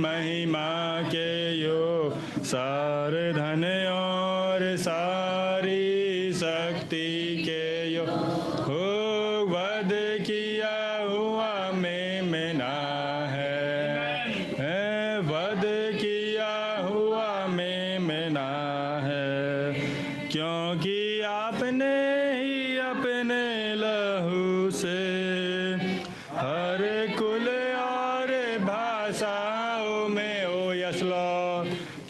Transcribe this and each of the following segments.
महिमा के यो सारे धन और सारी शक्ति के यो हो वध किया हुआ में ना है, वध किया हुआ में ना है, क्योंकि आपने ही अपने लहू से हर कुल और भाषाओं में ओ यसलो,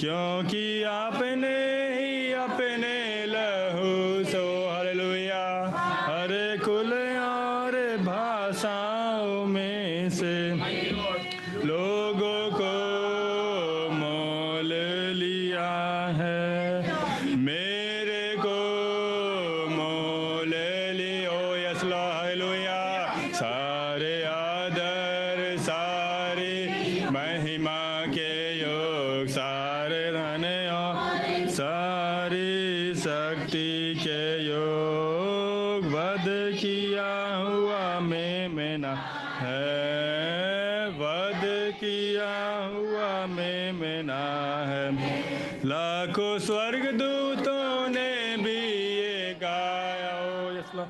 क्योंकि आपने ही अपने लहू सो हालेलुया हर कुल और भाषाओं में से लोगों को मोल लिया है, मेरे को मोल लियो यसलो हालेलुया। सारे आदर सारे महिमा के योग सारे धन और सारी शक्ति के योग वध किया हुआ में ना है, वध किया हुआ में ना है। लाखों स्वर्गदूतों ने भी ये गाया ओ यसला,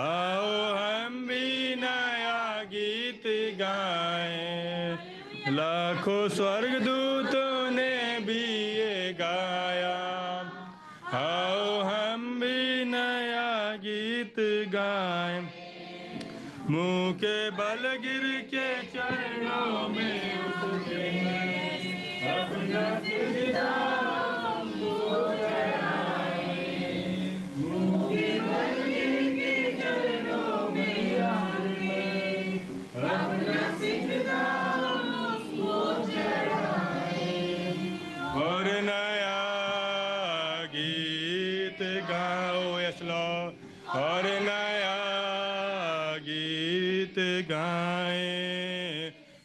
आओ हम भी नया गीत गाएं। लाखों स्वर्गदूतों ने भी ये गाया, आओ हम भी नया गीत गाएं। मुंह के बल गिर के चरणों में अपना सिजदा हमको चढ़ाएं। मुंह के बल गिर के चरणों में अपना सिजदा हमको चढ़ाएं। और नया गीत गाओ यसलो, और नया गीत गाएं।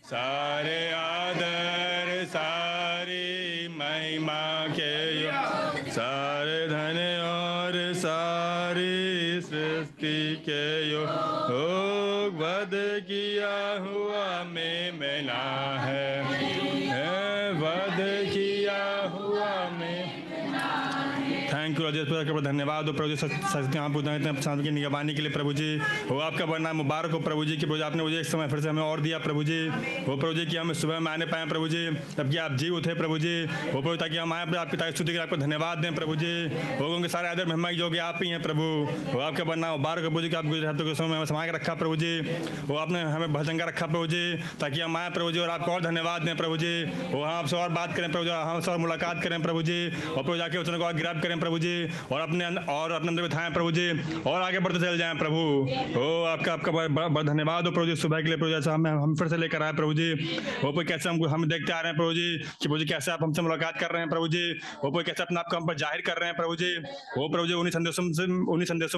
सारे आदर सारी महिमा के योग सारे धन और सारी सृष्टि के योग वध किया हुआ में ना है, वध किया हुआ में। थैंक यू अजय प्रभु, धन्यवाद हो प्रभु जी आपको इतने की निगरानी के लिए प्रभु जी। वो आपका बड़ा नाम मुबारक हो प्रभु जी, कि प्रभु आपने मुझे एक समय फिर से हमें और दिया प्रभु जी। वो प्रभु जी कि हम सुबह में आने पाएँ प्रभु जी, जबकि आप जीव थे प्रभु जी। वो प्रभु ताकि हम आए आपकी ताकि स्तुति के आपको धन्यवाद दें प्रभु जी। लोगों के सारे आदर महिमा योग्य आप ही हैं प्रभु। वो आपका बड़ा नाम मुबारक हो प्रभु जी, कि आप गुजरात के समय में समा के रखा प्रभु जी। वो आपने हमें भजंगा रखा प्रभु जी, ताकि हम आए प्रभु जी और आपको और धन्यवाद दें प्रभु जी। वो आपसे और बात करें प्रभु जी, हमसे और मुलाकात करें प्रभु जी। और प्रभु जाके उसने को गिरफ्त करें प्रभु जी, और अपने अंदर बिठाएं प्रभु जी, और आगे बढ़ते चल जाएं प्रभु। ओ आपका आपका बहुत धन्यवाद हो प्रभु जी। सुबह के लिए प्रभु जैसा हम फिर से लेकर आए प्रभु जी। वो पर कैसे हम देखते आ रहे हैं प्रभु जी, कि प्रभु जी कैसे आप हमसे मुलाकात कर रहे हैं प्रभु जी। वो पर कैसे अपना आपको हम पर जाहिर कर रहे हैं प्रभु जी। वो प्रभु जी उन्हीं संदेशों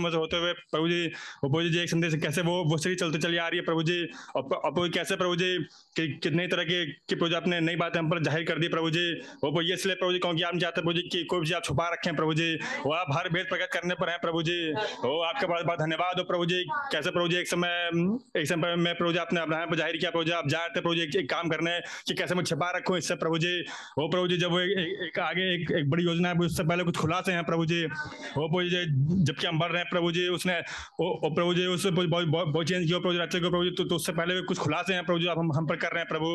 में से होते हुए प्रभु जी, वो प्रभु जी एक संदेश कैसे वो सही चलते चली आ रही है प्रभु जी। और कैसे प्रभु जी कितने तरह के प्रभु जी आपने नई बातें हम पर जाहिर कर दी प्रभु जी। वो ये इसलिए प्रभु जी क्योंकि आप चाहते प्रभु जी कि कोई भी आप छुपा रखें प्रभु जी, वो आप हर भेद प्रकट करने पर हैं प्रभु जी। ओ आपका बहुत बहुत धन्यवाद हो प्रभु जी। कैसे प्रभु जी एक समय मैं प्रभु जी आपने अब्राहम पर जाहिर किया प्रभु जी, आप जा रहे थे प्रभु जी एक काम करने कि कैसे मैं छिपा रखूं इससे प्रभु जी। वो प्रभु जी जब वो एक आगे एक बड़ी योजना है, उससे पहले कुछ खुलासे हैं प्रभु जी। वो प्रभु जी जबकि हम बढ़ रहे हैं प्रभु जी, उसने प्रभु जी उससे बहुत चेंज किया प्रभु जी प्रभु जी, तो उससे पहले कुछ खुलासे हैं प्रभु जी आप हम पर कर रहे हैं प्रभु।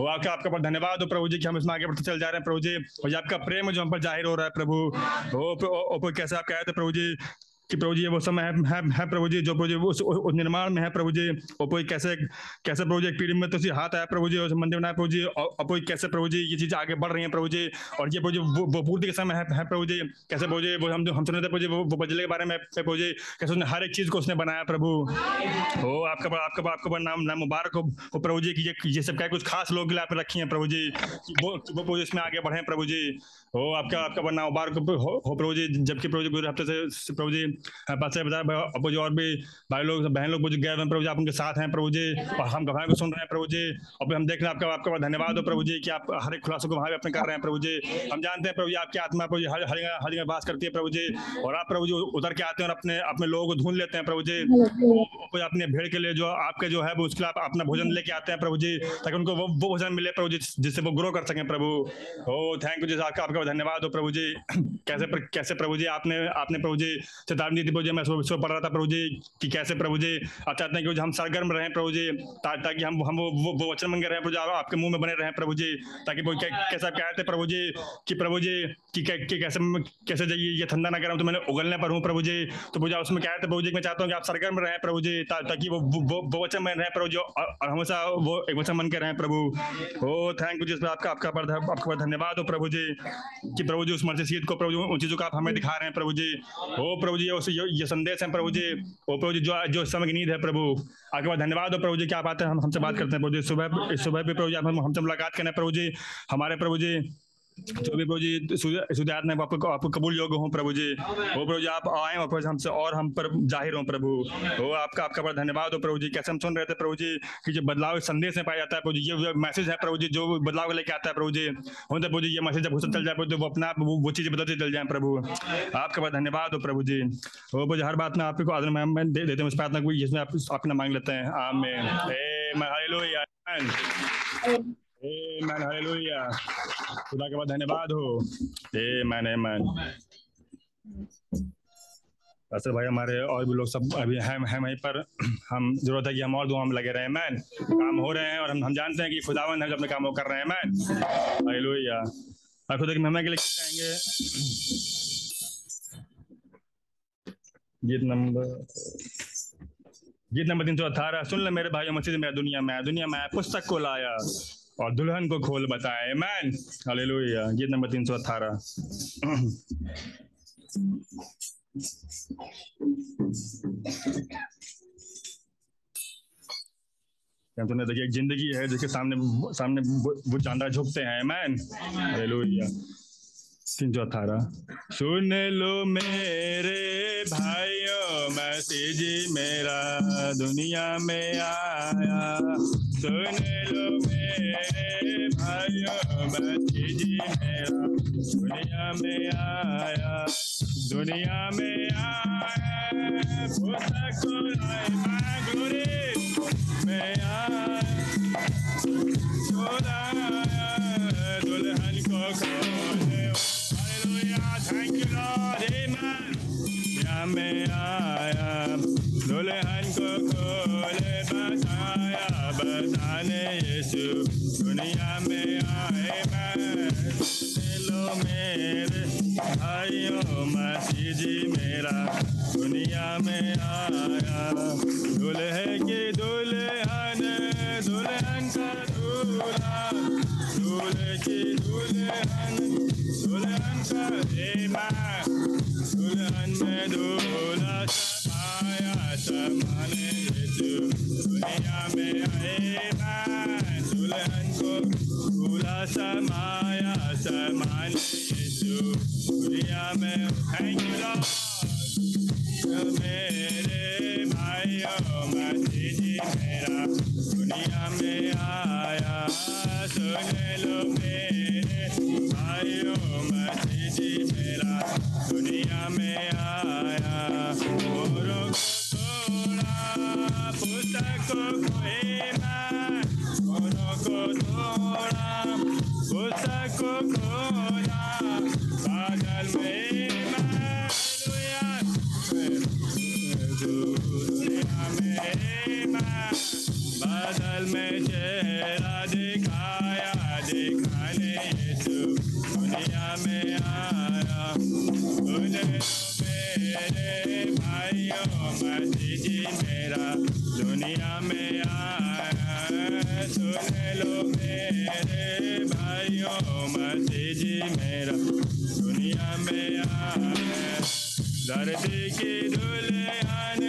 वो आपका बहुत धन्यवाद हो प्रभु जी कि हम इसमें आगे बढ़ते चल जा रहे हैं प्रभु जी। और आपका प्रेम जो हम पर जाहिर हो रहा है प्रभु, वो कैसे आप कह रहे थे प्रभु जी कि प्रभु जी वो समय है प्रभु जी, जो प्रभु जी उस निर्माण में है प्रभु जी। ओपो कैसे प्रभु जी एक पीढ़ी में तो उसी हाथ आया प्रभु जी, मंदिर बनाया प्रभु जी। ओपो कैसे प्रभु जी ये चीज आगे बढ़ रही है प्रभु जी। और ये प्रभु जी वो पूर्ति के समय है प्रभु जी। कैसे प्रभु जी वो हम सुने थे प्रभु जी वो बजले के बारे में प्रभु जी, कैसे उसने हर एक चीज को उसने बनाया प्रभु। हो आपका नाम मुबारक हो प्रभु जी, कि ये सब क्या कुछ खास लोग रखी है प्रभु जी, वो इसमें आगे बढ़े प्रभु जी। हो आपका नाम मुबारक हो प्रभु जी। जबकि प्रभु जी गुजरात से प्रभु जी पास्टर बता प्रभु जी, और भी भाई लोग बहन लोग गए हैं प्रभु जी, आप उनके साथ हैं प्रभु जी, और हम गवाह को सुन रहे हैं प्रभु जी, और हम देख रहे हैं आपका धन्यवाद हो प्रभु जी कि आप हर एक खुलासों को वहाँ भी अपने कर रहे हैं प्रभु जी। हम जानते हैं प्रभु जी आपकी आत्मा प्रभु जी हर जगह वास करती है प्रभु जी, और आप प्रभु जी उतर के आते हैं और अपने लोगों को ढूंढ लेते हैं प्रभु जी, अपने भेड़ के लिए जो आपके जो है वो उसके लिए आप अपना भोजन लेके आते हैं प्रभु जी, ताकि उनको वो भोजन मिले प्रभु जी जिससे वो ग्रो कर सकें प्रभु। हो थैंक यू जी, आपका धन्यवाद हो प्रभु जी। कैसे प्रभु जी आपने प्रभु जी चेतावनी दी प्रभु जी, मैं सुबह पढ़ रहा था प्रभु जी कि कैसे प्रभु जी आप चाहते हैं कि हम सरगर्म रहें प्रभु जी, ताकि हम वो वचन मंगे रहे प्रभु जी, आपके मुंह में बने रहे प्रभु जी, ताकि कैसा कहते प्रभु जी कि प्रभु जी कि कैसे ये ठंडा ना कर रहा हूँ तो मैंने उगलने पर हूँ प्रभु जी, तो पूजा उसमें कहते प्रभु जी मैं चाहता हूँ कि आप सरगर्म रहें प्रभु जी, ताकि वो वचन में रहें प्रभु जी और हमेशा वो एक वचन मन के रहें प्रभु। हो थैंक यू जी, आपका धन्यवाद हो प्रभु जी कि प्रभु जी उस मर्जीद को प्रभु जी उन चीज़ों को आप हमें दिखा रहे हैं प्रभु जी। हो प्रभु जी ये संदेश है प्रभु जी, ओ प्रभु जी जो समय की नींद है प्रभु, आपके बाद धन्यवाद हो प्रभु जी कि आप आते हैं हमसे बात करते हैं प्रभु जी, सुबह भी प्रभु जी आप हमसे मुलाकात करना प्रभु जी, हमारे प्रभु जी जो भी प्रभु जी सुधार में आपको कबूल योग हो प्रभु जी। हो प्रभु जी आप आए और प्रभु हमसे और हम पर जाहिर हो प्रभु। हो आपका बड़ा धन्यवाद हो प्रभु जी। कैसे हम सुन रहे थे प्रभु जी कि जो बदलाव संदेश में पाया जाता है प्रभु जी, ये मैसेज है प्रभु जी जो बदलाव लेके आता है प्रभु जी, होते प्रभु जी ये मैसेज जब चल जाए प्रभु जी वो अपना वो चीजें बदलते चल जाए प्रभु, आपका बड़ा धन्यवाद हो प्रभु जी। हो प्रभु जी हर बात में आपको आदर में दे देते हैं, उस प्रार्थना को जिसमें आपने मांग लेते हैं, आमीन हालेलुया आमीन Amen, hallelujah. खुदा के बाद धन्यवाद हो। Amen, amen. ऐसे भाई हमारे और भी लोग सब अभी हैं वहीं पर, हम जरूरत है कि हम और दुआ में लगे रहे, मैन काम हो रहे हैं और हम जानते हैं कि खुदावन है जो अपने कामों कर रहे हैं, मैन हालेलुया। और खुदा की महिमा के लिए गाएंगे गीत नंबर 318। सुन ले मेरे भाइयों, मसीह मेरा दुनिया में पुस्तक को लाया और दुल्हन को खोल बताया, मैन हालेलुया। गीत नंबर 318। देखिए एक जिंदगी है जिसके सामने वो चांदा झुकते हैं, मैन हालेलुया। 318। सुन लो मेरे भाइयों, मसीह जी मेरा दुनिया में आया। सुन लो मेरे भाइयों, मसीह जी मेरा दुनिया में आया। दुनिया में आया पुस्तक को लाए, मैं ग्लोरी में आया दुल्हन को खोले। Thank you Lord, amen. दुनिया में आया दुल्हन को खोले बताया, बताने यीशु दुनिया में आए, मैं लो मेरे भाइयों, मसीह जी मेरा दुनिया में आया। दुल्हे की दुल्हन, दुल्हन का दूल्हा, दूल्हे की दुल्हन, दुल्हन का देवा, दुल्हन में दूल्हा समाया, समाने यीशु दुनिया में आया। दुल्हन को दूल्हा समाया, समाने यीशु दुनिया में आया। मेरे भाइयों, मसीह जी मेरा दुनिया में आया। सुन लो मेरे भाइयों, मसीह जी मेरा दुनिया में आया। बोरों को तोड़ा, पुस्तक को खोला, बोरों को तोड़ा, पुस्तक को खोला, बादल में हालेलुया, दुनिया में बादल में चेहरा दिखाया, दिखाने यीशु दुनिया में आया। मेरे भाइयों, मसीह जी मेरा दुनिया में आया। सुन लो मेरे भाइयों, मसीह जी मेरा दुनिया में आया। धरती की दुल्हन,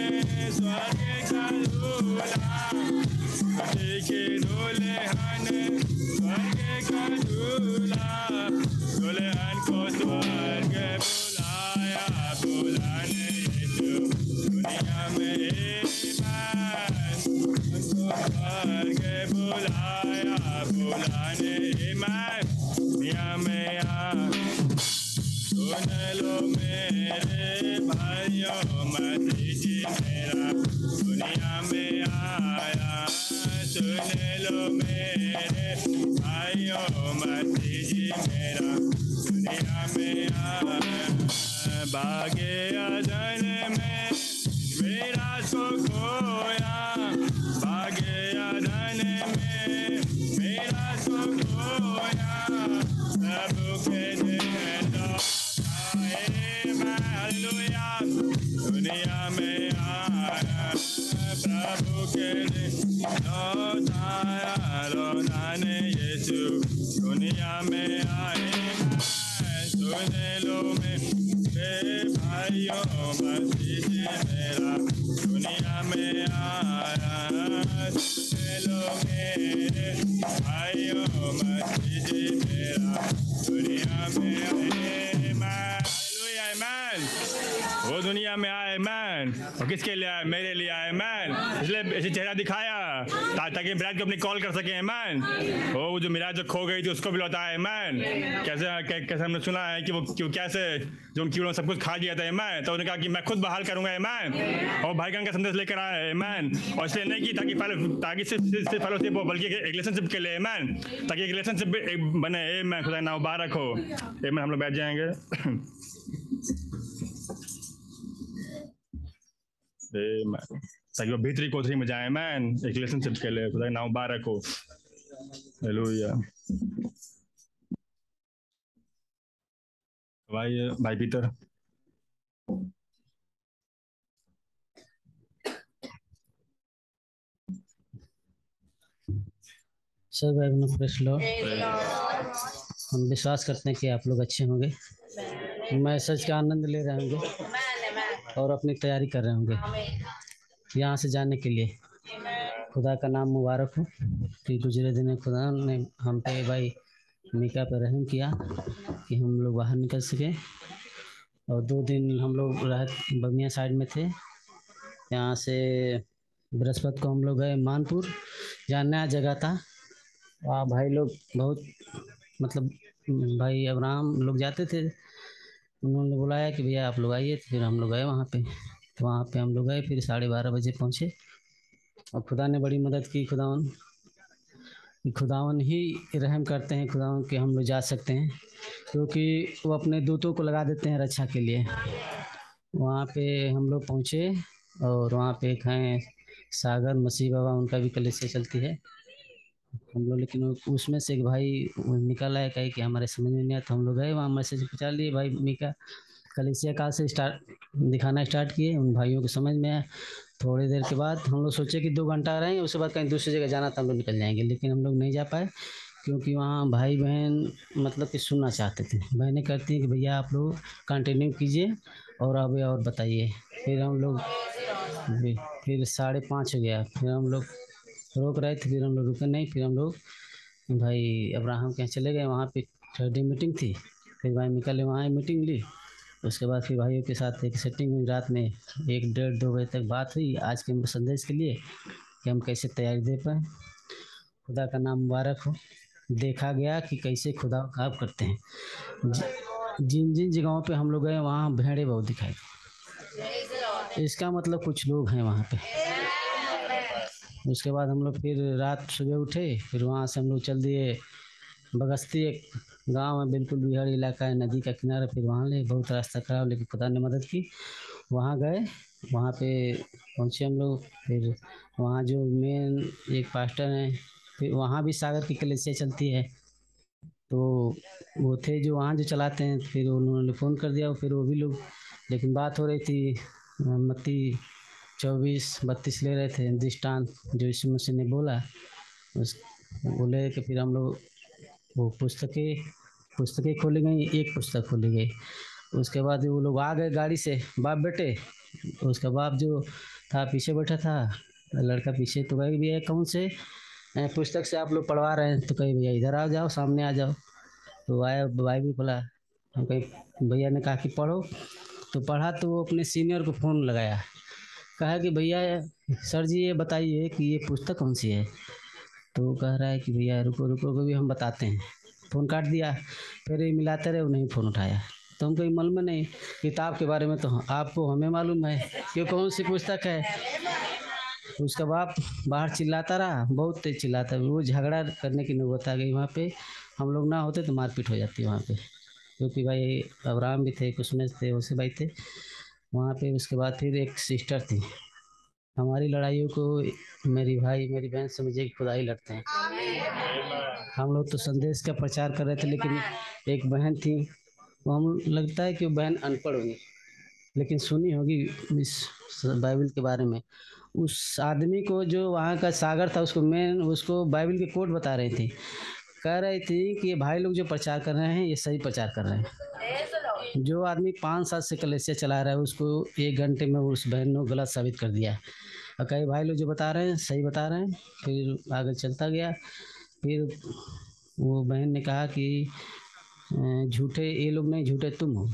स्वर्ग का दूल्हा, धरती की दुल्हन, स्वर्ग का दूल्हा, दुल्हन को स्वर्ग बुलाया, बुलाने किसके लिए आए? मेरे लिए आए। मैन इसलिए ऐसे चेहरा दिखाया ताकि ब्राइड को अपनी कॉल कर सके। मैन वो जो मिराज जो खो गई थी उसको भी लौटाया। मैन कैसे कैसे हमने सुना है कि वो क्यों कैसे जो कीड़ों सब कुछ खा गया था। मैन तो उन्होंने कहा कि मैं खुद बहाल करूंगा। मैन और भाईगण का संदेश लेकर आया। मैन और इसलिए नहीं कि ताकि सिर्फ फेलोशिप हो बल्कि एक रिलेशनशिप के लिए। मैन ताकि एक रिलेशनशिप बने। मैन खुदा ना मुबारक हो। मैन हम लोग बैठ जाएंगे ताकि वो भीतरी कोठरी में जाए। मैन एक रिलेशनशिप के लिए खुदा नाम मुबारक हो। हालेलुया। भाई पीटर सर, भाई बहनों प्रेज़ लॉर्ड। हम विश्वास करते हैं कि आप लोग अच्छे होंगे, मैसेज का आनंद ले रहे होंगे और अपनी तैयारी कर रहे होंगे यहाँ से जाने के लिए। खुदा का नाम मुबारक हो कि गुजरे दिन खुदा ने हम पे, भाई मीका पे रहम किया कि हम लोग बाहर निकल सके। और 2 दिन हम लोग बमिया साइड में थे। यहाँ से बृहस्पति को हम लोग गए मानपुर, जहाँ नया जगह था। वहाँ भाई लोग बहुत मतलब भाई अब्राहम लोग जाते थे। उन्होंने बुलाया कि भैया आप लोग आइए, तो फिर हम लोग गए वहाँ पे। तो वहाँ पे हम लोग गए, फिर 12:30 बजे पहुँचे। और खुदा ने बड़ी मदद की। खुदावन ही रहम करते हैं। खुदावन के हम लोग जा सकते हैं क्योंकि वो अपने दूतों को लगा देते हैं रक्षा के लिए। वहाँ पे हम लोग पहुँचे और वहाँ पे खाएँ सागर मसीह बाबा, उनका भी कलेक्शन चलती है हम लोग। लेकिन उसमें से एक भाई निकल आया, कहे कि हमारे समझ में नहीं आया। तो हम लोग गए वहाँ, मैसेज पहुँचा लिए। भाई मीका कलिसिया काल से दिखाना स्टार्ट किए। उन भाइयों को समझ में आया। थोड़ी देर के बाद हम लोग सोचे कि 2 घंटा रहेंगे, उसके बाद कहीं दूसरी जगह जाना था, हम लोग निकल जाएंगे। लेकिन हम लोग नहीं जा पाए क्योंकि वहाँ भाई बहन मतलब कि सुनना चाहते थे। बहनें कहती हैं कि भैया आप लोग कंटिन्यू कीजिए और अब और बताइए। फिर हम लोग फिर 5:30 हो गया। फिर हम लोग रोक रहे थे, फिर हम लोग रुके नहीं। फिर हम लोग भाई अब्राहम के यहाँ चले गए। वहाँ पे थर्सडे मीटिंग थी। फिर भाई निकले वहाँ मीटिंग ली। उसके बाद फिर भाइयों के साथ एक सेटिंग हुई। रात में 1-1:30-2 बजे तक बात हुई आज के संदेश के लिए कि हम कैसे तैयारी दे पाए। खुदा का नाम मुबारक हो। देखा गया कि कैसे खुदा काम करते हैं। जिन जिन जगहों पर हम लोग गए वहाँ भेड़े बहुत दिखाई। इसका मतलब कुछ लोग हैं वहाँ पर। उसके बाद हम लोग फिर रात सुबह उठे। फिर वहाँ से हम लोग चल दिए बगस्ती, एक गांव है, बिल्कुल बिहार इलाका है, नदी का किनारा। फिर वहाँ ले बहुत रास्ता खराब, लेकिन खुदा ने मदद की। वहाँ गए, वहाँ पे पहुँचे हम लोग। फिर वहाँ जो मेन एक पास्टर हैं, फिर वहाँ भी सागर की कलेसिया चलती है, तो वो थे जो वहाँ जो चलाते हैं। फिर उन्होंने फ़ोन कर दिया, फिर वो भी लोग, लेकिन बात हो रही थी मत्ती 24:32 ले रहे थे, दृष्टांत जो यीशु मसीह ने बोला उस बोले। कि फिर हम लोग वो पुस्तकें खोली गई, एक पुस्तक खोली गई। उसके बाद वो लोग आ गए गाड़ी से, बाप बेटे। उसका बाप जो था पीछे बैठा था, लड़का पीछे, तो कहे भैया कौन से पुस्तक से आप लोग पढ़वा रहे हैं? तो कहे भैया इधर आ जाओ, सामने आ जाओ। तो आया, बाइबल खोला। हम कहे भैया ने कहा कि पढ़ो। तो पढ़ा तो वो अपने सीनियर को फ़ोन लगाया, कहा कि भैया सर जी ये बताइए कि ये पुस्तक कौन सी है। तो वो कह रहा है कि भैया रुको रुको कभी हम बताते हैं। फ़ोन काट दिया, फिर ये मिलाते रहे, वो नहीं फ़ोन उठाया। तो हमको ये मालूम नहीं किताब के बारे में, तो आपको हमें मालूम है ये कौन सी पुस्तक है। उसका बाप बाहर चिल्लाता रहा, बहुत तेज चिल्लाता, वो झगड़ा करने की नौबत आ गई। वहाँ पे हम लोग ना होते तो मारपीट हो जाती वहाँ पे, क्योंकि भाई अब्राहम भी थे, कुछ में थे, वैसे भाई थे वहाँ पे। उसके बाद फिर एक सिस्टर थी, हमारी लड़ाइयों को मेरी भाई मेरी बहन समझे कि खुदा ही लड़ते हैं। हम लोग तो संदेश का प्रचार कर रहे थे, लेकिन एक बहन थी, वो हम लगता है कि बहन अनपढ़ होगी लेकिन सुनी होगी इस बाइबल के बारे में। उस आदमी को जो वहाँ का सागर था उसको उसको बाइबल के कोट बता रही थी, कह रही थी कि ये भाई लोग जो प्रचार कर रहे हैं ये सही प्रचार कर रहे हैं। जो आदमी 5 साल से कलेसिया चला रहा है उसको 1 घंटे में उस बहन को गलत साबित कर दिया, और कई भाई लोग जो बता रहे हैं सही बता रहे हैं। फिर आगे चलता गया, फिर वो बहन ने कहा कि झूठे ये लोग नहीं, झूठे तुम हो।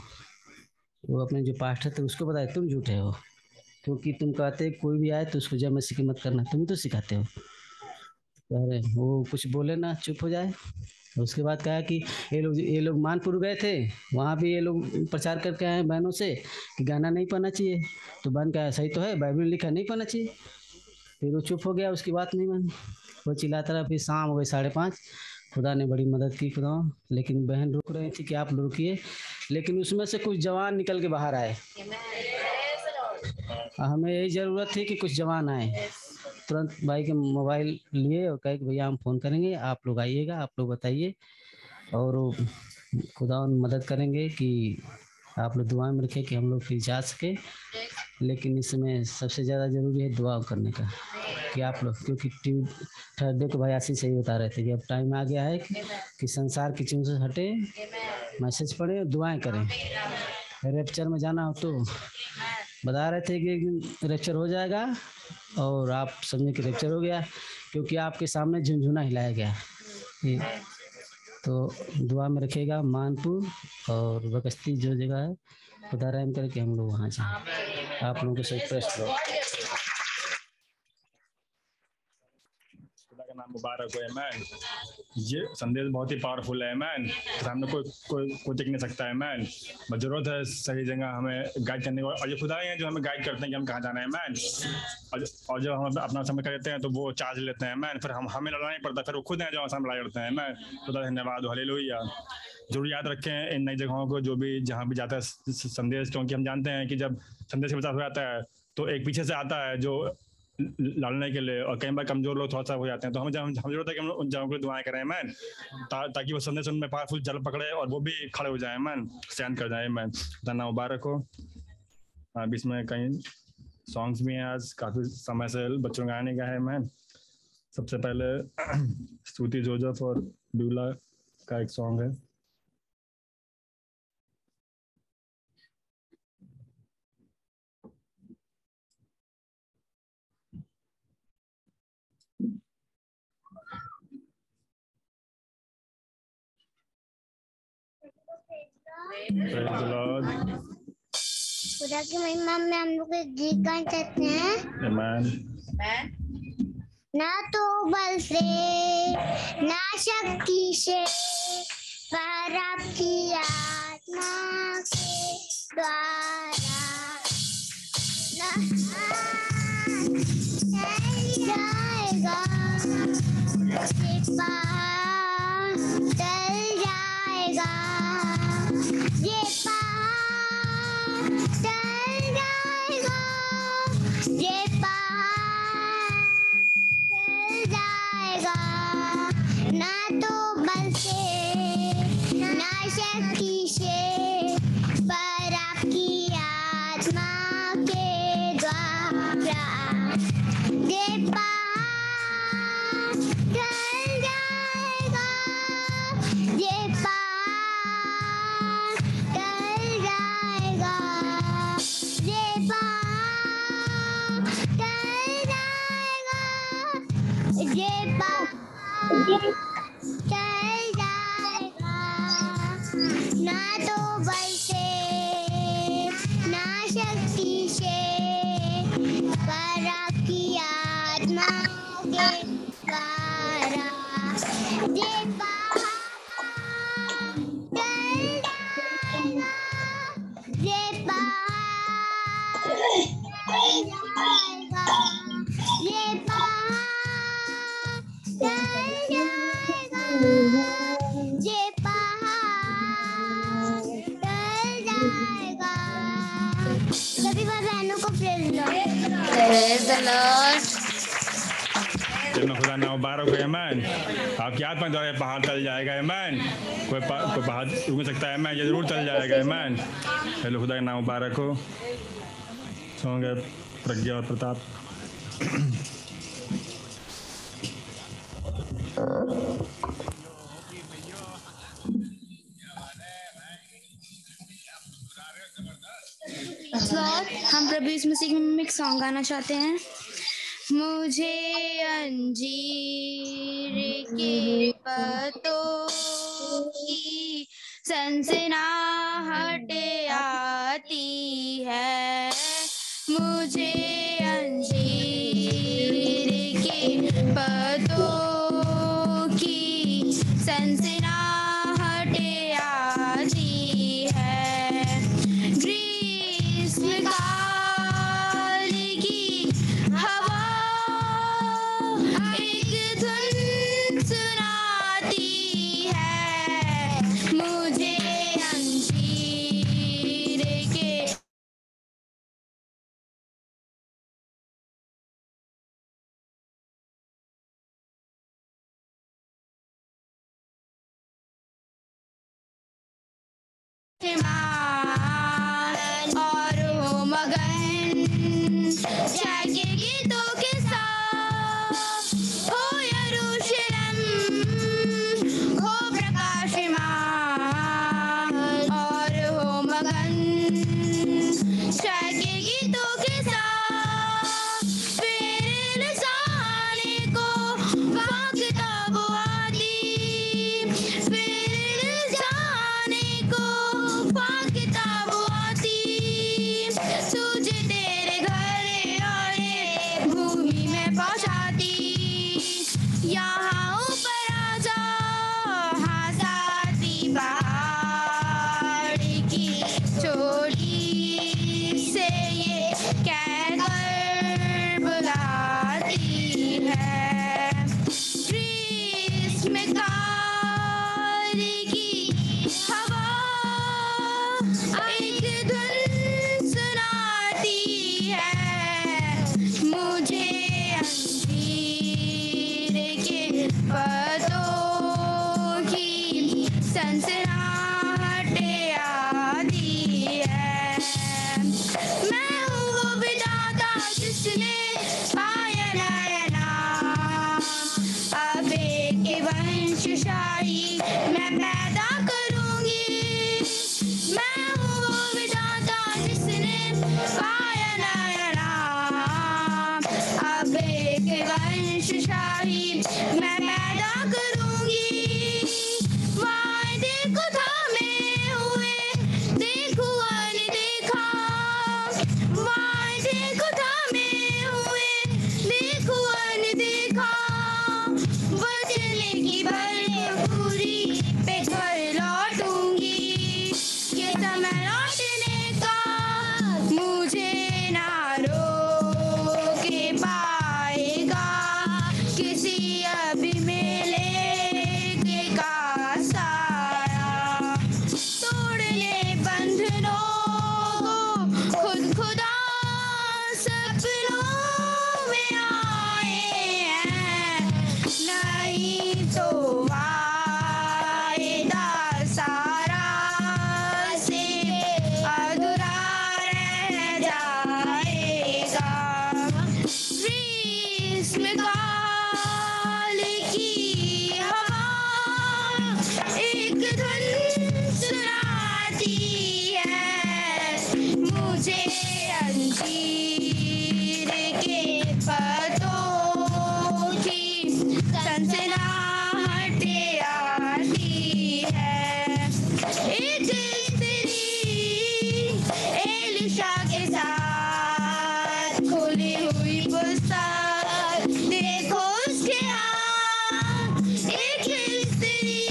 वो अपने जो पास्टर थे उसको बताया तुम झूठे हो, क्योंकि तुम कहते कोई भी आए तो उसको जब मैं सिक्के मत करना, तुम तो सिखाते हो। कह रहे वो कुछ बोले ना, चुप हो जाए। उसके बाद कहा कि ये लोग मानपुर गए थे, वहाँ भी ये लोग प्रचार करके आए बहनों से कि गाना नहीं पढ़ना चाहिए। तो बहन कहा सही तो है, बाइबल लिखा नहीं पढ़ना चाहिए। फिर वो चुप हो गया, उसकी बात नहीं मानी, वो चिल्लाता रहा। फिर शाम हो गई 5:30, खुदा ने बड़ी मदद की खुदा, लेकिन बहन रुक रही थी कि आप रुकिए। लेकिन उसमें से कुछ जवान निकल के बाहर आए, हमें यही ज़रूरत थी कि कुछ जवान आए। तुरंत भाई के मोबाइल लिए और कहे कि भैया हम फ़ोन करेंगे, आप लोग आइएगा, आप लोग बताइए और खुदा मदद करेंगे कि आप लोग दुआ में रखें कि हम लोग फिर जा सके। लेकिन इसमें सबसे ज़्यादा ज़रूरी है दुआ करने का कि आप लोग, क्योंकि थर्सडे को भाई आशीष सही बता रहे थे कि अब टाइम आ गया है कि संसार की चीज़ों से हटे, मैसेज पढ़ें और दुआएं करें। रैप्चर में जाना हो तो बता रहे थे कि रैप्चर हो जाएगा, और आप समझे कि रैप्चर हो गया क्योंकि आपके सामने झुनझुना हिलाया गया। तो दुआ में रखेगा मानपुर और बकस्ती जो जगह है, खुदा रहम करके हम लोग वहाँ जाए। आप लोगों को सब प्रेस लो, खुदा का नाम मुबारक हो। आमीन। ये संदेश बहुत ही पावरफुल है। आमीन। सामने कोई टिक नहीं सकता है। आमीन। बस जरूरत है सही जगह हमें गाइड करने को, और ये खुदा ही है जो हमें गाइड करते हैं कि हम कहाँ जाना है। आमीन। और जब हम अपना समय करते हैं तो वो चार्ज लेते हैं। आमीन। फिर हमें लड़ना नहीं पड़ता, फिर वो खुद हैं जो हमारे साथ लड़ाई लड़ते हैं। आमीन। खुदा धन्यवाद। हालेलुया। जरूर याद रखें इन नई जगहों को, जो भी जहाँ भी जाता है संदेश, क्योंकि हम जानते हैं कि जब संदेश के प्रचार हो जाता है तो एक पीछे से आता है जो लड़ने के लिए, और कई बार कमजोर लोग थोड़ा सा हो जाते हैं। तो हम जरूरत है कि हम उन जगहों के लिए दुआएं करें। मैन ताकि वो संदेश उनमें पावरफुल जल पकड़े और वो भी खड़े हो जाए। मैन स्टैंड कर जाए। मैन धन्ना मुबारक हो। अब इसमें कई सॉन्ग्स भी हैं, आज काफी समय से बच्चों गाने का है। मैन सबसे पहले स्तुति जोसेफ और डूला का एक सॉन्ग है। खुदा की महिमा में हम लोग एक गीत गा सकते हैं। आमीन। ना तो बल से ना शक्ति से पर आपकी आत्मा के द्वारा Praise the Lord. खुदा ना मुबारक है मैन. आपकी आत्मा द्वारा पहाड़ तल जाएगा मैन. कोई पहाड़ उग सकता है मैन, ये जरूर तल जाएगा मैन. हेलो खुदा का नाम मुबारक हो. होंगे प्रज्ञा और प्रताप. हम प्रभु यीशु मसीह में एक सॉन्ग गाना चाहते हैं. मुझे अंजीर के पत्तों की सनसनाहट आती है, मुझे अंजीर के पत्तों की सनसनाहट आती है. ग्रीष्म काल की हवा एक धुन सुनाती है, मुझे अंजीर के और वो मगन जागे गीतों के साथ हो यरूशलेम हो प्रकाशमान, और हो मगन जागे गीतों के साथ फिर इंसाने को भागता वो आती, फिर इंसाने को भागता वो आती. सूझ तेरे घर और ये भूमि में पहुंचाती, यहाँ ऊपर आ जा आजादी पहाड़ की चोटी से ये कहकर बुलाती है. ग्रीष्म काल की हवा एक धुन सुनाती है, मुझे अंजीर के पत्तों की सनसनाहट आती है. मैं हूँ वो विधाता जिसने पाया नया नाम, अब एक वंशशाही मैं पैदा करूंगी. मैं हूँ वो विधाता जिसने पाया नया नाम, अब एक वंशशाही मैं पैदा करूंगी. वायदे को थामे हुए देखो अनदेखा, वायदे को थामे हुए देखो अनदेखा. वचन की भरपूरी पे घर लौटूंगी, ये समय लौटने का मुझे ना रोक पाएगा किसी अभिमलेख का साया. तोड़ ले बंधनों को खुद खुदा सपनों में आए हैं, नहीं तो वायदा सारा से अधूरा रह जाएगा. ग्रीष्म काल की हवा एक धुन सुनाती है, मुझे अंजीर के पत्तों की सनसनाहट आती है. एक स्त्री एलिशा के साथ खुली हुई पुस्तक देखो उसके हाथ, एक स्त्री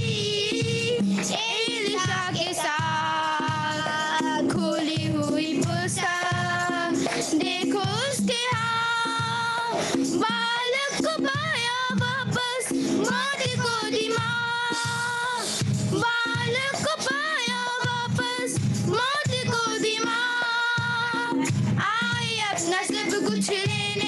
एलिशा के साथ खुली हुई पुस्तक देखो उसके हाथ. बालक को पाया वापस माँ को दिमाग, बालक को पाया वापस माँ को दिमाग. आए अपना सब कुछ लेने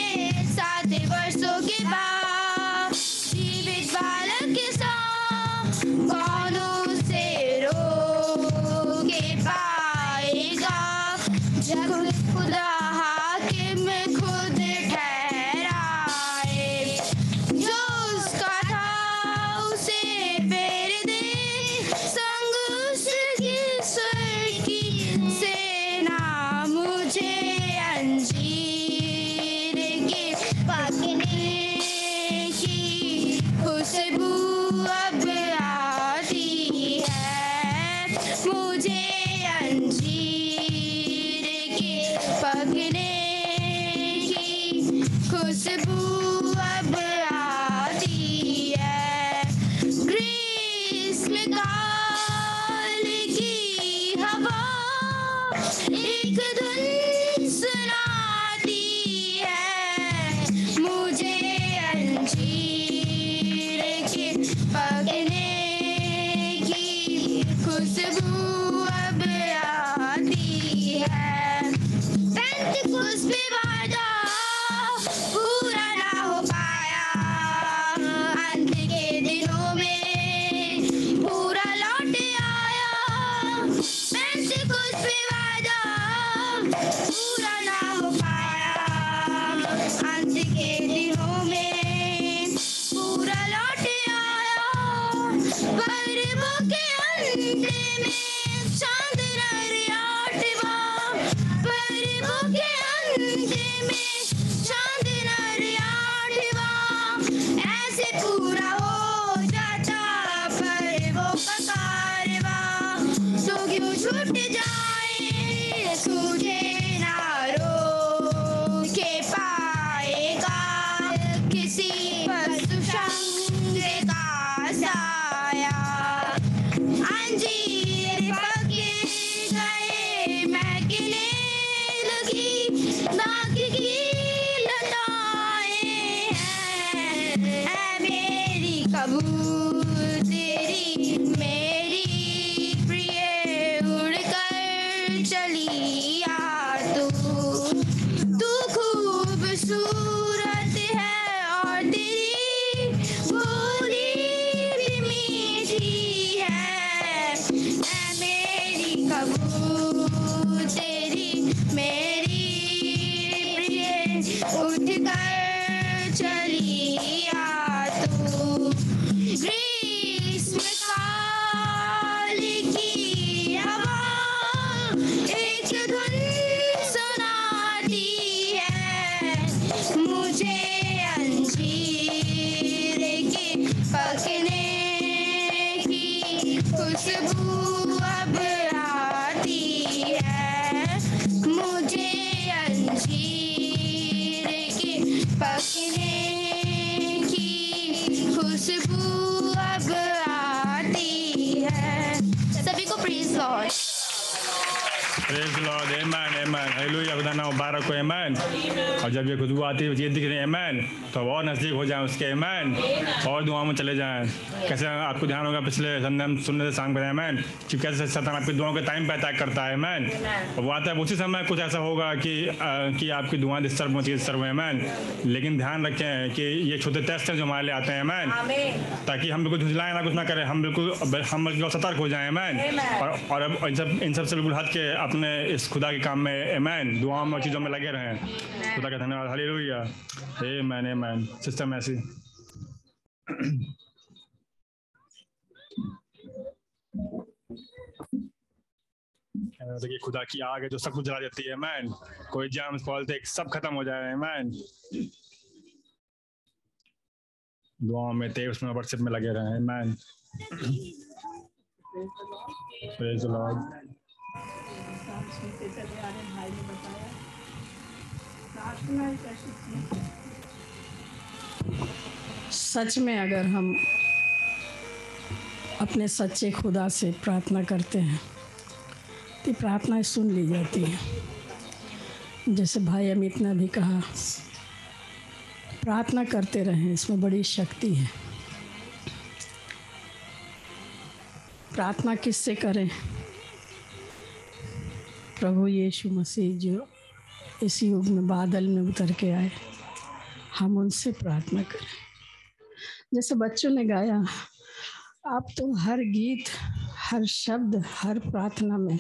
और जब ये खुशबू आती है ये दिख रही है एमैन, तो और नज़दीक हो जाएं उसके एमैन और दुआओं में चले जाएं। कैसे आपको ध्यान होगा पिछले संडे हम सुनने से शाम बताया एमैन कि कैसे सैतान आपकी दुआओं के टाइम पर अटैक करता है एमैन, और वो आता है उसी समय कुछ ऐसा होगा कि आपकी दुआएं डिस्टर्ब होती है डिस्टर्ब एमैन। लेकिन ध्यान रखें कि ये छोटे टेस्ट हैं जो हमारे लिए आते हैं एमैन, ताकि हम बिल्कुल झुझलाएँ ना, कुछ ना करें, हम बिल्कुल सतर्क हो जाएँ एमैन, और अब इन सबसे बिल्कुल हट के अपने इस खुदा के काम में एमैन दुआओं में चीज़ों में लगे रहें। खुदा का धन्यवाद, हालेलुया, आमीन आमीन। सिस्टम ऐसी देखिए खुदा की आग है जो सब कुछ जला देती है मैन, कोई जाम फॉल्ट एक सब खत्म हो जाए मैन। दुआ में तेज में व्हाट्सएप में लगे रहे मैन। Praise the lord. सच में अगर हम अपने सच्चे खुदा से प्रार्थना करते हैं तो प्रार्थनाएं सुन ली जाती हैं। जैसे भाई अमित ने भी कहा प्रार्थना करते रहें, इसमें बड़ी शक्ति है। प्रार्थना किससे करें? प्रभु यीशु मसीह जो इस युग में बादल में उतर के आए, हम उनसे प्रार्थना करें। जैसे बच्चों ने गाया, अब तो हर गीत हर शब्द हर प्रार्थना में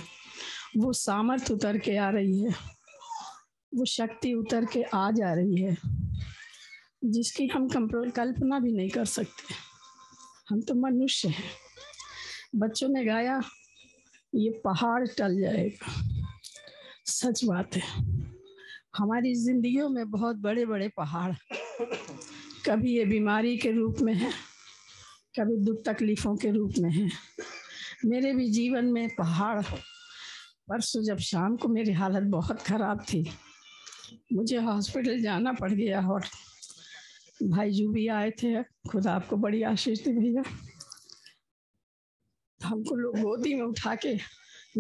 वो सामर्थ उतर के आ रही है, वो शक्ति उतर के आ जा रही है, जिसकी हम कल्पना भी नहीं कर सकते। हम तो मनुष्य हैं। बच्चों ने गाया, ये पहाड़ टल जाएगा। सच बात है, हमारी जिंदगियों में बहुत बड़े बड़े पहाड़, कभी ये बीमारी के रूप में है, कभी दुख तकलीफ़ों के रूप में है। मेरे भी जीवन में पहाड़। परसों जब शाम को मेरी हालत बहुत ख़राब थी, मुझे हॉस्पिटल जाना पड़ गया। और भाई जू भी आए थे, खुदा आपको बड़ी आशीष थी भैया। हमको लोग गोदी में उठा के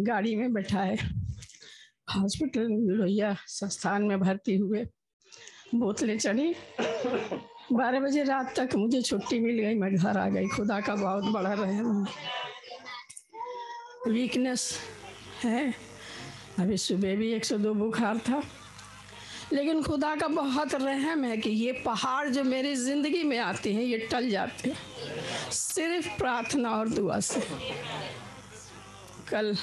गाड़ी में बैठाए, हॉस्पिटल लोहिया संस्थान में भर्ती हुए, बोतलें चढ़ी। 12 बजे रात तक मुझे छुट्टी मिल गई, मैं घर आ गई। खुदा का बहुत बड़ा रहम। वीकनेस है, अभी सुबह भी 102 बुखार था, लेकिन खुदा का बहुत रहम है कि ये पहाड़ जो मेरी ज़िंदगी में आते हैं ये टल जाते हैं सिर्फ प्रार्थना और दुआ से। कल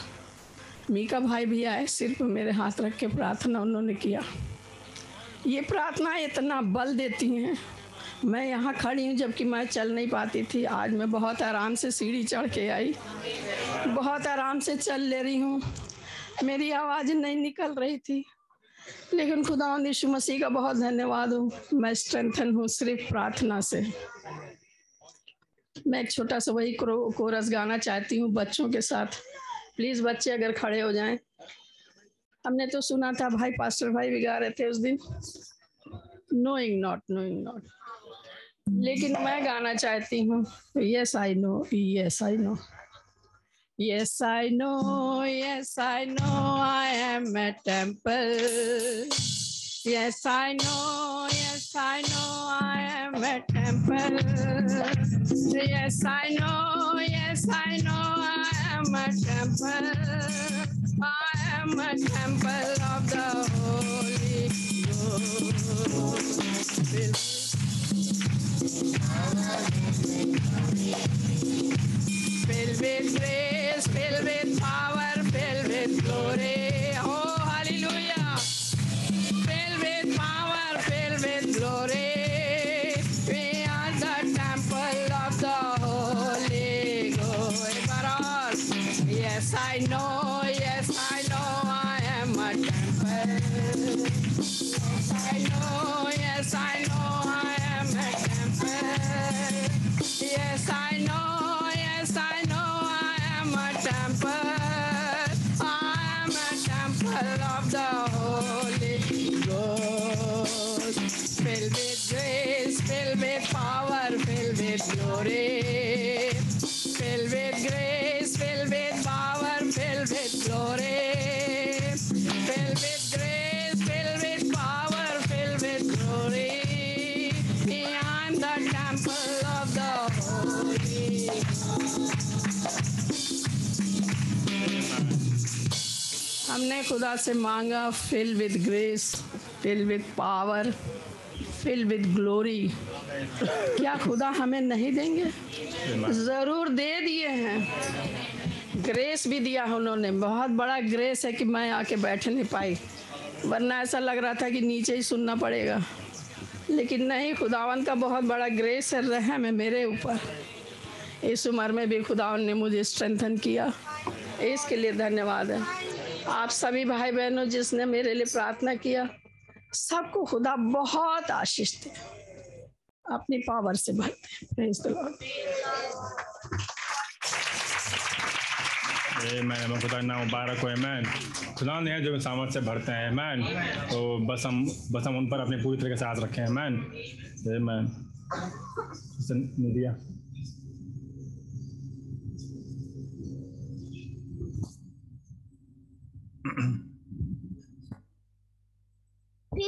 मीका भाई भी आए, सिर्फ मेरे हाथ रख के प्रार्थना उन्होंने किया। ये प्रार्थना इतना बल देती हैं। मैं यहाँ खड़ी हूँ जबकि मैं चल नहीं पाती थी, आज मैं बहुत आराम से सीढ़ी चढ़ के आई, बहुत आराम से चल ले रही हूँ। मेरी आवाज़ नहीं निकल रही थी, लेकिन खुदा यीशु मसीह का बहुत धन्यवाद हूँ, मैं स्ट्रेंथन हूँ सिर्फ प्रार्थना से। मैं एक छोटा सा वही कोरस गाना चाहती हूँ बच्चों के साथ। प्लीज़ बच्चे अगर खड़े हो जाएं। हमने तो सुना था, भाई पास्टर भाई भी गा रहे थे उस दिन, नोइंग नॉट, लेकिन मैं गाना चाहती हूँ, yes I know I am a temple, yes I know I am a temple, yes I know I am a temple, I am a temple of the Holy Ghost. Filled with grace, filled with power, filled with glory. Oh, hallelujah! Filled with power, filled with glory. We are the temple of the Holy Ghost. Yes, I know. हमने खुदा से मांगा, fill with grace, fill with power, fill with glory. क्या खुदा हमें नहीं देंगे? ज़रूर दे दिए हैं। ग्रेस भी दिया उन्होंने, बहुत बड़ा ग्रेस है कि मैं आके बैठ नहीं पाई, वरना ऐसा लग रहा था कि नीचे ही सुनना पड़ेगा। लेकिन नहीं, खुदावन का बहुत बड़ा ग्रेस है, रहम है मेरे ऊपर। इस उम्र में भी खुदावन ने मुझे स्ट्रेंथन किया, इसके लिए धन्यवाद है। आप सभी भाई बहनों जिसने मेरे लिए प्रार्थना किया, सबको खुदा बहुत आशीष दे, अपनी पावर से भरते। Praise the lord. आमीन। खुदा ना मुबारक हो। आमीन। खुदा ने जो सामर्थ से भरते हैं। आमीन। तो बस हम उन पर अपने पूरी तरह के साथ रखें। आमीन। आमीन।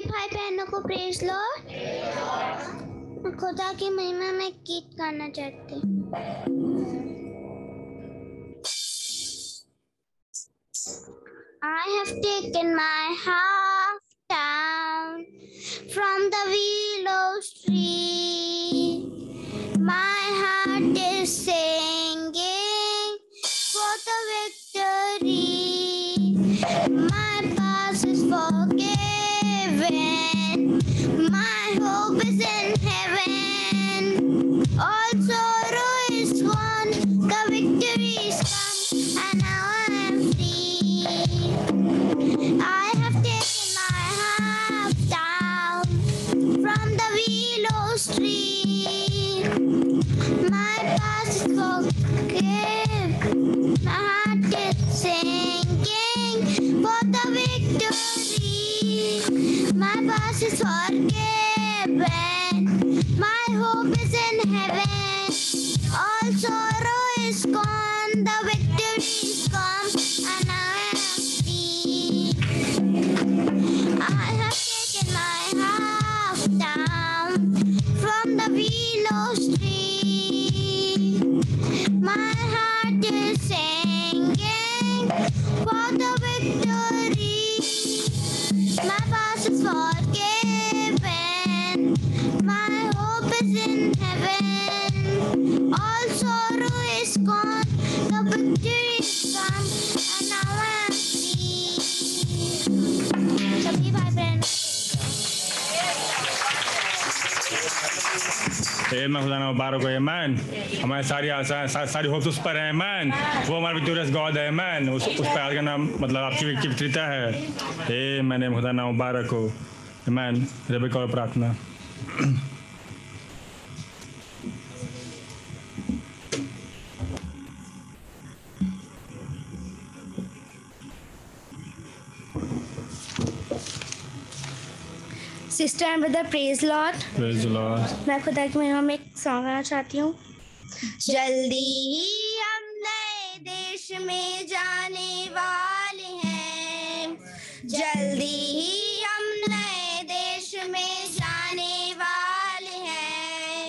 भाई बहनों को प्रेज लॉर्ड। खुदा की महिमा में गीत गाना चाहते हैं। I have taken my half down from the willow's tree. My heart is singing for the victory. My past is forgiven. My hope is in heaven. All sorrow is gone. The victory is come, and now I am free. I have taken my harp down from the willow's tree. My past is forgiven. My heart is singing for the victory. My past is forgiven. My hope is in heaven. All sorrow is gone. The victory is come, and I am free. I have taken my harp down from the willow's tree. My heart is singing for the victory. My past is forgiven. My hope is in heaven. All sorrow is gone. The victory is come, and now I am free. सभी भाई बहन मैं खुदा ना मुबारक हो man, हमारे सारी आशाएं सारी होप्स उस पर हैं मैन, वो हमारा विक्टोरियस गॉड है मैन, उस पर आज का नाम मतलब आपकी विक्ट्रीता है ए मैंने खुदा ना मुबारक हो मैन। रेबेका और प्रार्थना। Sister and brother praise Lord. मैं खुदा की महिमा में एक सॉन्ग गाना चाहती हूँ। जल्दी ही हम नए देश में जाने वाले हैं, जल्दी ही हम नए देश में जाने वाले हैं,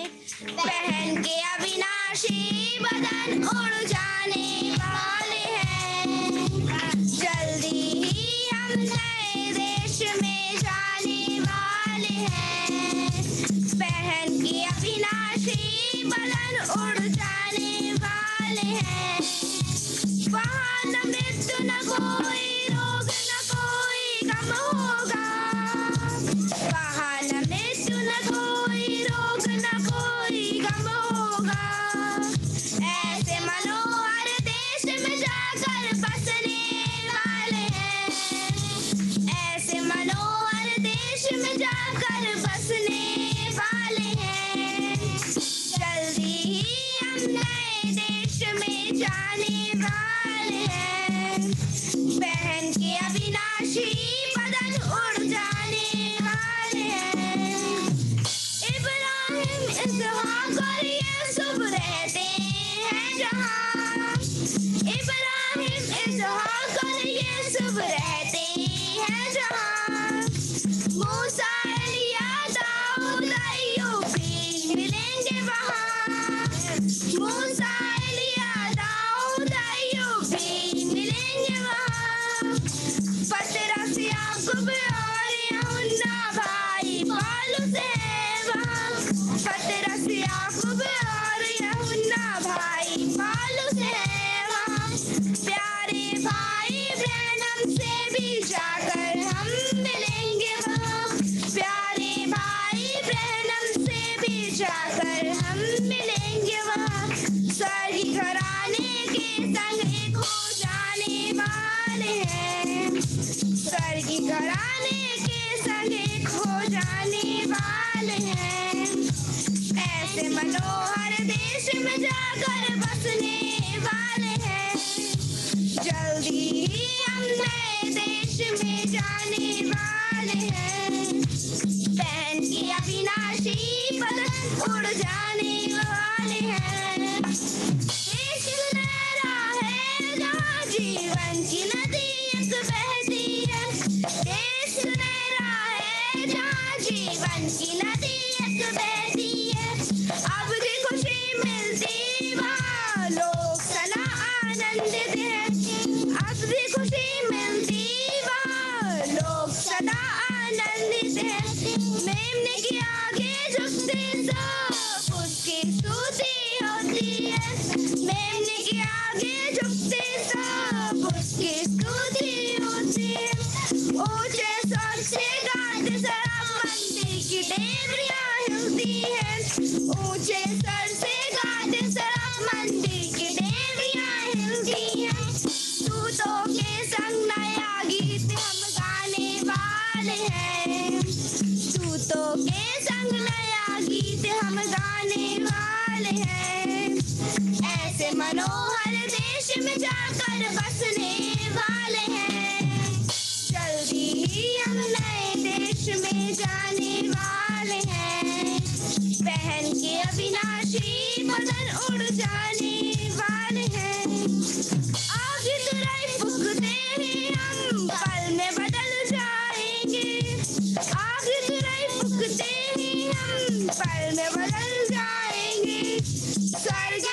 पहन के अविनाशी बदन उड़ जाने वाले हैं, जल्दी ही हम नए देश में जाने वाले हैं, पहन के अविनाशी बदन उड़ जाने वाले हैं, वहाँ न मृत्यु न कोई रोग न कोई गम होगा, वहाँ न मृत्यु न कोई रोग न कोई गम होगा, ऐसे मनोहर देश में जाकर बसने वाले हैं, ऐसे मनोहर देश में जाकर बसने वाले हैं, जल्दी ही हम नए देश में जाने वाले हैं, पहन के अविनाशी बदन उड़ जाने वाले हैं, इब्राहिम इसहाक और यूसुफ रहते हैं जहाँ, इब्राहिम इसहाक और यूसुफ रहते हैं जहाँ, मूसा एलिया दाऊद अय्यूब भी मिलेंगे वहाँ, मूसा एलिया दाऊद अय्यूब भी मिलेंगे वहाँ, पतरस याकूब और यूहन्ना भाई पौलुस हैं वहाँ, पतरस याकूब और यूहन्ना भाई पौलुस हैं वहाँ, प्यारे भाई ब्रैनम से भी जाकर हम मिलेंगे वहाँ, प्यारे भाई ब्रैनम से भी जाकर हम मिलेंगे वहाँ, सारी घराने के संग एक हो जाने वाले हैं, स्वर्गीय घराने के संग एक हो जाने वाले हैं, ऐसे मनोहर देश में जाकर बसने वाले हैं, जल्दी ही हम नए देश में जाने वाले हैं, पहन के अविनाशी बदन उड़ जाने वाले हैं, देश सुनहरा है जहाँ जीवन की नदी एक बहती है, देश सुनहरा है जहाँ जीवन की नदी एक बहती है, अब की खुशी मिलती वहाँ लोग सना आनंदित है, अब की खुशी मिलती वहाँ लोग सदा आनंदित है, मेमने के आगे झुकते सब उसकी स्तुति होती है, मेमने के आगे झुकते सब उसकी स्तुति होती आकर बसने वाले हैं। जल्दी ही हम नए देश में जाने वाले हैं। बहन के अविनाशी बदन उड़ जाने वाले हैं। आग की तरह फूंकते हैं हम, पल में बदल जाएंगे। आग की तरह फूंकते हैं हम, पल में बदल जाएंगे। स्वर्ग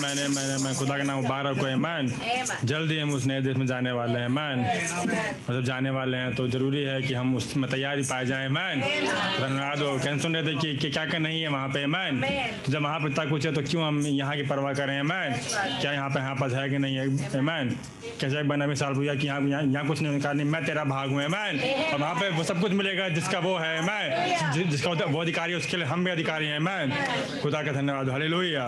मैंने खुदा का नाम मुबारक हो। मैन जल्दी हम उस नए देश में जाने वाले हैं। मैन मतलब जाने वाले हैं तो ज़रूरी है कि हम उसमें तैयारी पाए जाएं। मैन धन्यवाद हो कैंसर ने देखिए कि क्या क्या नहीं है वहाँ पे। मैन जब वहाँ पर तक कुछ है तो क्यों हम यहाँ की परवाह करें। मैन क्या यहाँ पर यहाँ पास है कि नहीं है। मैन कैसे बना मिसाल भूया कि यहाँ यहाँ कुछ नहीं निकालनी, मैं तेरा भाग हूँ। मैन और वहाँ पे वो सब कुछ मिलेगा जिसका वो है। मैन जिसका वो अधिकारी है उसके लिए हम भी अधिकारी हैं। मैन खुदा का धन्यवाद। हालेलुया।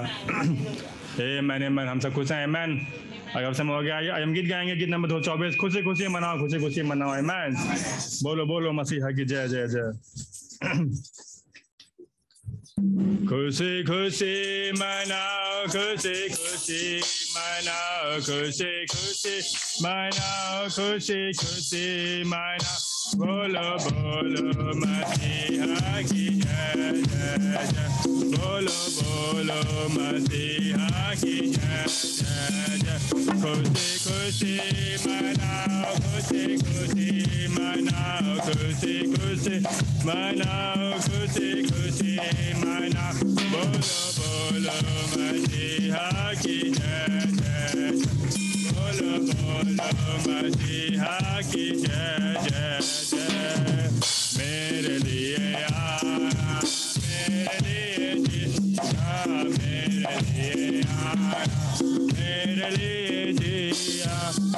मैंने मैन हम सब खुश हैं। मैन अगर सब हो गया हम गीत गाएंगे। गीत नंबर 224 खुशी खुशी मनाओ, खुशी खुशी मनाओ। मैन बोलो बोलो मसीहा की जय जय जय। खुशी खुशी मनाओ, खुशी खुशी मनाओ, खुशी खुशी मनाओ, खुशी खुशी मनाओ। बोलो बोलो मसीहा की जय जय जय। बोलो बोलो मसीहा की जय जय जय। खुशी खुशी मनाओ, खुशी खुशी मनाओ, खुशी खुशी मनाओ, खुशी खुशी मना। बोलो बोलो मसीहा की जय जय। बोलो बोलो मसीहा की जय जय जय। मेरे लिए आना, मेरे लिए जिया, मेरे लिए आना, मेरे लिए जिया।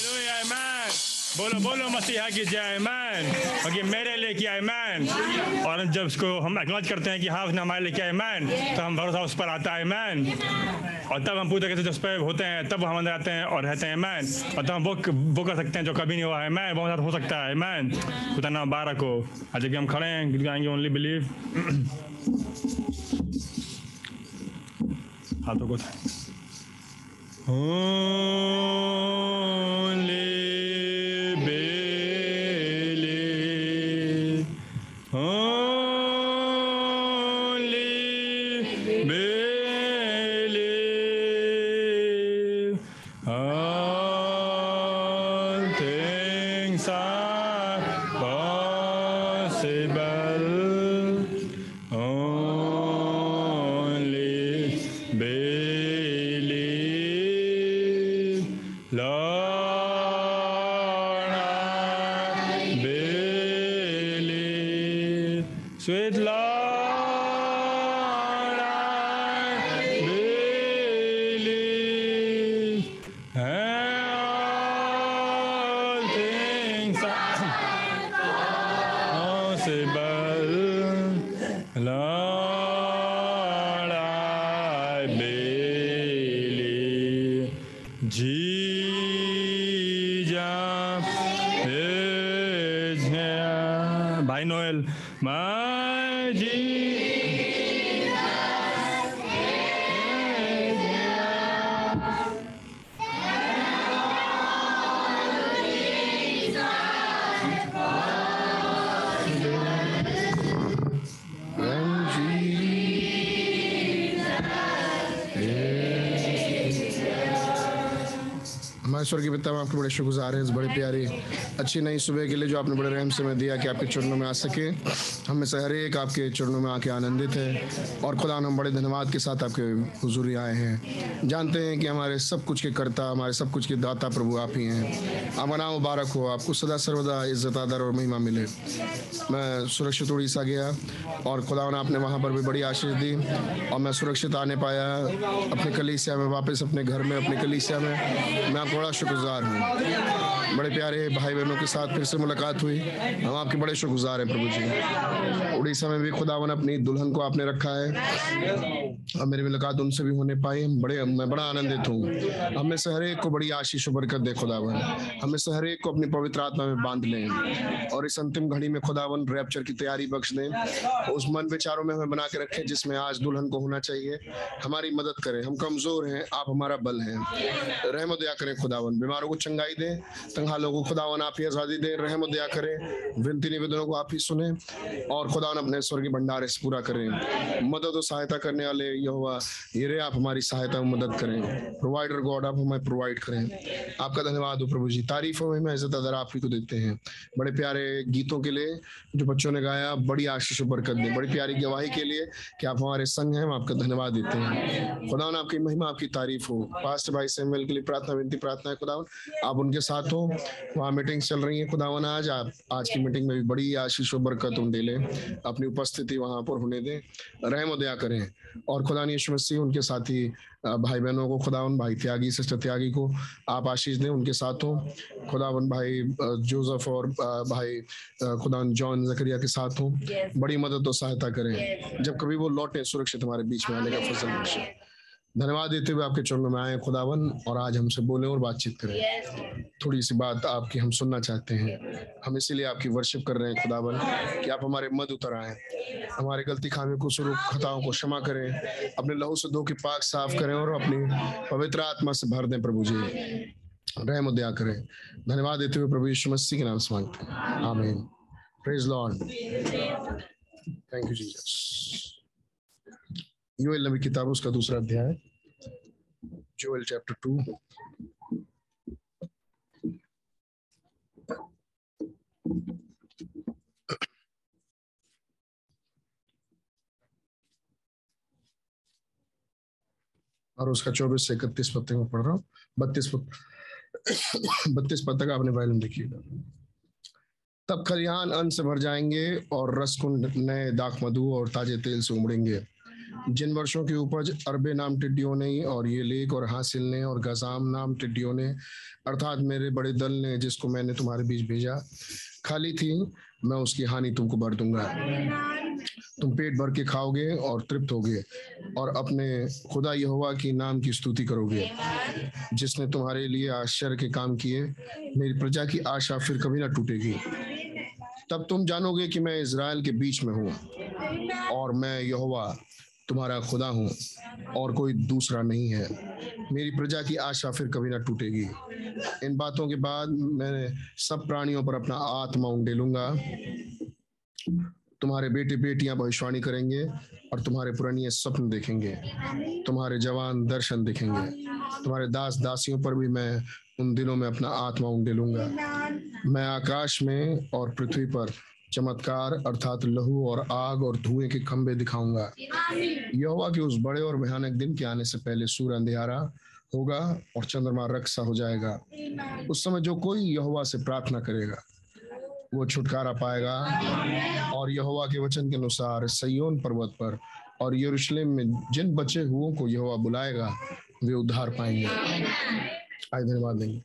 करते हैं कि हाँ उसने हमारे लेके आए मैन, तो हम भरोसा उस पर आता है मैन, और तब हम पूरी तरीके से जिस पर होते हैं तब हम अंदर आते हैं और रहते हैं मैन, और तब हम वो कर सकते हैं जो कभी नहीं हुआ है मैन, बहुत ज़्यादा हो सकता है मैन। खुदा नाम मुबारक हो। आज जबकि हम खड़े हैं गीत गाएंगे ओनली बिलीव। हाथों को स्वर्गीय पिता, हम आपके बड़े शुक्रगुजार हैं इस बड़े प्यारे अच्छी नई सुबह के लिए जो आपने बड़े रहम से हमें दिया कि आपके चरणों में आ सके। हम में से हर एक आपके चरणों में आके आनंदित है और खुदा हम बड़े धन्यवाद के साथ आपके हुजूरी आए हैं। जानते हैं कि हमारे सब कुछ के कर्ता, हमारे सब कुछ के दाता प्रभु आप ही हैं। आपका नाम मुबारक हो। आपको सदा सर्वदा इज्जत आदर और महिमा मिले। मैं सुरक्षित उड़ीसा गया और खुदा आपने वहाँ पर भी बड़ी आशीष दी और मैं सुरक्षित आने पाया अपने कलीसिया में, वापस अपने घर में, अपने कलीसिया में। मैं आपको बड़ा शुक्रगुजार हूँ। बड़े प्यारे भाई बहनों के साथ फिर से मुलाकात हुई, हम आपके बड़े शुक्रगुजार हैं प्रभु जी। उड़ीसा में भी खुदावन अपनी दुल्हन को आपने रखा है और मेरी मुलाकात उनसे भी होने पाई, मैं बड़ा आनंदित हूँ। हमें से हर एक को बड़ी आशीष बरकत दे खुदावन, हमें से हर एक को अपनी पवित्र आत्मा में बांध लें और इस अंतिम घड़ी में खुदावन रैप्चर की तैयारी बख्श दें। उस मन विचारों में हमें बना के रखें जिसमें आज दुल्हन को होना चाहिए। हमारी मदद करें, हम कमजोर हैं, आप हमारा बल हैं। रहम दया करें खुदावन, बीमारों को चंगाई दें, तंगहालों को खुदावन आप ही आजादी दें। रहम दया करें, विनती निवेदनों को आप ही सुने और खुदावन अपने स्वर्गीय भंडार से पूरा करें। मदद और सहायता करने वाले यहोवा ये आप हमारी सहायता में मदद करें। प्रोवाइडर गॉड आप हमें प्रोवाइड करें। आपका धन्यवाद हो प्रभु जी, तारीफ और महिमा इज्जत अदर आप ही को देते हैं। बड़े प्यारे गीतों के लिए जो बच्चों ने गाया, बड़ी आशीष और बरकत दें। बड़ी प्यारी गवाही के लिए कि आप हमारे संग हैं, हम आपका धन्यवाद देते हैं। खुदावन आपकी महिमा आपकी तारीफ हो। पास्टर भाई सैमुअल के लिए प्रार्थना विनती प्रार्थना है, खुदावन आप उनके साथ हो। वहाँ मीटिंग चल रही है, खुदावन आज आप आज की मीटिंग में भी बड़ी आशीष और बरकत उन दे ले, अपनी उपस्थिति वहाँ पर होने दें। रहम दया करें और खुदा यीशु मसीह उनके साथी भाई बहनों को खुदावन, भाई त्यागी सिस्टर त्यागी को आप आशीष दें, उनके साथ हो खुदावन। भाई जोसेफ और भाई खुदावन जॉन जकरिया के साथ हो, बड़ी मदद और सहायता करें। जब कभी वो लौटे सुरक्षित हमारे बीच में आने का फसल बख्शे। धन्यवाद देते हुए आपके चरणों में आए खुदावन, और आज हमसे बोले और बातचीत करें। थोड़ी सी बात आपकी हम सुनना चाहते हैं, हम इसीलिए आपकी वर्शिप कर रहे हैं खुदावन कि आप हमारे मध्य उतर आए, हमारे गलती खामियों को स्वरूप खताओं को क्षमा करें, अपने लहू से धो के पाक साफ करें और अपनी पवित्र आत्मा से भर दें प्रभु जी। रहम दया करें। धन्यवाद देते हुए प्रभु यीशु मसीह के नाम से मांगते हैं, आमीन। Praise lord, thank you Jesus. योएल नबी किताब उसका दूसरा अध्याय, जोएल चैप्टर 2। और उसका 24 से 31 पत्ते में पढ़ रहा हूँ। 32 पत्ते का आपने बाइबल में देखिएगा। तब खलिहान अन्न से भर जाएंगे और रसकुंड नए दाख मधु और ताजे तेल से उमड़ेंगे। जिन वर्षों की उपज अरबे नाम टिड्डियों ने और ये लेक और हासिल ने और गजाम नाम टिड्डियों ने अर्थात मेरे बड़े दल ने जिसको मैंने तुम्हारे बीच भेजा खाली थी, मैं उसकी हानि तुमको भर दूंगा। तुम पेट भर के खाओगे और तृप्त होगे और अपने खुदा यहोवा की नाम की स्तुति करोगे जिसने तुम्हारे लिए आश्चर्य के काम किए। मेरी प्रजा की आशा फिर कभी न टूटेगी। तब तुम जानोगे कि मैं इज़राइल के बीच में हूँ और मैं यहोवा तुम्हारा खुदा हूँ और कोई दूसरा नहीं है। मेरी प्रजा की आशा फिर कभी ना टूटेगी। इन बातों के बाद मैं सब प्राणियों पर अपना आत्मा उंडेलूंगा। तुम्हारे बेटे बेटियां भविष्यवाणी करेंगे और तुम्हारे पुराने स्वप्न देखेंगे, तुम्हारे जवान दर्शन देखेंगे। तुम्हारे दास दासियों पर भी मैं उन दिनों में अपना आत्मा उंडेलूंगा। मैं आकाश में और पृथ्वी पर चमत्कार अर्थात लहू और आग और धुएं के खंबे दिखाऊंगा। यहोवा के उस बड़े और भयानक दिन के आने से पहले सूर्य अंधेरा होगा और चंद्रमा रक्सा हो जाएगा। उस समय जो कोई यहोवा से प्रार्थना करेगा वो छुटकारा पाएगा और यहोवा के वचन के अनुसार सिय्योन पर्वत पर और यरूशलेम में जिन बचे हुओं को यहोवा बुलाएगा वे उद्धार पाएंगे। आइए धन्यवाद देंगे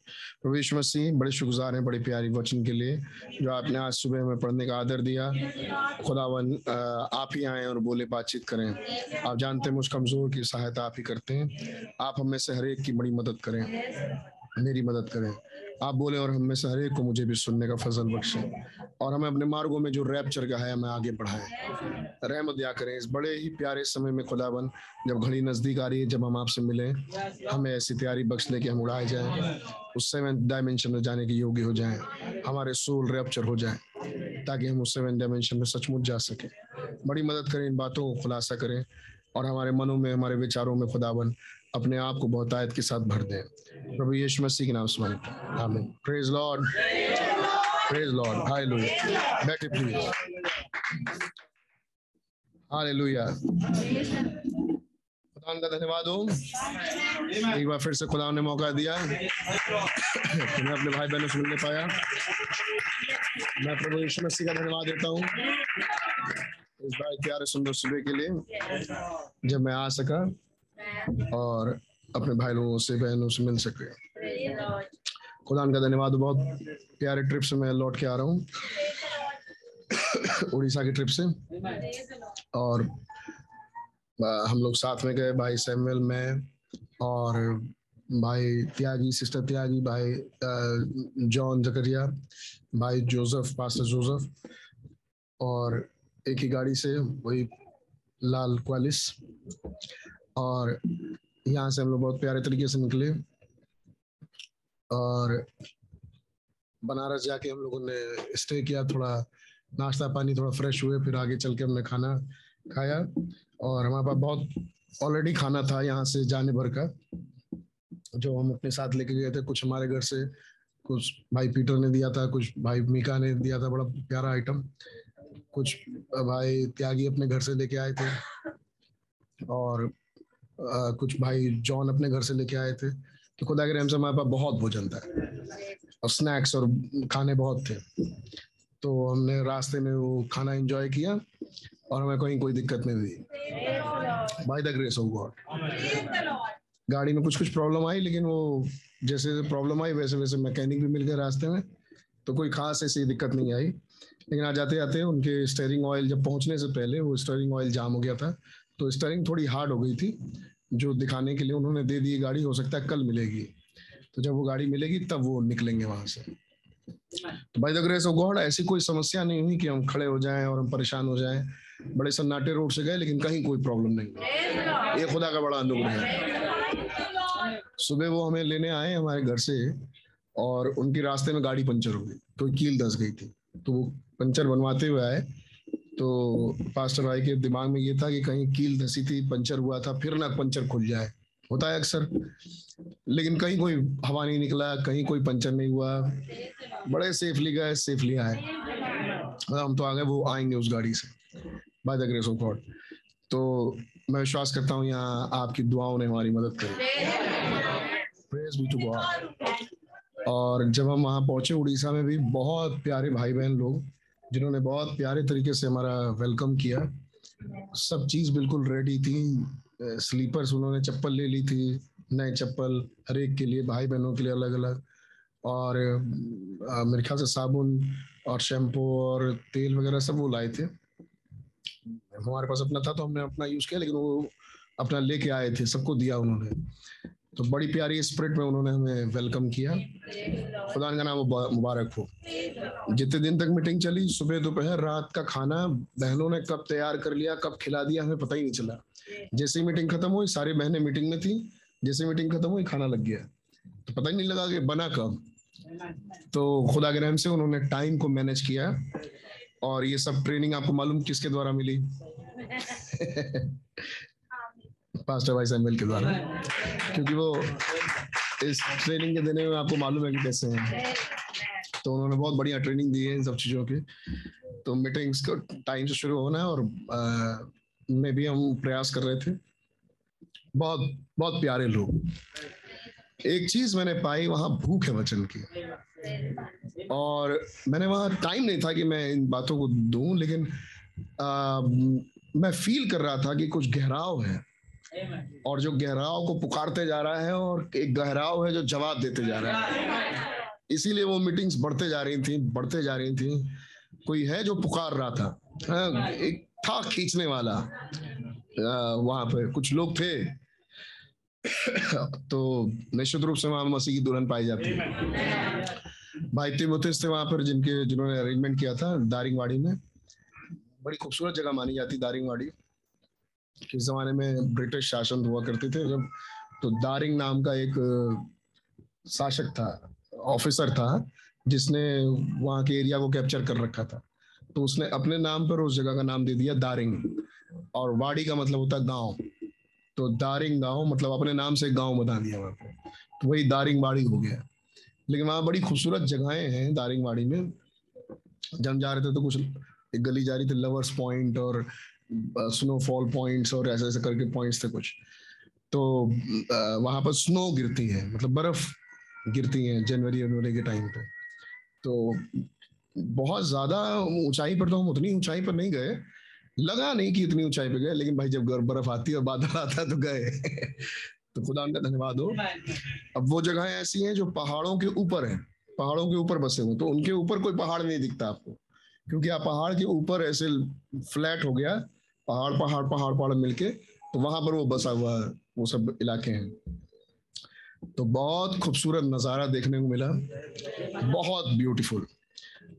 प्रभु यीशु मसीह, बड़े शुक्रगुजार हैं बड़े प्यारी वचन के लिए जो आपने आज सुबह हमें पढ़ने का आदर दिया। खुदावन आप ही आए और बोले बातचीत करें। आप जानते हैं मुझ कमज़ोर की सहायता आप ही करते हैं। आप हमें से हर एक की बड़ी मदद करें, मेरी मदद करें। आप बोले और हमें से हर एक को मुझे भी सुनने का फजल बख्शें और हमें अपने मार्गों में जो रैप्चर का है हमें आगे बढ़ाएं। रहम दया करें इस बड़े ही प्यारे समय में खुदावन, जब घड़ी नज़दीक आ रही है जब हम आपसे मिलें, हमें ऐसी तैयारी बख्श दे कि हम उड़ाए जाएं, उस सेवेंथ डायमेंशन में जाने के योग्य हो जाएं, हमारे सोल रैप्चर हो जाएं ताकि हम उस सेवेंथ डायमेंशन में सचमुच जा सकें। बड़ी मदद करें, इन बातों को खुलासा करें और हमारे मनों में हमारे विचारों में खुदावन अपने आप को बहुतायत के साथ भर दें। प्रभु यीशु मसीह के नाम से मांगते, आमीन। Praise lord, praise lord, hallelujah. बैठे प्लीज, हालेलुया। खुदा का धन्यवाद हो, एक बार फिर से खुदा ने मौका दिया, मैं अपने भाई बहनों से मिलने पाया। मैं प्रभु यीशु मसीह का धन्यवाद देता हूँ इस बार प्यारे सुंदर सुबह के लिए जब मैं आ सका और अपने भाई लोगों से बहनों से मिल सके। खुदा का धन्यवाद, बहुत प्यारे ट्रिप से मैं लौट के आ रहा हूँ उड़ीसा की ट्रिप से। और हम लोग साथ में गए, भाई सैमुअल, मैं और भाई त्यागी, सिस्टर त्यागी, भाई जॉन जकरिया, भाई जोसेफ, पास्टर जोसेफ, और एक ही गाड़ी से वही लाल क्वालिस। और यहाँ से हम लोग बहुत प्यारे तरीके से निकले और बनारस जाके हम लोगों ने स्टे किया, थोड़ा नाश्ता पानी, थोड़ा फ्रेश हुए, फिर आगे चल के हमने खाना खाया। और हमारे पास बहुत ऑलरेडी खाना था यहाँ से जाने भर का, जो हम अपने साथ लेके गए थे। कुछ हमारे घर से, कुछ भाई पीटर ने दिया था, कुछ भाई मीका ने दिया था, बड़ा प्यारा आइटम। कुछ भाई त्यागी अपने घर से लेके आए थे और कुछ भाई जॉन अपने घर से लेके आए थे। तो खुदा के रहम से हमारे पास बहुत भोजन था और स्नैक्स और खाने बहुत थे। तो हमने रास्ते में वो खाना एंजॉय किया और हमें कहीं कोई दिक्कत नहीं हुई, by the grace of God. गाड़ी में कुछ कुछ प्रॉब्लम आई, लेकिन वो जैसे प्रॉब्लम आई वैसे वैसे मैकेनिक भी मिल गए रास्ते में, तो कोई खास ऐसी दिक्कत नहीं आई। लेकिन आज जाते जाते उनके स्टीयरिंग ऑयल, जब पहुंचने से पहले वो स्टीयरिंग ऑयल जाम हो गया था, तो स्टीयरिंग थोड़ी हार्ड हो गई थी, जो दिखाने के लिए उन्होंने दे दी गाड़ी, हो सकता है कल मिलेगी। तो जब वो गाड़ी मिलेगी तब वो निकलेंगे वहां से। तो by the grace of God ऐसी कोई समस्या नहीं हुई कि हम खड़े हो जाएं और हम परेशान हो जाएं। बड़े सन्नाटे रोड से गए, लेकिन कहीं कोई प्रॉब्लम नहीं। ये खुदा का बड़ा अनुग्रह है। सुबह वो हमें लेने आए हमारे घर से, और उनकी रास्ते में गाड़ी पंचर हो गई, कोई कील धस गई थी, तो वो पंचर बनवाते हुए आए। तो पास्टर भाई के दिमाग में ये था कि कहीं कील धसी थी, पंचर हुआ था, फिर ना पंचर खुल जाए, होता है अक्सर। लेकिन कहीं कोई हवा नहीं निकला, कहीं कोई पंचर नहीं हुआ, बड़े सेफली गए, सेफली आए। हम तो आ गए, वो आएंगे उस गाड़ी से by the grace of God. तो मैं विश्वास करता हूँ यहाँ आपकी दुआओं ने हमारी मदद करी, प्रेज बी टू गॉड। और जब हम वहाँ पहुंचे उड़ीसा में, भी बहुत प्यारे भाई बहन लोग जिन्होंने बहुत प्यारे तरीके से हमारा वेलकम किया। सब चीज़ बिल्कुल रेडी थी, स्लीपर्स, उन्होंने चप्पल ले ली थी, नए चप्पल हर एक के लिए, भाई बहनों के लिए अलग अलग। और मेरे ख्याल से साबुन और शैम्पू और तेल वगैरह सब वो लाए थे। हमारे पास अपना था तो हमने अपना यूज़ किया, लेकिन वो अपना लेके आए थे, सबको दिया उन्होंने। तो बड़ी प्यारी स्पिरिट में उन्होंने हमें वेलकम किया। खुदा का नाम मुबारक हो। जितने दिन तक मीटिंग चली, सुबह दोपहर रात का खाना बहनों ने कब तैयार कर लिया, कब खिला दिया, हमें पता ही नहीं चला। जैसे ही मीटिंग खत्म हुई, सारी बहनें मीटिंग में थी, जैसे मीटिंग खत्म हुई खाना लग गया, तो पता ही नहीं लगा कि बना कब। तो खुदा के रहम से उन्होंने टाइम को मैनेज किया। और ये सब ट्रेनिंग आपको मालूम किसके द्वारा मिली? पास्टर भाई सैमुअल के द्वारा, क्योंकि वो इस ट्रेनिंग के देने में आपको मालूम है कि कैसे हैं। तो उन्होंने बहुत बढ़िया ट्रेनिंग दी है इन सब चीज़ों की। तो मीटिंग्स का टाइम से शुरू होना है, और में भी हम प्रयास कर रहे थे। बहुत बहुत प्यारे लोग। एक चीज़ मैंने पाई, वहाँ भूख है वचन की। और मैंने वहाँ टाइम नहीं था कि मैं इन बातों को दूँ, लेकिन मैं फील कर रहा था कि कुछ गहराव है, और जो गहराव को पुकारते जा रहा है, और एक गहराव है जो जवाब देते जा रहा है। इसीलिए वो मीटिंग्स बढ़ते जा रही थी, बढ़ते जा रही थी। कोई है जो पुकार रहा था, एक था खींचने वाला। वहां पे कुछ लोग थे तो निश्चित रूप से वहां मसीह की दुल्हन पाई जाती है। भाई तिमोथी थे वहां पर, जिन्होंने अरेंजमेंट किया था दारिंगवाड़ी में। बड़ी खूबसूरत जगह मानी जाती दारिंगवाड़ी। किस जमाने में ब्रिटिश शासन हुआ करते थे, जब तो दारिंग नाम का एक शासक था, ऑफिसर था, जिसने वहाँ के एरिया को कैप्चर कर रखा था। तो उसने अपने नाम पर उस जगह का नाम दे दिया दारिंग, और वाड़ी का मतलब होता है गांव। तो दारिंग गांव मतलब अपने नाम से गांव बता दिया वहाँ पे, तो वही दारिंग वाड़ी हो गया। लेकिन वहाँ बड़ी खूबसूरत जगहें हैं दारिंग वाड़ी में। जब जा रहे थे तो कुछ एक गली जा रही थी, लवर्स पॉइंट और स्नोफॉल पॉइंट्स और ऐसे ऐसे करके पॉइंट्स थे कुछ। तो वहाँ पर स्नो गिरती है, मतलब बर्फ गिरती है जनवरी के टाइम पे। तो बहुत ज़्यादा ऊंचाई पर तो हम उतनी ऊंचाई पर नहीं गए, लगा नहीं कि इतनी ऊंचाई पे गए, लेकिन भाई जब बर्फ आती है और बादल आता है तो गए तो खुदा उनका धन्यवाद हो। अब वो जगहें ऐसी हैं जो पहाड़ों के ऊपर हैं, पहाड़ों के ऊपर बसे हुए, तो उनके ऊपर कोई पहाड़ नहीं दिखता आपको, क्योंकि आप पहाड़ के ऊपर ऐसे फ्लैट हो गया, पहाड़ पहाड़ पहाड़ पहाड़ मिलके, तो वहां पर वो बसा हुआ वो सब इलाके हैं। तो बहुत खूबसूरत नज़ारा देखने को मिला, बहुत ब्यूटीफुल।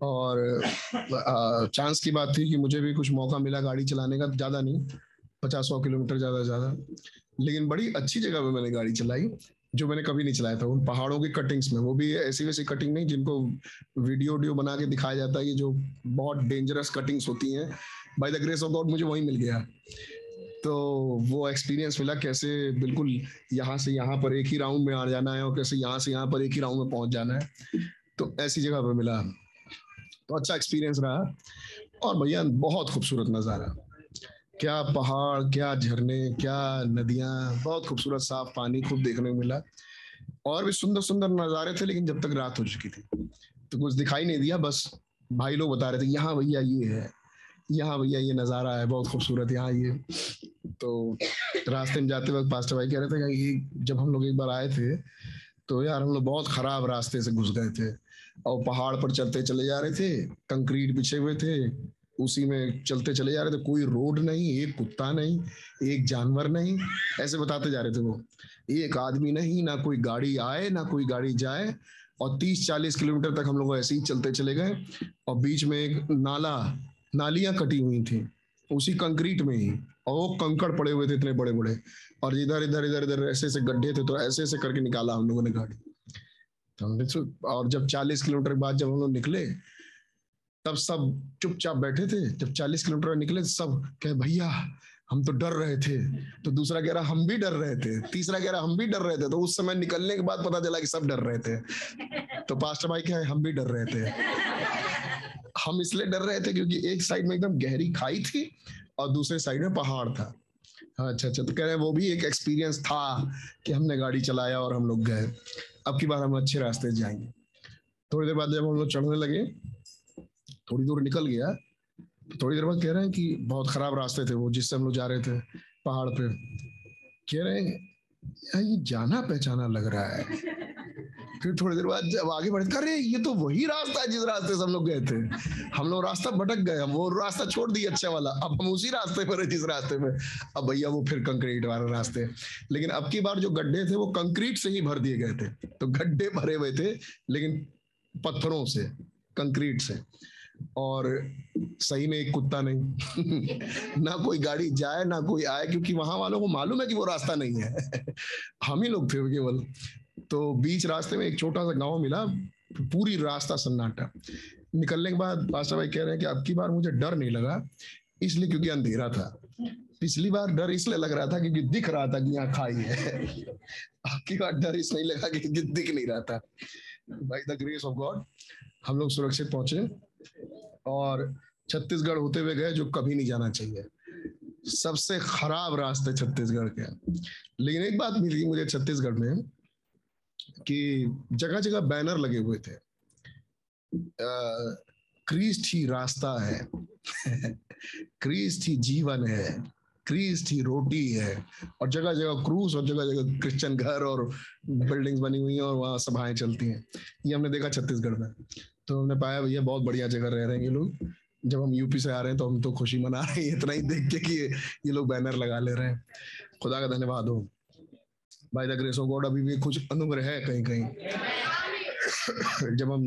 और चांस की बात थी कि मुझे भी कुछ मौका मिला गाड़ी चलाने का, ज़्यादा नहीं 50-100 किलोमीटर ज़्यादा ज़्यादा, लेकिन बड़ी अच्छी जगह पे मैंने गाड़ी चलाई जो मैंने कभी नहीं चलाया था, उन पहाड़ों की कटिंग्स में। वो भी ऐसी वैसी कटिंग नहीं जिनको वीडियो बना के दिखाया जाता है, कि जो बहुत डेंजरस कटिंग्स होती हैं। By the grace of God मुझे वहीं मिल गया, तो वो एक्सपीरियंस मिला कैसे बिल्कुल यहाँ से यहाँ पर एक ही राउंड में आ जाना है और कैसे यहाँ से यहाँ पर एक ही राउंड में पहुँच जाना है, तो ऐसी जगह पर मिला, तो अच्छा एक्सपीरियंस रहा। और भैया बहुत खूबसूरत नज़ारा, क्या पहाड़, क्या झरने, क्या नदियाँ, बहुत खूबसूरत साफ पानी खूब देखने को मिला, और भी सुंदर सुंदर नज़ारे थे। लेकिन जब तक रात हो चुकी थी तो कुछ दिखाई नहीं दिया, बस भाई लोग बता रहे थे यहाँ भैया ये है, यहाँ भैया ये नज़ारा है बहुत खूबसूरत, यहाँ ये। तो रास्ते में जाते वक्त पास्टर भाई कह रहे थे कि जब हम लोग एक बार आए थे तो यार हम लोग बहुत खराब रास्ते से घुस गए थे, और पहाड़ पर चलते चले जा रहे थे, कंक्रीट बिछे हुए थे, उसी में चलते चले जा रहे थे, कोई रोड नहीं, एक कुत्ता नहीं, एक जानवर नहीं, ऐसे बताते जा रहे थे वो, एक आदमी नहीं, ना कोई गाड़ी आए ना कोई गाड़ी जाए। और 30-40 किलोमीटर तक हम लोग ऐसे ही चलते चले गए, और बीच में एक नालियां कटी हुई थी उसी कंक्रीट में ही, और वो कंकड़ पड़े हुए थे इतने बड़े बड़े, और इधर इधर इधर इधर ऐसे ऐसे गड्ढे थे, तो ऐसे ऐसे करके निकाला हम लोगों ने गाड़ी। तो हमने, और जब 40 किलोमीटर के बाद जब हम लोग निकले तब सब चुपचाप बैठे थे, जब 40 किलोमीटर निकले सब कहे भैया हम तो डर रहे थे, तो दूसरा कह रहा हम भी डर रहे थे, तीसरा कह रहा हम भी डर रहे थे, तो उस समय निकलने के बाद पता चला कि सब डर रहे थे। तो पास्टर भाई कहे हम भी डर रहे थे, हम इसलिए डर रहे थे क्योंकि एक साइड में एकदम गहरी खाई थी और दूसरे साइड में पहाड़ था। अच्छा, तो कह रहे हैं वो भी एक एक्सपीरियंस था कि हमने गाड़ी चलाया और हम लोग गए, अब की बार हम अच्छे रास्ते जाएंगे। थोड़ी देर बाद जब हम लोग चढ़ने लगे, थोड़ी दूर निकल गया, थोड़ी देर बाद कह रहे हैं कि बहुत खराब रास्ते थे वो जिससे हम लोग जा रहे थे पहाड़ पे, कह रहे हैं ये जाना पहचाना लग रहा है। फिर थोड़ी देर बाद जब आगे बढ़ते, अरे ये तो वही रास्ता है जिस रास्ते से हम लोग गए थे, हम लोग रास्ता भटक गए, हम वो रास्ता छोड़ दिए अच्छा वाला, अब हम उसी रास्ते पर है जिस रास्ते में, अब भैया वो फिर कंक्रीट वाला रास्ते। लेकिन अब की बार जो गड्ढे थे वो कंक्रीट से ही भर दिए गए थे, तो गड्ढे भरे हुए थे लेकिन पत्थरों से, कंक्रीट से, और सही में एक कुत्ता नहीं ना कोई गाड़ी जाए ना कोई आए, क्योंकि वहां वालों को मालूम है कि वो रास्ता नहीं है हम ही लोग थे केवल। तो बीच रास्ते में एक छोटा सा गांव मिला, पूरी रास्ता सन्नाटा। निकलने के बाद पास्टर भाई कह रहे हैं कि अब की बार मुझे डर नहीं लगा इसलिए क्योंकि अंधेरा था, पिछली बार डर इसलिए लग रहा था क्योंकि दिख रहा था कि यहाँ खाई है, अब की बार डर इसलिए लगा क्योंकि दिख नहीं रहा था। By the grace of God हम लोग सुरक्षित पहुंचे, और छत्तीसगढ़ होते हुए गए जो कभी नहीं जाना चाहिए, सबसे खराब रास्ते छत्तीसगढ़ के। लेकिन एक बात मिली मुझे छत्तीसगढ़ में कि जगह जगह बैनर लगे हुए थे, क्रिस्ट ही रास्ता है क्रिस्ट ही जीवन है, क्रिस्ट ही रोटी है, और जगह जगह क्रूस और जगह जगह क्रिश्चियन घर और बिल्डिंग्स बनी हुई हैं और वहाँ सभाएं चलती हैं। ये हमने देखा छत्तीसगढ़ में, तो हमने पाया भैया बहुत बढ़िया जगह रह रहे हैं ये लोग। जब हम यूपी से आ रहे हैं तो हम तो खुशी मना रहे हैं इतना ही देख के कि ये लोग बैनर लगा ले रहे हैं। खुदा का धन्यवाद हो। By the grace of God अभी भी कुछ अनुग्रह है कहीं कहीं। जब हम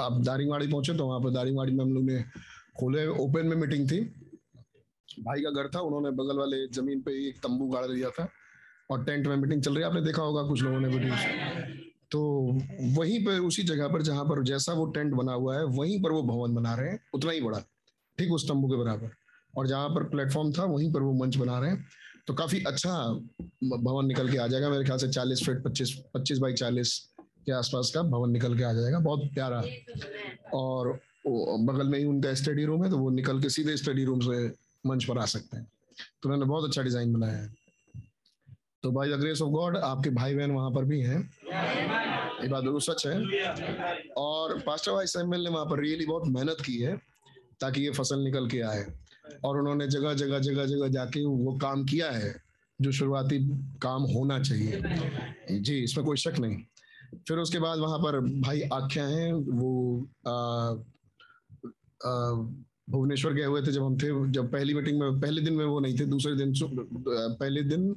आप दारिंगवाड़ी पहुंचे तो वहाँ पर दारिंगवाड़ी में हम लोग ने खुले ओपन में मीटिंग थी, भाई का घर था, उन्होंने बगल वाले जमीन पे एक तंबू गाड़ दिया था और टेंट में मीटिंग चल रही है, आपने देखा होगा कुछ लोगों ने वीडियो। तो वहीं पर उसी जगह पर जहाँ पर जैसा वो टेंट बना हुआ है वहीं पर वो भवन बना रहे हैं, उतना ही बड़ा ठीक उस तंबू के बराबर, और जहाँ पर प्लेटफॉर्म था वहीं पर वो मंच बना रहे हैं। तो काफी अच्छा भवन निकल के आ जाएगा, मेरे ख्याल से 40 फीट 25x40 के आसपास का भवन निकल के आ जाएगा, बहुत प्यारा। और बगल में ही उनका स्टडी रूम है, तो वो निकल के सीधे स्टडी रूम से मंच पर आ सकते हैं। तो उन्होंने बहुत अच्छा डिजाइन बनाया है। तो by the grace of God आपके भाई बहन वहां पर भी हैं, ये बात बिल्कुल सच है। और पास्टर भाई सैमुअल ने वहां पर रियली बहुत मेहनत की है ताकि ये फसल निकल के आए, और उन्होंने जगह जगह जाके वो काम किया है जो शुरुआती काम होना चाहिए जी, इसमें कोई शक नहीं। फिर उसके बाद वहाँ पर भाई आख्या हैं, वो भुवनेश्वर गए हुए थे जब हम थे, जब पहली मीटिंग में, पहले दिन में वो नहीं थे, दूसरे दिन पहले दिन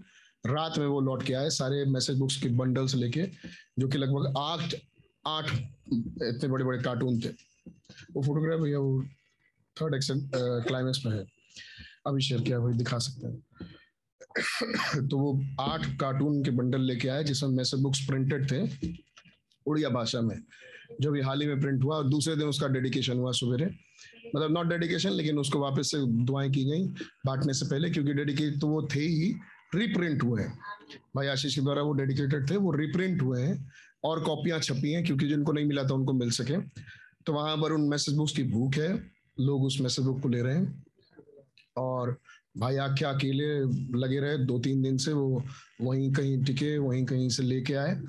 रात में वो लौट के आए सारे मैसेज बुक्स के बंडल्स लेके, जो कि लगभग आठ इतने बड़े बड़े कार्टून थे। वो फोटोग्राफ भैया वो थर्ड एक्शन क्लाइमेक्स में है, अभी शेयर किया भाई, दिखा सकते हैं। तो वो 8 कार्टून के बंडल लेके आए जिसमें मैसेज बुक्स प्रिंटेड थे उड़िया भाषा में, जो भी हाल ही में प्रिंट हुआ, और दूसरे दिन उसका डेडिकेशन हुआ सवेरे, मतलब नॉट डेडिकेशन लेकिन उसको वापस से दुआएं की गई बांटने से पहले, क्योंकि डेडिकेट तो वो थे ही, रिप्रिंट हुए हैं भाई आशीष के द्वारा, वो डेडिकेटेड थे, वो रिप्रिंट हुए हैं और कॉपियाँ छपी हैं क्योंकि जिनको नहीं मिला था उनको मिल सके। तो वहाँ पर उन मैसेज बुक्स की भूख है, लोग उस मैसेज बुक को ले रहे हैं और भाई आख्या अकेले लगे रहे 2-3 दिन से, वो वहीं कहीं टिके, वहीं कहीं से लेके आए।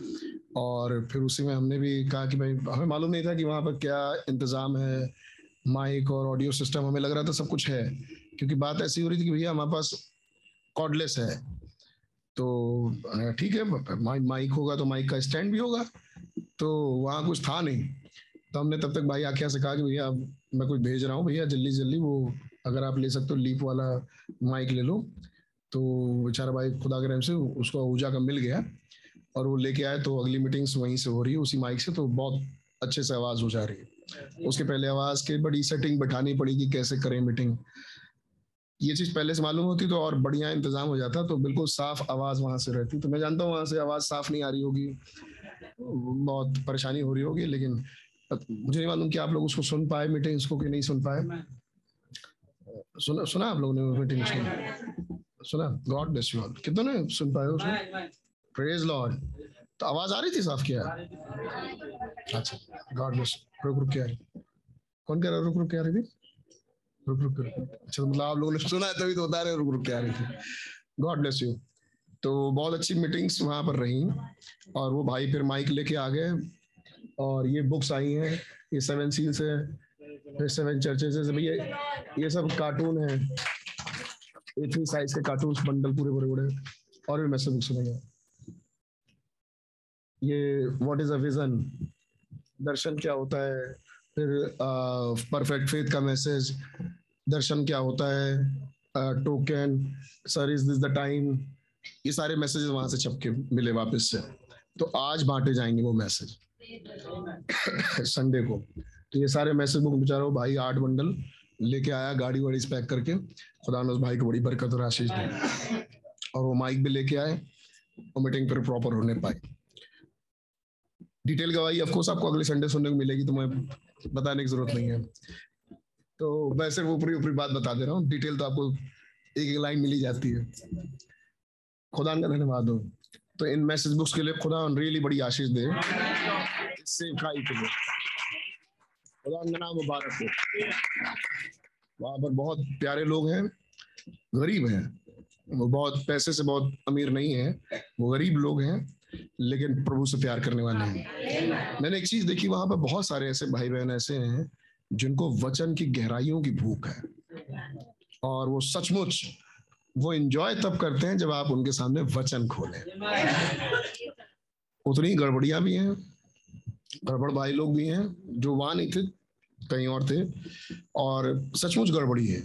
और फिर उसी में हमने भी कहा कि भाई हमें मालूम नहीं था कि वहाँ पर क्या इंतज़ाम है, माइक और ऑडियो सिस्टम, हमें लग रहा था सब कुछ है, क्योंकि बात ऐसी हो रही थी कि भैया हमारे पास कॉर्डलेस है, तो ठीक है माइक होगा तो माइक का स्टैंड भी होगा, तो वहाँ कुछ था नहीं। तो हमने तब तक भाई आख्या से कहा कि भैया मैं कुछ भेज रहा हूँ भैया जल्दी जल्दी, वो अगर आप ले सकते हो लीप वाला माइक ले लो। तो बेचारा भाई खुदा के रहम से उसको ऊर्जा का मिल गया और वो लेके आए, तो अगली मीटिंग्स वहीं से हो रही है उसी माइक से, तो बहुत अच्छे से आवाज़ हो जा रही है। उसके पहले आवाज़ के बड़ी सेटिंग बैठानी पड़ेगी, कैसे करें मीटिंग, ये चीज़ पहले से मालूम होती तो और बढ़िया इंतज़ाम हो जाता, तो बिल्कुल साफ आवाज़ वहाँ से रहती। तो मैं जानता हूँ वहाँ से आवाज़ साफ नहीं आ रही होगी, बहुत परेशानी हो रही होगी, लेकिन मुझे नहीं मालूम कि आप लोग उसको सुन पाए मीटिंग्स को कि नहीं सुन पाए। सुना आप लोगों ने मीटिंग सुना, गॉड ब्लेस यू ऑल, कितनों ने सुन पाए उसमें, प्रेज लॉर्ड। तो आवाज आ रही थी साफ, किया अच्छा, गॉड ब्लेस। रुक के आ रही, कौन कह रहा रुक के आ रही थी, रुक अच्छा, मतलब आप लोगों ने सुना है तभी तो बता रहे रुक के आ रही थी, गॉड ब्लेस यू। तो बहुत अच्छी मीटिंग्स वहाँ पर रही और वो भाई फिर माइक लेके आ गए और ये बुक्स आई हैं, ये 7 सील्स है, फिर 7 चर्चेज है, भैया ये सब कार्टून है, इतनी साइज के कार्टून बंडल पूरे पूरे उड़े और भी मैसेज बुक्स में। ये व्हाट इज अ विजन, दर्शन क्या होता है, फिर परफेक्ट फेथ का मैसेज, दर्शन क्या होता है, token, sir is this the time, ये सारे मैसेजेस वहां से छपके मिले वापस से। तो आज बांटे जाएंगे वो मैसेज संडे को। तो ये सारे मैसेज बुक बेचारा भाई 8 बंडल लेके आया, गाड़ी वाड़ी पैक करके, खुदा ने उस भाई को बड़ी बरकत और आशीष दी, और वो माइक भी लेके आए और मीटिंग पर प्रॉपर होने पाई। डिटेल गवाही ऑफ कोर्स आपको अगले संडे सुनने को मिलेगी, तो मैं बताने की जरूरत नहीं है, तो वैसे वो पूरी पूरी बात बता दे रहा हूँ, डिटेल तो आपको एक एक लाइन मिली जाती है। खुदा का धन्यवाद हो। तो इन मैसेज बुक्स के लिए खुदा रियली बड़ी आशीष दे, इससे मुबारक हो। वहाँ पर बहुत प्यारे लोग हैं, गरीब हैं, वो बहुत पैसे से बहुत अमीर नहीं है, वो गरीब लोग हैं लेकिन प्रभु से प्यार करने वाले हैं। मैंने एक चीज देखी वहाँ पर, बहुत सारे ऐसे भाई बहन ऐसे हैं जिनको वचन की गहराइयों की भूख है, और वो सचमुच वो एंजॉय तब करते हैं जब आप उनके सामने वचन खोलें। उतनी गड़बड़ियां भी हैं, गड़बड़ भाई लोग भी हैं जो वहाँ नहीं थे, कहीं और थे, और सचमुच गड़बड़ी है,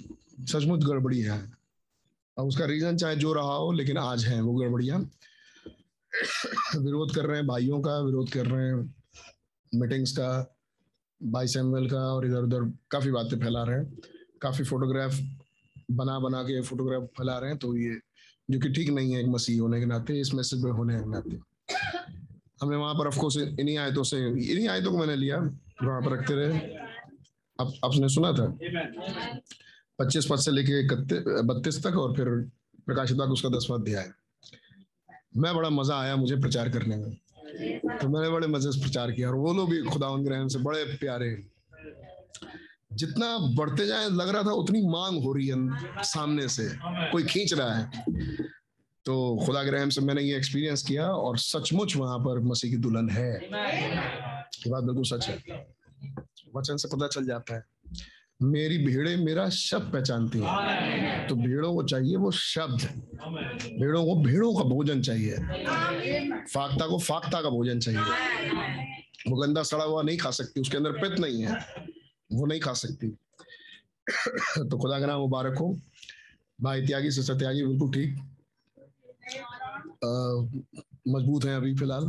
सचमुच गड़बड़ी है, और उसका रीजन चाहे जो रहा हो, लेकिन आज है वो गड़बड़ियाँ। विरोध कर रहे हैं भाइयों का, विरोध कर रहे हैं मीटिंग्स का, भाई सैमुअल का, और इधर उधर काफ़ी बातें फैला रहे हैं, काफ़ी फोटोग्राफ बना के फोटोग्राफ फैला रहे हैं, तो ये जो कि ठीक नहीं है एक मसीह होने के नाते, इस मैसेज में होने के नाते। हमने वहाँ पर ऑफकोर्स इन्हीं आयतों को मैंने लिया, वहाँ पर रखते रहे। अब आपने सुना था 25 पद से लेके 32 तक, और फिर प्रकाशित वाक्य उसका 10वां अध्याय। मैं बड़ा मजा आया मुझे प्रचार करने में, तो मैंने बड़े मजे से प्रचार किया, और वो लोग भी खुदा उनके रहम से बड़े प्यारे। जितना बढ़ते जाए लग रहा था उतनी मांग हो रही है, सामने से कोई खींच रहा है। तो खुदा के रहम से मैंने ये एक्सपीरियंस किया, और सचमुच वहां पर मसीह की दुल्हन है, ये बात बिल्कुल सच है, वचन से पता चल जाता है। मेरी भेड़े मेरा शब्द पहचानती है। तो भेड़ों को चाहिए वो शब्द, भेड़ों का भोजन चाहिए, फाख्ता को फाख्ता का भोजन चाहिए। वो गंदा सड़ा हुआ नहीं खा सकती, उसके अंदर पित्त नहीं है, वो नहीं खा सकती। तो खुदा का नाम मुबारक हो। भाई त्यागी से त्यागी बिल्कुल ठीक मजबूत हैं अभी फिलहाल,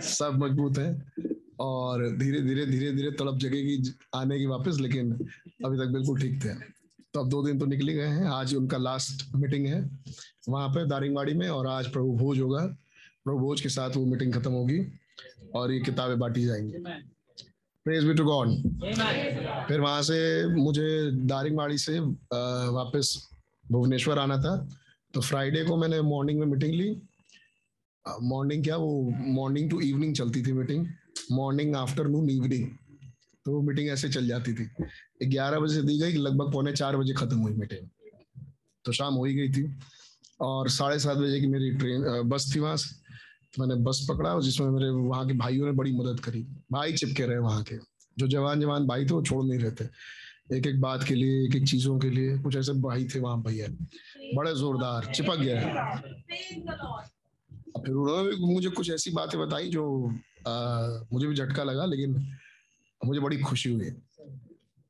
सब मजबूत हैं और धीरे धीरे तड़प जगेगी आने की वापस, लेकिन अभी तक बिल्कुल ठीक थे। तो अब 2 दिन तो निकले गए हैं, आज उनका लास्ट मीटिंग है वहाँ पे दारिंगवाड़ी में, और आज प्रभु भोज होगा, प्रभु भोज के साथ वो मीटिंग खत्म होगी और ये किताबें बांटी जाएंगी। Praise be to God. फिर वहाँ से मुझे दारिंगवाड़ी से वापस भुवनेश्वर आना था, तो फ्राइडे को मैंने मॉर्निंग में मीटिंग ली। वो मॉर्निंग टू इवनिंग चलती थी मीटिंग, मॉर्निंग आफ्टरनून इवनिंग, तो मीटिंग ऐसे चल जाती थी। 11 बजे से दी गई, लगभग 3:45 बजे खत्म हुई मीटिंग, तो शाम हो ही गई थी। और 7:30 बजे की मेरी बस थी वहाँ से, तो मैंने बस पकड़ा, जिसमें मेरे वहाँ के भाइयों ने बड़ी मदद करी। भाई चिपके रहे वहाँ के, जो जवान भाई थे वो छोड़ नहीं रहे थे, एक एक बात के लिए, एक एक चीजों के लिए। कुछ ऐसे भाई थे वहाँ, भैया बड़े जोरदार चिपक गया। फिर उन्होंने मुझे कुछ ऐसी बातें बताई जो मुझे भी झटका लगा, लेकिन मुझे बड़ी खुशी हुई।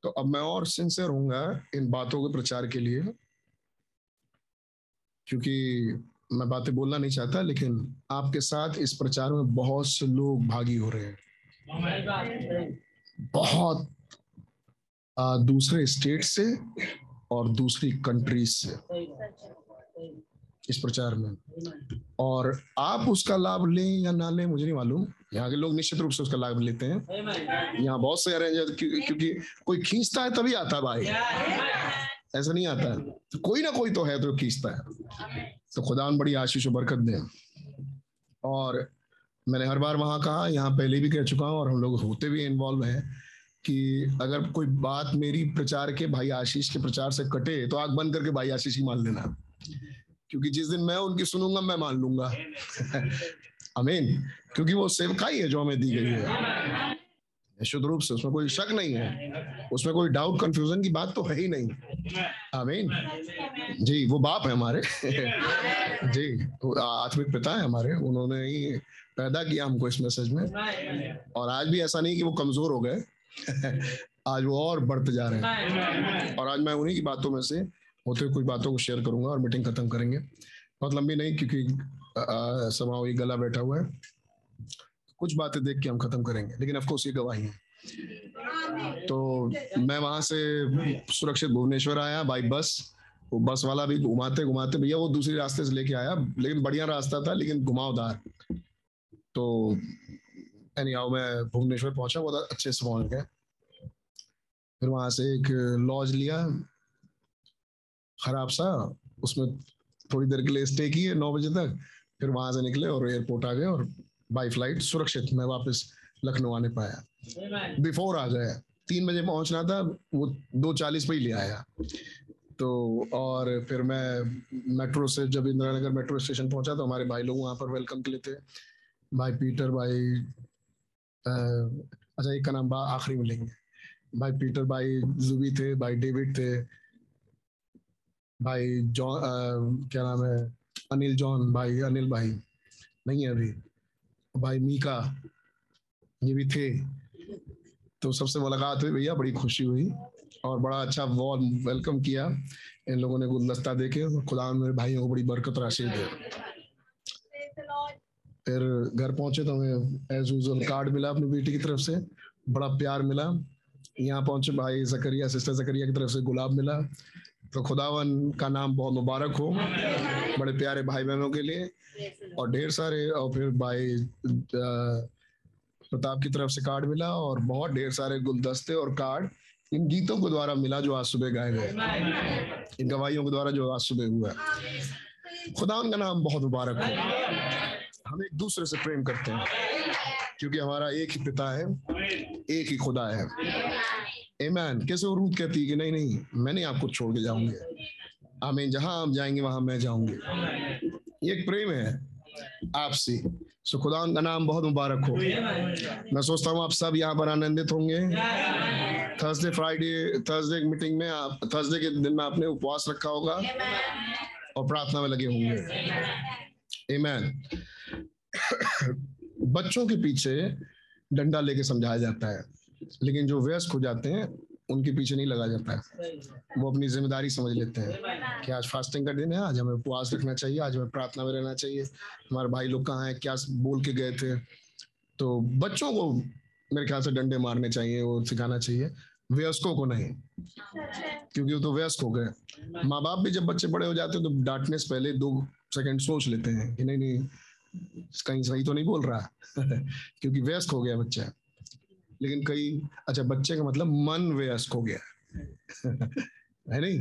तो अब मैं और सिंसियर होऊंगा इन बातों के प्रचार के लिए, क्योंकि मैं बातें बोलना नहीं चाहता, लेकिन आपके साथ इस प्रचार में बहुत से लोग भागी हो रहे हैं, बहुत दूसरे स्टेट से और दूसरी कंट्रीज से इस प्रचार में। और आप उसका लाभ लें या ना लें मुझे नहीं मालूम, यहाँ के लोग निश्चित रूप से उसका लाभ लेते हैं। यहाँ बहुत से अरेंजर, क्योंकि कोई खींचता है तभी आता है भाई, ऐसा नहीं आता है, तो कोई ना कोई तो है तो खींचता है। तो खुदा बड़ी आशीष और बरकत दे। और मैंने हर बार वहाँ कहा, यहाँ पहले भी कह चुका हूँ, और हम लोग होते भी इन्वॉल्व हैं कि अगर कोई बात मेरी प्रचार के, भाई आशीष के प्रचार से कटे तो आग बंद करके भाई आशीष ही मान लेना, क्योंकि जिस दिन मैं उनकी सुनूंगा मैं मान लूंगा। आमीन। क्योंकि वो सेवकाई है जो हमें दी गई है निश्चित रूप से, उसमें कोई शक नहीं है, उसमें कोई डाउट कंफ्यूजन की बात तो है ही नहीं। आमीन जी। वो बाप है हमारे जी, आत्मिक पिता है हमारे, उन्होंने ही पैदा किया हमको इस मैसेज में। और आज भी ऐसा नहीं कि वो कमजोर हो गए, आज वो और बढ़ते जा रहे हैं। और आज मैं उन्हीं की बातों में से होते कुछ बातों को शेयर करूंगा और मीटिंग खत्म करेंगे। बहुत लंबी नहीं, क्योंकि समाओ ये गला बैठा हुआ है, कुछ बातें देख के हम खत्म करेंगे, लेकिन ऑफकोर्स ये गवाही है। तो मैं वहां से सुरक्षित भुवनेश्वर आया बाई बस। वो बस वाला भी घुमाते घुमाते, भैया वो दूसरे रास्ते से लेके आया, लेकिन बढ़िया रास्ता था, लेकिन घुमावदार। तो एनी हाउ मैं भुवनेश्वर पहुंचा, बहुत अच्छे से पहुंच गया। फिर वहां से एक लॉज लिया खराब सा, उसमें थोड़ी देर के लिए स्टे किए 9 बजे तक। फिर वहां से निकले और एयरपोर्ट आ गए, और बाई फ्लाइट सुरक्षित मैं वापस लखनऊ आने पाया। बिफोर आ गया, 3 बजे पहुंचना था, वो 2:40 पे ही ले आया। तो और फिर मैं मेट्रो से जब इंदिरा नगर मेट्रो स्टेशन पहुंचा, तो हमारे भाई लोग वहाँ पर वेलकम के लिए थे, भाई पीटर, भाई अच्छा एक का नाम आखिरी में लेंगे, भाई पीटर, भाई जुबी थे, भाई डेविड थे, भाई जॉन, क्या नाम है, अनिल जॉन, भाई अनिल भाई नहीं है अभी, भाई मीका, ये भी थे। तो सबसे मुलाकात हुई, भैया बड़ी खुशी हुई और बड़ा अच्छा वार्म वेलकम किया। इन लोगों ने गुलदस्ता देके, खुदा मेरे भाइयों को बड़ी बरकत राशि दे। फिर घर पहुंचे तो हमें एज यूजुअल कार्ड मिला अपनी बेटी की तरफ से, बड़ा प्यार मिला। यहाँ पहुंचे भाई जकरिया, सिस्टर जकरिया की तरफ से गुलाब मिला। तो खुदावन का नाम बहुत मुबारक हो बड़े प्यारे भाई बहनों के लिए और ढेर सारे। और फिर भाई प्रताप की तरफ से कार्ड मिला और बहुत ढेर सारे गुलदस्ते और कार्ड इन गीतों के द्वारा मिला जो आज सुबह गाए गए, इन गवाहियों के द्वारा जो आज सुबह हुआ। खुदावन का नाम बहुत मुबारक हो। हम एक दूसरे से प्रेम करते हैं क्योंकि हमारा एक ही पिता है, एक ही खुदा है। आमीन। कैसे वो रूत कहती है कि नहीं नहीं मैं नहीं आपको छोड़ के जाऊंगी, आमीन, जहां आप जाएंगे वहां मैं जाऊंगी। ये एक प्रेम है आपसी। सो खुदा का नाम बहुत मुबारक हो। मैं सोचता हूँ आप सब यहाँ पर आनंदित होंगे। थर्सडे मीटिंग में आप थर्सडे के दिन में आपने उपवास रखा होगा और प्रार्थना में लगे होंगे। आमीन। बच्चों के पीछे डंडा लेके समझाया जाता है, लेकिन जो वयस्क हो जाते हैं उनके पीछे नहीं लगा जाता है। वो अपनी जिम्मेदारी समझ लेते हैं कि आज फास्टिंग का दिन है, आज हमें उपवास रखना चाहिए, आज हमें प्रार्थना में रहना चाहिए, हमारे भाई लोग कहाँ हैं, क्या बोल के गए थे। तो बच्चों को मेरे ख्याल से डंडे मारने चाहिए और सिखाना चाहिए, वयस्कों को नहीं, क्योंकि वो तो वयस्क हो गए। माँ बाप भी जब बच्चे बड़े हो जाते हैं तो डांटने से पहले 2 सेकेंड सोच लेते हैं कि नहीं कहीं सही तो नहीं बोल रहा क्योंकि वयस्क हो गया बच्चा। लेकिन कई अच्छा बच्चे का मतलब मन वयस्क हो गया है नहीं,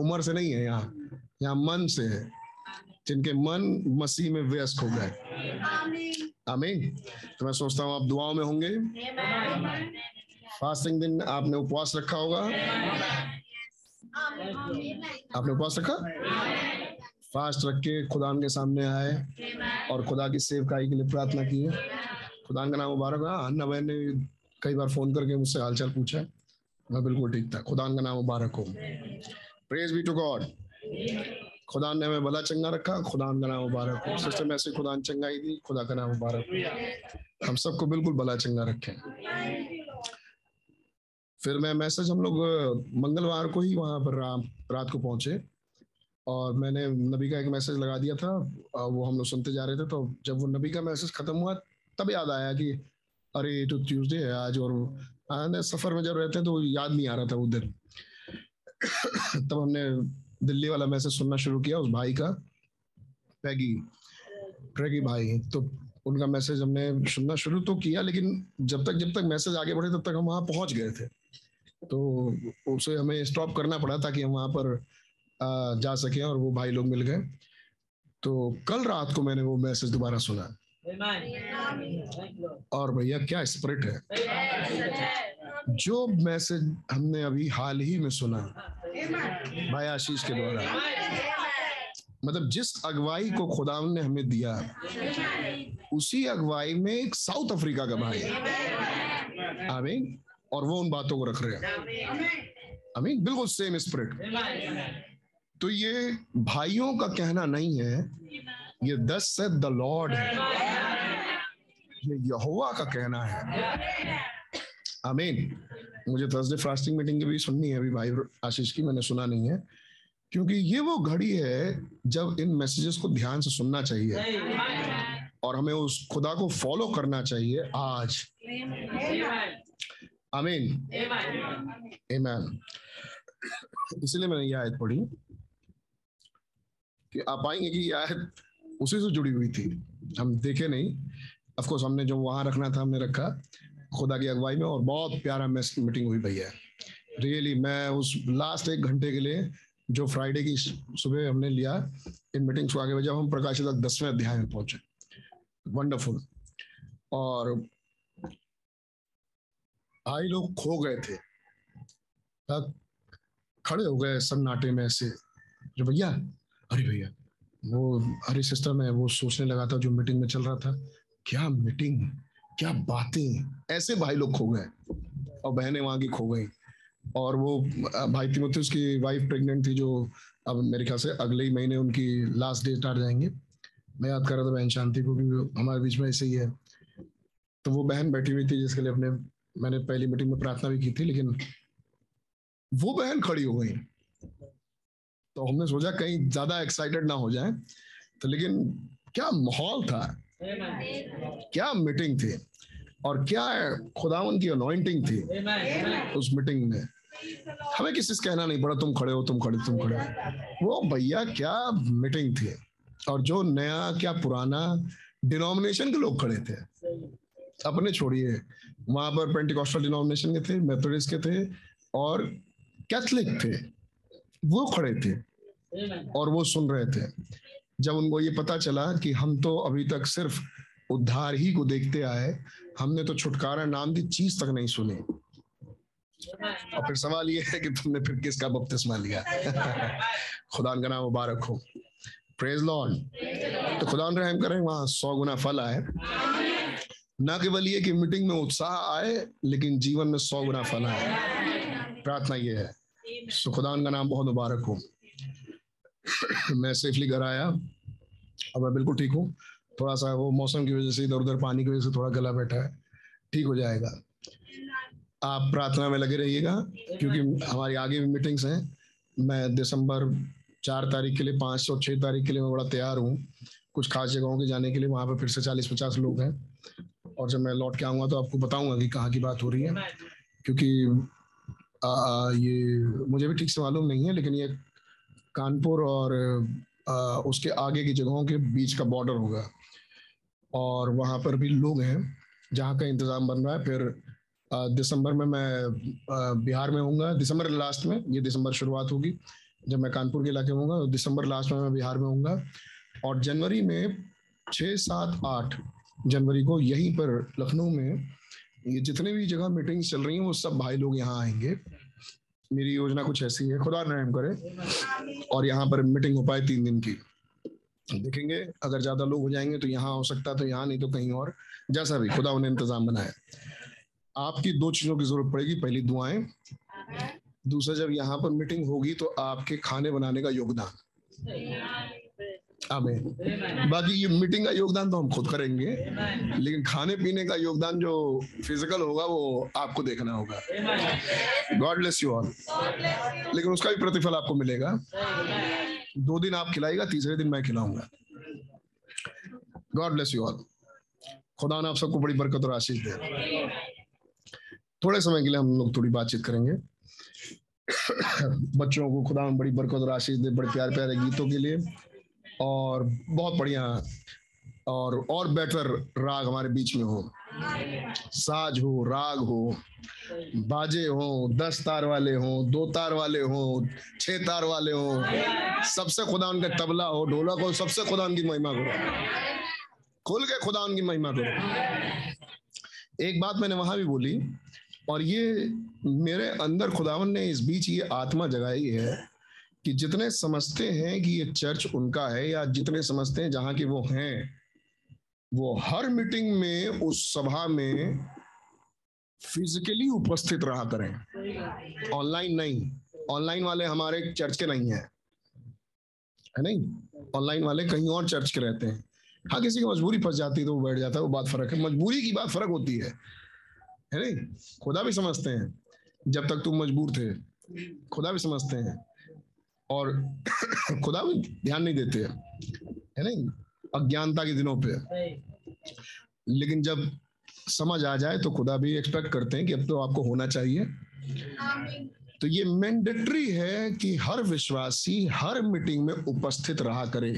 उम्र से नहीं है, यहाँ मन से है, जिनके मन मसीह में व्यस्त हो गए। आमीन। तो मैं सोचता हूँ आप दुआओं में होंगे। फास्टिंग दिन आपने उपवास रखा होगा। आपने उपवास रखा? फास्ट रख के खुदा के सामने आए और खुदा की सेवकाई के लिए प्रार्थना की। खुदा का नाम मुबारक। अन्ना बहन ने कई बार फोन करके मुझसे हालचाल पूछा, मैं बिल्कुल ठीक था। खुदा का नाम मुबारक हो। Praise be to God. खुदा ने हमें भला चंगा रखा। खुदा का नाम मुबारक हो। सिस्टर में ऐसे खुदा ने चंगाई दी। खुदा का नाम मुबारक हो। हम सबको बिल्कुल भला चंगा रखें। फिर मैं मैसेज, हम लोग मंगलवार को ही वहाँ पर रात को पहुंचे और मैंने नबी का एक मैसेज लगा दिया था, वो हम लोग सुनते जा रहे थे। तो जब वो नबी का मैसेज खत्म हुआ तब याद आया कि अरे तो ट्यूसडे है आज। और सफर में जब रहते हैं तो याद नहीं आ रहा था उधर। तब हमने दिल्ली वाला मैसेज सुनना शुरू किया उस भाई का, टैगी भाई। तो उनका मैसेज हमने सुनना शुरू तो किया, लेकिन जब तक मैसेज आगे बढ़े तब तक हम वहाँ पहुँच गए थे। तो उसे हमें स्टॉप करना पड़ा ताकि हम वहाँ पर जा सकें और वो भाई लोग मिल गए। तो कल रात को मैंने वो मैसेज दोबारा सुना और भैया क्या स्पिरिट है। जो मैसेज हमने अभी हाल ही में सुना भाई आशीष के द्वारा, मतलब जिस अगुवाई को खुदा ने हमें दिया, उसी अगुवाई में एक साउथ अफ्रीका का भाई है। आमीन। और वो उन बातों को रख रहे हैं। आमीन। बिल्कुल सेम स्पिरिट। तो ये भाइयों का कहना नहीं है, ये दस से द लॉर्ड है, ये यहोवा का कहना है। आमीन। मुझे थर्सडे फास्टिंग मीटिंग की भी सुननी है अभी भाई आशीष की, मैंने सुना नहीं है, क्योंकि ये वो घड़ी है जब इन मैसेजेस को ध्यान से सुनना चाहिए और हमें उस खुदा को फॉलो करना चाहिए आज। आमीन। आमीन। इसलिए मैंने यह आयत पढ़ी कि आप पाएंगे कि यह आयत उसी से जुड़ी हुई थी, हम देखे नहीं। ऑफ कोर्स हमने जो वहां रखना था हमने रखा खुदा की अगुवाई में, और बहुत प्यारा मीटिंग हुई भैया। रियली मैं उस लास्ट 1 घंटे के लिए जो फ्राइडे की सुबह हमने लिया इन मीटिंग्स को आगे भेजा, हम प्रकाशित 10वें अध्याय में पहुंचे। वंडरफुल। और भाई लोग खो गए थे, खड़े हो गए सन्नाटे में ऐसे। अरे भैया वो हरी सिस्टर में वो सोचने लगा था जो मीटिंग में चल रहा था, क्या मीटिंग, क्या बातें। ऐसे भाई लोग खो गए और बहनें वहां की खो गई। और वो भाई तिमोथी की वाइफ प्रेग्नेंट थी, जो अब मेरे ख्याल से अगले ही महीने उनकी लास्ट डेट आ जाएंगे। मैं याद कर रहा था बहन शांति को, क्योंकि हमारे बीच में ऐसे ही है। तो वो बहन बैठी हुई थी जिसके लिए मैंने पहली मीटिंग में प्रार्थना भी की थी, लेकिन वो बहन खड़ी हो गई। तो हमने सोचा कहीं ज्यादा एक्साइटेड ना हो जाए, तो लेकिन क्या माहौल था, क्या मीटिंग थी और क्या खुदावन की अनॉइंटिंग थी उस मीटिंग में। हमें किसी से कहना नहीं पड़ा तुम खड़े हो। वो भैया क्या मीटिंग थी, और जो नया क्या पुराना डिनोमिनेशन के लोग खड़े थे, अपने छोड़िए। वहां पर पेंटिकॉस्टल डिनोमिनेशन के थे, मेथोडिस्ट के थे और कैथलिक थे, वो खड़े थे और वो सुन रहे थे। जब उनको ये पता चला कि हम तो अभी तक सिर्फ उद्धार ही को देखते आए, हमने तो छुटकारा नाम की चीज तक नहीं सुनी, और फिर सवाल ये है कि तुमने फिर किसका बपतिस्मा लिया। खुदा का नाम मुबारक हो। Praise Lord. तो खुदा रहम करें, वहां 100 गुना फल आए। ना केवल ये कि मीटिंग में उत्साह आए, लेकिन जीवन में 100 गुना फल आए। प्रार्थना ये है। सो खुदा का नाम बहुत मुबारक हो। मैं सेफली घर आया, अब मैं बिल्कुल ठीक हूँ। थोड़ा सा वो मौसम की वजह से, इधर उधर पानी की वजह से थोड़ा गला बैठा है, ठीक हो जाएगा। आप प्रार्थना में लगे रहिएगा, क्योंकि हमारी आगे भी मीटिंग्स हैं। मैं दिसंबर 4 तारीख के लिए, 5 और 6 तारीख के लिए मैं बड़ा तैयार हूँ। कुछ खास जगहों के जाने के लिए, वहाँ पर फिर से 40-50 लोग हैं। और जब मैं लौट के आऊँगा तो आपको बताऊँगा कि कहाँ की बात हो रही है, क्योंकि ये मुझे भी ठीक से मालूम नहीं है, लेकिन ये कानपुर और उसके आगे की जगहों के बीच का बॉर्डर होगा। और वहाँ पर भी लोग हैं जहाँ का इंतज़ाम बन रहा है। फिर दिसंबर में मैं बिहार में होऊंगा, दिसंबर लास्ट में। ये दिसंबर शुरुआत होगी जब मैं कानपुर के इलाके में होऊंगा, तो दिसंबर लास्ट में मैं बिहार में होऊंगा। और जनवरी में 6, 7, 8 जनवरी को यहीं पर लखनऊ में ये जितने भी जगह मीटिंग्स चल रही हैं, वो सब भाई लोग यहाँ आएंगे। मेरी योजना कुछ ऐसी है, खुदा रहम करे। और यहाँ पर मीटिंग हो पाए 3 दिन की, देखेंगे। अगर ज़्यादा लोग हो जाएंगे तो यहाँ हो सकता है, तो यहाँ, नहीं तो कहीं और, जैसा भी खुदा उन्हें इंतज़ाम बनाए। आपकी 2 चीज़ों की जरूरत पड़ेगी। पहली दुआएं, दूसरा जब यहाँ पर मीटिंग होगी तो आपके खाने बनाने का योगदान। आमीन। बाकी ये मीटिंग का योगदान तो हम खुद करेंगे, लेकिन खाने पीने का योगदान जो फिजिकल होगा वो आपको देखना होगा। God bless you all. लेकिन उसका भी प्रतिफल आपको मिलेगा। 2 दिन आप खिलाएगा, तीसरे दिन मैं खिलाऊंगा। God bless you all. खुदा ने आप सबको बड़ी बरकत और आशीष दे। थोड़े समय के लिए हम लोग थोड़ी बातचीत करेंगे। बच्चों को खुदा बड़ी बरकत और आशीष दे, बड़े प्यार प्यारे गीतों के लिए, और बहुत बढ़िया और बेहतर राग हमारे बीच में हो। साज हो, राग हो, बाजे हो, 10 तार वाले हो, 2 तार वाले हो, 6 तार वाले हो, सबसे खुदा उनका तबला हो, ढोलक हो, सबसे खुदा उनकी महिमा करो। खुल के खुदा उनकी महिमा करो। एक बात मैंने वहां भी बोली, और ये मेरे अंदर खुदावन ने इस बीच ये आत्मा जगाई है कि जितने समझते हैं कि ये चर्च उनका है, या जितने समझते हैं जहाँ के वो हैं, वो हर मीटिंग में उस सभा में फिजिकली उपस्थित रहा करें। ऑनलाइन नहीं। ऑनलाइन वाले हमारे चर्च के नहीं हैं, है नहीं? ऑनलाइन वाले कहीं और चर्च के रहते हैं। हाँ, किसी की मजबूरी फंस जाती है तो वो बैठ जाता है, वो बात फर्क है। मजबूरी की बात फर्क होती है, है नहीं? खुदा भी समझते हैं, जब तक तुम मजबूर थे खुदा भी समझते हैं, और खुदा भी ध्यान नहीं देते है नहीं, अज्ञानता के दिनों पे। लेकिन जब समझ आ जाए तो खुदा भी एक्सपेक्ट करते हैं कि अब तो आपको होना चाहिए। तो ये मैंडेटरी है कि हर विश्वासी हर मीटिंग में उपस्थित रहा करे।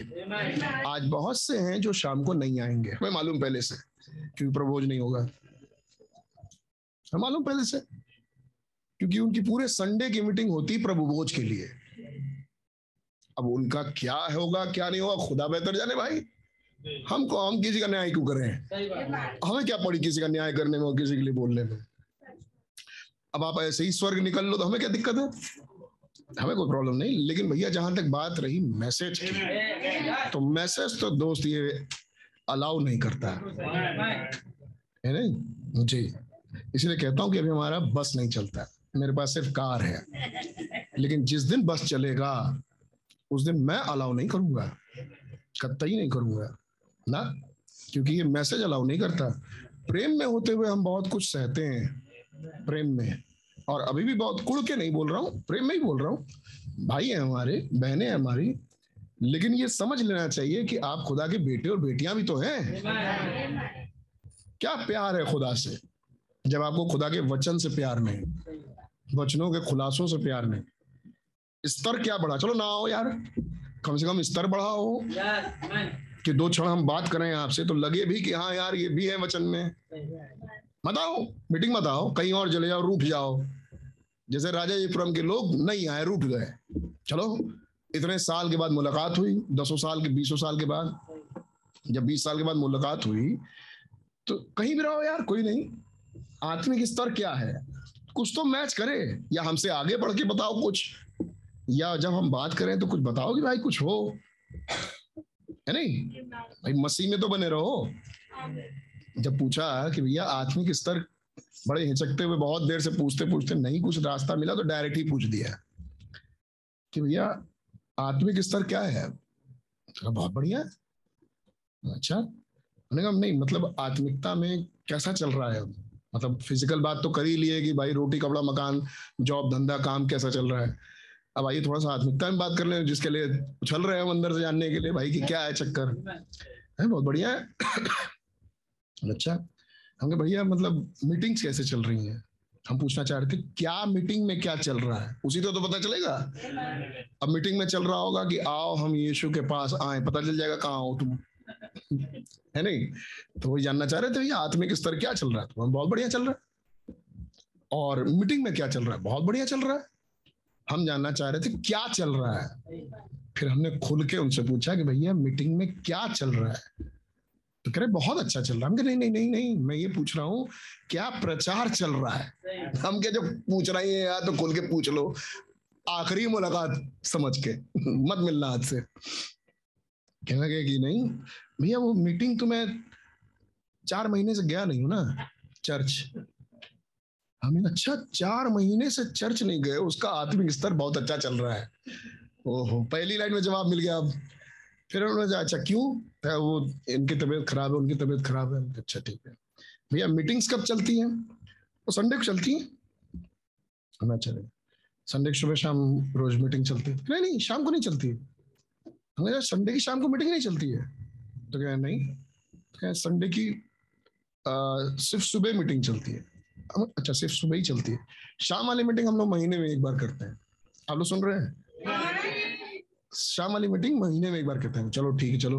आज बहुत से हैं जो शाम को नहीं आएंगे, मैं मालूम पहले से, क्योंकि प्रभोज नहीं होगा, मालूम पहले से, क्योंकि उनकी पूरे संडे की मीटिंग होती प्रभु भोज के लिए। अब उनका क्या होगा क्या नहीं होगा, खुदा बेहतर जाने भाई। हमको, हम किसी का न्याय क्यों करें? हमें क्या पड़ी किसी का न्याय करने में और किसी के लिए बोलने में? अब आप ऐसे ही स्वर्ग निकल लो तो हमें क्या दिक्कत है? हमें कोई प्रॉब्लम नहीं। लेकिन भैया, जहां तक बात रही मैसेज की, तो मैसेज तो दोस्त ये अलाउ नहीं करता है नहीं जी। इसलिए कहता हूं कि अभी हमारा बस नहीं चलता, मेरे पास सिर्फ कार है। लेकिन जिस दिन बस चलेगा उस दिन मैं अलाउ नहीं करूंगा, कतई नहीं करूंगा ना, क्योंकि ये मैसेज अलाउ नहीं करता। प्रेम में होते हुए हम बहुत कुछ सहते हैं, प्रेम में। और अभी भी बहुत कुड़ के नहीं बोल रहा हूँ, प्रेम में ही बोल रहा हूँ। भाई है हमारे, बहनें हैं हमारी, लेकिन ये समझ लेना चाहिए कि आप खुदा के बेटे और बेटियां भी तो हैं। क्या प्यार है खुदा से, जब आपको खुदा के वचन से प्यार नहीं, वचनों के खुलासों से प्यार नहीं। स्तर क्या बढ़ा, चलो ना हो यार, कम से कम स्तर बढ़ा हो कि 2 क्षण हम बात करें आपसे तो लगे भी कि हाँ यार, ये भी है वचन में। मत आओ मीटिंग, मत आओ, कहीं और चले जाओ, रूठ जाओ। जैसे राजापुरम के लोग नहीं आए, रूठ गए। चलो इतने साल के बाद मुलाकात हुई, 10 साल के, 20 साल के बाद, जब 20 साल के बाद मुलाकात हुई तो कहीं भी रहो यार, कोई नहीं। आत्मिक स्तर क्या है, कुछ तो मैच करे, या हमसे आगे बढ़ के बताओ कुछ, या जब हम बात करें तो कुछ बताओ कि भाई कुछ हो। है नहीं भाई, मसीह में तो बने रहो। जब पूछा कि भैया आत्मिक स्तर बड़े हिचकते हुए बहुत देर से पूछते पूछते नहीं कुछ रास्ता मिला तो डायरेक्ट ही पूछ दिया कि भैया आत्मिक स्तर क्या है। तो बहुत बढ़िया है। अच्छा, मैंने कहा नहीं मतलब आत्मिकता में कैसा चल रहा है, मतलब फिजिकल बात तो कर ही लिए कि भाई रोटी कपड़ा मकान जॉब धंधा काम कैसा चल रहा है, अब आइए थोड़ा सा आत्मिकता में बात कर ले जिसके लिए उछल रहे हो अंदर से जानने के लिए भाई कि क्या है चक्कर है। बहुत बढ़िया है। अच्छा, हमने भैया मतलब मीटिंग्स कैसे चल रही हैं, हम पूछना चाह रहे थे क्या मीटिंग में क्या चल रहा है, उसी तो पता चलेगा। अब मीटिंग में चल रहा होगा कि आओ हम यीशु के पास आए, पता चल जाएगा कहाँ हो तुम, है नहीं। तो वही जानना चाह रहे थे भैया आत्मिक स्तर क्या चल रहा है, तो बहुत बढ़िया चल रहा है, और मीटिंग में क्या चल रहा है, बहुत बढ़िया चल रहा है। हम जानना चाह रहे थे क्या चल रहा है, फिर हमने खुल के उनसे पूछा कि भैया मीटिंग में क्या चल रहा है, तो कह रहे बहुत अच्छा चल रहा है। हम कह नहीं नहीं नहीं नहीं मैं ये पूछ रहा हूँ क्या प्रचार चल रहा है। हम कह जो पूछ रही है यार तो खुल के पूछ लो, आखिरी मुलाकात समझ के मत मिलना हाथ से। कहना क्या कि नहीं भैया वो मीटिंग तो मैं 4 महीने से गया नहीं हूँ ना चर्च। हमें अच्छा 4 महीने से चर्च नहीं गए, उसका आत्मिक स्तर बहुत अच्छा चल रहा है। ओहो, पहली लाइन में जवाब मिल गया। अब फिर उन्होंने अच्छा क्यों, वो इनकी तबीयत खराब है उनकी तबीयत खराब है। अच्छा ठीक है भैया मीटिंग्स कब चलती हैं, वो संडे को चलती है ना। चले संडे की सुबह शाम रोज मीटिंग चलती है। नहीं नहीं शाम को नहीं चलती, हमें संडे की शाम को मीटिंग नहीं चलती है। तो क्या नहीं संडे की सिर्फ सुबह मीटिंग चलती है। अच्छा सिर्फ सुबह ही चलती है, शाम वाली मीटिंग हम लोग महीने में एक बार करते हैं। आप लोग सुन रहे हैं, शाम वाली मीटिंग महीने में एक बार करते हैं। चलो ठीक है, चलो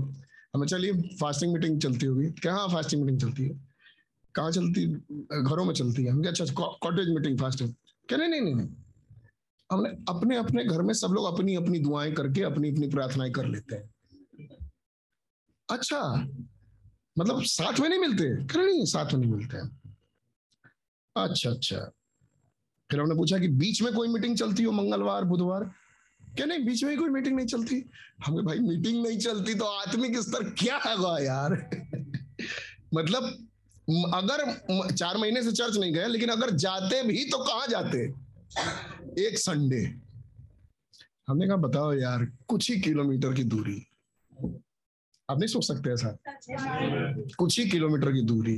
हमें चलिए फास्टिंग मीटिंग चलती होगी। कहाँ फास्टिंग मीटिंग चलती है, कहाँ चलती, घरों में चलती है। हम अच्छा कॉटेज मीटिंग फास्टिंग। क्या नहीं नहीं नहीं हमने अपने अपने घर में सब लोग अपनी अपनी दुआएं करके अपनी अपनी प्रार्थनाएं कर लेते हैं। अच्छा मतलब साथ में नहीं मिलते, क्यों नहीं साथ में नहीं मिलते हैं। अच्छा अच्छा फिर हमने पूछा कि बीच में कोई मीटिंग चलती हो मंगलवार बुधवार, क्या नहीं बीच में ही कोई मीटिंग नहीं चलती। हमने भाई मीटिंग नहीं चलती तो आत्मिक स्तर क्या होगा यार। मतलब अगर 4 महीने से चर्च नहीं गए, लेकिन अगर जाते भी तो कहाँ जाते, एक संडे। हमने कहा बताओ यार कुछ ही किलोमीटर की दूरी, आप नहीं सोच सकते ऐसा, कुछ ही किलोमीटर की दूरी,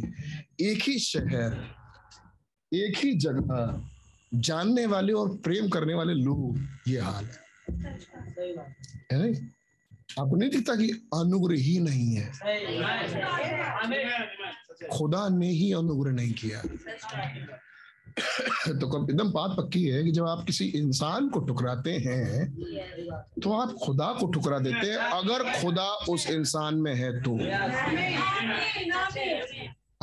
एक ही शहर, एक ही जगह, जानने वाले और प्रेम करने वाले लोग, ये हाल है नहीं? आपको नहीं दिखता कि अनुग्रह ही नहीं है, खुदा ने ही अनुग्रह नहीं किया। तो एकदम बात पक्की है कि जब आप किसी इंसान को ठुकराते हैं तो आप खुदा को ठुकरा देते हैं, अगर खुदा उस इंसान में है तो।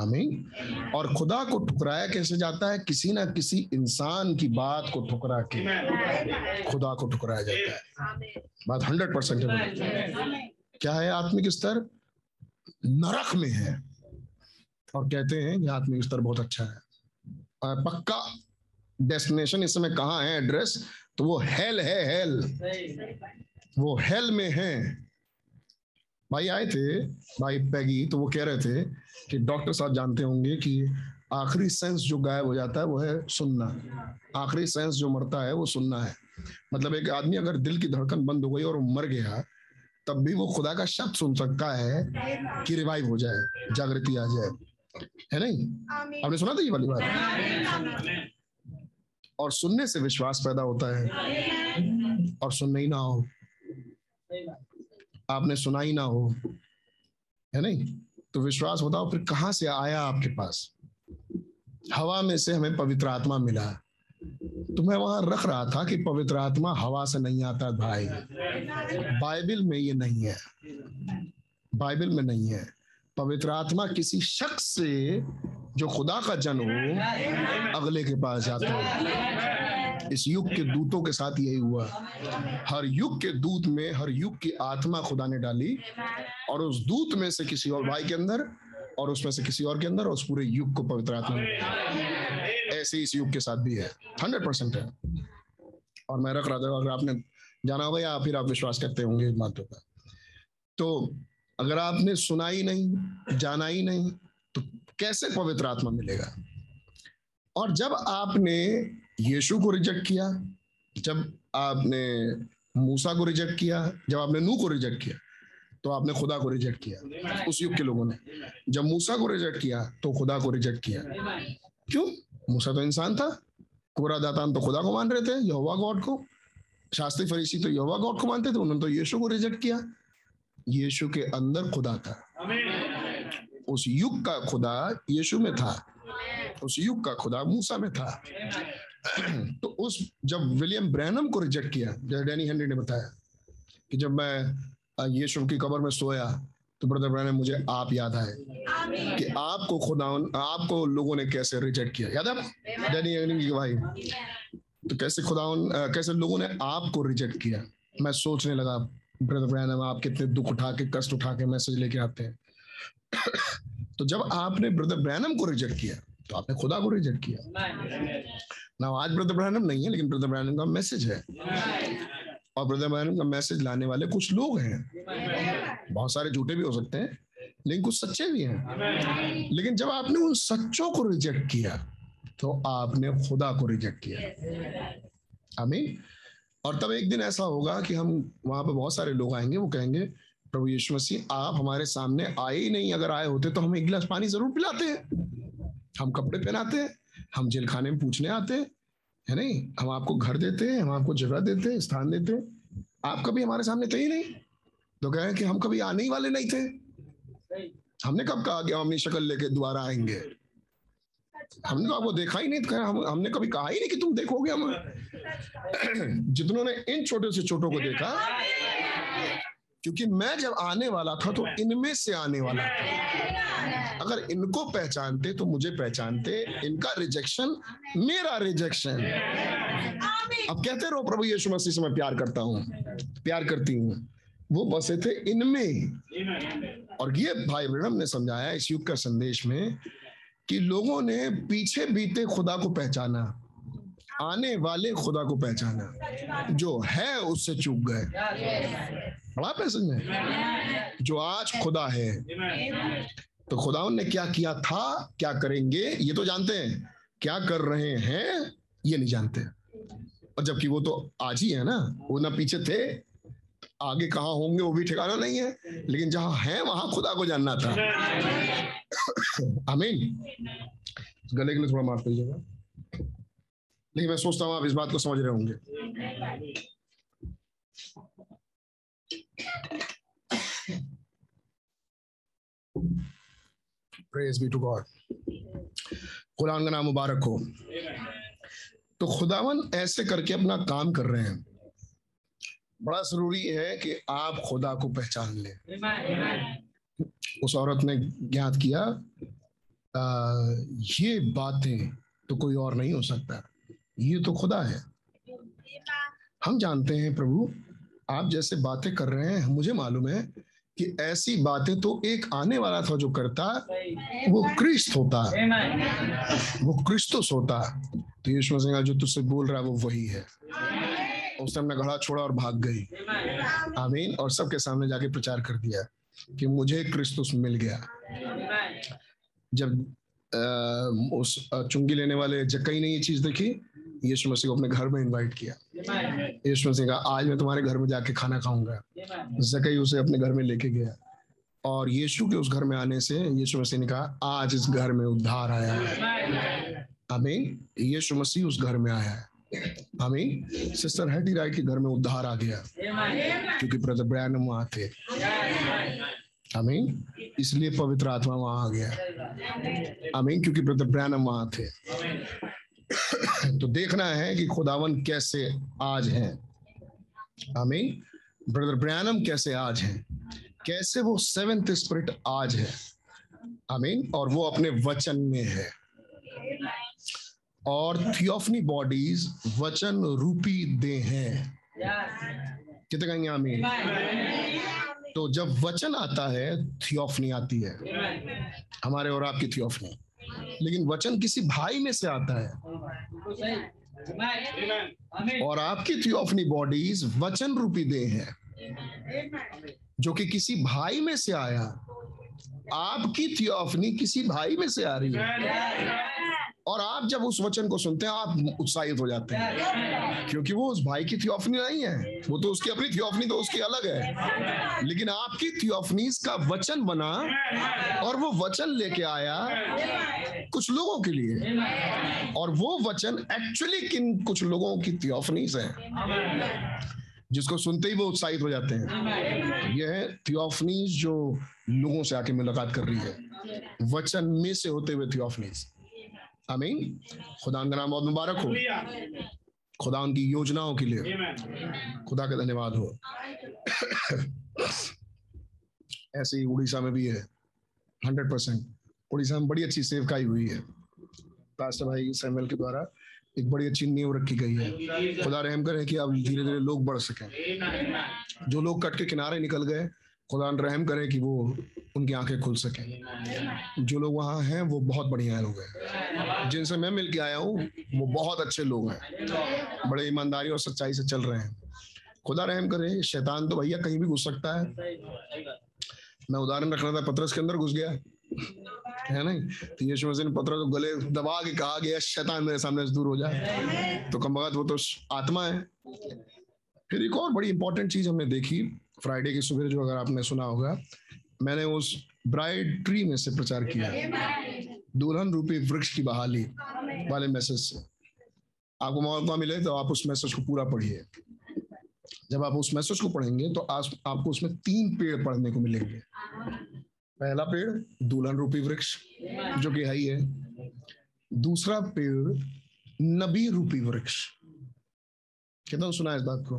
आमीन। और खुदा को ठुकराया कैसे जाता है, किसी ना किसी इंसान की बात को ठुकरा के खुदा को ठुकराया जाता है। बात 100% है। क्या है आत्मिक स्तर, नरक में है और कहते हैं कि आत्मिक स्तर बहुत अच्छा है। और पक्का डेस्टिनेशन इस समय कहाँ है, एड्रेस, तो वो हेल है, हेल, वो हेल में है। भाई आए थे भाई पैगी, तो वो कह रहे थे कि डॉक्टर साहब जानते होंगे कि आखिरी सेंस जो गायब हो जाता है वो है सुनना, आखिरी सेंस जो मरता है वो सुनना है। मतलब एक आदमी अगर दिल की धड़कन बंद हो गई और मर गया तब भी वो खुदा का शब्द सुन सकता है कि रिवाइव हो जाए, जागृति आ जाए, है नहीं। आपने सुना था ये वाली बात। और सुनने से विश्वास पैदा होता है, और सुनने ही ना हो, आपने सुना ही ना हो, है नहीं, तो विश्वास होता हो। फिर कहाँ से आया आपके पास, हवा में से हमें पवित्र आत्मा मिला। तो मैं वहां रख रहा था कि पवित्र आत्मा हवा से नहीं आता भाई, बाइबल में ये नहीं है, बाइबल में नहीं है। पवित्र आत्मा किसी शख्स से जो खुदा का जन हो अगले के पास जाता है। इस युग के दूतों के साथ यही हुआ, हर युग के दूत में हर युग की आत्मा खुदा ने डाली, और उस दूत में से किसी और भाई के अंदर, और उसमें से किसी और के अंदर, और उस पूरे युग को पवित्र आत्मा मिली। ऐसे इस युग के साथ भी है, 100% है। और मैं रख रहा था, अगर आपने जाना होगा या फिर आप विश्वास करते होंगे बातों का, तो अगर आपने सुना ही नहीं, जाना ही नहीं, तो कैसे पवित्र आत्मा मिलेगा? और जब आपने यीशु को रिजेक्ट किया, जब आपने मूसा को रिजेक्ट किया, जब आपने नूह को रिजेक्ट किया, तो आपने खुदा को रिजेक्ट किया। उस युग के लोगों ने जब मूसा को रिजेक्ट किया तो खुदा को रिजेक्ट किया। क्यों? मूसा तो इंसान था, कोरा दातान तो खुदा को मान रहे थे, यहोवा गॉड को, शास्त्री फरीसी तो यहोवा गॉड को मानते थे, उन्होंने तो यीशु को रिजेक्ट किया। यीशु के अंदर खुदा था, उस युग का खुदा यीशु में था, उस युग का खुदा मूसा में था। तो उस जब विलियम ब्रैनम को रिजेक्ट किया, जैसे डैनी हेनरी ने बताया कि जब मैं यीशु की कब्र में सोया तो ब्रदर ब्रैनम मुझे आप याद आए कि आपको खुदा, आपको लोगों ने कैसे रिजेक्ट किया, याद है आपको डैनी हेनरी की गवाही? तो कैसे खुदा, कैसे लोगों ने आपको रिजेक्ट किया। मैं सोचने लगा ब्रदर ब्रैनम आप कितने दुख उठा के, कष्ट उठा के मैसेज लेके आते हैं। तो जब आपने ब्रदर ब्रैनम को रिजेक्ट किया तो आपने खुदा को रिजेक्ट किया ना। आज ब्रदर ब्रैनम नहीं है लेकिन ब्रदर ब्रैनम का मैसेज है, और ब्रदर ब्रैनम का मैसेज लाने वाले कुछ लोग हैं। बहुत सारे झूठे भी हो सकते हैं लेकिन कुछ सच्चे भी हैं। लेकिन जब आपने उन सच्चों को रिजेक्ट किया तो आपने खुदा को रिजेक्ट किया। आमीन। और तब एक दिन ऐसा होगा कि हम वहां पर बहुत सारे लोग आएंगे, वो कहेंगे प्रभु यीशु मसीह आप हमारे सामने आए ही नहीं, अगर आए होते तो हम एक गिलास पानी जरूर पिलाते हैं, हम कपड़े पहनाते हैं, हम जेल खाने में पूछने आते हैं, है नहीं, हम आपको घर देते हैं, हम आपको जगह देते हैं, स्थान देते हैं, आप कभी हमारे सामने थे ही नहीं। तो कह रहे हैं कि हम कभी आने ही वाले नहीं थे, हमने कब कहा कि हम अपनी शक्ल लेके दोबारा आएंगे, हमने तो आपको देखा ही नहीं, हमने कभी कहा ही नहीं कि तुम देखोगे हम। जितनों ने इन छोटे से छोटों को देखा, क्योंकि मैं जब आने वाला था तो इनमें से आने वाला था, अगर इनको पहचानते तो मुझे पहचानते, इनका रिजेक्शन मेरा रिजेक्शन। अब कहते रहो प्रभु यीशु मसीह से मैं प्यार करता हूँ, प्यार करती हूँ, वो बसे थे इनमें। और ये भाई ब्रैनम ने समझाया इस युग का संदेश में कि लोगों ने पीछे बीते खुदा को पहचाना, आने वाले खुदा को पहचाना, जो है उससे चूक गए। बड़ा पैसेज है, जो आज खुदा है। तो खुदा ने क्या किया था, क्या करेंगे ये तो जानते हैं, क्या कर रहे हैं ये नहीं जानते, और जबकि वो तो आज ही है ना, वो ना पीछे थे, आगे कहाँ होंगे वो भी ठिकाना नहीं है, लेकिन जहाँ है वहां खुदा को जानना था। आमीन। गले के लिए थोड़ा माफ कीजिएगा, लेकिन मैं सोचता हूँ आप इस बात को समझ रहे होंगे। Praise be to God. Quran का नाम मुबारक हो। तो खुदावन ऐसे करके अपना काम कर रहे हैं। बड़ा जरूरी है कि आप खुदा को पहचान लें। उस औरत ने ज्ञात किया ये बातें तो कोई और नहीं हो सकता, ये तो खुदा है। हम जानते हैं प्रभु आप जैसे बातें कर रहे हैं, मुझे मालूम है कि ऐसी बातें तो एक आने वाला था जो करता, वो क्रिस्त होता, वो क्रिस्तोस होता। तो यीशु मसीह जो तुझसे बोल रहा है वो वही है। उसने अपना घड़ा छोड़ा और भाग गई। आमीन। और सबके सामने जाके प्रचार कर दिया कि मुझे क्रिस्तुस मिल गया। जब उस चुंगी लेने वाले जक्कई ने ये चीज देखी, यीशु मसीह को अपने घर में इनवाइट किया। यीशु मसीह का आज मैं तुम्हारे घर में जाके खाना खाऊंगा। जक्कई उसे अपने घर में लेके गया, और यीशु के उस घर में आने से यीशु मसीह ने कहा आज इस घर में उद्धार आया है। आमीन। यीशु मसीह उस घर में आया है। आमीन। सिस्टर हैटी राइट के घर में उद्धार आ गया क्योंकि ब्रदर ब्रैनम वहां थे। आमीन। इसलिए पवित्र आत्मा वहां आ गया। आमीन। क्योंकि ब्रदर ब्रैनम वहां थे। तो देखना है कि खुदावन कैसे आज है। आमीन। ब्रदर ब्रैनम कैसे आज है, कैसे वो सेवेंथ स्पिरिट आज है। आमीन। और वो अपने वचन में है, और थियोफनी बॉडीज वचन रूपी देह हैं। कितने कहेंगे आमीन? तो जब वचन आता है थियोफनी आती है, हमारे और आपकी थियोफनी। लेकिन वचन किसी भाई में से आता है, और आपकी थियोफनी बॉडीज वचन रूपी देह हैं। जो कि किसी भाई में से आया। आपकी थियोफनी किसी भाई में से आ रही है और आप जब उस वचन को सुनते हैं आप उत्साहित हो जाते हैं, क्योंकि वो उस भाई की थियोफनी नहीं है, वो तो उसकी अपनी थियोफनी तो उसकी अलग है, लेकिन आपकी थियोफनीज का वचन बना और वो वचन लेके आया कुछ लोगों के लिए, और वो वचन एक्चुअली किन कुछ लोगों की थियोफनीज है जिसको सुनते ही वो उत्साहित हो जाते हैं। यह है थियोफनीज जो लोगों से आके मुलाकात कर रही है, वचन में से होते हुए थियोफनीज। आमीन। खुदा का नाम बहुत मुबारक हो, खुदा उनकी योजनाओं के लिए खुदा का धन्यवाद हो। ऐसे ही उड़ीसा में भी है 100%। उड़ीसा में बड़ी अच्छी सेवकाई हुई है पास्टर भाई सैमुअल के द्वारा, एक बड़ी अच्छी नींव रखी गई है। खुदा रहम करे कि अब धीरे धीरे लोग बढ़ सकें। जो लोग कट के किनारे निकल गए खुदा रहम करे कि वो उनकी आंखें खुल सकें। जो लोग वहाँ हैं वो बहुत बढ़िया लोग हैं, जिनसे मैं मिल के आया हूँ वो बहुत अच्छे लोग हैं, बड़े ईमानदारी और सच्चाई से चल रहे हैं। खुदा रहम करे, शैतान तो भैया कहीं भी घुस सकता है। मैं उदाहरण रख रहा था, पतरस के अंदर घुस गया है नहीं, तो यीशु मसीह ने पतरस को गले दबा के कहा गया शैतान मेरे सामने से दूर हो जाए, तो कमबख्त वो तो आत्मा है। फिर एक और बड़ी इंपॉर्टेंट चीज हमने देखी फ्राइडे की सुबह, जो अगर आपने सुना होगा, मैंने उस ब्राइड ट्री में से प्रचार किया, दुल्हन रूपी वृक्ष की बहाली वाले मैसेज से। आपको मौका मिले तो आप उस मैसेज को पूरा पढ़िए। जब आप उस मैसेज को पढ़ेंगे तो आपको उसमें 3 पेड़ पढ़ने को मिलेंगे। पहला पेड़ दुल्हन रूपी वृक्ष जो कि है ही है, दूसरा पेड़ नबी रूपी वृक्ष। कितना सुना है इस बात को?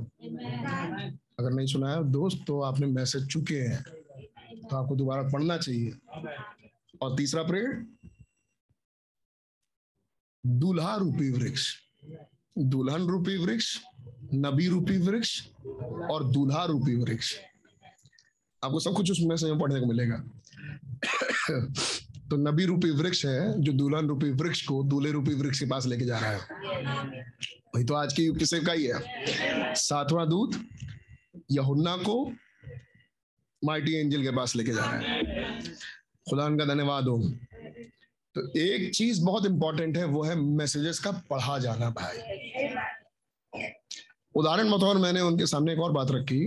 अगर नहीं सुना है दोस्त तो आपने मैसेज चुके हैं, तो आपको दोबारा पढ़ना चाहिए। और तीसरा पेड़ दूल्हा रूपी वृक्ष, दुल्हन रूपी वृक्ष, नबी रूपी वृक्ष और दूल्हा रूपी वृक्ष, आपको सब कुछ उस मैसेज में पढ़ने को मिलेगा। तो नबी रूपी वृक्ष है जो दुल्हन रूपी वृक्ष को दूल्हे रूपी वृक्ष के पास लेके जा रहा है, वही तो आज के युग की सेवकाई है। 7वां दूत यूहन्ना को माइटी एंजल के पास लेके जा रहा है। खुदा का धन्यवाद हो। तो एक चीज बहुत इंपॉर्टेंट है, वो है मैसेजेस का पढ़ा जाना। भाई उदाहरण बतौर मैंने उनके सामने एक और बात रखी,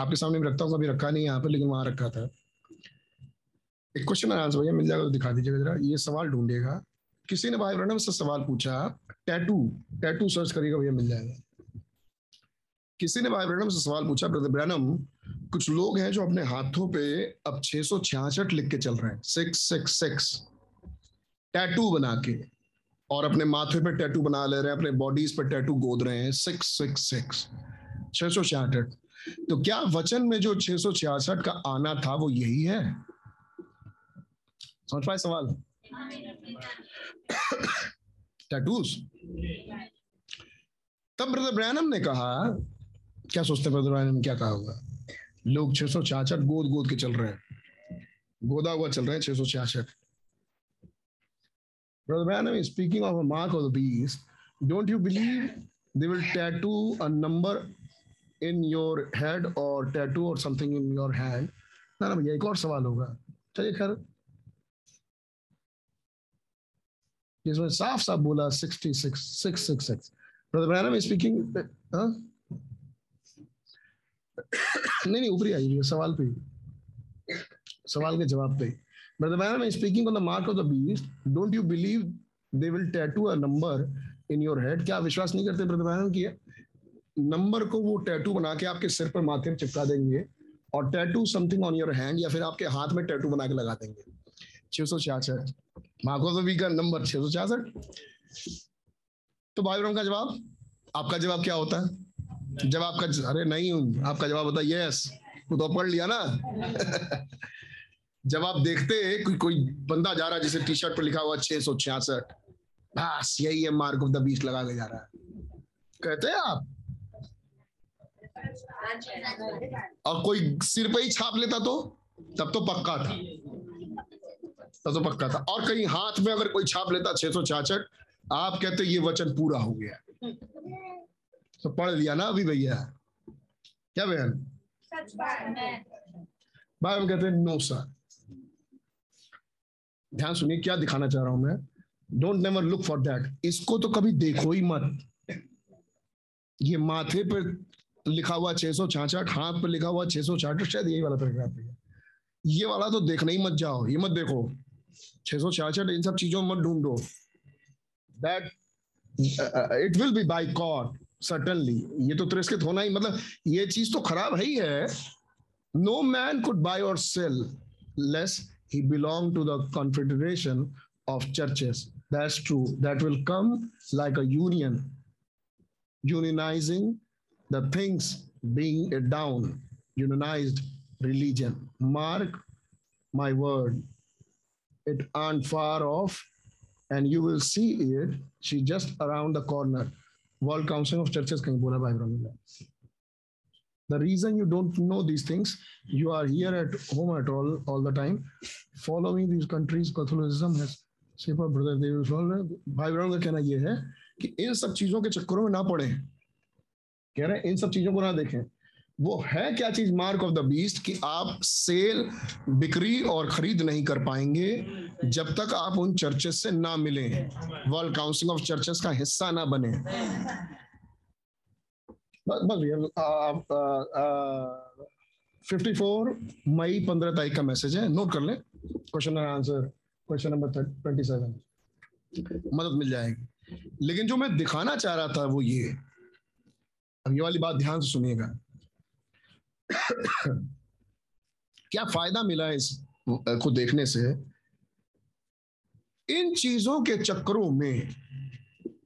आपके सामने भी रखता हूँ, कभी रखा नहीं यहाँ पे लेकिन वहां रखा था। एक क्वेश्चन आंसर भैया मिल जाएगा तो दिखा दीजिएगा जरा, ये सवाल ढूंढेगा। किसी ने भाई ब्रैनम से सवाल पूछा, टैटू सर्च करिएगा भैया मिल जाएगा। किसी ने भाई ब्रैनम से सवाल पूछा, ब्रदर ब्रैनम कुछ लोग हैं जो अपने हाथों पे अब 666 लिख के चल रहे हैं, 666 टैटू बना के, और अपने माथे पे टैटू बना ले रहे हैं, अपने बॉडीज पे टैटू गोद रहे हैं 666, 666। तो क्या वचन में जो 666 का आना था वो यही है? समझ पाए सवाल? टैटूज। तब ब्रदर ब्रैनम ने कहा, क्या सोचते हैं ब्रदर ब्रैनम क्या कहा होगा? लोग 666 गोद के चल रहे हैं, गोदा हुआ चल रहे हैं 666। Brother Branham speaking of a mark of the beast, don't you believe they will tattoo a number in your head और टैटू और समथिंग इन योर हैंड? ना ना भैया, एक और सवाल होगा। चलिए खैर, जिसमें साफ साफ बोला 666। ब्रदर ब्रैनम स्पीकिंग, नहीं ऊपर आइए सवाल पे, सवाल के जवाब पे। Brother Branham speaking on the mark of the beast, don't you believe they will tattoo a number in your head? क्या विश्वास नहीं करते ब्रदर ब्रैनम की नंबर को वो टैटू बना के आपके सिर पर माथे में चिपका देंगे, और tattoo something on your hand, या फिर आपके हाथ में टैटू बना के लगा देंगे 666, मार्कोवी का नंबर 666। तो भाई ब्रम का जवाब, आपका जवाब क्या होता है? जब आपका, अरे नहीं, आपका जवाब होता है यस, तू तो पढ़ लिया ना। जब आप देखते कोई बंदा जा रहा है जिसे टी शर्ट पर लिखा हुआ 666, बस यही है मार्क ऑफ द बीस्ट लगा के जा रहा है, कहते हैं आप। और कोई सिर पे ही छाप लेता तो तब तो पक्का था, तब तो पक्का था। और कहीं हाथ में अगर कोई छाप लेता 666, आप कहते ये वचन पूरा हो गया। तो पढ़ लिया ना अभी भैया? क्या बहन, बाइबल कहते हैं नो सर। ध्यान सुनिए क्या दिखाना चाह रहा हूं मैं। Don't never look for that, इसको तो कभी देखो ही मत। ये माथे पर लिखा हुआ 666, हाथ पर लिखा हुआ 666, शायद यही वाला पैराग्राफ है। ये वाला तो देखने ही मत जाओ, ये मत देखो 666, इन सब चीजों मत ढूंढो। That it will be by God certainly, ये तो तिरस्कृत होना ही, मतलब ये चीज तो खराब है ही है। नो मैन कुड बाय और sell less he belonged to the confederation of churches. That's true. That will come like a union, unionizing the things, being a down, unionized religion. Mark my word, it aren't far off, and you will see it. She just around the corner. World Council of Churches कहीं बोला भाई ब्रह्मला. The reason you don't know these things, you are here at home at all the time, following these countries. Catholicism has safer brother they will follow. भाई brother का कहना ये है कि इन सब चीजों के चक्करों में ना पड़े, कह रहे हैं इन सब चीजों को ना देखें। वो है क्या चीज मार्क ऑफ द बीस्ट, कि आप सेल, बिक्री और खरीद नहीं कर पाएंगे जब तक आप उन चर्चेस से ना मिलें, वर्ल्ड काउंसिल ऑफ चर्चेस का हिस्सा ना बने। बस 54 मई 15 तारीख का मैसेज है, नोट कर लें। Question and answer question number 27, मदद मिल जाएगी। लेकिन जो मैं दिखाना चाह रहा था वो ये, अब ये वाली बात ध्यान से सुनिएगा। क्या फायदा मिला इस को देखने से? इन चीजों के चक्करों में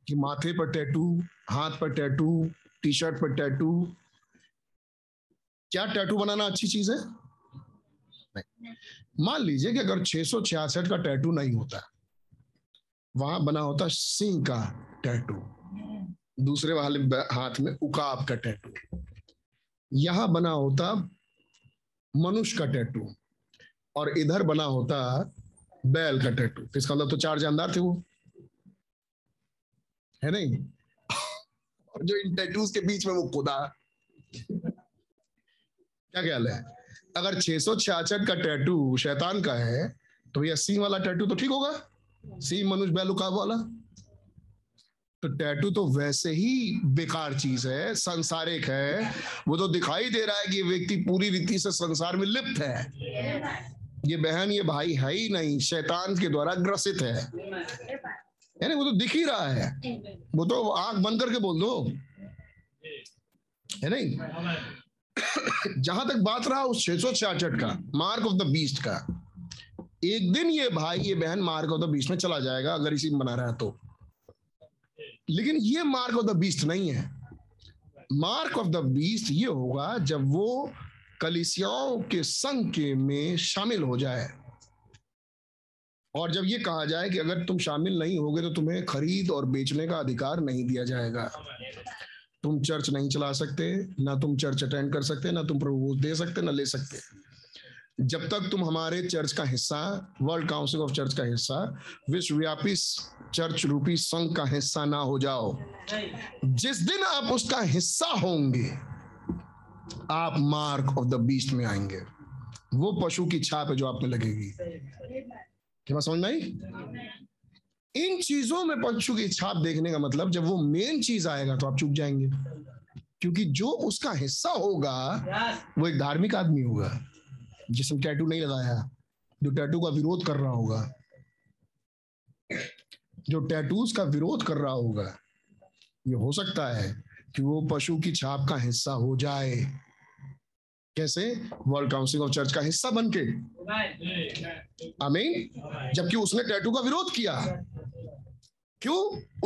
कि माथे पर टैटू, हाथ पर टैटू, टी शर्ट पर टैटू, क्या टैटू बनाना अच्छी चीज है? नहीं। मान लीजिए कि अगर 666 का टैटू नहीं होता, वहां बना होता सिंह का टैटू, दूसरे वाले हाथ में उकाब का टैटू, यहां बना होता मनुष्य का टैटू और इधर बना होता बैल का टैटू। इसका मतलब तो चार जानदार थे वो, है नहीं? और जो इन टैटूज के बीच में वो खुदा, क्या ख्याल है? अगर 666 का टैटू शैतान का है तो भैया सिंह वाला टैटू तो ठीक होगा, सिंह मनुष्य बैल उकाब वाला। तो टैटू तो वैसे ही बेकार चीज है, सांसारिक है। वो तो दिखाई दे रहा है कि ये व्यक्ति पूरी रीति से संसार में लिप्त है, ये बहन ये भाई है ही नहीं, शैतान के द्वारा ग्रसित है, यानी वो तो दिख ही रहा है। वो तो आंख बंद करके बोल दो, है नहीं? जहां तक बात रहा उस 666 का, मार्क ऑफ द बीस्ट का, एक दिन ये भाई ये बहन मार्क ऑफ द बीस्ट में चला जाएगा अगर इसी में बना रहा तो। लेकिन ये मार्क ऑफ द बीस्ट नहीं है। मार्क ऑफ द बीस्ट ये होगा जब वो कलीसियाओं के संघ के में शामिल हो जाए और जब ये कहा जाए कि अगर तुम शामिल नहीं होगे तो तुम्हें खरीद और बेचने का अधिकार नहीं दिया जाएगा, तुम चर्च नहीं चला सकते, ना तुम चर्च अटेंड कर सकते, ना तुम प्रभु दे सकते ना ले सकते, जब तक तुम हमारे चर्च का हिस्सा, वर्ल्ड काउंसिल ऑफ चर्च का हिस्सा, विश्वव्यापी चर्च रूपी संघ का हिस्सा ना हो जाओ। जिस दिन आप उसका हिस्सा होंगे आप मार्क ऑफ द बीस्ट में आएंगे। वो पशु की छाप है जो आप में लगेगी। क्या समझ में आई? इन चीजों में पशु की छाप देखने का मतलब जब वो मेन चीज आएगा तो आप चूक जाएंगे, क्योंकि जो उसका हिस्सा होगा वो एक धार्मिक आदमी होगा जिसने टैटू नहीं लगाया, जो टैटू का विरोध कर रहा होगा, जो टैटूज का विरोध कर रहा होगा। ये हो सकता है कि वो पशु की छाप का हिस्सा हो जाए। कैसे? वर्ल्ड काउंसिल ऑफ चर्च का हिस्सा बनके, आमीन। जबकि उसने टैटू का विरोध किया। क्यों?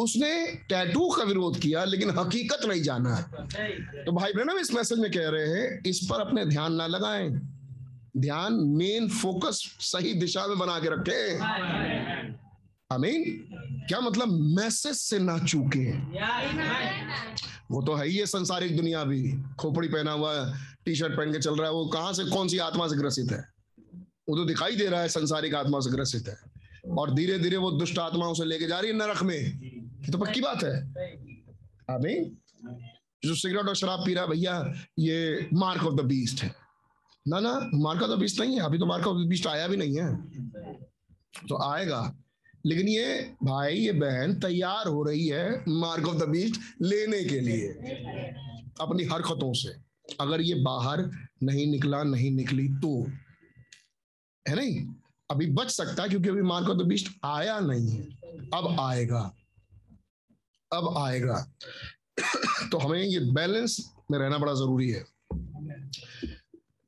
उसने टैटू का विरोध किया लेकिन हकीकत नहीं जाना। तो भाई बहनों इस मैसेज में कह रहे हैं इस पर अपने ध्यान ना लगाएं, ध्यान मेन फोकस सही दिशा में बना के रखें, आमीन। क्या मतलब? मैसेज से ना चूके। वो तो है ये संसारिक दुनिया भी, खोपड़ी पहना हुआ टी शर्ट पहन के चल रहा है, वो कहां से कौन सी आत्मा से ग्रसित है? वो तो दिखाई दे रहा है संसारिक आत्मा से ग्रसित है और धीरे धीरे वो दुष्ट आत्माओं से लेके जा रही है नरक में। ये तो पक्की बात है, आमीन। जो सिगरेट और शराब पी रहा है भैया ये मार्क ऑफ द बीस्ट है। ना ना मार का तो बीज नहीं है, अभी तो मार का बीज आया भी नहीं है, तो आएगा। लेकिन ये भाई ये बहन तैयार हो रही है मार्क ऑफ द बीस्ट लेने के लिए अपनी हरकतों से, अगर ये बाहर नहीं निकला नहीं निकली तो, है नहीं, अभी बच सकता है क्योंकि अभी मार्क ऑफ द बीस्ट आया नहीं है, अब आएगा, अब आएगा। तो हमें ये बैलेंस में रहना बड़ा जरूरी है।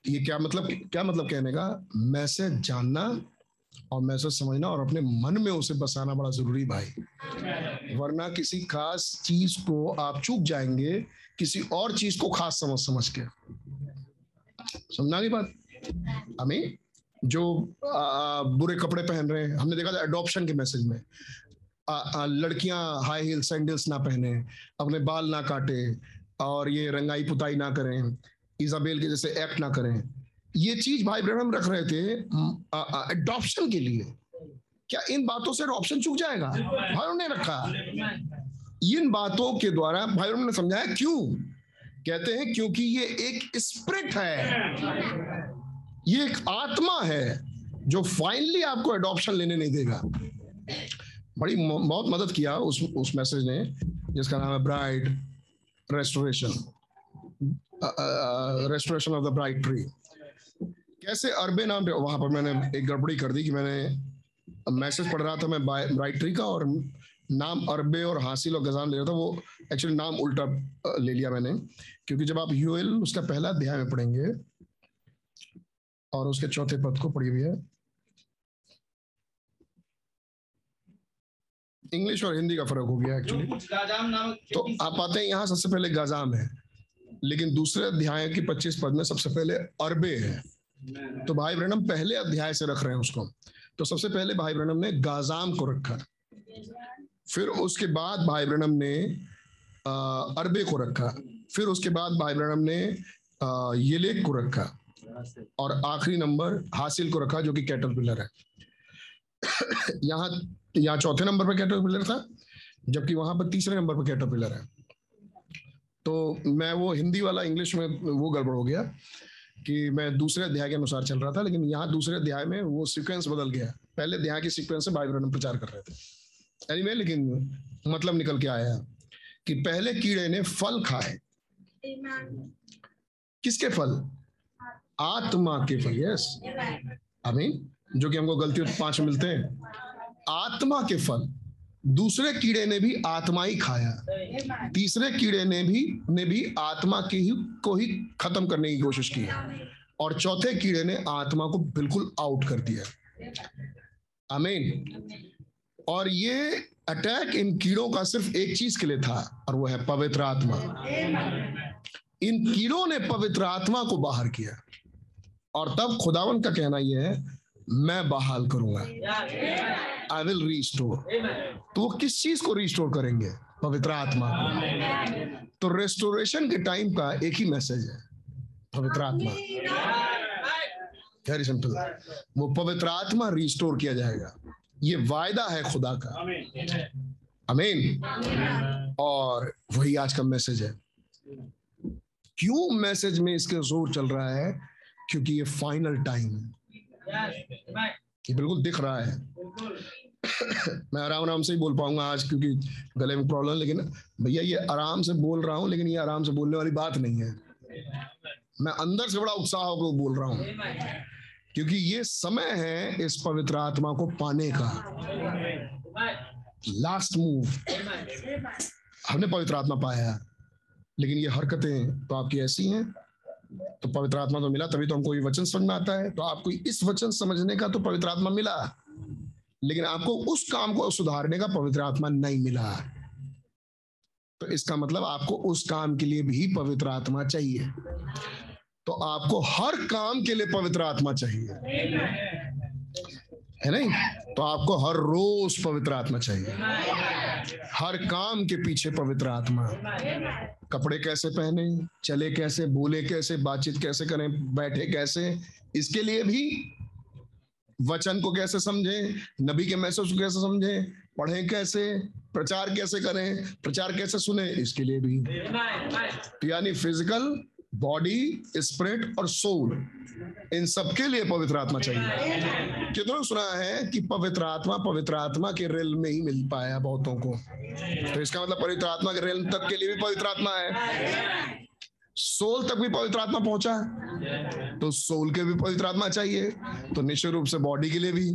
ये क्या मतलब कहने का, मैसेज जानना और मैसेज समझना और अपने मन में उसे बसाना बड़ा जरूरी भाई, वरना किसी खास चीज को आप चूक जाएंगे किसी और चीज को खास समझ के। समझना की बात, हमें जो बुरे कपड़े पहन रहे हैं, हमने देखा था एडॉप्शन के मैसेज में, लड़कियां हाई हील सैंडल्स ना पहने, अपने बाल ना काटे और ये रंगाई पुताई ना करें, इजाबेल के जैसे एक्ट ना करें, ये चीज भाई ब्रह्म रख रहे थे एडॉप्शन के लिए। क्या इन बातों से एडॉप्शन चूक जाएगा? भाइयों ने रखा, इन बातों के द्वारा भाइयों ने समझाया क्यों, कहते हैं क्योंकि ये एक स्पिरिट है, ये एक आत्मा है जो फाइनली आपको एडॉप्शन लेने नहीं देगा। बड़ी बहुत मदद किया उस मैसेज ने जिसका नाम है bride, restoration of the bride tree. कैसे अरबे नाम पे वहां पर मैंने एक गड़बड़ी कर दी कि मैंने मैसेज पढ़ रहा था मैं ब्राइड ट्री का और नाम अरबे और हासिल और गजान ले रहा था, वो एक्चुअली नाम उल्टा ले लिया मैंने, क्योंकि जब आप यूएल उसका पहला अध्याय में पढ़ेंगे और उसके चौथे पद को पढ़ी हुई है, इंग्लिश और हिंदी का फर्क हो गया एक्चुअली, तो आप आते हैं यहाँ सबसे पहले गजाम है, लेकिन दूसरे अध्याय की 25 पद में सबसे पहले अरबे है। तो भाई ब्रह्म पहले अध्याय से रख रहे हैं उसको, तो सबसे पहले भाई ब्रह्म ने गाजाम को रखा, फिर उसके बाद भाई ब्रह्म ने अरबे को रखा, फिर उसके बाद भाई ब्रह्म ने येलेक को रखा और आखिरी नंबर हासिल को रखा जो कि कैटरपिलर है। यहाँ चौथे नंबर पर कैटरपिलर था जबकि वहां पर तीसरे नंबर पर कैटरपिलर है। तो मैं वो हिंदी वाला इंग्लिश में वो गड़बड़ हो गया कि मैं दूसरे अध्याय के अनुसार चल रहा था, लेकिन यहाँ दूसरे अध्याय में वो सीक्वेंस बदल गया, पहले अध्याय की सीक्वेंस से भाई ब्रह्म प्रचार कर रहे थे एनीवे, लेकिन मतलब निकल के आया कि पहले कीड़े ने फल खाए, किसके फल, आत्मा के फल, यस आमीन, जो कि हमको गलती 5 मिलते हैं, आत्मा के फल। दूसरे कीड़े ने भी आत्मा ही खाया, तीसरे कीड़े ने भी आत्मा की को ही खत्म करने की कोशिश की और चौथे कीड़े ने आत्मा को बिल्कुल आउट कर दिया। आमीन। और ये अटैक इन कीड़ों का सिर्फ एक चीज के लिए था और वो है पवित्र आत्मा। इन कीड़ों ने पवित्र आत्मा को बाहर किया और तब खुदावन का कहना यह है मैं बहाल करूंगा, आई विल रिस्टोर। तो वो किस चीज को रिस्टोर करेंगे? पवित्र आत्मा। तो रेस्टोरेशन के टाइम का एक ही मैसेज है, पवित्र आत्मा, वेरी सिंपल। वो पवित्र आत्मा रिस्टोर किया जाएगा, ये वायदा है खुदा का, आमीन। और वही आज का मैसेज है। क्यों मैसेज में इसके जोर चल रहा है? क्योंकि ये फाइनल टाइम है, ये बिल्कुल दिख रहा है। मैं आराम से ही बोल पाऊंगा आज क्योंकि गले में प्रॉब्लम है, लेकिन भैया ये आराम से बोल रहा हूँ, लेकिन ये आराम से बोलने वाली बात नहीं है। मैं अंदर से बड़ा उत्साह होकर बोल रहा हूँ क्योंकि ये समय है इस पवित्र आत्मा को पाने का। लास्ट मूव, हमने पवित्र आत्मा पाया, लेकिन ये हरकतें तो आपकी ऐसी हैं। तो पवित्र आत्मा तो मिला तभी तो हमको ये वचन समझ में आता है, तो आपको इस वचन समझने का तो पवित्र आत्मा मिला, लेकिन आपको उस काम को सुधारने का पवित्र आत्मा नहीं मिला। तो इसका मतलब आपको उस काम के लिए भी पवित्र आत्मा चाहिए। तो आपको हर काम के लिए पवित्र आत्मा चाहिए, है नहीं? तो आपको हर रोज पवित्र आत्मा चाहिए, हर काम के पीछे पवित्र आत्मा। कपड़े कैसे पहने, चले कैसे, बोले कैसे, बातचीत कैसे करें, बैठे कैसे, इसके लिए भी वचन को कैसे समझें, नबी के मैसेज को कैसे समझें, पढ़ें कैसे, प्रचार कैसे करें, प्रचार कैसे सुने, इसके लिए भी। यानी फिजिकल बॉडी, स्पिरिट और सोल, इन सबके लिए पवित्र आत्मा चाहिए। कितनों सुना है कि पवित्र आत्मा के रेल में ही मिल पाया बहुतों को, तो इसका मतलब पवित्र आत्मा के रेल तक के लिए भी पवित्र आत्मा है, सोल तक भी पवित्र आत्मा पहुंचा, तो सोल के भी पवित्र आत्मा चाहिए, तो निश्चित रूप से बॉडी के लिए भी।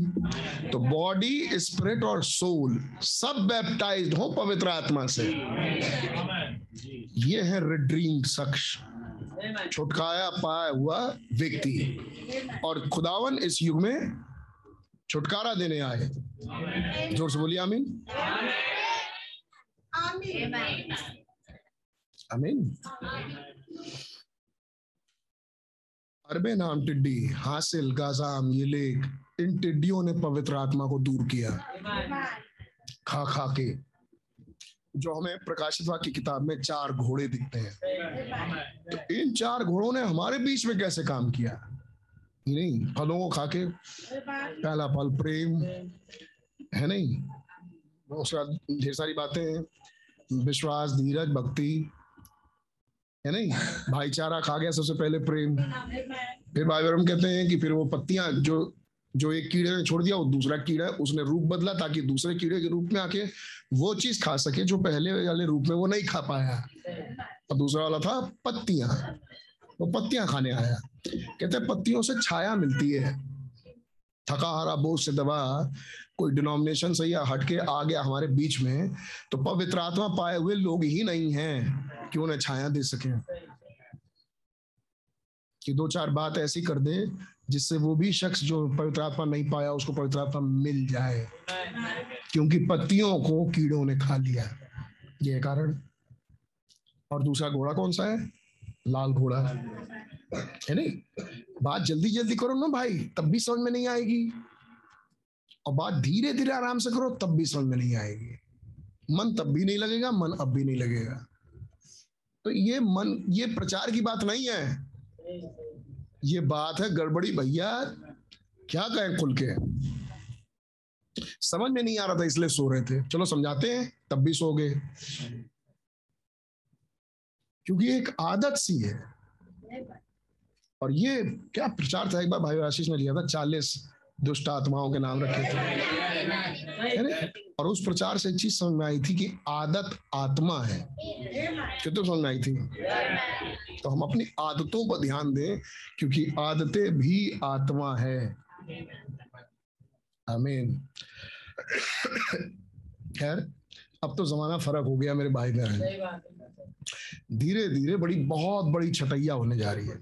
तो बॉडी, स्पिरिट और सोल सब बैप्टाइज्ड हो पवित्र आत्मा से। ये है रिडीम्ड शख्स, छुटकारा पाया हुआ व्यक्ति, और खुदावन इस युग में छुटकारा देने आए। जोर से बोलिए आमीन। आमीन। अरबे नाम टिड्डी हासिल गाजाम ये लेख, इन टिड्डियों ने पवित्र आत्मा को दूर किया खा खा के। जो हमें प्रकाशित वाक्य की किताब में चार घोड़े दिखते हैं, तो इन चार घोड़ों ने हमारे बीच में कैसे काम किया? नहीं, फलों को खा के, पहला फल प्रेम है, नहीं उसके बाद ढेर सारी बातें हैं, विश्वास, धीरज, भक्ति है, नहीं भाईचारा खा गया सबसे पहले प्रेम। फिर बाइबल कहते हैं कि फिर वो पत्तियां जो एक कीड़े ने छोड़ दिया, वो दूसरा कीड़ा उसने रूप बदला ताकि दूसरे कीड़े के रूप में आके वो चीज खा सके जो पहले वाले रूप में वो नहीं खा पाया। और दूसरा वाला था पत्तियां, वो पत्तियां खाने आया। कहते हैं पत्तियों से छाया मिलती है। थका हारा बोझ से दबा कोई डिनोमिनेशन से या हटके आ गया हमारे बीच में, तो पवित्र आत्मा पाए हुए लोग ही नहीं हैं कि उन्हें छाया दे सके, कि दो चार बात ऐसी कर दे जिससे वो भी शख्स जो पवित्र आत्मा नहीं पाया उसको पवित्र आत्मा मिल जाए, क्योंकि पत्तियों को कीड़ों ने खा लिया। ये कारण। और दूसरा घोड़ा कौन सा है? लाल घोड़ा है। नहीं, बात जल्दी जल्दी करो ना भाई, तब भी समझ में नहीं आएगी, और बात धीरे धीरे आराम से करो तब भी समझ में नहीं आएगी, मन तब भी नहीं लगेगा, मन अब भी नहीं लगेगा। तो ये मन, ये प्रचार की बात नहीं है, ये बात है गड़बड़ी भैया, क्या कहें खुल के, समझ में नहीं आ रहा था इसलिए सो रहे थे, चलो समझाते हैं, तब भी सो गए, क्योंकि एक आदत सी है। और ये क्या प्रचार था, एक बार भाई आशीष ने लिया था, 40 दुष्ट आत्माओं के नाम रखे थे, और उस प्रचार से एक चीज समझ में आई थी कि आदत आत्मा है। कितने समझ में आई थी? तो हम अपनी आदतों पर ध्यान दें, क्योंकि आदतें भी आत्मा है। आमीन। खैर, अब तो जमाना फर्क हो गया मेरे भाई बहन, धीरे धीरे बड़ी बहुत बड़ी छटैया होने जा रही है,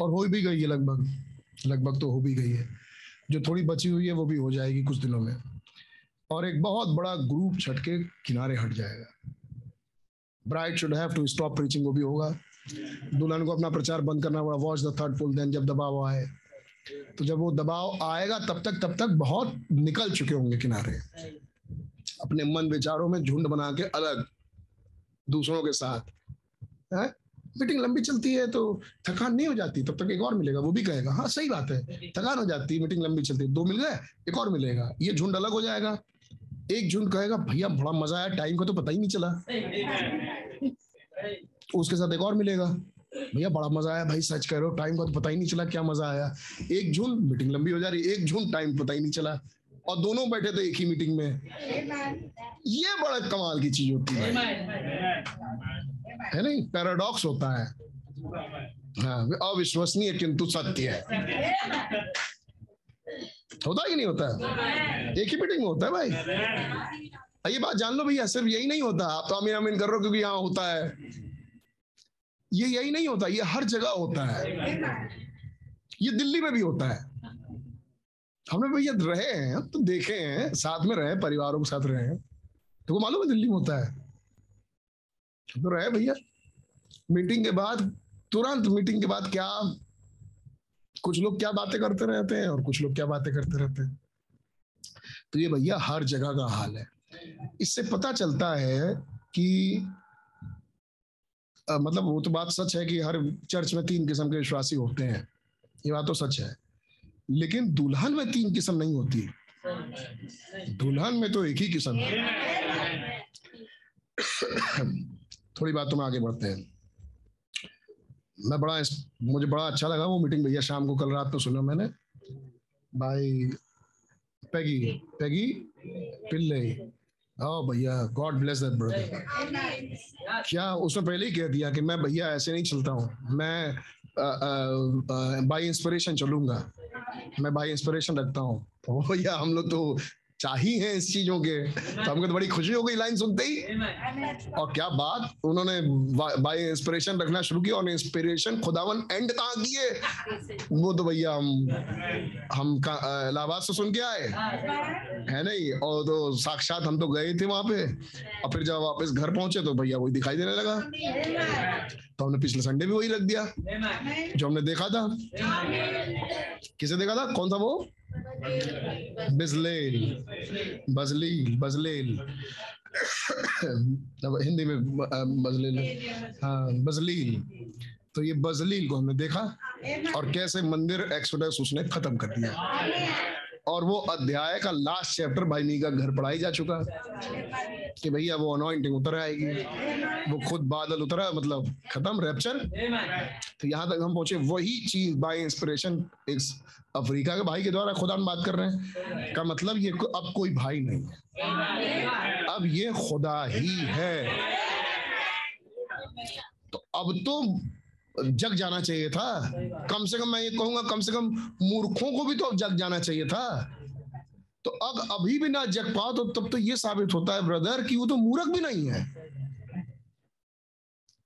और हो भी गई है, लगभग तो हो भी गई है, जो थोड़ी बची हुई है वो भी हो जाएगी कुछ दिनों में, और एक बहुत बड़ा ग्रुप छट के किनारे हट जाएगा। Bride should have to stop preaching, वो भी होगा। दुल्हन को अपना प्रचार बंद करना पड़ा, watch the third pull, then जब दबाव आए, तो जब वो दबाव आएगा तब तक बहुत निकल चुके होंगे किनारे, अपने मन विचारों में झुंड बना के अलग, दूसरों के साथ है। मीटिंग लंबी चलती है तो थकान नहीं हो जाती, तब तक एक और मिलेगा, वो भी कहेगा हाँ सही बात है, थकान हो जाती है, मीटिंग लंबी चलती है, 2 मिल गए, एक और मिलेगा, ये झुंड अलग हो जाएगा, एक झुंड कहेगा भैया बड़ा मजा आया, टाइम का तो पता ही नहीं चला, उसके साथ एक और मिलेगा, भैया बड़ा मजा आया, भाई सच कह रहे हो, टाइम का तो पता ही नहीं चला क्या मजा आया, एक झुंड, मीटिंग लंबी हो जा रही, एक झुंड, टाइम पता ही नहीं चला, और दोनों बैठे थे एक ही मीटिंग में। ये बड़ा कमाल की चीज होती है नहीं, पैराडॉक्स होता है, हाँ, अविश्वसनीय किंतु सत्य है। होता ही नहीं होता है, एक ही मीटिंग में होता है भाई, ये बात जान लो भैया, सिर्फ यही नहीं होता, आप तो आमीन आमीन कर रहे हो क्योंकि यहाँ होता है, ये यही नहीं होता, ये हर जगह होता है, ये दिल्ली में भी होता है, हमने भैया रहे हैं तो देखे हैं, साथ में रहे, परिवारों के साथ रहे हैं, तो वो मालूम है दिल्ली में होता है, तो रहे भैया, मीटिंग के बाद तुरंत, मीटिंग के बाद क्या कुछ लोग क्या बातें करते रहते हैं और कुछ लोग क्या बातें करते रहते हैं। तो ये भैया हर जगह का हाल है। इससे पता चलता है कि मतलब वो तो बात सच है कि हर चर्च में 3 किस्म के विश्वासी होते हैं, ये बात तो सच है, लेकिन दुल्हन में 3 किस्म नहीं होती, दुल्हन में तो एक ही किस्म है। थोड़ी बातों में आगे बढ़ते हैं। मुझे बड़ा अच्छा लगा वो मीटिंग भैया, शाम को कल रात को सुना मैंने भाई पैगी पिल्ले। हाँ भैया, गॉड ब्लेस दैट ब्रदर। क्या उसने पहले ही कह दिया कि मैं भैया ऐसे नहीं चलता हूँ, मैं बाय इंस्पिरेशन चलूंगा, मैं बाय इंस्पिरेशन रखता हूँ। तो भैया हम लोग तो चाहिए हैं इस चीजों के, तो हमको तो बड़ी खुशी हो गई लाइन सुनते ही। और क्या बात, उन्होंने बाय इंस्पिरेशन रखना शुरू किया और इंस्पिरेशन खुदावन एंड कहाँ किए वो तो भैया हम इलाहाबाद से सुन के आए है नहीं, और तो साक्षात हम तो गए थे वहां पे। और फिर जब वापस घर पहुंचे तो भैया वही दिखाई देने लगा, तो हमने पिछले संडे भी वही रख दिया जो हमने देखा था। किसे देखा था? कौन था वो? बजलील। हिंदी में बजलील, हाँ बजलील। तो ये बजलील को हमने देखा और कैसे मंदिर एक्सोडस उसने खत्म कर दिया। और वो अध्याय का लास्ट चैप्टर भाई मीका घर पढ़ाई जा चुका कि भैया वो अनॉइंटिंग उतर आएगी, वो खुद बादल उतरा, मतलब खत्म रैप्चर। तो यहाँ तक हम पहुंचे। वही चीज बाय इंस्पिरेशन एक अफ्रीका के भाई के द्वारा खुदा हम बात कर रहे हैं का मतलब ये अब कोई भाई नहीं है, अब ये खुदा ही है। तो अब तो जग जाना चाहिए था कम से कम, मैं ये कहूंगा कम से कम मूर्खों को भी तो अब जग जाना चाहिए था। तो अब अभी भी ना जग पाओ तो तब तो ये साबित होता है ब्रदर कि वो तो मूर्ख भी नहीं है,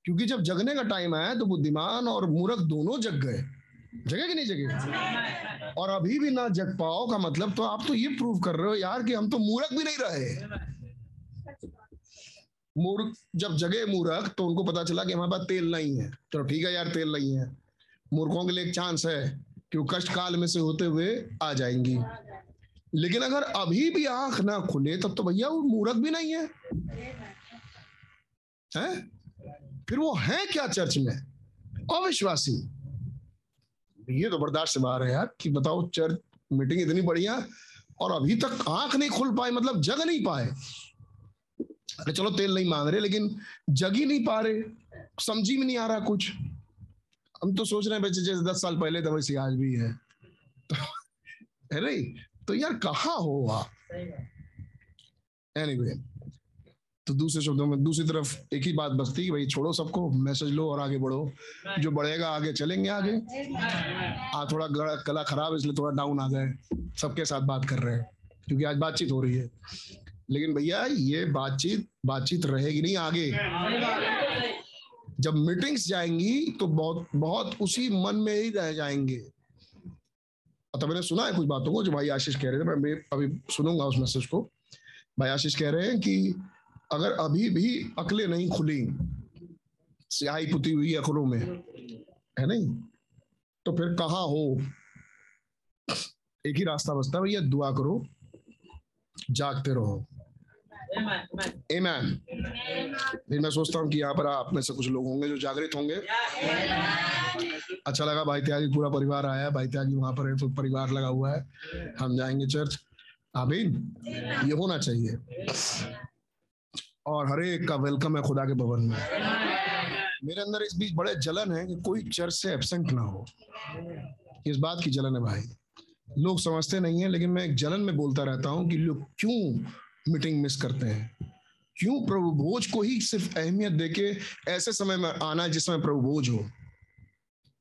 क्योंकि जब जगने का टाइम आया तो बुद्धिमान और मूर्ख दोनों जग गए। जगह कि नहीं जगह? और अभी भी ना जग पाओ का मतलब तो आप तो ये प्रूव कर रहे हो यार कि हम तो मूर्ख भी नहीं रहे। मूर्ख जब जगे मूर्ख तो उनको पता चला कि हमारे पास तेल नहीं है, चलो तो ठीक है यार तेल नहीं है। मूर्खों के लिए एक चांस है कि वो कष्ट काल में से होते हुए आ जाएंगी, लेकिन अगर अभी भी आंख ना खुले तब तो भैया वो मूर्ख भी नहीं है, हैं? फिर वो है क्या चर्च में? अविश्वासी। ये तो बर्दाश्त से बाहर है यार कि बताओ चर्च मीटिंग इतनी बढ़िया और अभी तक आंख नहीं खुल पाए, मतलब जग नहीं पाए। अरे चलो तेल नहीं मांग रहे लेकिन जग ही नहीं पा रहे, समझी में नहीं आ रहा कुछ। हम तो सोच रहे हैं बच्चे जैसे 10 साल पहले था वैसे आज भी है, तो है नहीं? तो यार कहाँ हो आप? एनीवे, तो दूसरे शब्दों में दूसरी तरफ एक ही बात बचती भाई, छोड़ो सबको, मैसेज लो और आगे बढ़ो। जो बढ़ेगा आगे चलेंगे आगे। थोड़ा गला खराब इसलिए थोड़ा डाउन आ गए, सबके साथ बात कर रहे हैं क्योंकि आज बातचीत हो रही है, लेकिन भैया ये बातचीत रहेगी नहीं आगे। जब मीटिंग्स जाएंगी तो बहुत बहुत उसी मन में ही रह जाएंगे। तो मैंने सुना है कुछ बातों को जो भाई आशीष कह रहे थे, मैं अभी सुनूंगा उस मैसेज को। भाई आशीष कह रहे हैं कि अगर अभी भी अकलें नहीं खुली, स्याही पुती हुई अखरों में है नहीं, तो फिर कहाँ हो? एक ही रास्ता बचता है भैया, दुआ करो, जागते रहो। Amen. मैं सोचता हूँ कि यहाँ पर आप में से कुछ लोग होंगे जो जागृत होंगे। अच्छा लगा, भाई त्यागी पूरा परिवार आया, भाई त्यागी वहां पर है तो परिवार लगा हुआ है। हम जाएंगे चर्च, आमीन। ये होना चाहिए। और हर एक का वेलकम है खुदा के भवन में। मेरे अंदर इस बीच बड़े जलन है कि कोई चर्च से एब्सेंट ना हो, इस बात की जलन है भाई। लोग समझते नहीं है लेकिन मैं एक जलन में बोलता रहता हूँ कि लोग क्यों मीटिंग मिस करते हैं, क्यों प्रभु भोज को ही सिर्फ अहमियत देके ऐसे समय में आना जिसमें प्रभु भोज हो।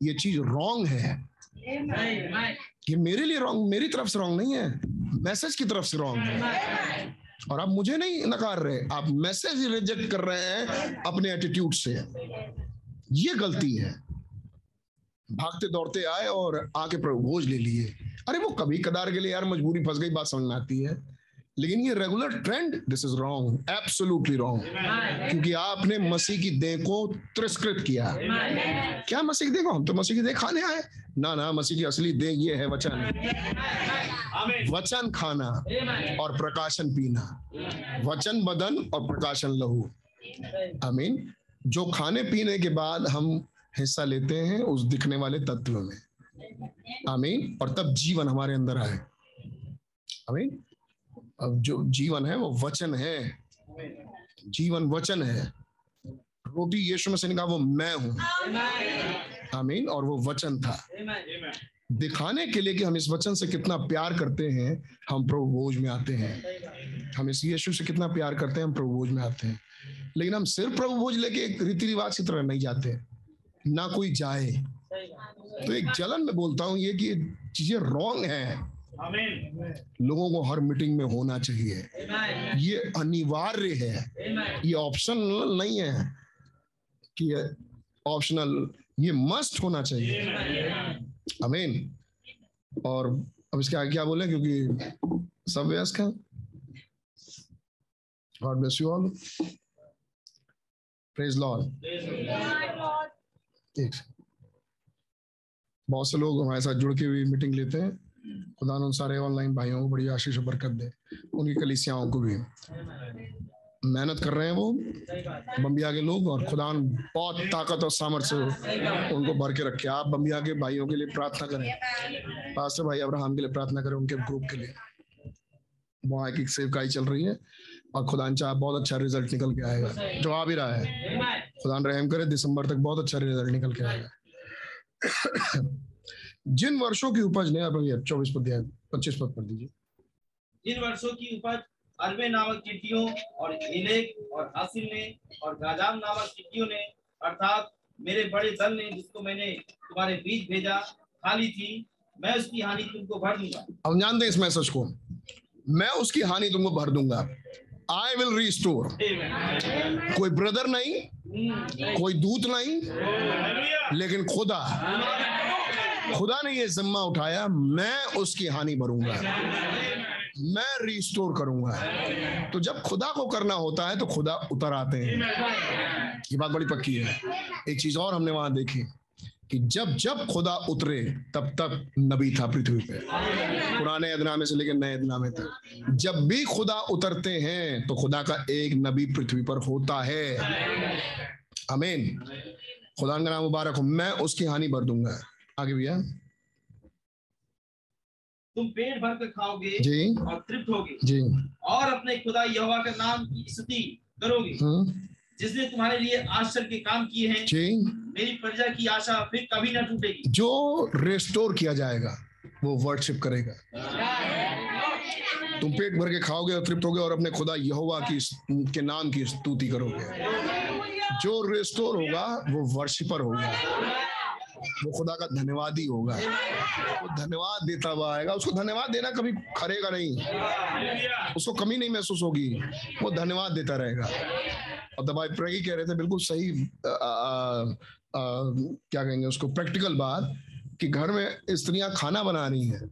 ये चीज रॉन्ग है, ये मेरे लिए रॉन्ग, मेरी तरफ से रॉन्ग नहीं है, मैसेज की तरफ से रॉन्ग है। और आप मुझे नहीं नकार रहे, आप मैसेज ही रिजेक्ट कर रहे हैं अपने एटीट्यूड से। ये गलती है। भागते दौड़ते आए और आके प्रभु भोज ले लिए। अरे वो कभी कदार के लिए यार मजबूरी फंस गई, बात समझ में आती है, लेकिन ये regular trend, this is wrong, absolutely wrong. क्योंकि आपने मसीह की देह को तिरस्कृत किया। क्या मसीह की देह? हम तो मसीह की देह खाने आए ना, ना, मसीह की असली देह ये है वचन, वचन खाना और प्रकाशन पीना, वचन बदन और प्रकाशन लहू। आमीन। जो खाने पीने के बाद हम हिस्सा लेते हैं उस दिखने वाले तत्व में, आमीन, और तब जीवन हमारे अंदर आए, आमीन। अब जो जीवन है वो वचन है, जीवन वचन है। रोटी यीशु मसीह ने कहा वो मैं हूं, आमीन, और वो वचन था। दिखाने के लिए कि हम इस वचन से कितना प्यार करते हैं हम प्रभु भोज में आते हैं, हम इस यीशु से कितना प्यार करते हैं हम प्रभु भोज में आते हैं। लेकिन हम सिर्फ प्रभु भोज लेके एक रीति रिवाज की तरह नहीं जाते, ना कोई जाए। तो एक जलन में बोलता हूँ ये कि चीजें रॉन्ग हैं। लोगों को हर मीटिंग में होना चाहिए, ये अनिवार्य है, ये ऑप्शनल नहीं है कि ऑप्शनल, ये मस्ट होना चाहिए, आमीन। और अब इसके आगे क्या बोले क्योंकि सब व्यस्त हैं। God bless you all, praise Lord. बहुत से लोग हमारे साथ जुड़ के भी मीटिंग लेते हैं, खुदा उन सारे ऑनलाइन भाइयों को बड़ी आशीष और बरकत दे, उनकी कलीसियाओं को भी। मेहनत कर रहे हैं वो बम्बिया के लोग, और खुदा बहुत ताकत और सामर्थ्य उनको भर के रखे। आप बम्बिया के भाइयों के लिए प्रार्थना करें, पास्टर भाई अब्राहम के लिए प्रार्थना करें, उनके ग्रुप के लिए। वहाँ एक सेवकाई चल रही है और खुदान चाहे बहुत अच्छा रिजल्ट निकल के आएगा, जो आ भी रहा है। खुदान रहम करे, दिसंबर तक बहुत अच्छा रिजल्ट निकल के आएगा। जिन वर्षों की उपज ने, अब 24 पद 25 पद पढ़ दीजिए। जिन वर्षों की उपज अरबे नामक चिट्टियों और इलेक और आसिम ने और गाजाम नामक चिट्टियों ने, अर्थात मेरे बड़े दल ने, जिसको मैंने तुम्हारे बीच भेजा, खाली थी, मैं उसकी हानि तुमको भर दूंगा। अब ध्यान दें इस मैसेज को, मैं उसकी हानि तुमको भर दूंगा। I will restore. कोई ब्रदर नहीं, कोई दूत नहीं, लेकिन खुदा ने ये जिम्मा उठाया, मैं उसकी हानि भरूंगा, मैं रिस्टोर करूंगा। तो जब खुदा को करना होता है तो खुदा उतर आते हैं, ये बात बड़ी पक्की है। एक चीज और हमने वहां देखी कि जब जब खुदा उतरे तब तक नबी था पृथ्वी पे, पुराने अदनामे से लेकर नए अदनामे तक। जब भी खुदा उतरते हैं तो खुदा का एक नबी पृथ्वी पर होता है, आमीन। खुदा का नाम मुबारक हो। मैं उसकी हानि भर दूंगा। आगे भैया, तुम पेट भर कर खाओगे और तृप्त होगे और अपने खुदा यहोवा का नाम की स्तुति करोगे, जिसने तुम्हारे लिए आश्चर्य के काम किए हैं। मेरी प्रजा की आशा फिर कभी ना टूटेगी। जो रेस्टोर किया जाएगा वो वर्शिप करेगा। तुम पेट भर के खाओगे और तृप्त होगे और अपने खुदा यहोवा के नाम की स्तुति करोगे। जो रेस्टोर होगा वो वर्शिपर होगा, वो खुदा का धन्यवादी होगा, वो धन्यवाद देता हुआ आएगा। उसको धन्यवाद देना कभी खरेगा नहीं, उसको कमी नहीं महसूस होगी, वो धन्यवाद देता रहेगा। और दबाई प्रगी कह रहे थे बिल्कुल सही, क्या कहेंगे उसको, प्रैक्टिकल बात कि घर में स्त्रियां खाना बना रही हैं,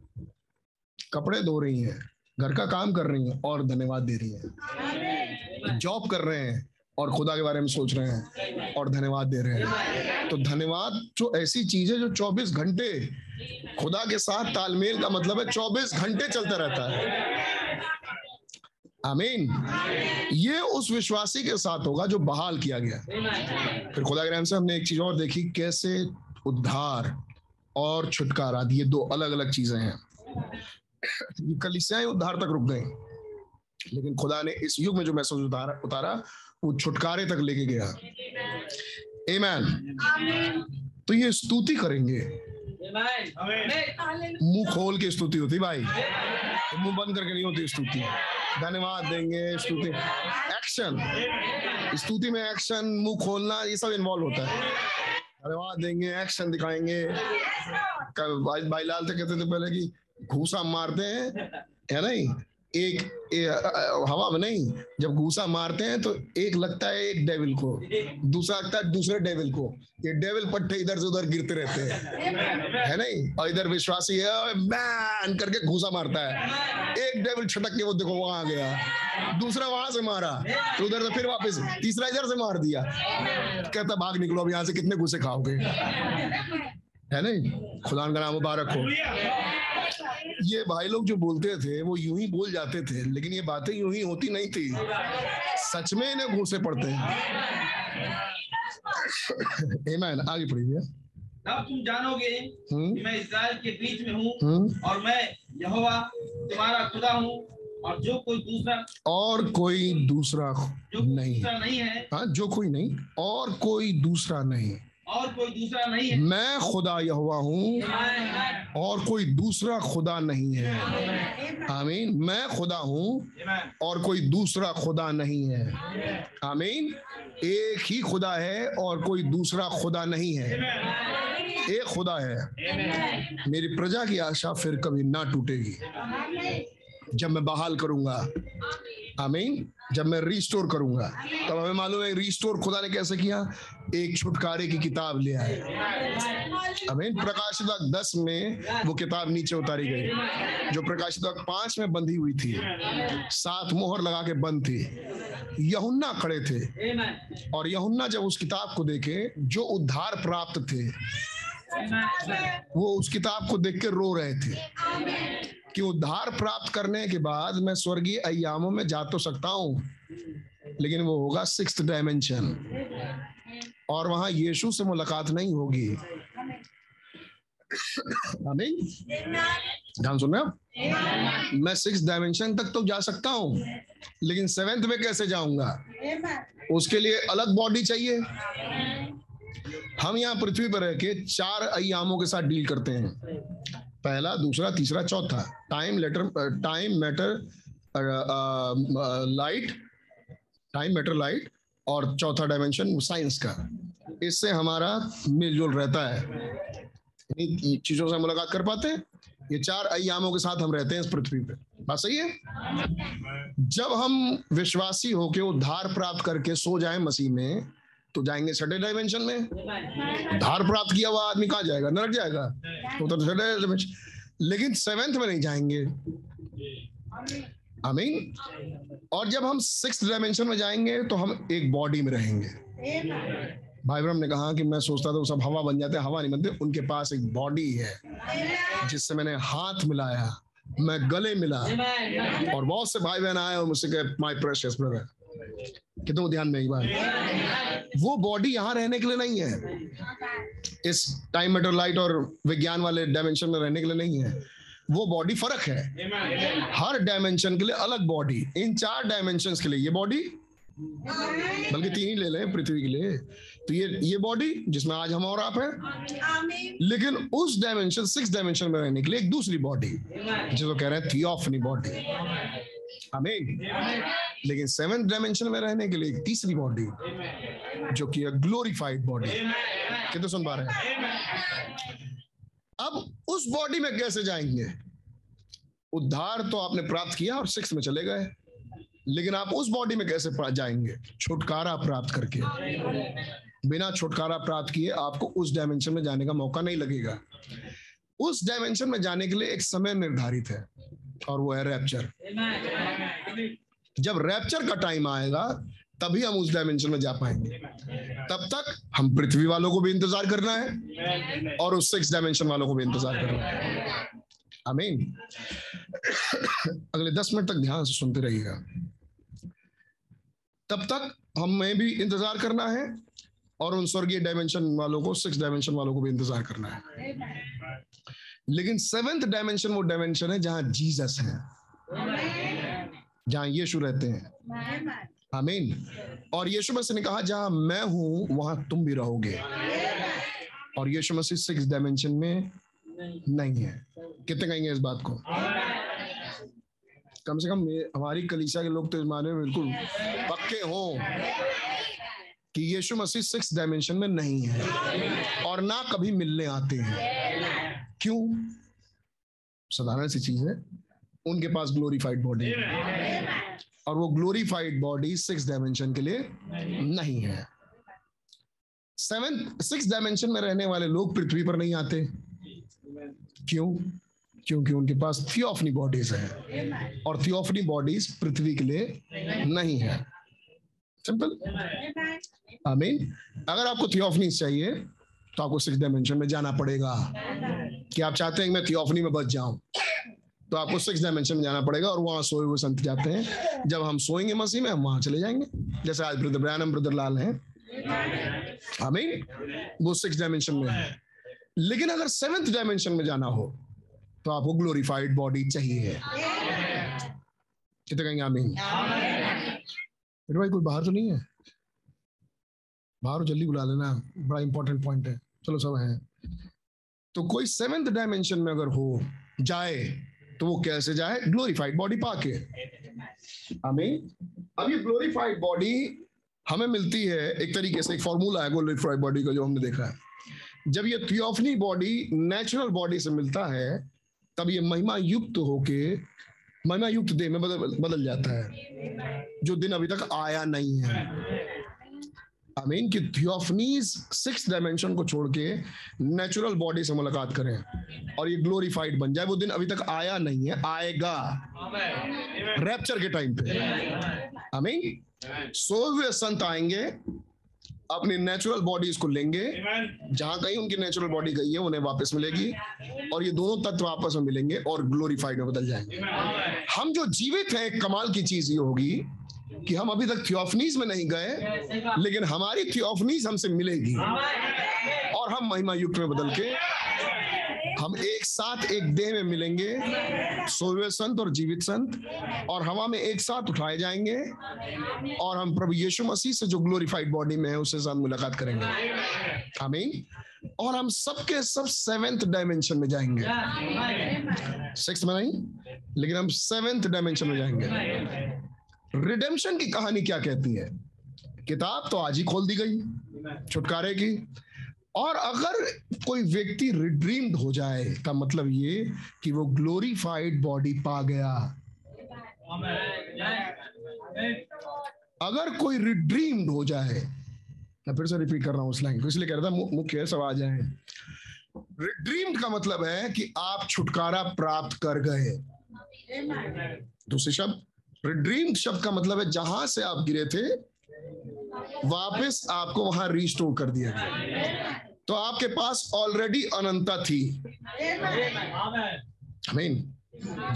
कपड़े धो रही हैं, घर का काम कर रही हैं और धन्यवाद दे रही हैं, जॉब कर रहे हैं और खुदा के बारे में सोच रहे हैं और धन्यवाद दे रहे हैं। तो धन्यवाद जो ऐसी चीज है जो 24 घंटे खुदा के साथ तालमेल का मतलब है 24 घंटे चलता रहता है, आमीन। ये उस विश्वासी के साथ होगा जो बहाल किया गया। फिर खुदा के रहम से हमने एक चीज और देखी, कैसे उद्धार और छुटकारा, ये दो अलग अलग चीजें हैं। कलीसियाएं उद्धार तक रुक गई, लेकिन खुदा ने इस युग में जो मैसेज उतारा वो छुटकारे तक लेके गया, आमीन। तो ये स्तुति करेंगे, मुंह खोल के स्तुति होती भाई, मुंह बंद करके नहीं होती स्तुति। धन्यवाद देंगे, स्तुति एक्शन, स्तुति में एक्शन, मुंह खोलना, ये सब इन्वॉल्व होता है। धन्यवाद देंगे, एक्शन दिखाएंगे। भाई लाल से कहते थे पहले कि घूसा मारते हैं है नहीं, एक हवा में नहीं, जब घूसा मारते हैं तो एक लगता है एक डेविल को, दूसरा लगता है दूसरे डेविल को, ये डेविल पट्टे इधर से उधर गिरते रहते हैं है नहीं। और इधर विश्वासी है बैन करके घूसा मारता है, एक डेविल छटक के वो देखो वहां आ गया, दूसरा वहां से मारा तो उधर से फिर वापस, तीसरा इधर से मार दिया, कहता भाग निकलो अब यहाँ से, कितने घूसे खाओगे है नहीं। खुदा का नाम मुबारक हो। ये भाई लोग जो बोलते थे वो यूं ही बोल जाते थे, लेकिन ये बातें यूं ही होती नहीं थी, सच में इन्हें घूसे पड़ते हैं, आमीन। आगे पढ़िए। तब तुम जानोगे कि मैं इस्राएल के बीच में हूँ और मैं यहोवा तुम्हारा खुदा हूँ, और जो कोई दूसरा नहीं है, हाँ जो कोई नहीं और कोई दूसरा नहीं, और कोई दूसरा नहीं है, मैं खुदा यहोवा हूँ और कोई दूसरा खुदा नहीं है। आमीन। मैं खुदा हूँ और कोई दूसरा खुदा नहीं है। आमीन। एक ही खुदा है और कोई दूसरा खुदा नहीं है। एक खुदा है। मेरी प्रजा की आशा फिर कभी ना टूटेगी जब मैं बहाल करूंगा। आमीन। जब मैं रिस्टोर करूंगा, तब हमें मालूम है रिस्टोर खुदा ने कैसे किया, एक छुटकारे की किताब ले आए। आमीन। प्रकाशितवाक्य 10 में वो किताब नीचे उतारी गई जो प्रकाशितवाक्य 5 में बंधी हुई थी, 7 मोहर लगा के बंद थी। यूहन्ना खड़े थे और यूहन्ना जब उस किताब को देखे जो उद्धार प्राप्त थे, वो उस किताब को देख के रो रहे थे कि उद्धार प्राप्त करने के बाद मैं स्वर्गीय अय्यामों में जा तो सकता हूं, लेकिन वो होगा सिक्स्थ डायमेंशन और वहां यीशु से मुलाकात नहीं होगी। ध्यान सुन रहे हो? मैं सिक्स्थ डायमेंशन तक तो जा सकता हूँ, लेकिन सेवेंथ में कैसे जाऊंगा? उसके लिए अलग बॉडी चाहिए। हम यहाँ पृथ्वी पर रह के 4 अय्यामों के साथ डील करते हैं, पहला, दूसरा, तीसरा, चौथा। टाइम मैटर लाइट और चौथा डायमेंशन साइंस का। इससे हमारा मिलजुल रहता है, इन चीजों से मुलाकात कर पाते हैं। ये 4 अय्यामों के साथ हम रहते हैं इस पृथ्वी पे। बात सही है। जब हम विश्वासी होके उद्धार प्राप्त करके सो जाए मसीह में, तो जाएंगे छठे डायमेंशन में। उद्धार प्राप्त किया हुआ आदमी कहाँ जाएगा? नरक जाएगा। तो छठे डायमेंशन, लेकिन सेवेंथ में नहीं जाएंगे। आमीन। और जब हम सिक्स्थ डायमेंशन में जाएंगे तो हम एक बॉडी में रहेंगे। भाई ब्रह्म ने कहा कि मैं सोचता था सब हवा बन जाते, हवा नहीं बनते। उनके पास एक बॉडी है जिससे मैंने हाथ मिलाया, मैं गले मिला। और बहुत से भाई बहन आए और मुझसे कहे माय प्रेशियस ब्रदर, कितने ध्यान में एक बार, वो बॉडी यहाँ रहने के लिए नहीं है, इस टाइम मैटर लाइट और विज्ञान वाले डायमेंशन में रहने के लिए नहीं है। वो बॉडी फर्क है। हर डायमेंशन के लिए अलग बॉडी। इन 4 डायमेंशन के लिए ये बॉडी, बल्कि 3 ही ले लें पृथ्वी के लिए, तो ये बॉडी जिसमें आज हम और आप हैं। लेकिन उस डायमेंशन, सिक्स डायमेंशन में रहने के लिए एक दूसरी बॉडी जिसको कह रहे हैं थियोफनी बॉडी। आमीन। लेकिन सेवेंथ डायमेंशन में रहने के लिए एक तीसरी बॉडी जो कि ग्लोरीफाइड बॉडी। कितने सुन पा रहे हैं? अब उस बॉडी में कैसे जाएंगे? उद्धार तो आपने प्राप्त किया और सिक्स में चले गए, लेकिन आप उस बॉडी में कैसे जाएंगे? छुटकारा प्राप्त करके। बिना छुटकारा प्राप्त किए आपको उस डायमेंशन में जाने का मौका नहीं लगेगा। उस डायमेंशन में जाने के लिए एक समय निर्धारित है और वो है रैप्चर। जब रैप्चर का टाइम आएगा तभी हम उस डायमेंशन में जा पाएंगे। तब तक हम पृथ्वी वालों को भी इंतजार करना है और उस सिक्स डायमेंशन वालों को भी इंतजार करना है। आमीन। अगले 10 मिनट तक ध्यान से सुनते रहिएगा। तब तक हमें भी इंतजार करना है और उन स्वर्गीय डायमेंशन वालों को, सिक्स डायमेंशन वालों को भी इंतजार करना है। लेकिन सेवेंथ डायमेंशन वो डायमेंशन है जहां जीसस है, जहां यीशु रहते हैं। आमीन। और यीशु मसीह ने कहा जहां मैं हूं वहां तुम भी रहोगे। और यीशु मसीह सिक्स डायमेंशन में नहीं है। कितने कहेंगे इस बात को? कम से कम हमारी कलीसिया के लोग तो इस माने में बिल्कुल पक्के हों कि यीशु मसीह सिक्स डायमेंशन में नहीं है और ना कभी मिलने आते हैं। क्यों? साधारण सी चीज है, उनके पास ग्लोरीफाइड बॉडी और वो ग्लोरीफाइड बॉडी सिक्स डायमेंशन के लिए नहीं है। सिक्स डायमेंशन में रहने वाले लोग पृथ्वी पर नहीं आते। क्यों? क्योंकि उनके पास थियोफनी बॉडीज है और थियोफनी बॉडीज पृथ्वी के लिए नहीं है। सिंपल। आमीन। अगर आपको थियोफनी चाहिए तो आपको सिक्स डायमेंशन में जाना पड़ेगा। कि आप चाहते हैं कि मैं थियोफनी में बच जाऊं, तो आपको सिक्स डायमेंशन में जाना पड़ेगा और वहां सोए हुए संत जाते हैं। जब हम सोएंगे मसीह में, हम वहां चले जाएंगे। जैसे आज ब्रदर ब्रैनम, ब्रदर लाल हैं। आमीन। वो सिक्स डायमेंशन में है। लेकिन अगर सेवेंथ डायमेंशन में जाना हो तो आपको ग्लोरीफाइड बॉडी चाहिए। कितने कहेंगे आमीन? मेरे भाई कोई बाहर तो नहीं है? बाहर जल्दी बुला लेना, बड़ा इंपॉर्टेंट पॉइंट है। चलो सब है तो कोई सेवेंथ डायमेंशन में अगर हो जाए तो वो कैसे जाए? ग्लोरीफाइड बॉडी पाके। आमीन। अब ये ग्लोरीफाइड बॉडी हमें मिलती है एक तरीके से, एक फॉर्मूला है ग्लोरीफाइड बॉडी का जो हमने देखा है। जब ये थियोफनी बॉडी नेचुरल बॉडी से मिलता है तब ये महिमा युक्त होके महिमा युक्त देह में बदल जाता है, जो दिन अभी तक आया नहीं है। आमीन। कि थियोफनीज सिक्स डायमेंशन को छोड़ के नेचुरल बॉडी से मुलाकात करें और ये ग्लोरीफाइड बन जाए। वो दिन अभी तक आया नहीं है, आएगा रैप्चर के टाइम पे। आमीन। सोलहवें संत आएंगे, अपनी नेचुरल बॉडीज को लेंगे, जहां कहीं उनकी नेचुरल बॉडी गई है उन्हें वापस मिलेगी और ये दोनों तत्व आपस में मिलेंगे और ग्लोरीफाइड में बदल जाएंगे। हम जो जीवित हैं, कमाल की चीज ये होगी कि हम अभी तक थियोफनीज में नहीं गए, लेकिन हमारी थियोफनीज हमसे मिलेगी और हम महिमा युक्त में बदल के हम एक साथ एक देह में मिलेंगे, सोलह संत और जीवित संत, और हवा में एक साथ उठाए जाएंगे और हम प्रभु यीशु मसीह से जो ग्लोरीफाइड बॉडी में है उससे साथ मुलाकात करेंगे। आमीन। और हम सबके सब सेवेंथ डायमेंशन में जाएंगे, सिक्स में नहीं, लेकिन हम सेवेंथ डायमेंशन में जाएंगे। रिडेम्पशन की कहानी क्या कहती है? किताब तो आज ही खोल दी गई छुटकारे की, और अगर कोई व्यक्ति रिड्रीम्ड हो जाए का मतलब ये कि वो ग्लोरीफाइड बॉडी पा गया। अगर कोई रिड्रीम्ड हो जाए, मैं फिर से रिपीट कर रहा हूं उस लाइन को, इसलिए कह रहा था मुख्य सब आ जाए। रिड्रीम्ड का मतलब है कि आप छुटकारा प्राप्त कर गए। दूसरे शब्द रिड्रीम्ड शब्द का मतलब है जहां से आप गिरे थे वापस आपको वहां रिस्टोर कर दिया गया, तो आपके पास ऑलरेडी अनंतता थी। आमीन।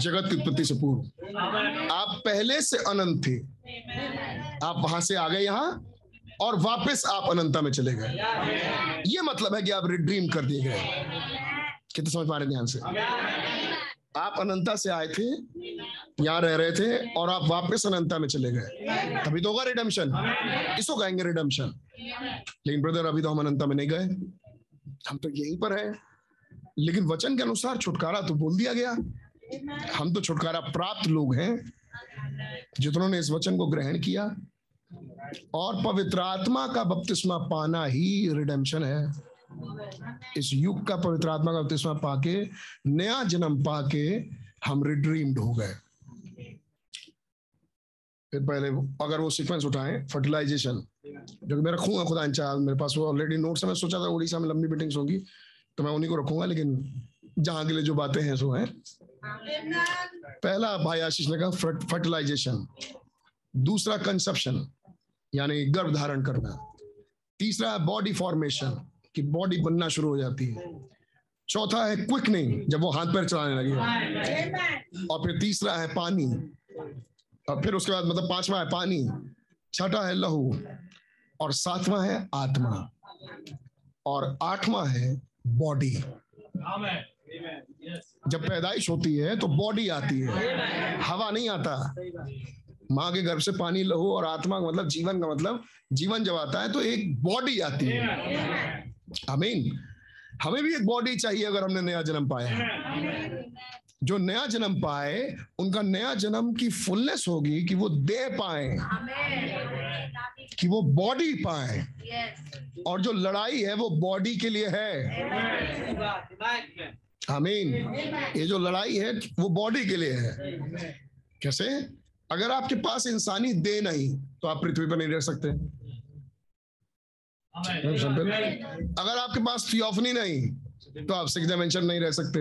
जगत की उत्पत्ति से पूर्व आप पहले से अनंत थे, आप वहां से आ गए यहाँ और वापस आप अनंतता में चले गए। ये मतलब है कि आप रिड्रीम कर दिए गए। कितने समझ पा रहे ध्यान से? आप अनंता से आए थे, यहाँ रह रहे थे और आप वापस अनंता में चले गए, तभी तो होगा रिडेम्पशन। इसको कहेंगे रिडेम्पशन। लेकिन ब्रदर अभी तो हम अनंता में नहीं गए, हम तो यहीं पर हैं, लेकिन वचन के अनुसार छुटकारा तो बोल दिया गया। हम तो छुटकारा प्राप्त लोग हैं जितनों ने इस वचन को ग्रहण किया, और पवित्र आत्मा का बपतिस्मा पाना ही रिडेम्पशन है। इस युग का पवित्र आत्मा का बपतिस्मा पाके, नया जन्म पाके हम रिड्रीम्ड हो गए। फिर पहले अगर वो सीक्वेंस उठाएं, फर्टिलाइजेशन जो कि मैं रखूंगा, खुदा इंशाअल्लाह मेरे पास वो ऑलरेडी नोट्स है। मैं सोचा था उड़ीसा में लंबी मीटिंग्स होगी तो मैं उन्हीं को रखूंगा, लेकिन जहां के लिए जो बातें हैं सो हैं। पहला भाई आशीष ने कहा फर्टिलाइजेशन, दूसरा कंसेप्शन यानी गर्भ धारण करना, तीसरा बॉडी फॉर्मेशन कि बॉडी बनना शुरू हो जाती है, चौथा है क्विकनिंग जब वो हाथ पैर चलाने लगे, और फिर तीसरा है पानी, और फिर उसके बाद मतलब पांचवा है पानी, छठा है लहू, और सातवां है आत्मा, और आठवां है बॉडी। जब पैदाइश होती है तो बॉडी आती है, हवा नहीं आता। माँ के गर्भ से पानी, लहू और आत्मा का मतलब जीवन, का मतलब जीवन जब आता है तो एक बॉडी आती है। आमीन। हमें भी एक बॉडी चाहिए अगर हमने नया जन्म पाया। जो नया जन्म पाए उनका नया जन्म की फुलनेस होगी कि वो देह पाए, कि वो बॉडी पाए, और जो लड़ाई है वो बॉडी के लिए है। आमीन। ये जो लड़ाई है वो बॉडी के लिए है। कैसे? अगर आपके पास इंसानी देह नहीं तो आप पृथ्वी पर नहीं रह सकते। अगर आपके पास थियोफनी नहीं तो आप सिक्स डायमेंशन नहीं रह सकते।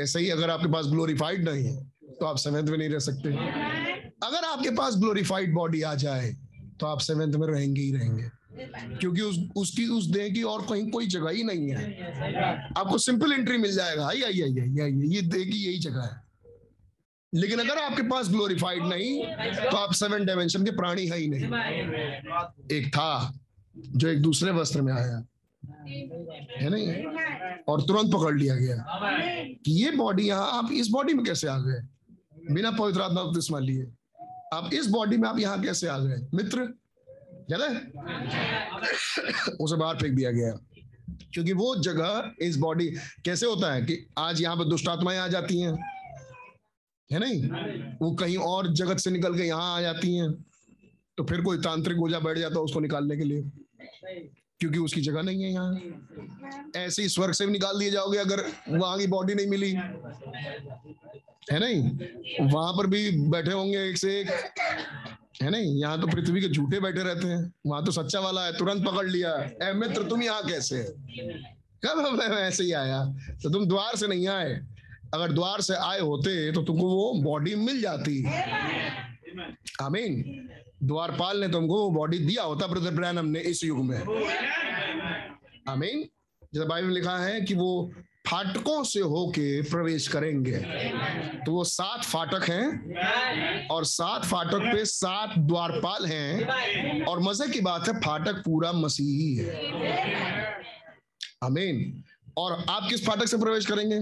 ऐसे ही अगर आपके पास ग्लोरीफाइड नहीं है तो आप सेवेंथ में नहीं रह सकते। अगर आपके पास ग्लोरीफाइड बॉडी आ जाए तो आप सेवेंथ में रहेंगे ही रहेंगे, क्योंकि उस देह की और कहीं कोई जगह ही नहीं है। आपको सिंपल एंट्री मिल जाएगा, ये देह की यही जगह है। लेकिन अगर आपके पास ग्लोरीफाइड नहीं तो आप सेवेंथ डायमेंशन के प्राणी है ही नहीं। एक था जो एक दूसरे वस्त्र में आया है नहीं, और तुरंत पकड़ लिया गया कि ये बॉडी, यहाँ आप इस बॉडी में कैसे आ गए? बिना पवित्र आत्मा बपतिस्मा लिए। आप इस बॉडी में आप यहाँ कैसे आ गए मित्र? याद है उसे बाहर फेंक दिया गया क्योंकि वो जगह इस बॉडी कैसे होता है कि आज यहाँ पर दुष्ट आत्माएं आ जाती हैं, है नहीं, वो कहीं और जगत से निकल के यहाँ आ जाती हैं, तो फिर कोई तांत्रिक ओझा बैठ जाता है उसको निकालने के लिए क्योंकि उसकी जगह नहीं है यहाँ। ऐसे ही स्वर्ग से भी निकाल दिए जाओगे अगर वहां की बॉडी नहीं मिली, है नहीं, वहां पर भी बैठे होंगे एक से एक, है नहीं। यहाँ तो पृथ्वी के झूठे बैठे रहते हैं, वहां तो सच्चा वाला है, तुरंत पकड़ लिया। ए मित्र तुम यहाँ कैसे है? कब मैं ऐसे ही आया? तो तुम द्वार से नहीं आए, अगर द्वार से आए होते तो तुमको वो बॉडी मिल जाती। आमीन। द्वारपाल ने तुमको वो बॉडी दिया होता ब्रदर ब्रैनम ने इस युग में। आमीन। जैसे बाइबल में लिखा है कि वो फाटकों से होके प्रवेश करेंगे, तो वो 7 फाटक हैं और 7 फाटक पे 7 द्वारपाल हैं, और मजे की बात है फाटक पूरा मसीही है। आमीन। और आप किस फाटक से प्रवेश करेंगे?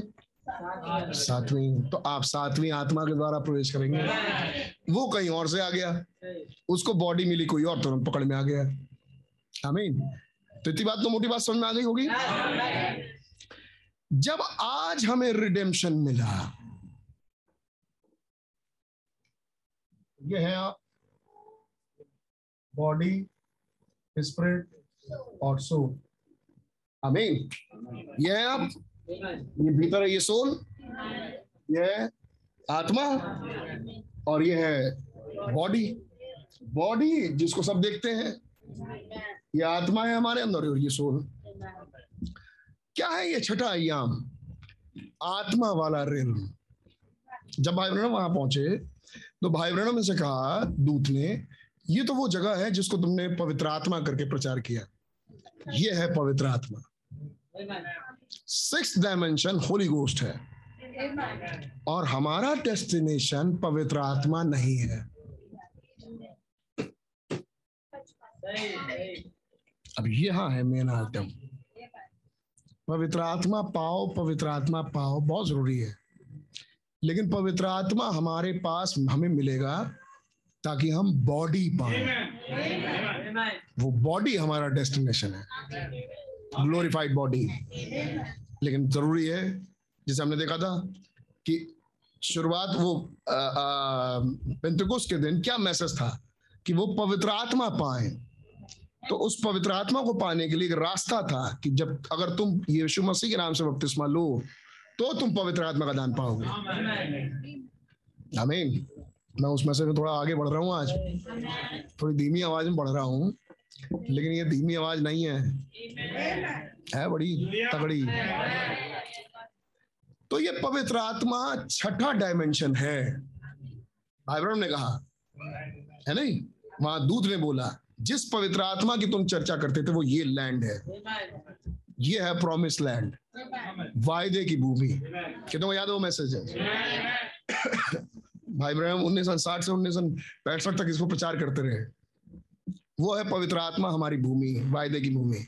7वीं। तो आप 7वीं आत्मा के द्वारा प्रवेश करेंगे। वो कहीं और से आ गया, उसको बॉडी मिली कोई और, तुरंत पकड़ में आ गया। आमीन। तो इतनी बात तो मोटी बात समझ में आ गई होगी। जब आज हमें रिडेम्पशन मिला, ये है आप बॉडी, स्पिरिट और सोल। आमीन। ये है आप, ये भीतर है, ये सोल, ये है आत्मा और ये है बॉडी। बॉडी जिसको सब देखते हैं, ये आत्मा है हमारे अंदर और ये सोल। क्या है ये छठा आयाम? आत्मा वाला रिल्म। जब भाई ब्रणम वहां पहुंचे तो भाई ब्रणम से कहा दूत ने, ये तो वो जगह है जिसको तुमने पवित्र आत्मा करके प्रचार किया, ये है पवित्र आत्मा। 6th डायमेंशन होली गोस्ट है और हमारा डेस्टिनेशन पवित्र आत्मा नहीं है। अब यहाँ है मेन आइटम, पवित्र आत्मा पाओ, पवित्र आत्मा पाओ, बहुत जरूरी है। लेकिन पवित्र आत्मा हमारे पास हमें मिलेगा ताकि हम बॉडी पाए। वो बॉडी हमारा डेस्टिनेशन है, ग्लोरिफाइड बॉडी। लेकिन जरूरी है, जैसे हमने देखा था कि शुरुआत वो पेंटेकोस्ट के दिन क्या मैसेज था कि वो पवित्र आत्मा पाए। तो उस पवित्र आत्मा को पाने के लिए एक रास्ता था कि जब अगर तुम यीशु मसीह के नाम से बपतिस्मा लो तो तुम पवित्र आत्मा का दान पाओगे। आमीन। मैं उस मैसेज में थोड़ा आगे बढ़ रहा हूँ, आज थोड़ी धीमी आवाज में बढ़ रहा हूँ, लेकिन ये धीमी आवाज नहीं है, है बड़ी तगड़ी। तो ये पवित्र आत्मा छठा डायमेंशन है, अब्राहम ने कहा, है नहीं। वहां दूत ने बोला, जिस पवित्र आत्मा की तुम चर्चा करते थे वो ये लैंड है, ये है प्रॉमिस लैंड, वायदे की भूमि। कितने को याद है वो मैसेज है? भाई ब्रहम 1960 से 1965 तक इसको प्रचार करते रहे। वो है पवित्र आत्मा हमारी भूमि, वायदे की भूमि,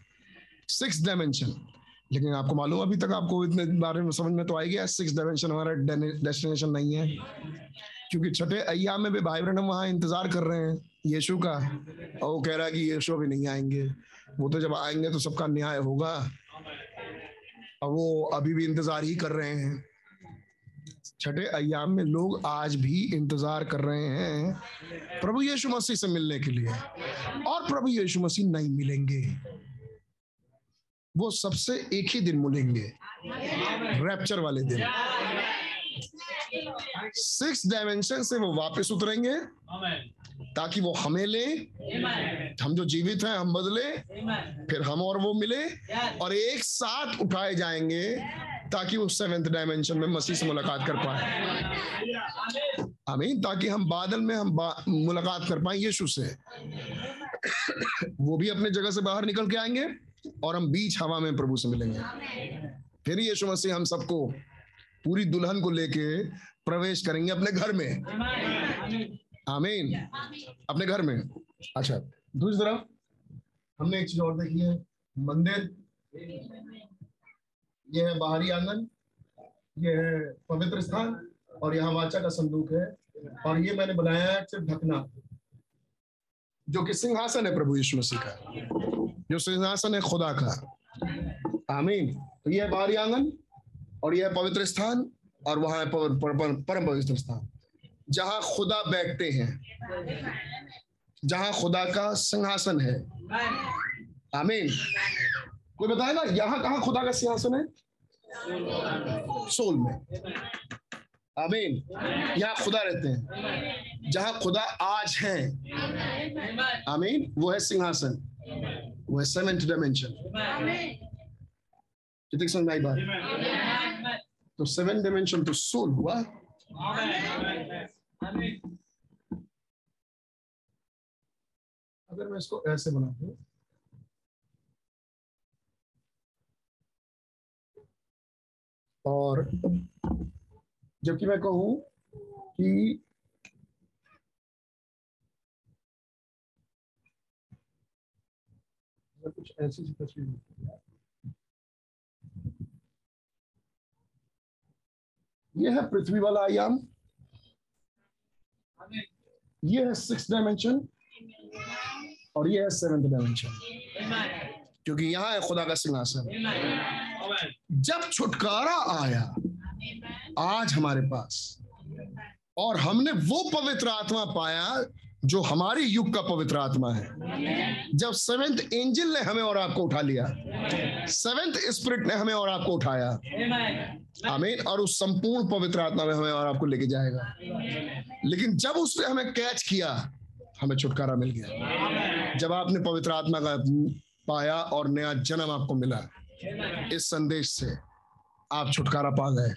6th डायमेंशन। लेकिन आपको मालूम, अभी तक आपको इतने बारे में समझ में तो आई गया, 6th डायमेंशन हमारा डेस्टिनेशन नहीं है, क्योंकि छठे अय्याम में भी भाई ब्रहण वहाँ इंतजार कर रहे हैं यीशु का, और वो कह रहा है कि यीशु अभी नहीं आएंगे, वो तो जब आएंगे तो सबका न्याय होगा, और वो अभी भी इंतजार ही कर रहे हैं। छठे अय्याम में लोग आज भी इंतजार कर रहे हैं प्रभु यीशु मसीह से मिलने के लिए, और प्रभु यीशु मसीह नहीं मिलेंगे, वो सबसे एक ही दिन मिलेंगे, रैप्चर वाले दिन। 6th डायमेंशन से वो वापस उतरेंगे ताकि वो हमें ले, हम जो जीवित हैं हम बदले, फिर हम और वो मिले, और एक साथ उठाए जाएंगे ताकि उस 7th डायमेंशन में मसीह से मुलाकात कर पाए। आमीन। ताकि हम बादल में हम मुलाकात कर पाए यीशु से। वो भी अपने जगह से बाहर निकल के आएंगे और हम बीच हवा में प्रभु से मिलेंगे। फिर यीशु मसीह हम सबको, पूरी दुल्हन को लेके प्रवेश करेंगे अपने घर में। आमीन। अपने घर में। अच्छा, दूसरी तरफ हमने एक चीज और देखी है, मंदिर, ये है बाहरी आंगन, ये है पवित्र स्थान, और यहाँ वाचा का संदूक है और ये मैंने बनाया है सिर्फ ढकना, जो कि सिंहासन है प्रभु यीशु मसीह का, जो सिंहासन है खुदा का। आमीन। तो यह बाहरी आंगन और यह पवित्र स्थान और वहां है परम पवित्र स्थान जहां खुदा बैठते हैं, जहां खुदा का सिंहासन है। आमीन। कोई बताए ना यहाँ कहाँ खुदा का सिंहासन है? सोल में। आमीन। यहाँ खुदा रहते हैं, जहां खुदा आज है। आमीन। वो है सिंहासन, वो है सेवेंथ डायमेंशन। कितनी समझ आई बात? तो सेवेंथ डायमेंशन तो सोल हुआ। अगर मैं इसको ऐसे बना दूं, और जबकि मैं कहूं कि कुछ ऐसी तस्वीर, यह है पृथ्वी वाला आयाम, यह है सिक्स्थ डायमेंशन और यह है सेवेंथ डायमेंशन, क्योंकि यहाँ है खुदा का सिंहासन। जब छुटकारा आया आज हमारे पास और हमने वो पवित्र आत्मा पाया जो हमारे युग का पवित्र आत्मा है, जब सेवेंथ एंजल ने हमें और आपको उठा लिया, सेवेंथ स्पिरिट ने हमें और आपको उठाया। आमीन। और उस संपूर्ण पवित्र आत्मा में हमें और आपको लेके जाएगा। लेकिन जब उसने हमें कैच किया, हमें छुटकारा मिल गया। जब आपने पवित्र आत्मा का पाया और नया जन्म आपको मिला, इस संदेश से आप छुटकारा पा गए।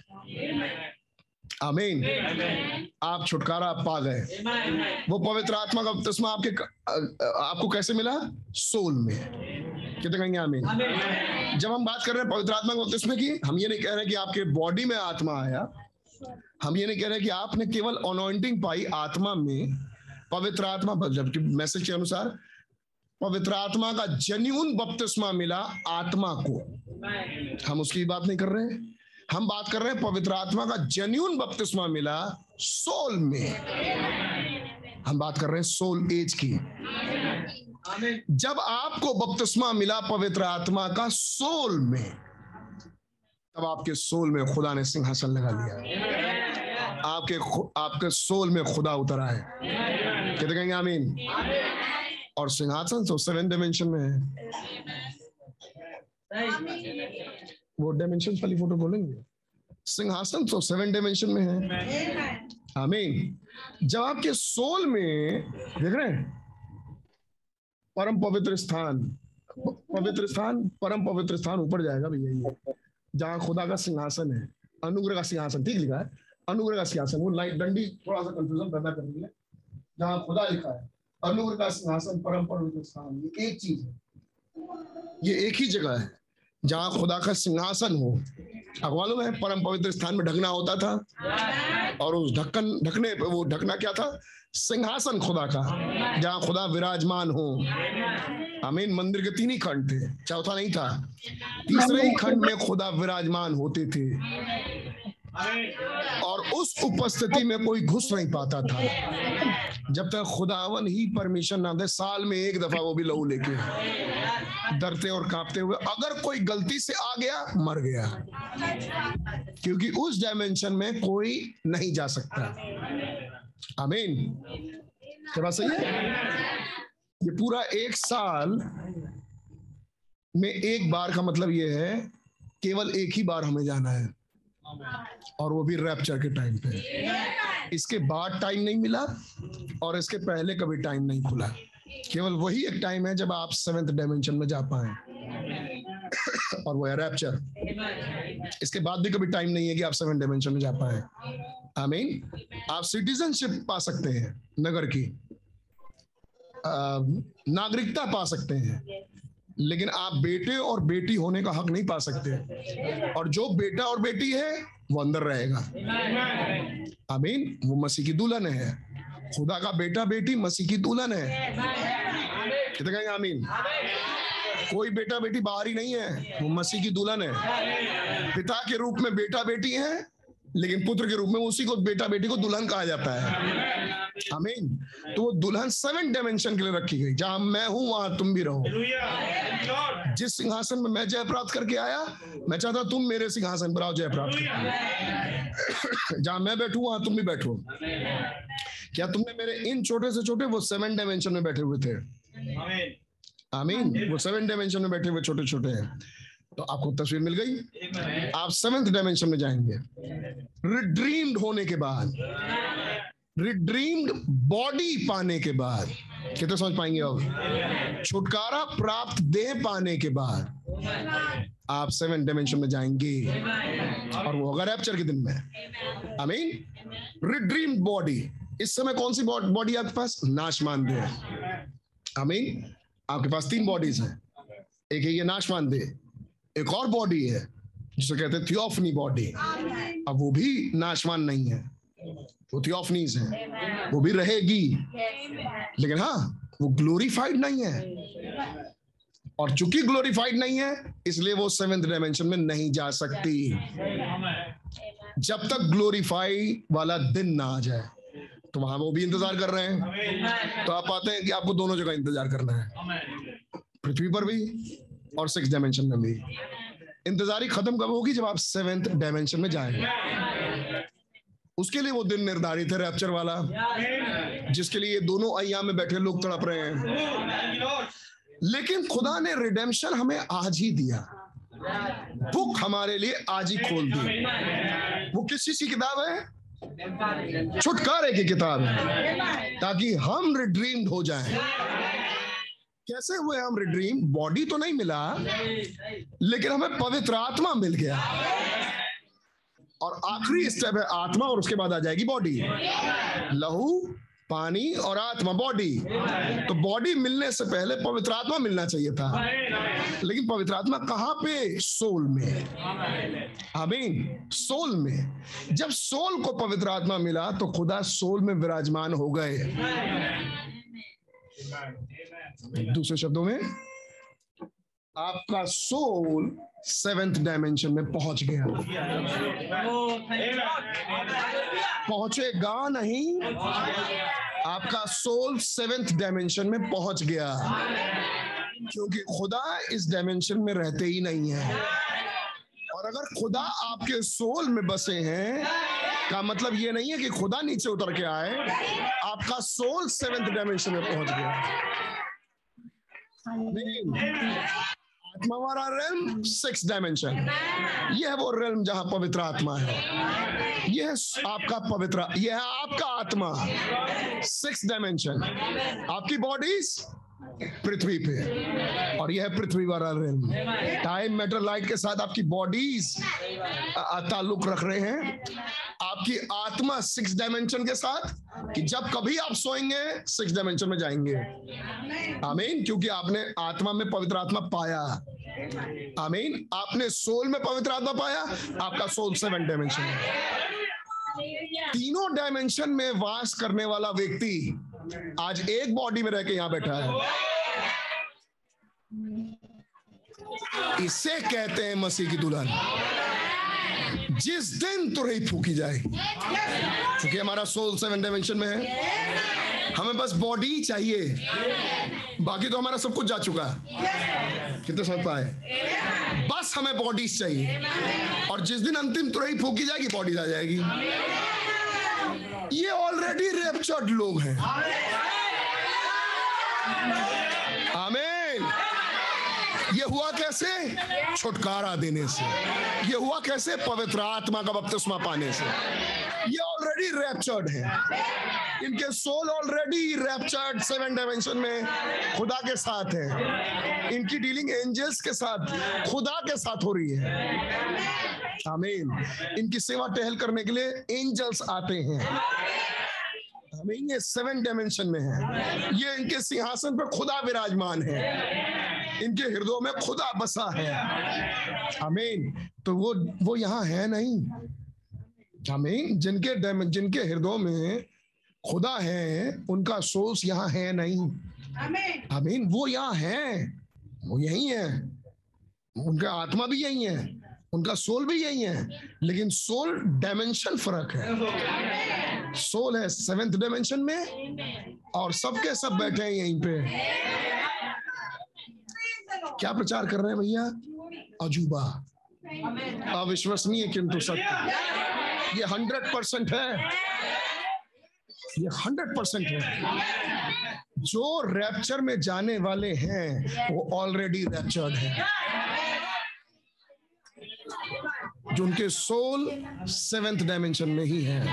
आमीन। आप छुटकारा पा गए। वो पवित्र आत्मा का तस्मा आपको कैसे मिला? सोल में। कितने कहेंगे आमीन? जब हम बात कर रहे हैं पवित्र आत्मा का तस्मा की, हम ये नहीं कह रहे कि आपके बॉडी में आत्मा आया, हम ये नहीं कह रहे कि आपने केवल अनॉइंटिंग पाई आत्मा में, पवित्र आत्मा, जबकि मैसेज के अनुसार पवित्र आत्मा का जेन्युइन बपतिस्मा मिला आत्मा को। हम उसकी बात नहीं कर रहे, हम बात कर रहे हैं पवित्र आत्मा का जेन्युइन बपतिस्मा मिला सोल में। हम बात कर रहे हैं सोल एज की। जब आपको बपतिस्मा मिला पवित्र आत्मा का सोल में, तब आपके सोल में खुदा ने सिंहासन लगा लिया। आपके सोल में खुदा उतरा है। कहते कहेंगे आमीन? और सिंहासन तो सेवेंथ डायमेंशन में है। वो डायमेंशन वाली फोटो बोलेंगे, सिंहासन तो सेवेंथ डायमेंशन में है। आमीन। जब आपके सोल में देख रहे हैं परम पवित्र स्थान, पवित्र स्थान, परम पवित्र स्थान ऊपर जाएगा भैया, ये जहाँ खुदा का सिंहासन है, अनुग्रह का सिंहासन। ठीक लिखा है अनुग्रह का सिंहासन, वो लाइट डंडी थोड़ा सा कंफ्यूजन पैदा कर रही है। जहां खुदा लिखा है अनुग्रह का सिंहासन, परम पवित्र स्थान, ये एक चीज है, ये एक ही जगह है जहां खुदा का सिंहासन हो। अगवालों में परम पवित्र स्थान में ढकना होता था, और उस ढकने पे वो ढकना क्या था? सिंहासन खुदा का, जहाँ खुदा विराजमान हो। आमीन। मंदिर के तीन ही खंड थे, चौथा नहीं था, तीसरे ही खंड में खुदा विराजमान होते थे और उस उपस्थिति में कोई घुस नहीं पाता था जब तक खुदावन ही परमिशन ना दे। साल में एक दफा, वो भी लहू लेके, डरते और कांपते हुए। अगर कोई गलती से आ गया, मर गया, क्योंकि उस डायमेंशन में कोई नहीं जा सकता। आमीन। क्या बात सही है? ये पूरा एक साल में एक बार का मतलब ये है, केवल एक ही बार हमें जाना है, और वो भी रैप्चर के टाइम पे। इसके बाद टाइम नहीं मिला और इसके पहले कभी टाइम नहीं खुला। केवल वही एक टाइम है जब आप सेवेंथ डायमेंशन में जा पाए, और वो है रैप्चर। इसके बाद भी कभी टाइम नहीं है कि आप सेवेंथ डायमेंशन में जा पाए। आमीन। आप सिटीजनशिप पा सकते हैं, नगर की नागरिकता पा सकते हैं, लेकिन आप बेटे और बेटी होने का हक नहीं पा सकते। और जो बेटा और बेटी है वो अंदर रहेगा। आमीन। वो मसीह की दुल्हन है, खुदा का बेटा बेटी मसीह की दुल्हन है। कितने कहेंगे आमीन? कोई बेटा बेटी बाहरी नहीं है, वो मसीह की दुल्हन है। पिता के रूप में बेटा बेटी है, लेकिन पुत्र के रूप में उसी को बेटा बेटी को दुल्हन कहा जाता है। आमीन। तो वो दुल्हन सेवन डायमेंशन के लिए रखी गई, जहां मैं हूं वहां तुम भी रहो। जिस सिंहासन में मैं जय प्राप्त करके आया, मैं चाहता तुम मेरे सिंहासन पर आओ जय प्राप्त करके। जहां मैं बैठू वहां तुम भी बैठो। क्या तुमने मेरे इन छोटे से छोटे, वो सेवन डायमेंशन में बैठे हुए थे। आमीन। वो सेवन डायमेंशन में बैठे हुए छोटे छोटे हैं। तो आपको तस्वीर मिल गई। आप सेवेंथ डायमेंशन में जाएंगे रिड्रीम्ड होने के बाद, रिड्रीम्ड बॉडी पाने के बाद। कितने समझ पाएंगे आप? छुटकारा प्राप्त देह पाने के बाद आप सेवेंथ डायमेंशन में जाएंगे, और वो होगा रैप्चर के दिन में। आमीन। Redeemed body. इस समय कौन सी बॉडी आपके पास? नाशमान देह। आमीन। आपके पास तीन बॉडीज हैं। एक है ये नाशमान देह, एक और बॉडी है जिसे कहते हैं थियोफनी बॉडी। अब वो भी नाशवान नहीं है, वो थियोफनीज है, वो भी रहेगी, लेकिन हाँ वो ग्लोरीफाइड नहीं है। और चूंकि ग्लोरीफाइड नहीं है इसलिए वो सेवेंथ डायमेंशन में नहीं जा सकती जब तक ग्लोरीफाई वाला दिन ना आ जाए। तो वहां वो भी इंतजार कर रहे हैं। तो आप पाते हैं कि आपको दोनों जगह इंतजार करना है, पृथ्वी पर भी और सिक्स डायमेंशन में भी। इंतजारी खत्म कब होगी? जब आप सेवेंथ डायमेंशन में जाएंगे। उसके लिए वो दिन निर्धारित है रैप्चर वाला, जिसके लिए दोनों अय्याम में बैठे लोग तड़प रहे हैं। लेकिन खुदा ने रिडेम्पशन हमें आज ही दिया, बुक हमारे लिए आज ही खोल दी। वो किसी सी किताब है? छुटकारे की किताब है, ताकि हम रिड्रीम्ड हो जाएं। कैसे हुए हम रिड्रीम? बॉडी तो नहीं मिला, लेकिन हमें पवित्र आत्मा मिल गया। और आखिरी स्टेप है आत्मा, और उसके बाद आ जाएगी बॉडी। लहू, पानी और आत्मा, बॉडी। तो बॉडी मिलने से पहले पवित्र आत्मा मिलना चाहिए था, लेकिन पवित्र आत्मा कहाँ पे? सोल में। आमीन। सोल में। जब सोल को पवित्र आत्मा मिला तो खुदा सोल में विराजमान हो गए। दूसरे शब्दों में आपका सोल सेवेंथ डायमेंशन में पहुंच गया। पहुंचेगा नहीं, आपका सोल सेवेंथ डायमेंशन में पहुंच गया, क्योंकि खुदा इस डायमेंशन में रहते ही नहीं है। और अगर खुदा आपके सोल में बसे हैं का मतलब ये नहीं है कि खुदा नीचे उतर के आए। आपका सोल सेवेंथ डायमेंशन में पहुंच गया। आत्मा वाला रेल्म सिक्स डायमेंशन, यह है वो रेल्म जहां पवित्र आत्मा है। यह है आपका पवित्र, यह है आपका आत्मा। सिक्स डायमेंशन आपकी बॉडीज पृथ्वी पे, और यह पृथ्वी वाला रेल्म टाइम मैटर लाइट के साथ आपकी बॉडीज ताल्लुक रख रहे हैं। आपकी आत्मा सिक्स डायमेंशन के साथ, कि जब कभी आप सोएंगे सिक्स डायमेंशन में जाएंगे। आमीन। क्योंकि आपने आत्मा में पवित्र आत्मा पाया। आमीन। आपने सोल में पवित्र आत्मा पाया, आपका सोल सेवन डायमेंशन में। तीनों डायमेंशन में वास करने वाला व्यक्ति आज एक बॉडी में रह के यहां बैठा है। इसे कहते हैं मसीह की दुल्हन। जिस दिन तुरही फूकी जाएगी, क्योंकि हमारा सोल सेवन डायमेंशन में है, हमें बस बॉडी चाहिए, बाकी तो हमारा सब कुछ जा चुका। कितने समझ पाए? बस हमें बॉडीज चाहिए, और जिस दिन अंतिम तुरही फूकी जाएगी बॉडीज आ जाएगी। ये ऑलरेडी रैप्चर्ड लोग हैं। आमीन। ये हुआ कैसे? छुटकारा देने से। ये हुआ कैसे? पवित्र आत्मा का बपतिस्मा पाने से। ये ऑलरेडी रैप्चर्ड है, इनके soul already raptured seven dimension में खुदा के साथ है। इनकी डीलिंग एंजल्स के साथ, खुदा के साथ हो रही है। आमीन। इनकी सेवा टहल करने के लिए एंजल्स आते हैं। आमीन। ये सेवन डायमेंशन में है। ये इनके सिंहासन पर खुदा विराजमान है, इनके हृदय में खुदा बसा है। आमीन। तो वो यहाँ है नहीं। आमीन। जिनके हृदय में खुदा है, उनका सोर्स यहाँ है नहीं। आमीन। वो यहाँ है, वो यही है, उनका आत्मा भी यही है, उनका सोल भी यही है, लेकिन सोल डायमेंशन फर्क है। सोल है सेवेंथ डायमेंशन में और सबके सब बैठे हैं यहीं पे। क्या प्रचार कर रहे हैं भैया? अजूबा, अविश्वसनीय किंतु सत्य। ये 100% है, ये 100% है। जो रैप्चर में जाने वाले हैं वो ऑलरेडी रैप्चर्ड है। जो उनके सोल सेवेंथ डायमेंशन में ही है,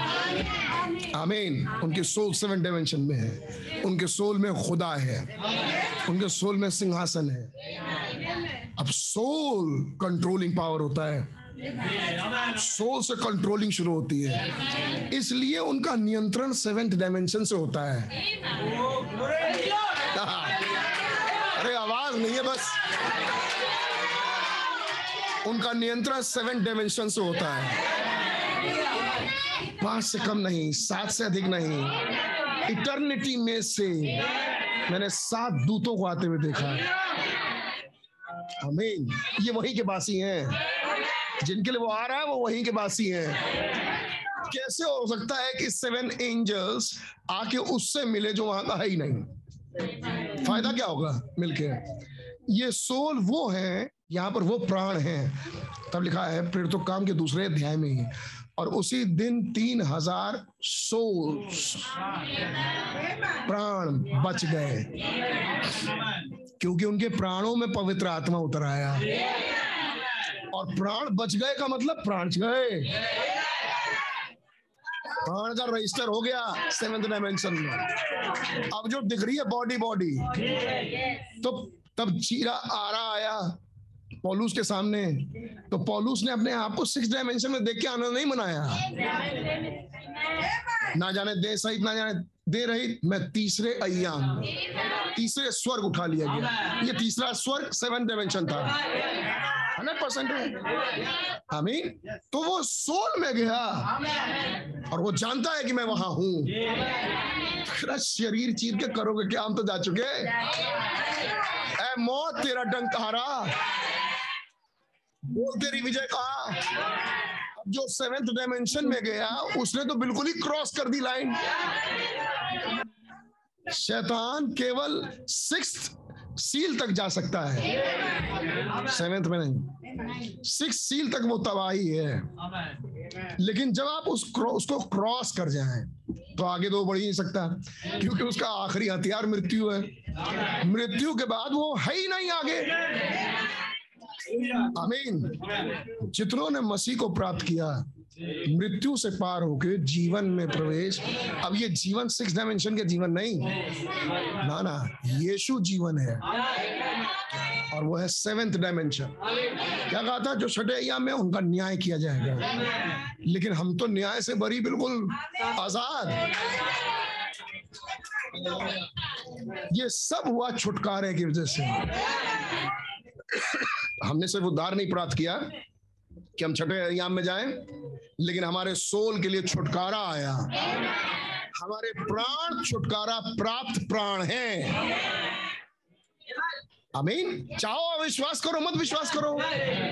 आमीन। उनके सोल सेवेंथ डायमेंशन में है, उनके सोल में खुदा है, उनके सोल में सिंहासन है। अब सोल कंट्रोलिंग पावर होता है, सोल से कंट्रोलिंग शुरू होती है, इसलिए उनका नियंत्रण सेवेंथ डायमेंशन से होता है। अरे आवाज नहीं है, बस उनका नियंत्रण सेवेंथ डायमेंशन से होता है। 5 से कम नहीं, 7 से अधिक नहीं। इटर्निटी में से मैंने 7 दूतों को आते हुए देखा। आमीन। ये वही के बासी हैं, जिनके लिए वो आ रहा है वो वहीं के बासी हैं। कैसे हो सकता है कि 7 एंजल्स आके उससे मिले जो वहां का है ही नहीं? फायदा क्या होगा मिलके? ये सोल वो है, यहाँ पर वो प्राण है। तब लिखा है फिर तो काम के दूसरे अध्याय में ही, और उसी दिन 3000 सोल प्राण बच गए, क्योंकि उनके प्राणों में पवित्र आत्मा उतर आया। और प्राण बच गए का मतलब प्राण गए, प्राण का रजिस्टर हो गया सेवेंथ डायमेंशन में। अब जो दिख रही है बॉडी बॉडी, तो तब चीरा आरा आया पौलुस के सामने, तो पौलुस ने अपने आप को सिक्स डायमेंशन में देख के आनंद नहीं मनाया। ना जाने दे सहित ना जाने दे रही, मैं तीसरे अय्याम, तीसरे स्वर्ग उठा लिया गया। ये तीसरा स्वर्ग सेवेंथ डायमेंशन था, 100% है। आमीन। तो वो सोल में गया और वो जानता है कि मैं वहां हूं। शरीर चीर के करोगे क्या? हम तो जा चुके। ऐ मौत तेरा डंक कहां रहा, बोल तेरी विजय कहां? जो सेवेंथ डायमेंशन में गया उसने तो बिल्कुल ही क्रॉस कर दी लाइन। शैतान केवल 6th सील तक जा सकता है, 7th में नहीं। 6th सील तक वो तबाही है, लेकिन जब आप उसको क्रॉस कर जाएं तो आगे तो बढ़ ही नहीं सकता, क्योंकि उसका आखिरी हथियार मृत्यु है। मृत्यु के बाद वो है ही नहीं आगे। आमीन। जितनों ने मसीह को प्राप्त किया, मृत्यु से पार होकर जीवन में प्रवेश। अब ये जीवन 6 डायमेंशन के जीवन नहीं, ना ना, यीशु जीवन है और वो है 7th डायमेंशन। क्या कहा था? जो छठे अय्याम में उनका न्याय किया जाएगा, लेकिन हम तो न्याय से बरी, बिल्कुल आजाद। ये सब हुआ छुटकारे की वजह से। हमने सिर्फ उद्धार नहीं प्राप्त किया कि हम छठे अय्याम में जाएं, लेकिन हमारे सोल के लिए छुटकारा आया। हमारे प्राण छुटकारा प्राप्त प्राण हैं। आमीन। चाहो अविश्वास करो, मत विश्वास करो,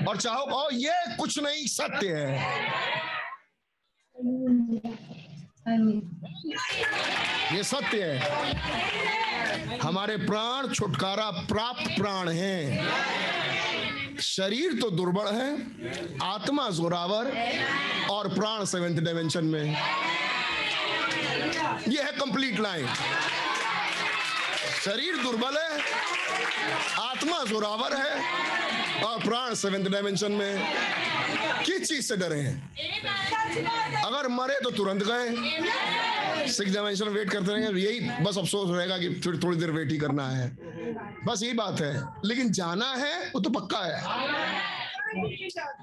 और चाहो कहो ये कुछ नहीं, सत्य है। ये सत्य है। हमारे प्राण छुटकारा प्राप्त प्राण हैं। शरीर तो दुर्बल है, आत्मा जोरावर, और प्राण सेवेंथ डायमेंशन में। यह है कंप्लीट लाइन। शरीर दुर्बल है, आत्मा जोरावर है, और प्राण सेवेंथ डायमेंशन में। किस चीज से डरे हैं? अगर मरे तो तुरंत गए, 6 डायमेंशन वेट करते रहेंगे। यही बस अफसोस रहेगा कि फिर थोड़ी देर वेट ही करना है, बस यही बात है। लेकिन जाना है वो तो पक्का है।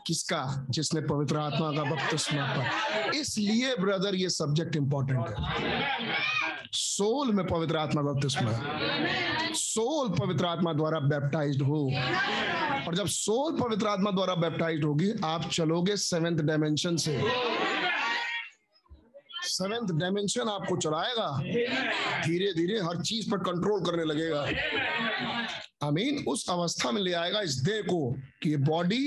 किसका? जिसने पवित्र आत्मा का बपतिस्मा पाया। इसलिए ब्रदर ये सब्जेक्ट इंपॉर्टेंट है। सोल में पवित्र आत्मा का बपतिस्मा, सोल पवित्र आत्मा द्वारा बैप्टाइज्ड हो, और जब सोल पवित्र आत्मा द्वारा बैप्टाइज्ड होगी आप चलोगे सेवेंथ डायमेंशन से। सेवेंथ डायमेंशन आपको चलाएगा, धीरे धीरे हर चीज पर कंट्रोल करने लगेगा। आमीन। उस अवस्था में ले आएगा इस देह को कि ये बॉडी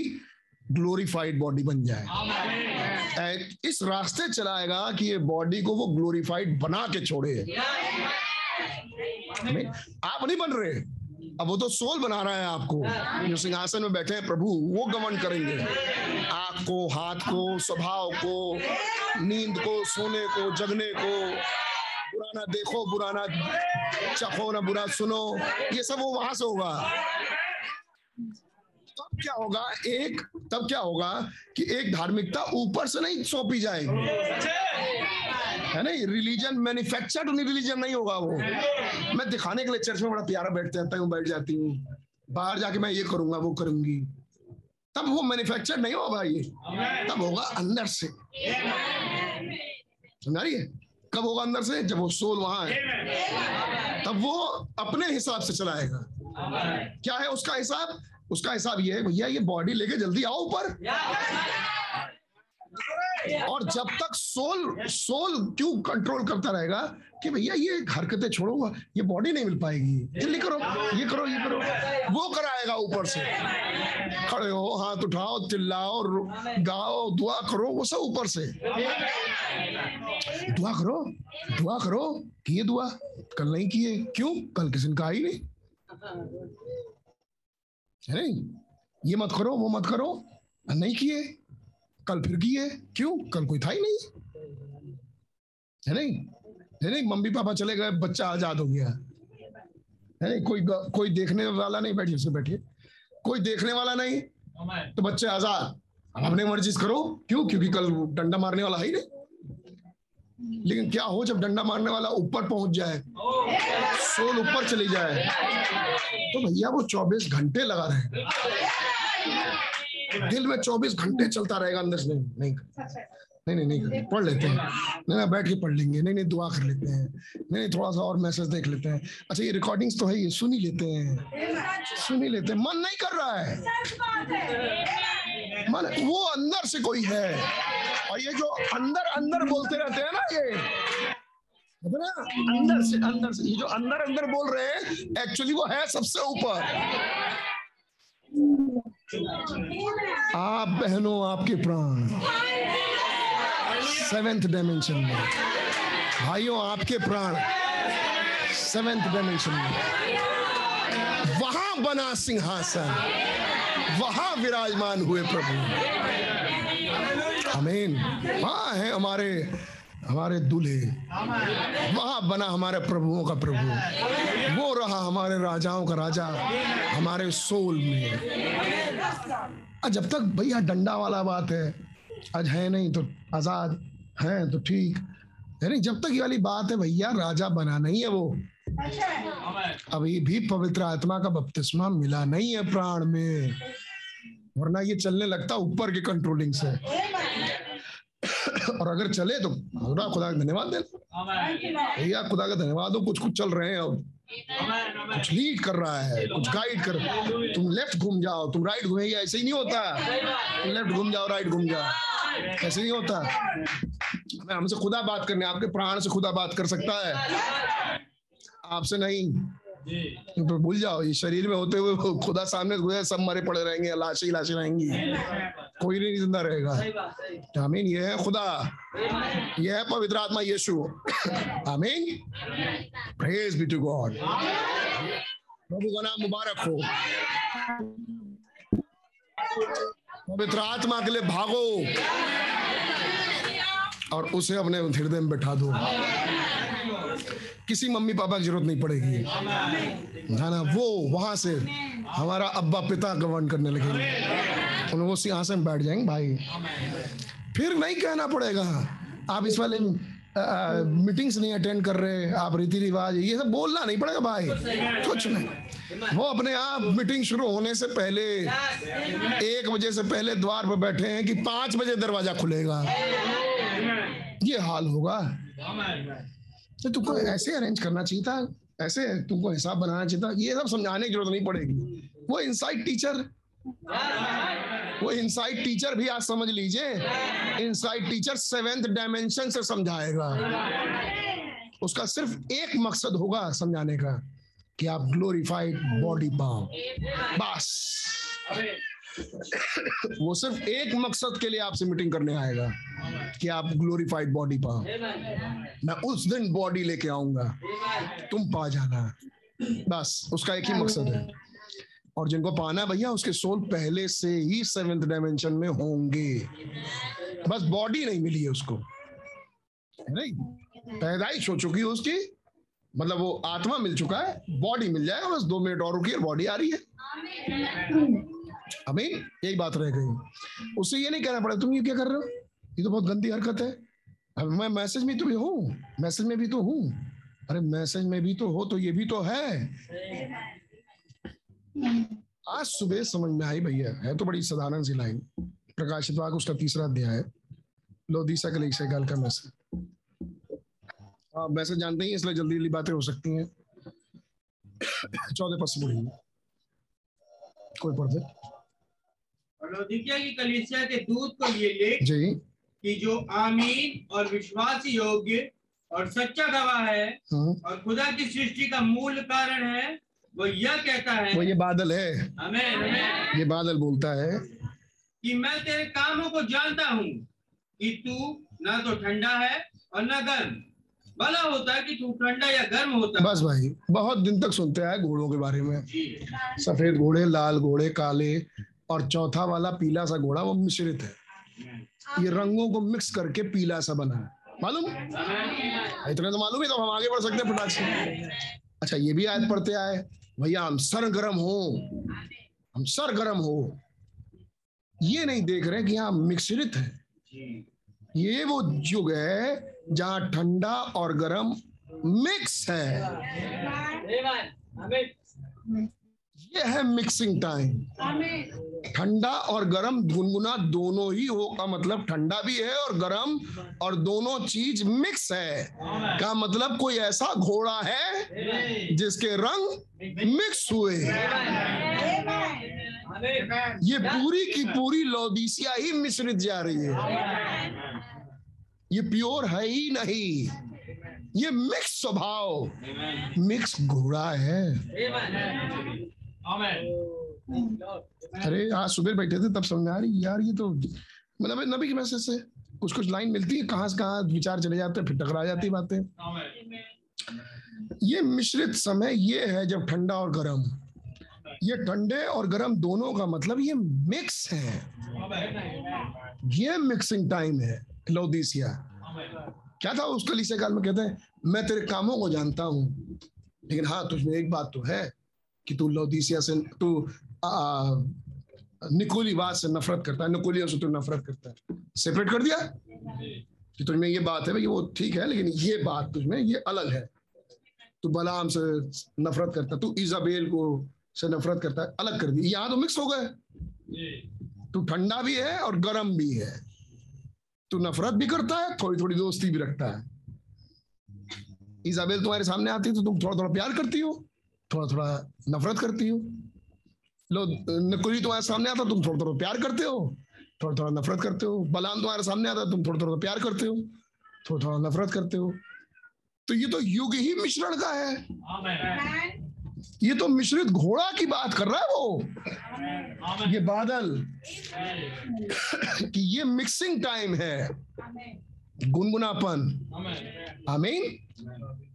ग्लोरीफाइड बॉडी बन जाए। इस रास्ते चलाएगा कि ये बॉडी को वो ग्लोरीफाइड बना के छोड़े। आप नहीं बन रहे, अब वो तो सोल बना रहा है आपको। जो सिंहासन में बैठे हैं प्रभु, वो गमन करेंगे आंख को, हाथ को, स्वभाव को, नींद को, सोने को, जगने को, बुरा ना देखो, बुरा ना चखो, ना बुरा सुनो, ये सब वो वहां से होगा। तब क्या होगा, एक तब क्या होगा कि एक धार्मिकता ऊपर से नहीं सौंपी जाएगी, है ना। रिलीजन मैन्युफैक्चर्ड रिलीजन नहीं होगा वो। मैं दिखाने के लिए चर्च में बड़ा प्यारा बैठते रहता हूँ, बैठ जाती हूँ, बाहर जाके मैं ये करूंगा वो करूंगी, तब वो मैन्युफैक्चर्ड नहीं होगा, ये तब होगा अंदर से। समझ रही है? कब होगा अंदर से? जब वो सोल वहां है, तब वो अपने हिसाब से चलाएगा। क्या है उसका हिसाब? उसका हिसाब ये है, भैया ये बॉडी लेके जल्दी आओ ऊपर। और जब तक सोल क्यों कंट्रोल करता रहेगा कि भैया ये हरकतें छोड़ो, ये बॉडी नहीं मिल पाएगी, जल्दी करो, ये करो, ये करो, वो कराएगा ऊपर से। खड़े हो, हाथ उठाओ, चिल्लाओ, गाओ, दुआ करो, वो सब ऊपर से। दुआ करो किए दुआ कल नहीं किए, क्यों? कल किसी ने कहा ही नहीं, ये मत करो, वो मत करो, नहीं किए, कल फिर किए, क्यों? कल कोई था ही नहीं, है नहीं। मम्मी पापा चले गए, बच्चा आजाद हो गया, है नहीं। कोई देखने वाला नहीं, बैठे उससे बैठे, कोई देखने वाला नहीं तो बच्चे आजाद, अपने मर्जी से करो, क्यों? क्योंकि कल डंडा मारने वाला है ही नहीं। लेकिन क्या हो जब डंडा मारने वाला ऊपर पहुंच जाए, सोल ऊपर चली जाए, तो भैया वो 24 घंटे लगा रहे, दिल में 24 घंटे चलता रहेगा अंदर से। नहीं नहीं नहीं नहीं पढ़ लेते हैं, नहीं बैठ के पढ़ लेंगे, नहीं नहीं दुआ कर लेते हैं, नहीं थोड़ा सा और मैसेज देख लेते हैं, अच्छा ये रिकॉर्डिंग्स तो है, ये सुन ही लेते हैं। मन नहीं कर रहा है, मन वो अंदर से कोई है। और ये जो अंदर अंदर बोलते रहते हैं ना, ये ना अंदर से ये जो अंदर अंदर बोल रहे हैं, एक्चुअली वो है सबसे ऊपर। आप बहनों, आपके प्राण सेवेंथ डायमेंशन में, भाइयों आपके प्राण सेवेंथ डायमेंशन में, वहां बना सिंहासन, वहां विराजमान हुए प्रभु। आमीन। वहां है हमारे दूल्हे, वहां बना हमारे प्रभुओं का प्रभु, वो रहा हमारे राजाओं का राजा हमारे सोल में। जब तक भैया डंडा वाला बात है, आज है नहीं तो आजाद है तो ठीक है, नहीं जब तक ये वाली बात है भैया राजा बना नहीं है वो, अभी भी पवित्र आत्मा का बपतिस्मा मिला नहीं है प्राण में, वरना ये चलने लगता ऊपर के कंट्रोलिंग से। और अगर चले तो खुदा का धन्यवाद देना, भैया खुदा का धन्यवाद हो कुछ चल रहे हैं, अब कुछ लीड कर रहा है, कुछ गाइड कर। तुम लेफ्ट घूम जाओ, तुम राइट घूमे, ऐसे ही नहीं होता, लेफ्ट घूम जाओ राइट घूम जाओ, ऐसे नहीं होता। हमें हमसे खुदा बात करने, आपके प्राण से खुदा बात कर सकता है, आपसे नहीं। तो भूल जाओ, ये शरीर में होते हुए खुदा सामने हुए, सब मरे पड़े रहेंगे, लाशें रहेंगी, कोई नहीं जिंदा रहेगा। आमीन। ये है खुदा, ये है पवित्र आत्मा यीशु। आमीन। Praise be to God. प्रभु का नाम मुबारक हो। पवित्र आत्मा के लिए भागो और उसे अपने हृदय में बैठा दो। किसी मम्मी पापा की जरूरत नहीं पड़ेगी, है ना। वो वहां से हमारा अब्बा पिता गवर्न करने लगेंगे, उन्हें वो सिंहासन बैठ जाएंगे भाई। फिर नहीं कहना पड़ेगा आप इस वाले मीटिंग्स नहीं अटेंड कर रहे, आप रीति रिवाज ये सब बोलना नहीं पड़ेगा भाई, कुछ नहीं। वो अपने आप मीटिंग शुरू होने से पहले 1 बजे से पहले द्वार पर बैठे हैं कि 5 बजे दरवाजा खुलेगा, ये हाल होगा। तो तुमको ऐसे अरेंज करना चाहिए था, ऐसे तुमको हिसाब बनाना चाहिए था, ये सब समझाने की जरूरत नहीं पड़ेगी। वो इनसाइड टीचर भी आज समझ लीजिए, इनसाइड टीचर 7th डायमेंशन से समझाएगा। उसका सिर्फ एक मकसद होगा समझाने का कि आप ग्लोरीफाइड बॉडी पाओ, बस। वो सिर्फ एक मकसद के लिए आपसे मीटिंग करने आएगा कि आप ग्लोरीफाइड बॉडी पाओ। मैं उस दिन बॉडी लेके आऊंगा, तुम पा जाना। बस उसका एक ही मकसद है। और जिनको पाना भैया, उसके सोल पहले से ही सेवेंथ डायमेंशन में होंगे, बस बॉडी नहीं मिली है उसको, है नहीं, पैदाइश हो चुकी है उसकी, मतलब वो आत्मा मिल चुका है, बॉडी मिल जाएगा बस 2 मिनट और रुकी, बॉडी आ रही है। अमीन। यही बात रह गई। उससे ये नहीं कहना पड़ा तुम ये क्या कर रहे हो, ये तो बहुत गंदी हरकत है। अब मैं मैसेज में तो हूँ, मैसेज में भी तो हूँ, अरे मैसेज में भी तो हो, तो ये भी तो है। आज सुबह समझ में आई भैया, है तो बड़ी साधारण सी लाइन, प्रकाशित वाक्य उसका 3रा अध्याय, लोदीसा के लिए गाल का मैसेज। आप मैसेज जानते ही, इसलिए जल्दी जल्दी बातें हो सकती हैं। 14 पद से पढ़ेंगे, कोई पढ़ दे। लौदीकिया की कलीसिया के दूत को ये लिख जी कि जो आमीन और विश्वास योग्य और सच्चा गवाह है और खुदा की सृष्टि का मूल कारण है, वो यह कहता है, वो ये बादल है, आमीन, आमीन, ये बादल बोलता है कि मैं तेरे कामों को जानता हूँ कि तू ना तो ठंडा है और ना गर्म। भला होता है कि तू ठंडा या गर्म होता। बस भाई, बहुत दिन तक सुनते आए घोड़ों के बारे में, सफेद घोड़े, लाल घोड़े, काले, और चौथा वाला पीला सा घोड़ा, वो मिश्रित है। ये रंगों को मिक्स करके पीला सा बना है, मालूम, इतना तो मालूम है, तो हम आगे बढ़ सकते हैं फटाक से। अच्छा, ये भी आयत पढ़ते आए भैया, हम सरगर्म हो, हम सरगर्म हो, ये नहीं देख रहे कि हम मिश्रित है। ये वो युग है जहाँ ठंडा और गर्म मिक्स है। ये है मिक्सिंग टाइम, ठंडा और गर्म गुनगुना दोनों ही हो का मतलब ठंडा भी है और गर्म, और दोनों चीज मिक्स है का मतलब कोई ऐसा घोड़ा है जिसके रंग मिक्स हुए। ये पूरी की पूरी लौदीसिया ही मिश्रित जा रही है, ये प्योर है ही नहीं, ये मिक्स स्वभाव, मिक्स घोड़ा है। अरे आज सुबह बैठे थे तब समझ आ रही यार, ये तो मतलब नबी की मैसेज से कुछ कुछ लाइन मिलती है, कहाँ से कहाँ विचार चले जाते हैं, फिर टकरा जाती बातें। ये मिश्रित समय ये है जब ठंडा और गर्म, ये ठंडे और गर्म दोनों का मतलब ये मिक्स है, ये मिक्सिंग टाइम है लौदीसिया। क्या था उसका लिसे काल में, कहते हैं मैं तेरे कामों को जानता हूँ, लेकिन हाँ तुझमें एक बात तो है कि तू लौदीसिया से, तू निकोलीवाद से नफरत करता है, निकोलियों से तू नफरत करता है। सेपरेट कर दिया कि तुझमें ये बात है भाई, वो ठीक है, लेकिन ये बात तुझमें ये अलग है। तू बलाम से नफरत करता है, तू इजाबेल को से नफरत करता है, अलग कर दिया। यहाँ तो मिक्स हो गए, तू ठंडा भी है और गर्म भी है, तू नफरत भी करता है, थोड़ी थोड़ी दोस्ती भी रखता है। इजाबेल तुम्हारे सामने आती है तो तुम थोड़ा थोड़ा प्यार करती हो, थोड़ा थोड़ा नफरत करती हो। नकुली तुम्हारे सामने आता, तुम थोड़ा थोड़ा प्यार करते हो, थोड़ा थोड़ा नफरत करते हो। बलाम तुम्हारे सामने आता, तुम थोड़ा थोड़ा प्यार करते हो, थोड़ा थोड़ा नफरत करते हो। तो ये तो युग ही मिश्रण का है, ये तो मिश्रित घोड़ा की बात कर रहा है वो, ये बादल कि ये मिक्सिंग टाइम है, गुनगुनापन, आमीन।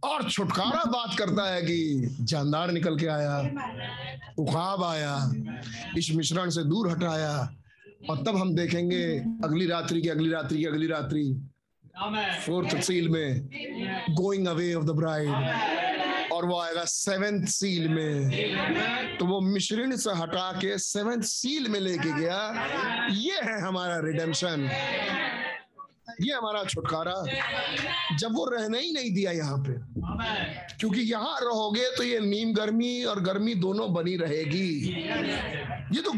और छुटकारा बात करता है कि जानदार निकल के आया, उखाब आया, इस मिश्रण से दूर हटाया। और तब हम देखेंगे अगली रात्रि की अगली रात्रि की अगली रात्रि, 4th seal में going away of the bride, और वो आएगा 7th seal में। तो वो मिश्रण से हटा के 7th seal में लेके गया। ये है हमारा रिडेम्पशन, ये हमारा छुटकारा। जब वो रहने ही नहीं दिया यहाँ पे, क्योंकि यहाँ रहोगे तो ये नीम गर्मी और गर्मी दोनों बनी रहेगी। ये तो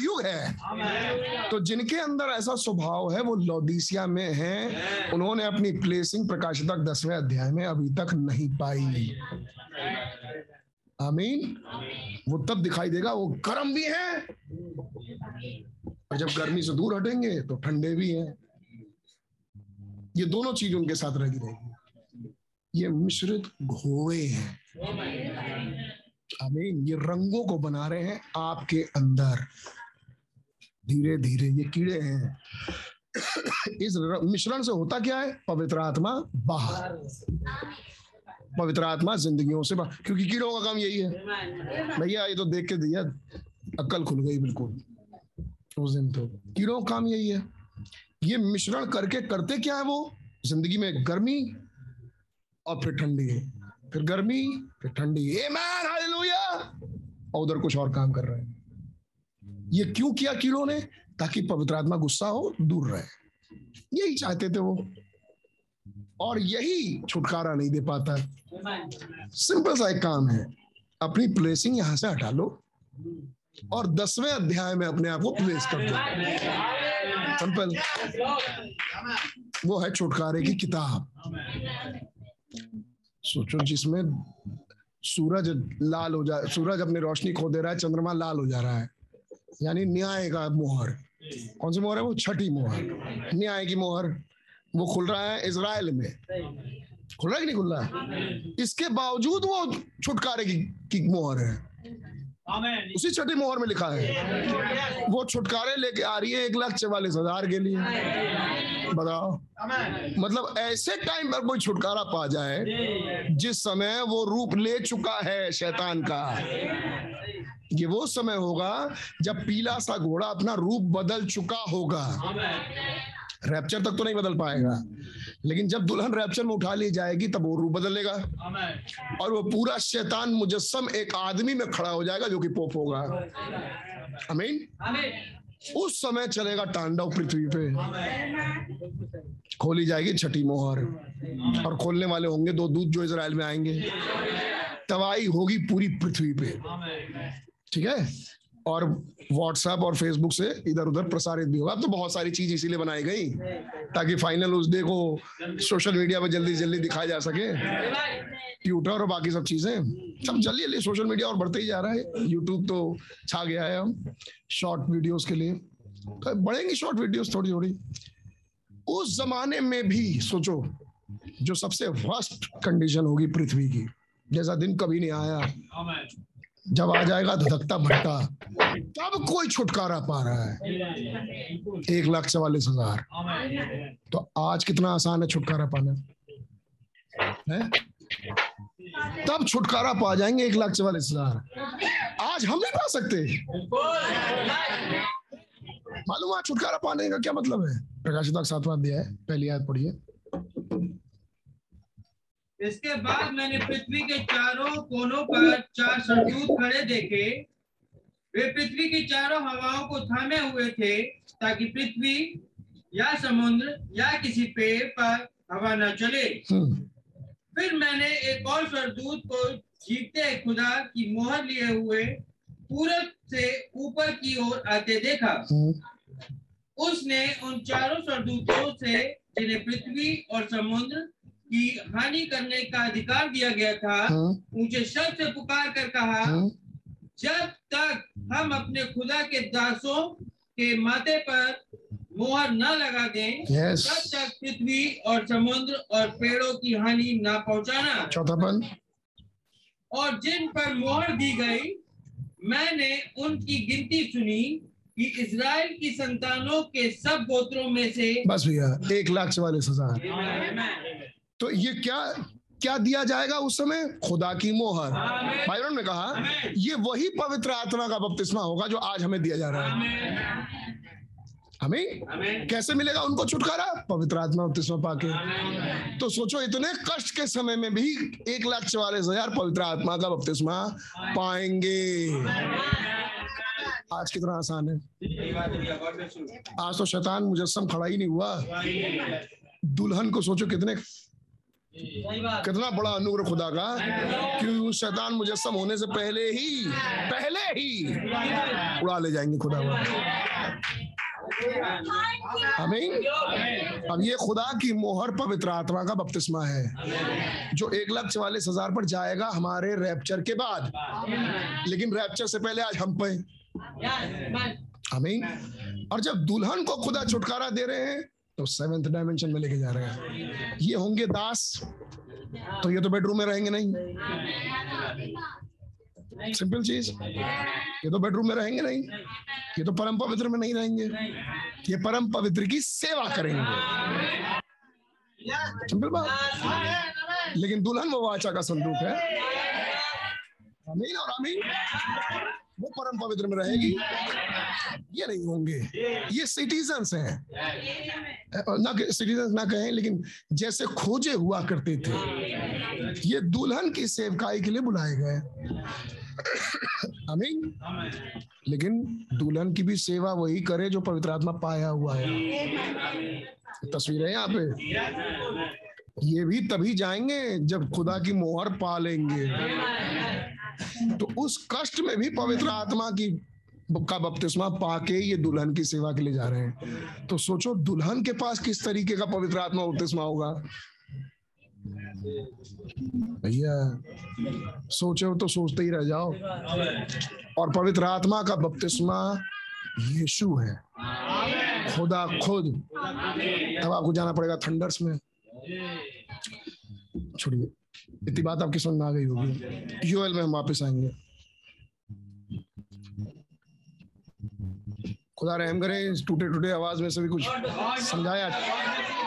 युग है। तो जिनके अंदर ऐसा स्वभाव है वो लौदीसिया में हैं, उन्होंने अपनी प्लेसिंग प्रकाशित 10वें अध्याय में अभी तक नहीं पाई। आमीन। वो तब दिखाई देगा, वो गर्म भी है, और जब गर्मी से दूर हटेंगे तो ठंडे भी हैं। ये दोनों चीज उनके साथ रही रहेगी। ये मिश्रित घोड़े हैं, आमीन। ये रंगों को बना रहे हैं आपके अंदर, धीरे धीरे ये कीड़े हैं। इस मिश्रण से होता क्या है? पवित्र आत्मा बाहर, पवित्र आत्मा जिंदगियों से बाहर, क्योंकि कीड़ों का काम यही है। भैया ये तो देख के दिया अक्ल खुल गई बिल्कुल उस दिन। तो कीड़ों का काम यही है। ये मिश्रण करके करते क्या है वो? जिंदगी में गर्मी और फिर ठंडी, फिर गर्मी फिर ठंडी। आमेन, हालेलुया। और उधर कुछ और काम कर रहे हैं। ये क्यों किया कीड़ों ने? ताकि पवित्र आत्मा गुस्सा हो, दूर रहे। यही चाहते थे वो, और यही छुटकारा नहीं दे पाता। सिंपल सा एक काम है, अपनी प्लेसिंग यहां से हटा लो और 10वें अध्याय में अपने आप को प्लेस कर दो। सिंपल, वो है छुटकारे की किताब। सोचो, जिसमें सूरज लाल हो जा, सूरज अपनी रोशनी खो दे रहा है, चंद्रमा लाल हो जा रहा है, यानी न्याय का मोहर। कौन सी मोहर है वो? छठी मोहर, न्याय की मोहर। वो खुल रहा है इजराइल में, खुल रहा है कि नहीं खुल रहा है? इसके बावजूद वो छुटकारे की मोहर है। उसी छठी मोहर में लिखा है वो छुटकारे लेके आ रही है 1,44,000 के लिए। बताओ, मतलब ऐसे टाइम पर कोई छुटकारा पा जाए जिस समय वो रूप ले चुका है शैतान का। ये वो समय होगा जब पीला सा घोड़ा अपना रूप बदल चुका होगा। रैप्चर तक तो नहीं बदल पाएगा, लेकिन जब दुल्हन रैप्चर में उठा ली जाएगी तब वो रूप बदलेगा, और वो पूरा शैतान मुजस्सम एक आदमी में खड़ा हो जाएगा जो कि पोप होगा। आमीन। उस समय चलेगा तांडव पृथ्वी पे। खोली जाएगी छठी मोहर, और खोलने वाले होंगे 2 दूत जो इजराइल में आएंगे। तबाही होगी पूरी पृथ्वी पे। ठीक है। और व्हाट्सएप और फेसबुक से इधर उधर प्रसारित भी होगा। अब तो बहुत सारी चीज इसीलिए बनाई गई ताकि फाइनल उस डे को सोशल मीडिया पर जल्दी जल्दी दिखाया जा सके। ट्विटर और बाकी सब चीजें, सब जल्दी सोशल मीडिया और बढ़ते ही जा रहा है। यूट्यूब तो छा गया है हम शॉर्ट वीडियोस के लिए, तो बढ़ेंगी शॉर्ट वीडियोस थोड़ी थोड़ी। उस जमाने में भी सोचो, जो सबसे वर्स्ट कंडीशन होगी पृथ्वी की, जैसा दिन कभी नहीं आया। जब आ जाएगा धधकता भटका, तब कोई छुटकारा पा रहा है 1,44,000। तो आज कितना आसान है छुटकारा पाना है? तब छुटकारा पा जाएंगे 1,44,000। आज हम नहीं पा सकते। मालूम आज छुटकारा पाने का क्या मतलब है? प्रकाशित 7वां अध्याय है, पहली आयत पढ़िए। इसके बाद मैंने पृथ्वी के चारों कोनों पर 4 स्वर्गदूत खड़े देखे। वे पृथ्वी की चारों हवाओं को थामे हुए थे ताकि पृथ्वी या समुद्र या किसी पेड़ पर हवा न चले। फिर मैंने एक और स्वर्गदूत को जीतते खुदा की मोहर लिए हुए पूरब से ऊपर की ओर आते देखा। उसने उन चारों स्वर्गदूतों से, जिन्हें पृथ्वी और समुद्र कि हानि करने का अधिकार दिया गया था, ऊंचे शब्द से पुकार कर कहा, जब तक हम अपने खुदा के दासों के माथे पर मोहर न लगा दें, तब तक पृथ्वी और समुद्र और पेड़ों की हानि न पहुंचाना। 4 पद। और जिन पर मोहर दी गई, मैंने उनकी गिनती सुनी कि इजराइल की संतानों के सब गोत्रों में से। बस भैया, 1,44,000। तो ये क्या क्या दिया जाएगा उस समय? खुदा की मोहर। बाइबल ने कहा ये वही पवित्र आत्मा का बपतिस्मा होगा जो आज हमें दिया जा रहा है। हमें कैसे मिलेगा उनको छुटकारा? पवित्र आत्मा बपतिस्मा पाके। तो सोचो, इतने कष्ट के समय में भी 1,44,000 पवित्र आत्मा का बपतिस्मा पाएंगे। आज कितना आसान है। आज तो शैतान मुजस्सम खड़ा ही नहीं हुआ। दुल्हन को सोचो कितना बड़ा अनुग्रह खुदा का, क्यों शैतान मुजस्सम होने से पहले ही उड़ा ले जाएंगे खुदा। आमीन। अब ये खुदा की मोहर पवित्र आत्मा का बपतिस्मा है जो 1,44,000 पर जाएगा हमारे रैप्चर के बाद, लेकिन रैप्चर से पहले आज हम पे। आमीन। और जब दुल्हन को खुदा छुटकारा दे रहे हैं तो 7वें डायमेंशन में लेके जा रहे हैं। ये होंगे दास, तो ये तो बेडरूम में रहेंगे नहीं। सिंपल चीज। ये तो बेडरूम में रहेंगे नहीं, ये तो परम पवित्र में नहीं रहेंगे, ये परम पवित्र की सेवा करेंगे, सिंपल बात। लेकिन दुल्हन वो वाचा का संदूक है, आमीन और आमीन, वो परम पवित्र में रहेगी, ये नहीं होंगे, ये सिटीजन्स हैं, ना सिटीजन्स ना कहें लेकिन जैसे खोजे हुआ करते थे, ये दुल्हन की सेवकाई के लिए बुलाए गए, आमीन। लेकिन दुल्हन की भी सेवा वही करे जो पवित्र आत्मा पाया हुआ है। तस्वीर है यहाँ पे, ये भी तभी जाएंगे जब खुदा की मोहर पा लेंगे, तो उस कष्ट में भी पवित्र आत्मा की का बपतिस्मा पाके ये दुल्हन की सेवा के लिए जा रहे हैं। तो सोचो दुल्हन के पास किस तरीके का पवित्र आत्मा बपतिस्मा होगा भैया, सोचो तो सोचते ही रह जाओ। और पवित्र आत्मा का बपतिस्मा यीशु है, खुदा खुद। अब आपको जाना पड़ेगा थंडर्स में, छोड़िए, इतनी बात आपकी समझ में आ गई होगी। यूएल में हम वापस आएंगे। खुदा रहम करे, टूटे टूटे आवाज में से भी कुछ समझाया।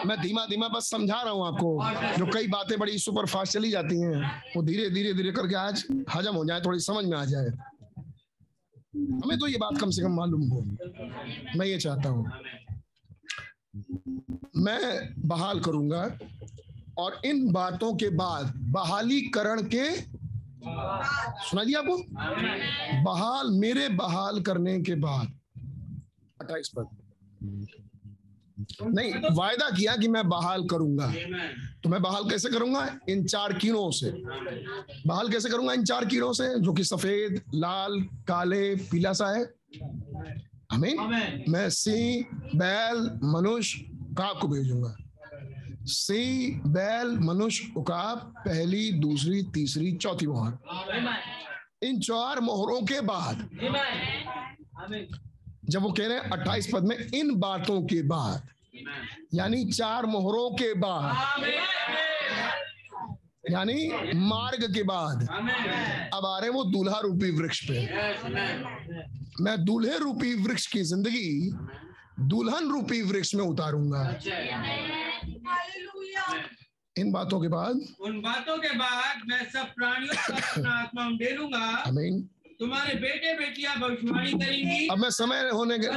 मैं धीमा धीमा बस समझा रहा हूँ आपको, जो कई बातें बड़ी सुपर फास्ट चली जाती हैं वो धीरे धीरे धीरे करके आज हजम हो जाए, थोड़ी समझ में आ जाए। हमें तो ये बात कम से कम मालूम हो, मैं ये चाहता हूं। मैं बहाल करूंगा और इन बातों के बाद बहालीकरण के, सुना दिया आपको, बहाल, मेरे बहाल करने के बाद 28 पर नहीं, वायदा किया कि मैं बहाल करूंगा। तो मैं बहाल कैसे करूंगा? इन चार कीड़ों से बहाल कैसे करूंगा? इन चार कीड़ों से, जो कि सफेद, लाल, काले, पीला सा है, आमीन। मैं सिंह, बैल, मनुष्य, उकाब को भेजूंगा। सिंह, बैल, मनुष्य, उकाब, पहली, दूसरी, तीसरी, चौथी मोहर। इन चार मोहरों के बाद, जब वो कह रहे हैं 28 पद में, इन बातों के बाद, यानी चार मोहरों के बाद, यानी मार्ग के बाद, अब आ रहे वो दूल्हा रूपी वृक्ष पे। मैं दूल्हे रूपी वृक्ष की जिंदगी दुल्हन रूपी वृक्ष में उतारूंगा। इन बातों के बाद, उन बातों के बाद, मैं सब प्राणियों का अपना आत्मा दे दूंगा, आमीन। तुम्हारे बेटे बेटियां भविष्यवाणी करेंगी। अब मैं समय होने के,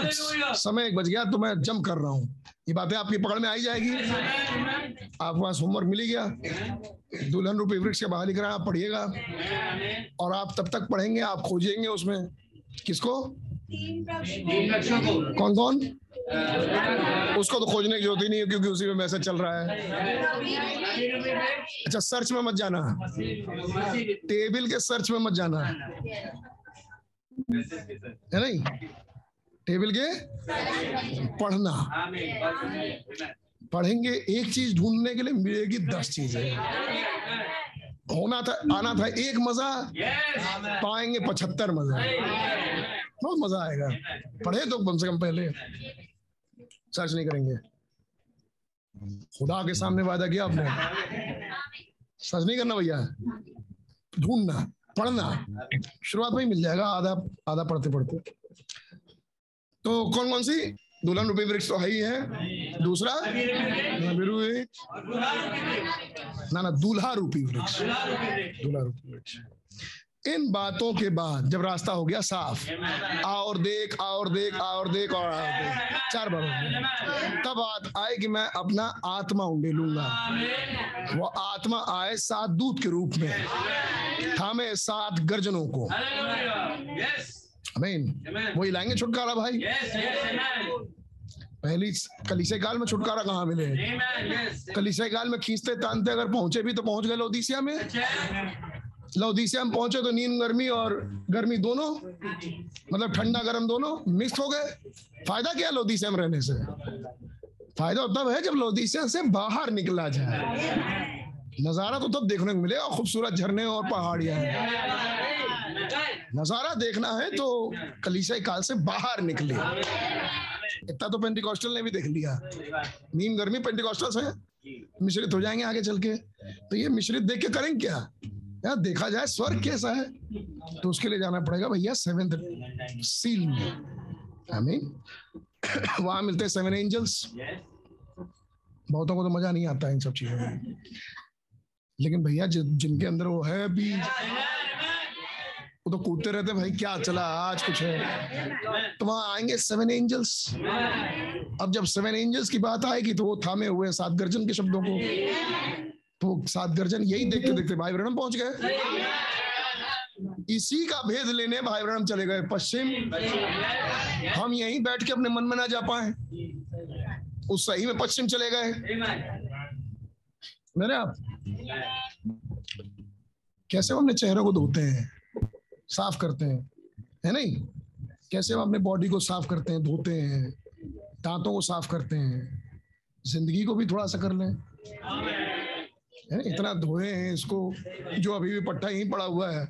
समय 1 बज गया, तो मैं जंप कर रहा हूँ। ये बातें आपकी पकड़ में आई जाएगी, आपके पास होमवर्क मिली गया, दुल्हन रूपी वृक्ष के बहाली करा, आप पढ़िएगा। और आप तब तक पढ़ेंगे, आप खोजेंगे उसमें किसको, कौन कौन, उसको तो खोजने की जरूरत ही नहीं है क्योंकि उसी में मैसेज चल रहा है। अच्छा, सर्च में मत जाना, टेबल के सर्च में मत जाना, है नहीं, टेबल के पढ़ना। पढ़ेंगे, एक चीज ढूंढने के लिए मिलेगी 10 चीजें। होना था, आना था एक मजा, पाएंगे 75 मजा। बहुत मजा आएगा, पढ़े तो कम से कम, पहले सर्च नहीं करेंगे। खुदा के सामने वादा किया आपने, सर्च नहीं करना भैया, ढूंढना, पढ़ना, शुरुआत में ही मिल जाएगा, आधा आधा पढ़ते पढ़ते। तो कौन कौन सी, दुल्हन रूपी वृक्ष तो ही है, दूसरा ना दूल्हा रूपी वृक्ष, दूल्हा रूपी वृक्ष। इन बातों के बाद, जब रास्ता हो गया साफ, और देख, और देख, और देख, और देख, 4 बार, तब बात आए कि मैं अपना आत्मा उंडेलूंगा। वो आत्मा आए 7 दूत के रूप में, थामे 7 गर्जनों को, आमीन। वही लाएंगे छुटकारा भाई, पहली कलीसिया काल में छुटकारा कहाँ मिले? कलीसिया काल में खींचते तानते अगर पहुंचे भी तो पहुंच गए लौदीसिया में, लौदीसिया हम पहुंचे तो नींद गर्मी और गर्मी दोनों, मतलब ठंडा गर्म दोनों मिक्स हो गए। फायदा क्या है लौदीसिया में रहने से? फायदा तब है जब लौदीसिया से बाहर निकला जाए। नजारा तो तब देखने को मिलेगा, खूबसूरत झरने और पहाड़ियां। नजारा देखना है तो कलीसिया काल से बाहर निकले। इतना तो पेंटिकॉस्टल ने भी देख लिया, नीम गर्मी पेंटिकॉस्टल से मिश्रित हो जाएंगे आगे चल के, तो ये मिश्रित देख के करेंगे क्या? यार देखा जाए स्वर्ग कैसा है, तो उसके लिए जाना पड़ेगा भैया सेवेंथ सील में। आमीन। वहां मिलते हैं सेवन एंजल्स। बहुतों को तो मजा नहीं आता है इन सब चीजों में, लेकिन भैया जिनके अंदर वो है अभी वो तो कूदते रहते भाई क्या चला आज कुछ है, तो वहां आएंगे सेवन एंजल्स। अब जब सेवन एंजल्स की बात आएगी तो वो थामे हुए सात गर्जन के शब्दों को, तो सात गर्जन यही देखते देखते भाई ब्रह्म पहुंच गए। इसी का भेद लेने भाई ब्रह्म चले गए पश्चिम। हम यहीं बैठ के अपने मन में ना जा पाए, उस सही में पश्चिम चले गए। मेरे आप कैसे अपने चेहरों को धोते हैं, साफ करते हैं, है नहीं? कैसे हम अपने बॉडी को साफ करते हैं, धोते हैं, दांतों को साफ करते हैं। जिंदगी को भी थोड़ा सा कर लें, है नहीं? इतना धोए हैं इसको जो अभी भी पट्टा यहीं पड़ा हुआ है,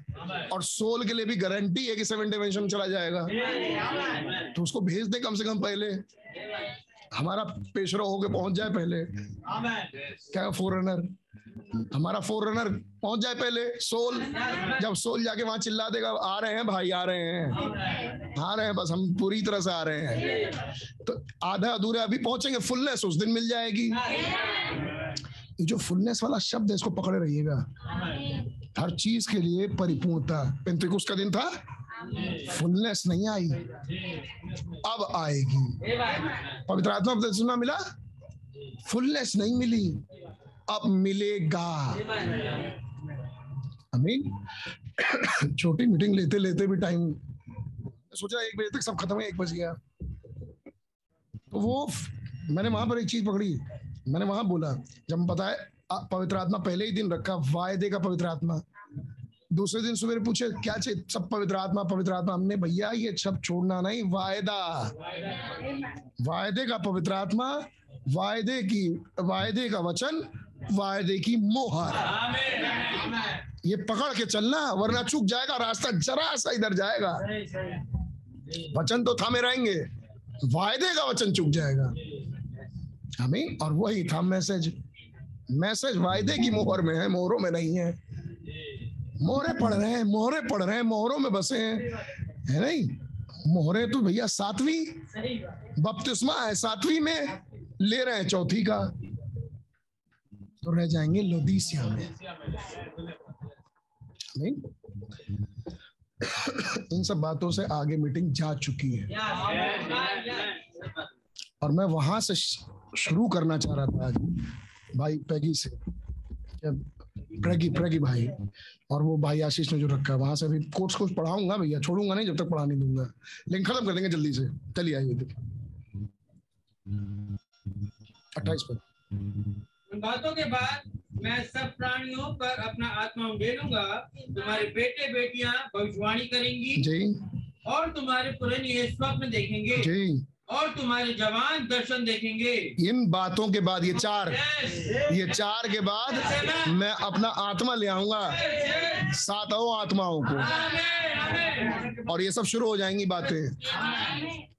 और सोल के लिए भी गारंटी है कि सेवन डिमेंशन चला जाएगा, तो उसको भेज दे कम से कम पहले। हमारा पेशरो होके पहुंच जाए पहले, क्या फोरनर, हमारा फोरनर पहुंच जाए पहले सोल। जब सोल जाके वहां चिल्ला देगा आ रहे हैं भाई, आ रहे हैं बस हम पूरी तरह से आ रहे हैं, तो आधा अधूरा अभी पहुंचेंगे, फुलनेस उस दिन मिल जाएगी। ये जो फुलनेस वाला शब्द है इसको पकड़े रहिएगा, हर चीज के लिए परिपूर्णता। पेंटेकोस्ट का दिन था, फुलनेस नहीं आई, अब आएगी। पवित्र आत्मा पर सुना मिला, फुलनेस नहीं मिली, अब मिलेगा। आमीन। छोटी मीटिंग लेते लेते भी टाइम सोचा 1 बजे तक सब खत्म है, 1 बज गया। तो वो मैंने वहां पर एक चीज पकड़ी, मैंने वहां बोला जब बताया पवित्र आत्मा पहले ही दिन रखा, वायदे का पवित्र आत्मा। दूसरे दिन सुबह पूछे क्या चाहिए, सब पवित्र आत्मा। हमने भैया ये सब छोड़ना नहीं, वायदे का पवित्र आत्मा, वायदे का वचन, वायदे की मोहर, ये पकड़ के चलना, वरना चूक जाएगा रास्ता, जरा सा इधर जाएगा। वचन तो थामे रहेंगे, वायदे का वचन चूक जाएगा हमें, और वही था मैसेज वायदे की मोहर में है, मोहरों में नहीं है। मोहरे पढ़ रहे हैं, मोहरों में बसे हैं, है नहीं? मोहरे तो भैया सातवीं बपतिस्मा है, सातवीं में ले रहे हैं चौथी का, तो रह जाएंगे लोदीसिया में। नहीं, इन सब बातों से आगे मीटिंग जा चुकी है, और मैं वहां से शुरू करना चाह रहा था आज भाई पैगी से, प्रगी भाई, और वो भाई आशीष ने जो रखा वहां से। अभी कोर्स कुछ पढ़ाऊंगा भैया, छोड़ूंगा नहीं जब तक पढ़ा नहीं दूंगा, लेकिन खत्म कर देंगे जल्दी से। चलिए आइए इधर 28 पर। उन बातों के बाद मैं सब प्राणियों पर अपना आत्मा उंडेलूंगा, तुम्हारे बेटे बेटियां भविष्यवाणी करेंगी जी, और तुम्हारे पुराने ये स्वप्न देखेंगे जी, और तुम्हारे जवान दर्शन देखेंगे। इन बातों के बाद ये चार के बाद मैं अपना आत्मा ले आऊंगा, सातों आत्माओं को, और ये सब शुरू हो जाएंगी बातें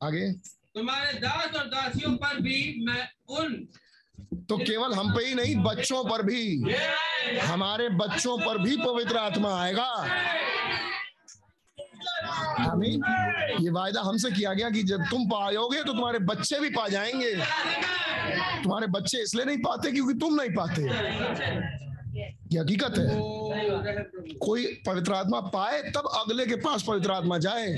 आगे। तुम्हारे दास और दासियों पर भी मैं तो केवल हम पे ही नहीं, बच्चों पर भी, हमारे बच्चों पर भी पवित्र आत्मा आएगा। आमीन। ये वायदा हमसे किया गया कि जब तुम पाओगे तो तुम्हारे बच्चे भी पा जाएंगे। तुम्हारे बच्चे इसलिए नहीं पाते क्योंकि तुम नहीं पाते, ये हकीकत है। कोई पवित्र आत्मा पाए तब अगले के पास पवित्र आत्मा जाए।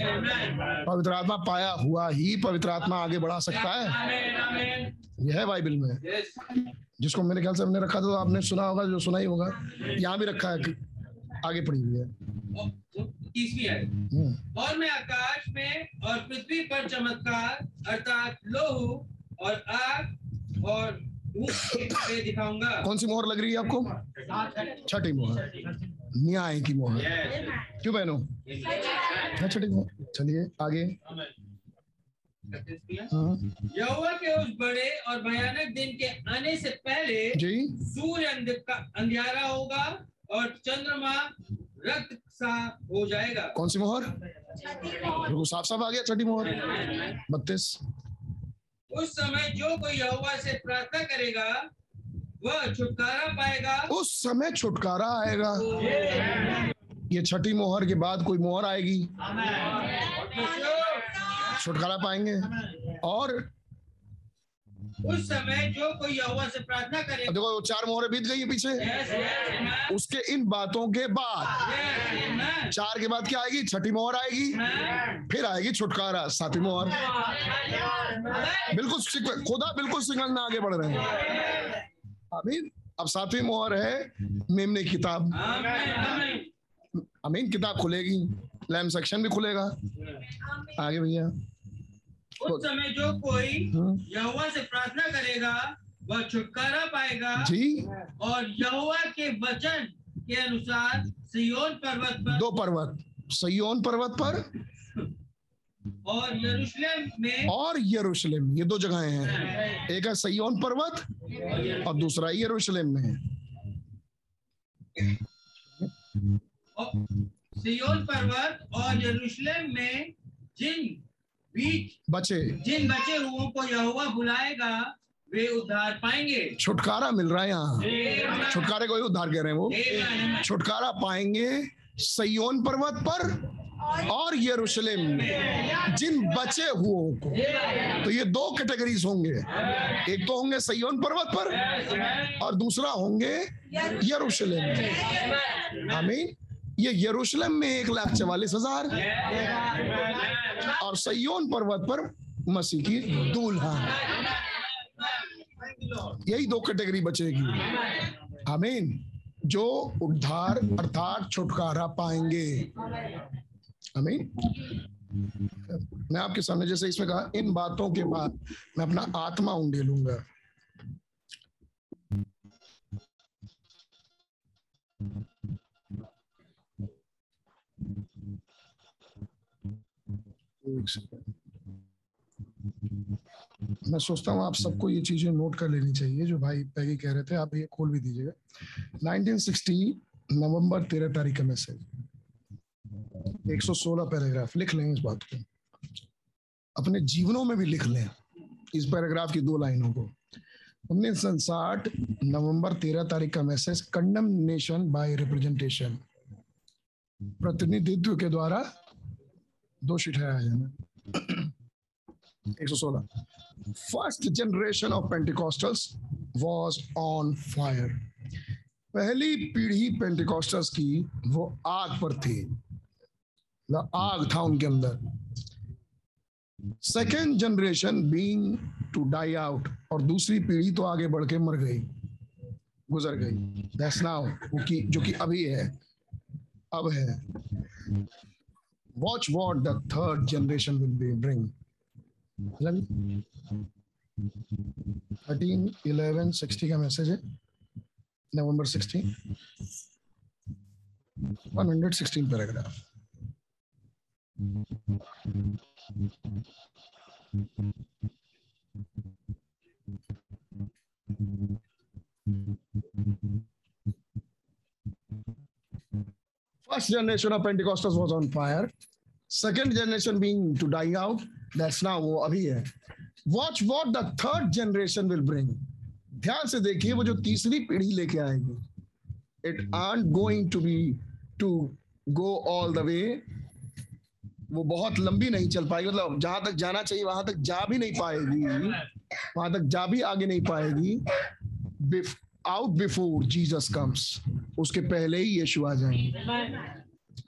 पवित्र आत्मा पाया हुआ ही पवित्र आत्मा आगे बढ़ा सकता है, यह है बाइबल में। जिसको मेरे ख्याल से हमने रखा था, तो आपने सुना होगा, जो सुना ही होगा, यहाँ भी रखा है, आगे पड़ी हुई है। और मैं आकाश में और पृथ्वी पर चमत्कार अर्थात लोहू और आग और दिखाऊंगा। कौन सी मोहर लग रही है आपको? छठी मोहर, न्याय की मोहर। क्यों बहनों? छठी मोहर। चलिए आगे। यहोवा के उस बड़े और भयानक दिन के आने से पहले सूर्य अंधियारा होगा और चंद्रमा रक्त सा हो जाएगा। कौन सी मोहर? साफ साफ आ गया, छठी मोहर। 32। उस समय जो कोई यहोवा से प्रार्थना करेगा वह छुटकारा पाएगा, उस समय छुटकारा आएगा। ये छठी मोहर के बाद कोई मोहर आएगी, छुटकारा पाएंगे। और उस समय जो कोई यहोवा से प्रार्थना करे, देखो वो चार मोहरे बीत गई है पीछे। उसके इन बातों के बाद, चार के बाद क्या आएगी? छठी मोहर आएगी, फिर आएगी छुटकारा, सातवीं मोहर। बिल्कुल खुदा बिल्कुल सिग्नल में आगे बढ़ रहे हैं। आमीन। अब सातवीं मोहर है मेमने किताब। आमीन। किताब खुलेगी, लैम सेक्शन भी खुलेगा। आगे भैया। उस समय जो कोई यहोवा से प्रार्थना करेगा वह छुटकारा पाएगा जी। और यहोवा के वचन के अनुसार सियोन पर्वत पर, दो पर्वत, सियोन पर्वत पर और यरूशलेम में, और यरूशलेम, ये दो जगहें हैं, एक है सियोन पर्वत और दूसरा यरूशलेम में। सियोन पर्वत और यरूशलेम में जिन बचे, जिन बचे हुओं को यहोवा बुलाएगा वे उद्धार पाएंगे। छुटकारा मिल रहा है यहाँ, छुटकारे को ही उद्धार कह रहे हैं वो। छुटकारा पाएंगे सिय्योन पर्वत पर और यरूशलेम में, जिन बचे हुओं को। तो ये दो कैटेगरीज होंगे, एक तो होंगे सिय्योन पर्वत पर और दूसरा होंगे यरूशलेम में। आमीन। ये यरूशलेम में 1,44,000 और सिय्योन पर्वत पर मसीह की दूल्हा, यही दो कैटेगरी बचेगी। आमीन। जो उद्धार अर्थात छुटकारा पाएंगे। आमीन। मैं आपके सामने जैसे इसमें कहा, इन बातों के बाद मैं अपना आत्मा उंडेलूंगा। मैं सोचता हूँ आप सबको ये चीजें नोट कर लेनी चाहिए जो भाई पैगी कह रहे थे। आप ये खोल भी दीजिएगा। 1960 नवंबर 13 तारीख का मैसेज, 116 पैराग्राफ। लिख लें इस बात को, अपने जीवनों में भी लिख लें इस पैराग्राफ की दो लाइनों को। 1960 नवंबर 13 तारीख का मैसेज, कंडमनेशन बाय रिप्रेजेंटेशन, प्रतिनिधित्व के द्वारा दोषी ठहराया जाना। 116। First generation of Pentecostals was on fire, पहली पीढ़ी पेंटिकॉस्टल्स की वो आग पर थी, आग था उनके अंदर। Second generation being to die out, और दूसरी पीढ़ी तो आगे बढ़ के मर गई, गुजर गई। दैट्स नाउ, जो कि अभी है, अब है। Watch what the third generation will be bring. 13/11/60 का मैसेज है, November 16, 116 paragraph. First generation of Pentecostals was on fire. Second generation being to die out. That's now, वो अभी है। Watch what the third generation will bring. ध्यान से देखिए वो जो तीसरी पीढ़ी लेके आएगी। It aren't going to be to go all the way. वो बहुत लंबी नहीं चल पाएगी, मतलब जहां तक जाना चाहिए वहां तक जा भी नहीं पाएगी, वहां तक जा भी आगे नहीं पाएगी। Out before Jesus comes, उसके पहले ही यीशु आ जाएंगे।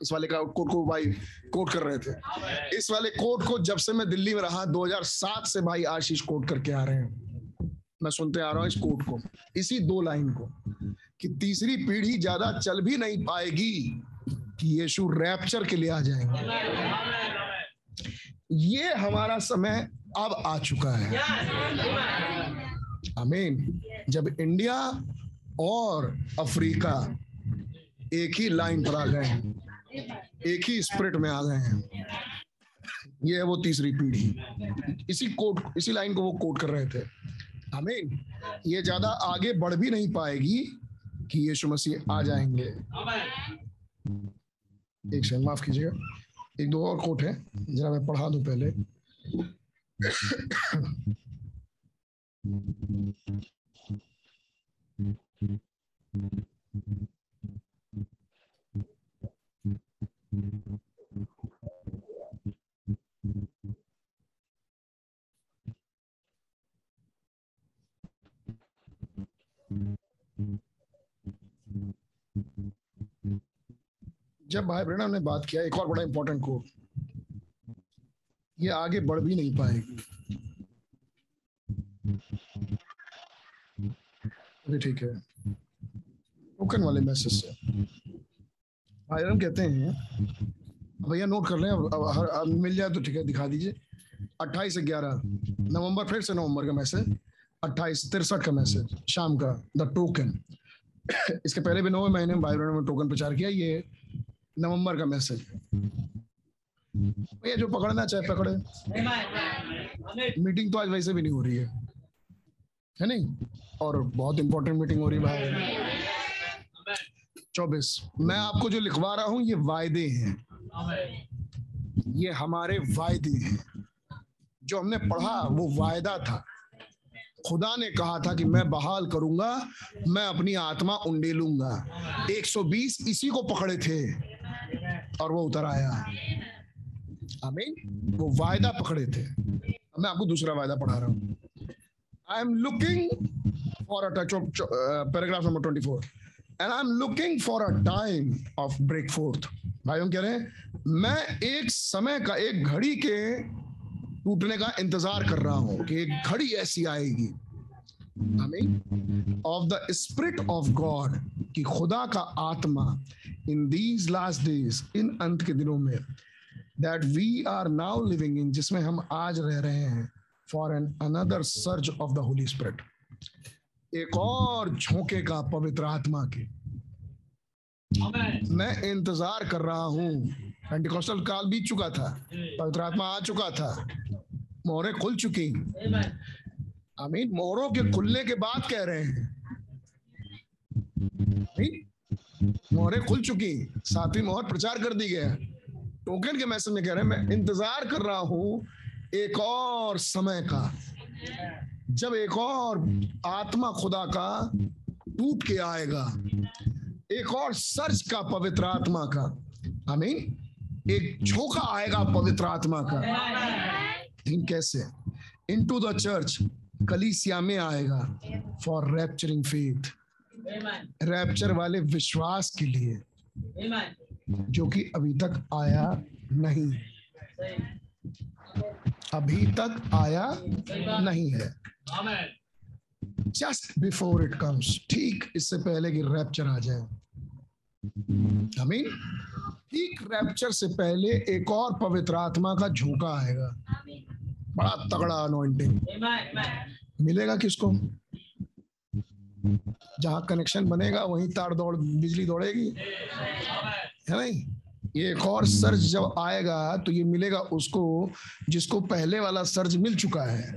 इस वाले का कोट को भाई कोट कर रहे थे, इस वाले कोट को जब से मैं दिल्ली में रहा 2007 से भाई आशीष कोट करके आ रहे हैं। मैं सुनते आ रहा हूँ इस कोट को, इसी दो लाइन को, कि तीसरी पीढ़ी ज्यादा चल भी नहीं पाएगी कि यीशु रैप्चर के लिए आ जाएंगे। ये हमारा समय अब आ चुका है। आमीन। जब इंडिया और अफ्रीका एक ही लाइन पर आ गए हैं, एक ही स्पिरिट में आ गए हैं, ये है वो तीसरी पीढ़ी। इसी लाइन को वो कोट कर रहे थे। आमीन। ये ज्यादा आगे बढ़ भी नहीं पाएगी कि यीशु मसीह आ जाएंगे। एक सेकंड, माफ कीजिएगा, एक दो और कोट है, जरा मैं पढ़ा दूं पहले। जब भाई ब्रैनम ने बात किया एक और बड़ा इंपॉर्टेंट कोड, ये आगे बढ़ भी नहीं पाएगी। ठीक है, टोकन वाले मैसेज से भाई ब्रैनम कहते हैं, भैया नोट कर लें, अब मिल जाए तो ठीक है, दिखा दीजिए। 28 से 11 नवंबर, फिर से नवंबर का मैसेज, 28-63 का मैसेज शाम का, द टोकन। इसके पहले भी 9 महीने में भाई ब्रैनम ने टोकन प्रचार किया, ये नवंबर का मैसेज। भैया जो पकड़ना चाहे पकड़े, मीटिंग तो आज वैसे भी नहीं हो रही है नहीं, और बहुत इंपॉर्टेंट मीटिंग हो रही है भाई। 24 मैं आपको जो लिखवा रहा हूं ये वायदे हैं, ये हमारे वायदे हैं। जो हमने पढ़ा वो वायदा था, खुदा ने कहा था कि मैं बहाल करूंगा, मैं अपनी आत्मा उंडेलूंगा। 120 इसी को पकड़े थे और वो उतर आया। आमीन। वो वायदा पकड़े थे। मैं आपको दूसरा वायदा पढ़ा रहा हूँ। I am looking for a time, paragraph number 24, and I am looking for a time of break fourth. भाई हम कह रहे हैं मैं एक समय का, एक घड़ी के टूटने का इंतजार कर रहा हूं कि एक घड़ी ऐसी आएगी, आमीन, of the spirit of God, कि खुदा का आत्मा, इन दीज लास्ट डेज, इन अंत के दिनों में, that we are now living in, जिसमें हम आज रह रहे हैं, for an another surge of the Holy Spirit, एक और झोंके का पवित्र आत्मा के। मैं इंतजार कर रहा हूं। पेंटिकॉस्टल काल बीत चुका था, पवित्र आत्मा आ चुका था, मोहरें खुल चुकी, आमीन। मोहरों के खुलने के बाद कह रहे हैं मोहरें खुल चुकी, सातवीं मोहर प्रचार कर दी गया। टोकन के मैसेज में कह रहे हैं मैं इंतजार कर रहा हूं एक और समय का, जब एक और आत्मा खुदा का टूट के आएगा, एक और सर्ज का पवित्र आत्मा का, आमीन, एक झोंका आएगा पवित्र आत्मा का। कैसे? इनटू द चर्च, कलीसिया में आएगा, फॉर रैप्चरिंग फेथ, रैप्चर वाले विश्वास के लिए, जो कि अभी तक आया नहीं, अभी तक आया नहीं है। जस्ट बिफोर इट कम्स, ठीक इससे पहले कि रैप्चर आ जाए, आमीन, ठीक रैप्चर से पहले एक और पवित्र आत्मा का झोंका आएगा, बड़ा तगड़ा अनॉइंटिंग। मिलेगा किसको? जहां कनेक्शन बनेगा वहीं तार दौड़, बिजली दौड़ेगी, है नहीं? ये एक और सर्ज जब आएगा तो ये मिलेगा उसको जिसको पहले वाला सर्ज मिल चुका है,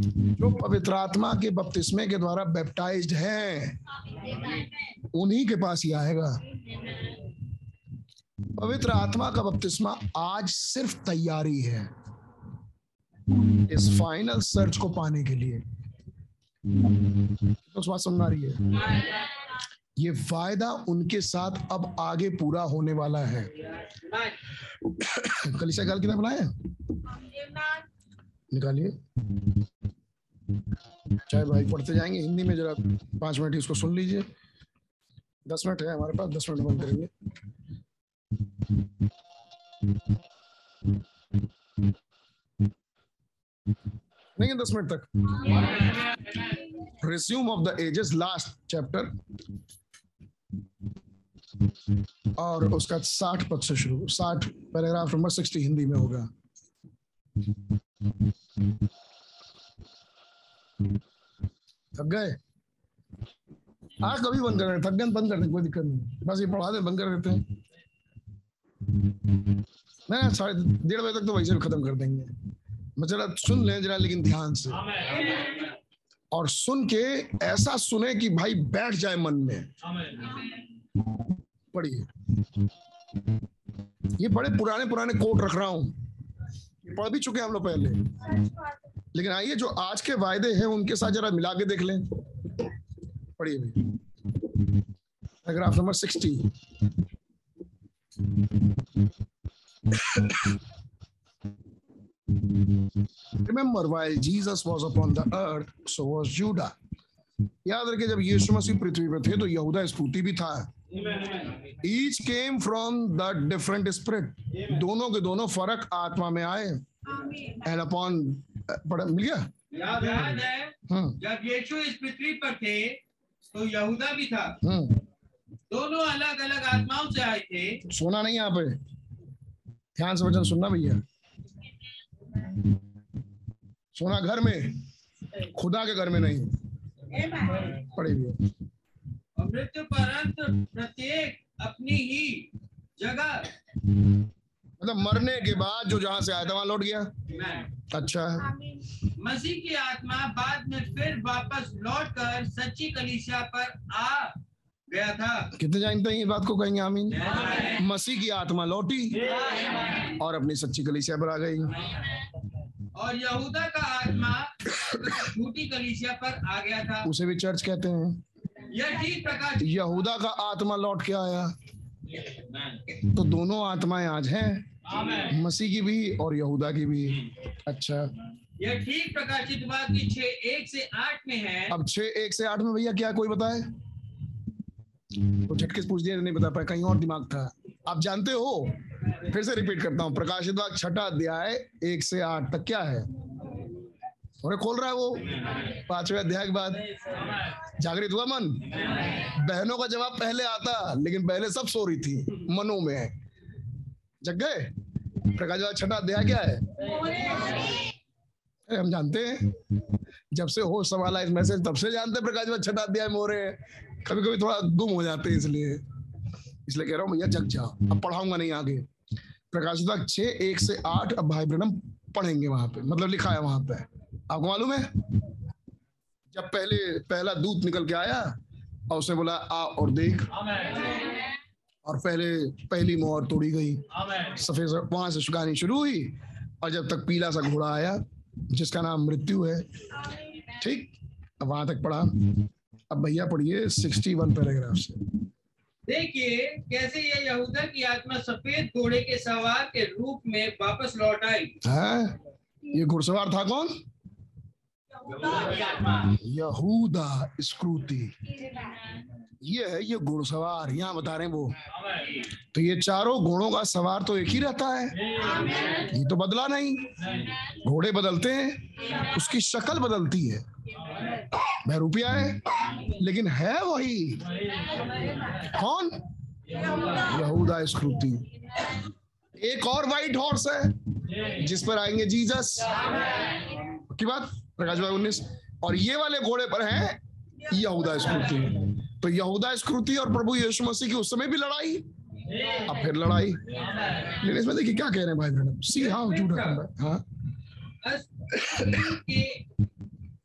जो पवित्र आत्मा के बपतिस्मे के द्वारा बैप्टाइज्ड हैं, उन्हीं के पास ही आएगा। पवित्र आत्मा का बपतिस्मा आज सिर्फ तैयारी है इस फाइनल सर्च को पाने के लिए। तो बात समझ आ रही है? ये वायदा उनके साथ अब आगे पूरा होने वाला है। कलीसिया काल कितना बनाया? निकालिए, चाहे भाई पढ़ते जाएंगे हिंदी में, जरा 5 मिनट इसको सुन लीजिए। 10 मिनट है हमारे पास, 10 मिनट बंद करेंगे, नहीं 10 मिनट तक। Resume of the ages, last chapter, और उसका 60 पद से शुरू, 60 पैराग्राफ नंबर 60 हिंदी में होगा। थक गए? हाँ, कभी बंद कर रहे, थकन बंद करने कोई दिक्कत नहीं, बस ये पढ़ा दे, बंद कर देते हैं। मैं 1:30 बजे तक तो वैसे भी खत्म कर देंगे। मैं जरा सुन लें जरा, लेकिन ध्यान से, और सुन के ऐसा सुने कि भाई बैठ जाए मन में। पढ़िए, ये बड़े पुराने कोट रख रहा हूँ, पढ़ भी चुके हैं हम लोग पहले, लेकिन आइए जो आज के वायदे हैं उनके साथ जरा मिला के देख लें। पढ़ी हुई, paragraph number 60। Remember, while Jesus was upon the earth, so was Judah. याद रखिए जब यीशु मसीह पृथ्वी पर थे तो यहूदा इस्करियोती भी था। Each came from the different spirit. दोनों के दोनों फर्क आत्मा में आए। And upon मिल गया? याद है जब यीशु इस पृथ्वी पर थे तो यहूदा भी था। दोनों अलग अलग आत्माओं से आए थे। सुना नहीं यहाँ पे, ध्यान से वचन सुनना भैया, सुना घर में, खुदा के घर में नहीं, पढ़े भी। मृत्यु पर्यंत प्रत्येक अपनी ही जगह, मतलब मरने के बाद जो जहाँ से आया था वहां लौट गया। अच्छा है। मसीह की आत्मा बाद में फिर वापस लौटकर सच्ची कलीसिया पर आ गया था। कितने जानते हैं ये बात को, कहेंगे आमीन। मसीह की आत्मा लौटी और अपनी सच्ची कलीसिया पर आ गई, और यहूदा का आत्मा झूठी कलीसिया पर आ गया था, उसे भी चर्च कहते हैं। यह ठीक प्रकार यहूदा का आत्मा लौट के आया, तो दोनों आत्माएं आज हैं, मसीह की भी और यहूदा की भी। अच्छा, यह ठीक प्रकाशित बात की 6:1-8 में है। अब 6:1-8 में भैया क्या कोई बताए तो झटके से पूछ दिया, नहीं बता पाए, कहीं और दिमाग था। आप जानते हो, फिर से रिपीट करता हूँ, प्रकाशित वाक्य 6:1-8 तक क्या है, और खोल रहा है वो 5वें अध्याय के बाद। जागृत हुआ मन, बहनों का जवाब पहले आता, लेकिन पहले सब सो रही थी मनों में, जग गए। प्रकाश 6वां अध्याय क्या है, हम जानते हैं, जब से होश संभाला इस मैसेज तब से जानते हैं प्रकाश 6वां अध्याय में हो रहे हैं, कभी कभी थोड़ा गुम हो जाते हैं, इसलिए कह रहा हूँ भैया जग जाओ, अब पढ़ाऊंगा नहीं आगे। प्रकाश 6:1-8 अब भाई ब्रनम पढ़ेंगे, वहां पे मतलब लिखा है वहां पे, आपको मालूम है जब पहला दूत निकल के आया और उसने बोला आ और देख, और पहली मोहर तोड़ी गई, सफेद वहां से गानी शुरू हुई, और जब तक पीला सा घोड़ा आया जिसका नाम मृत्यु है, ठीक, अब वहां तक पढ़ा। अब भैया पढ़िए 61 पैराग्राफ से। देखिए कैसे यह यहूदा की आत्मा सफेद घोड़े के सवार के रूप में वापस लौट आई है। ये घुड़सवार था कौन? यहूदा इस्करियोती, ये है ये घुड़सवार, यहाँ बता रहे हैं वो। तो ये चारों घोड़ों का सवार तो एक ही रहता है, ये तो बदला नहीं, घोड़े बदलते हैं, उसकी शक्ल बदलती है, बहरूपिया है, लेकिन है वही। कौन? यहूदा इस्करियोती। एक और व्हाइट हॉर्स है जिस पर आएंगे जीसस की बात, प्रकाश 19, और ये वाले घोड़े पर है यहूदा इस्करियोती। तो यहूदा इस्करियोती और प्रभु यीशु मसीह की उस समय भी लड़ाई, अब फिर लड़ाई। लेकिन इसमें देखिए क्या कह रहे हैं भाई मैडम, सी हाउ जूडा, हाँ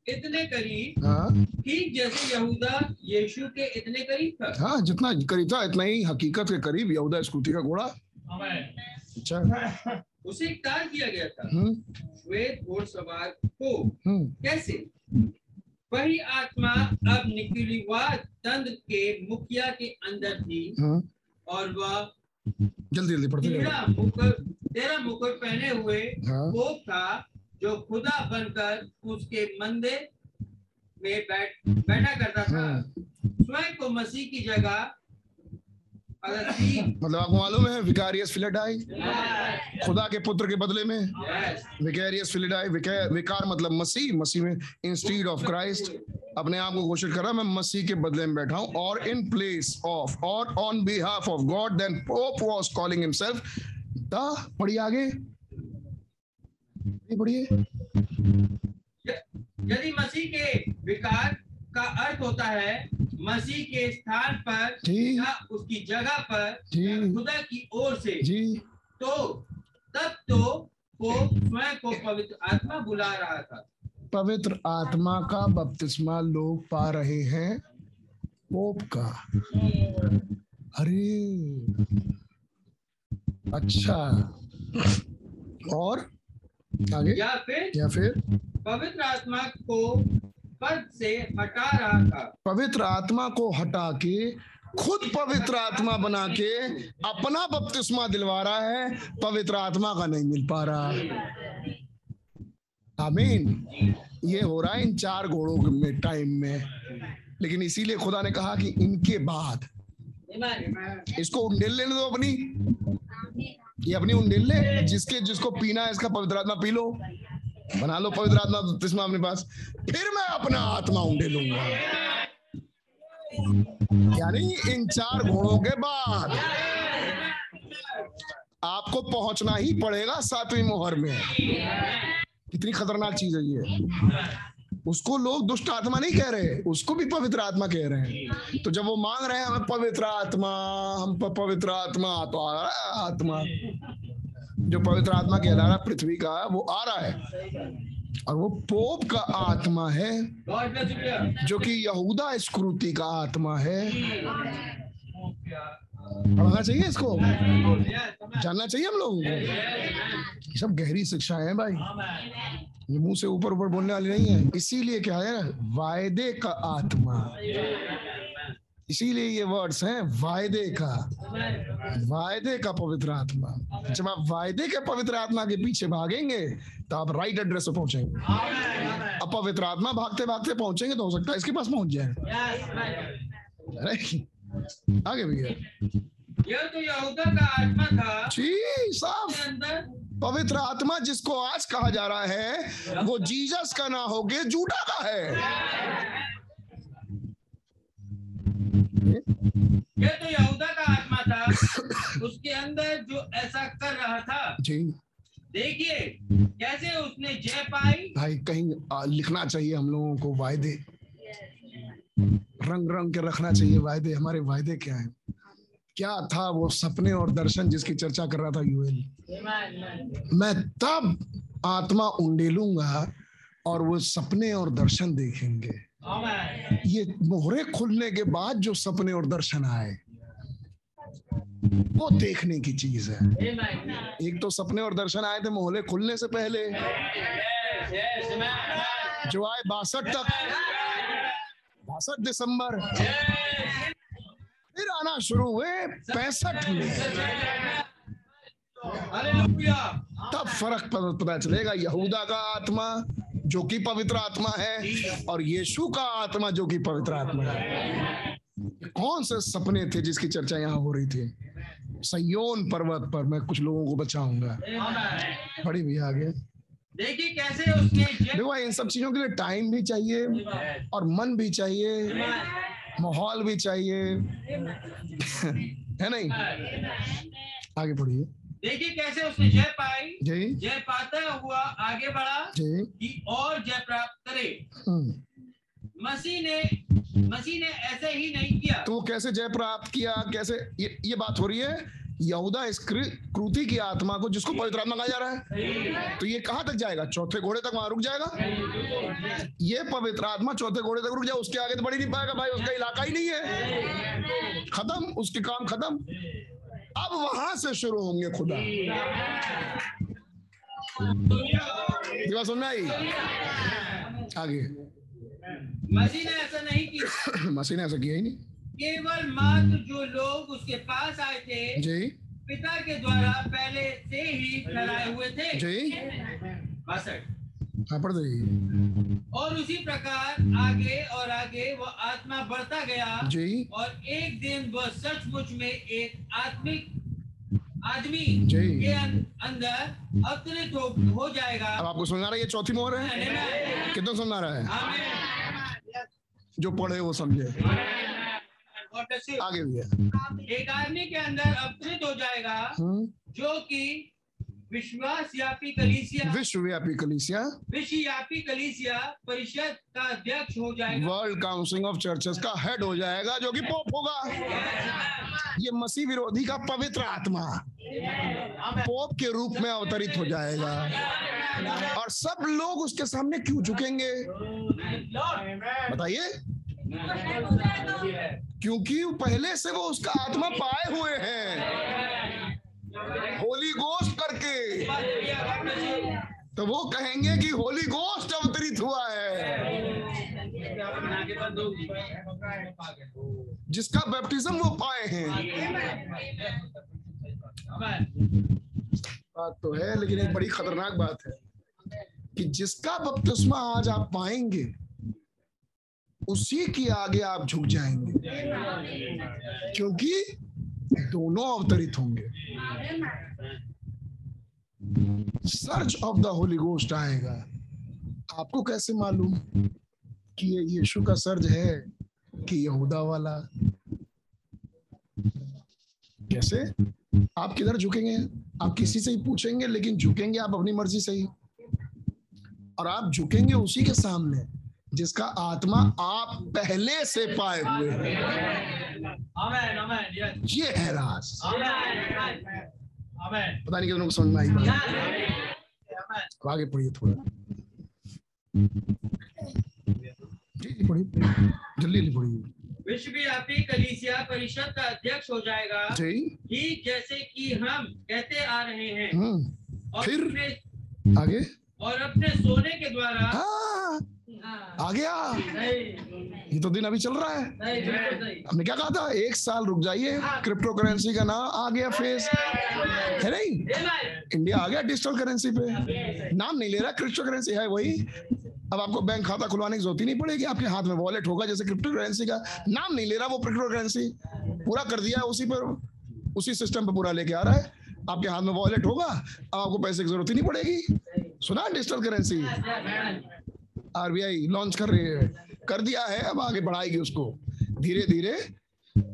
इतने करीब, हाँ ठीक जैसे यहूदा यीशु के इतने करीब था, हाँ जितना करीब था इतना ही हकीकत के करीब यहूदा इस्करियोती का घोड़ा। अच्छा, उसे इकरार किया गया था श्वेत घुड़सवार को। कैसे? वही आत्मा अब निकलीवाद तंत्र के मुखिया के अंदर थी, और वह जल्दी पढ़ते हैं 13 मुकुट पहने हुए वो था जो खुदा बनकर उसके मंदिर में बैठा करता था, स्वयं को मसीह की जगह, मतलब आपको मालूम है विकारियस फिलेडाई, खुदा के पुत्र के बदले में, विकारियस फिलेडाई, विकार मतलब मसीह, मसीह में इंस्टीड ऑफ क्राइस्ट, अपने आप को घोषित करा मैं मसीह के बदले में बैठा हूँ, और इन प्लेस ऑफ और on behalf of God, then pope was calling himself the, पढ़िए आगे पढ़िए, यदि मसीह के विकार का अर्थ होता है मसीह के स्थान पर या उसकी जगह पर खुदा की ओर से, तो तब तो स्वयं को पवित्र आत्मा बुला रहा था। पवित्र आत्मा का बपतिस्मा लोग पा रहे हैं पोप का। अरे अच्छा, और आगे या फिर पवित्र आत्मा को पद से हटा रहा था। पवित्र आत्मा को हटा के खुद पवित्र आत्मा बना के अपना बपतिस्मा दिलवा रहा है, पवित्र आत्मा का नहीं मिल पा रहा है। आमीन। ये हो रहा है इन चार घोड़ों में टाइम में, लेकिन इसीलिए खुदा ने कहा कि इनके बाद इसको उंडेल लेने दो अपनी, ये अपनी उंडेल ले, जिसको पीना है इसका पवित्र आत्मा पी लो, बना लो पवित्र आत्मा बपतिस्मा अपने पास, फिर मैं अपना आत्मा उंडेलूंगा। यानी इन चार घोड़ों के बाद आपको पहुंचना ही पड़ेगा सातवीं मोहर में। कितनी खतरनाक चीज है ये। उसको लोग दुष्ट आत्मा नहीं कह रहे, उसको भी पवित्र आत्मा कह रहे हैं। तो जब वो मांग रहे हैं हमें पवित्र आत्मा, हम पर पवित्र आत्मा, तो आ रहा है आत्मा, जो पवित्र आत्मा कहला रहा है पृथ्वी का, वो आ रहा है। और वो पोप का आत्मा है, जो कि यहूदा इस्करियोती का आत्मा है। पढ़ना चाहिए इसको, जानना चाहिए हम लोगों को। सब गहरी शिक्षाएं हैं भाई, मुंह से ऊपर ऊपर बोलने वाली नहीं है। इसीलिए क्या है ना, वायदे का आत्मा, इसीलिए ये वर्ड्स हैं वायदे का पवित्र आत्मा। जब आप वायदे के पवित्र आत्मा के पीछे भागेंगे तो आप राइट एड्रेस पे पहुंचेंगे। अब पवित्र आत्मा भागते भागते पहुंचेंगे तो हो सकता है इसके पास पहुंच जाए। आगे भैया, यह तो यहूदा का आत्मा था जी साहब। पवित्र आत्मा जिसको आज कहा जा रहा है वो जीसस का ना होके जूडा का है। ये तो यहूदा का आत्मा था उसके अंदर जो ऐसा कर रहा था जी। देखिए कैसे उसने जय पाई। भाई कहीं लिखना चाहिए हम लोगों को, वायदे रंग रंग के रखना चाहिए। वायदे, हमारे वायदे क्या हैं? क्या था वो सपने और दर्शन जिसकी चर्चा कर रहा था यूएल? मैं तब आत्मा उंडेलूंगा और वो सपने और दर्शन देखेंगे। ये मोहरे खुलने के बाद जो सपने और दर्शन आए वो देखने की चीज है। एक तो सपने और दर्शन आए थे मोहरे खुलने से पहले, जो आए 62 दिसंबर, फिर आना शुरू हुए 65 में। तब फर्क पता चलेगा, यहूदा का आत्मा जो कि पवित्र आत्मा है और यीशु का आत्मा जो कि पवित्र आत्मा है। कौन से सपने थे जिसकी चर्चा यहाँ हो रही थी? सिय्योन पर्वत पर मैं कुछ लोगों को बचाऊंगा। बड़ी भैया आगे देखिए कैसे उसने, देखो इन सब चीजों के लिए टाइम भी चाहिए और मन भी चाहिए, माहौल भी चाहिए, है नहीं? आगे पढ़िए। देखिए कैसे उसने जय पाई, जय पाता हुआ आगे बढ़ा कि और जय प्राप्त करे। मसीह ने ऐसे ही नहीं किया। तो कैसे जय प्राप्त किया? कैसे? ये बात हो रही है यहूदा इस्करियोती की आत्मा को, जिसको पवित्र आत्मा कहा जा रहा है। तो ये कहाँ तक जाएगा? चौथे घोड़े तक वहां रुक जाएगा। ये पवित्र आत्मा चौथे घोड़े तक रुक जाए, उसके आगे तो बढ़ ही नहीं पाएगा भाई, उसका इलाका ही नहीं है। खत्म, उसके काम खत्म। अब वहां से शुरू होंगे खुदा। ये बात सुनना ही आगे। मसीह ने ऐसा नहीं किया। मसीह ने ऐसा किया ही नहीं। केवल मात्र जो लोग उसके पास आए थे जी, पिता के द्वारा पहले से ही ठहराए हुए थे जी। पढ़ दीजिए। और उसी प्रकार आगे और आगे वो आत्मा बढ़ता गया जी। और एक दिन वह सचमुच में एक आदमी के अंदर अवतरित हो जाएगा। अब आपको सुना रहा है, ये चौथी मोहर है। कितना सुना रहा है? जो पढ़े वो समझे। आगे भी है। एक आदमी के अंदर अवतरित हो जाएगा जो कि विश्वव्यापी कलीसिया परिषद का अध्यक्ष हो जाएगा। वर्ल्ड काउंसिल ऑफ चर्चेस का हेड हो जाएगा जो कि पोप होगा। ये मसीह विरोधी का पवित्र आत्मा पोप के रूप में अवतरित हो जाएगा। और सब लोग उसके सामने क्यों झुकेंगे बताइए? क्योंकि पहले से वो उसका आत्मा पाए हुए हैं, होली गोस्ट करके। तो वो कहेंगे कि होली गोस्ट अवतरित हुआ है। जिसका बैप्टिज्म वो पाए हैं। बात तो है, लेकिन एक बड़ी खतरनाक बात है कि जिसका बपतिस्मा आज आप पाएंगे उसी की आगे आप झुक जाएंगे, क्योंकि दोनों अवतरित होंगे। Search of the Holy Ghost आएगा। आपको कैसे मालूम कि ये यीशु का सर्ज है कि यहूदा वाला? कैसे? आप किधर झुकेंगे? आप किसी से ही पूछेंगे, लेकिन झुकेंगे आप अपनी मर्जी से ही, और आप झुकेंगे उसी के सामने जिसका आत्मा आप पहले से पाए हुए हैं। ये है राज। पता नहीं कितनों को समझ में आई। आगे पढ़िए थोड़ा, जी पढ़िए, जल्दी पढ़िए। विश्वव्यापी कलीसिया परिषद का अध्यक्ष हो जाएगा जी, ठीक जैसे कि हम कहते आ रहे हैं। और फिर आगे और अपने सोने के द्वारा आ गया। ये तो दिन अभी चल रहा है। हमने क्या कहा था? 1 साल रुक जाइए। क्रिप्टो करेंसी का नाम आ गया फेस, है नहीं? इंडिया आ गया डिजिटल करेंसी पे। नाम नहीं ले रहा, क्रिप्टो करेंसी है वही। अब आपको बैंक खाता खुलवाने की जरूरत ही नहीं पड़ेगी, आपके हाथ में वॉलेट होगा जैसे क्रिप्टो करेंसी का। नाम नहीं ले रहा वो, क्रिप्टो करेंसी पूरा कर दिया, उसी पर उसी सिस्टम पर पूरा लेके आ रहा है। आपके हाथ में वॉलेट होगा, अब आपको पैसे की जरूरत ही नहीं पड़ेगी। सुना, डिजिटल करेंसी RBI लॉन्च कर रही है, कर दिया है, अब आगे बढ़ाएगी उसको धीरे धीरे।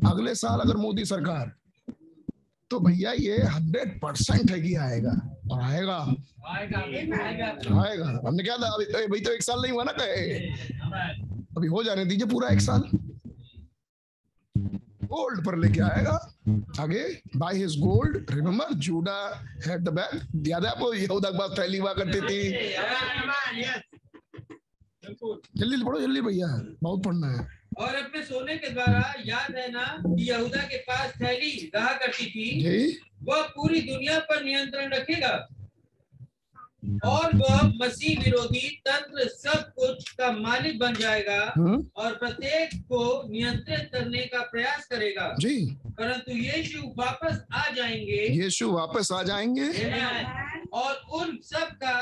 अगले साल अगर मोदी सरकार, तो भैया ये 100% है कि आएगा, और आएगा आएगा। हमने क्या था? अभी तो 1 साल नहीं हुआ ना, कहे अभी हो जाने दीजिए पूरा 1 साल। गोल्ड पर लेके आएगा आगे। By his gold, remember JUDA had the bag. याद है आपको, यहूदा के पास थैली हुआ करती थी। जल्दी पढ़ो, जल्दी भैया, बहुत पढ़ना है। और अपने सोने के द्वारा, याद है ना कि यहूदा के पास थैली रहा करती थी, वह पूरी दुनिया पर नियंत्रण रखेगा, और वह मसीह विरोधी तंत्र सब कुछ का मालिक बन जाएगा, और प्रत्येक को नियंत्रित करने का प्रयास करेगा जी। परंतु यीशु वापस आ जाएंगे, यीशु वापस आ जाएंगे, और उन सब का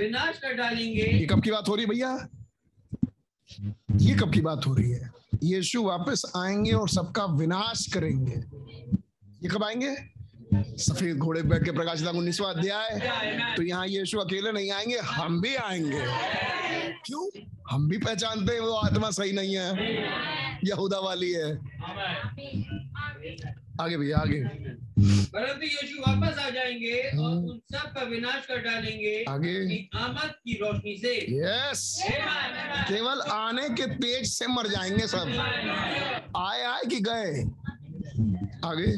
विनाश कर डालेंगे। ये कब की बात हो रही भैया? ये कब की बात हो रही है? यीशु वापस आएंगे और सबका विनाश करेंगे। ये कब आएंगे? सफेद घोड़े बैठ के, प्रकाशित 19वां अध्याय। तो यहाँ यीशु अकेले नहीं आएंगे, हम भी आएंगे। क्यों? हम भी पहचानते हैं वो आत्मा सही नहीं है, यहूदा वाली है। आगे भैया आगे। परंतु यीशु वापस आ जाएंगे और उन सब का विनाश कर डालेंगे आमद की रोशनी से। यस, केवल आने के तेज से मर जाएंगे सब। आए कि गए। आगे।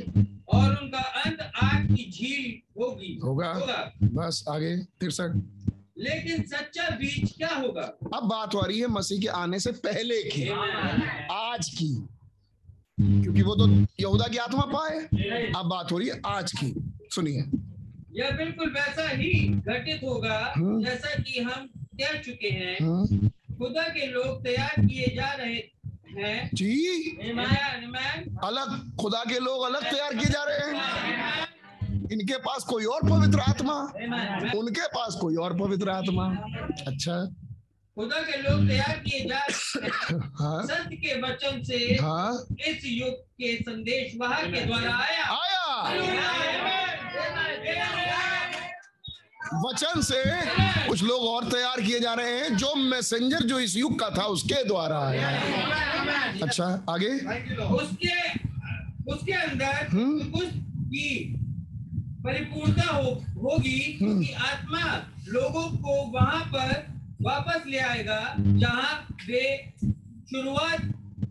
और उनका अंत आग की झील होगी, होगा। बस आगे 63। लेकिन सच्चा बीज क्या होगा? अब बात हो रही है मसीह के आने से पहले की, आज की, क्योंकि वो तो यहूदा की आत्मा पाए। अब बात हो रही है आज की। सुनिए, यह बिल्कुल वैसा ही घटित होगा जैसा कि हम कह चुके हैं। खुदा के लोग तैयार किए जा रहे हैं जी। अलग खुदा के लोग अलग तैयार किए जा रहे हैं। इनके पास कोई और पवित्र आत्मा, उनके पास कोई और पवित्र आत्मा। अच्छा, खुदा के लोग तैयार किए जा रहे हैं। सत्य के वचन से इस युग के संदेश वाहक के द्वारा आया। वचन से कुछ लोग और तैयार किए जा रहे हैं, जो मैसेंजर जो इस युग का था उसके द्वारा आया। अच्छा आगे। उसके अंदर कुछ की परिपूर्णता होगी कि आत्मा लोगों को वहां पर वापस ले आएगा जहां वे शुरुआत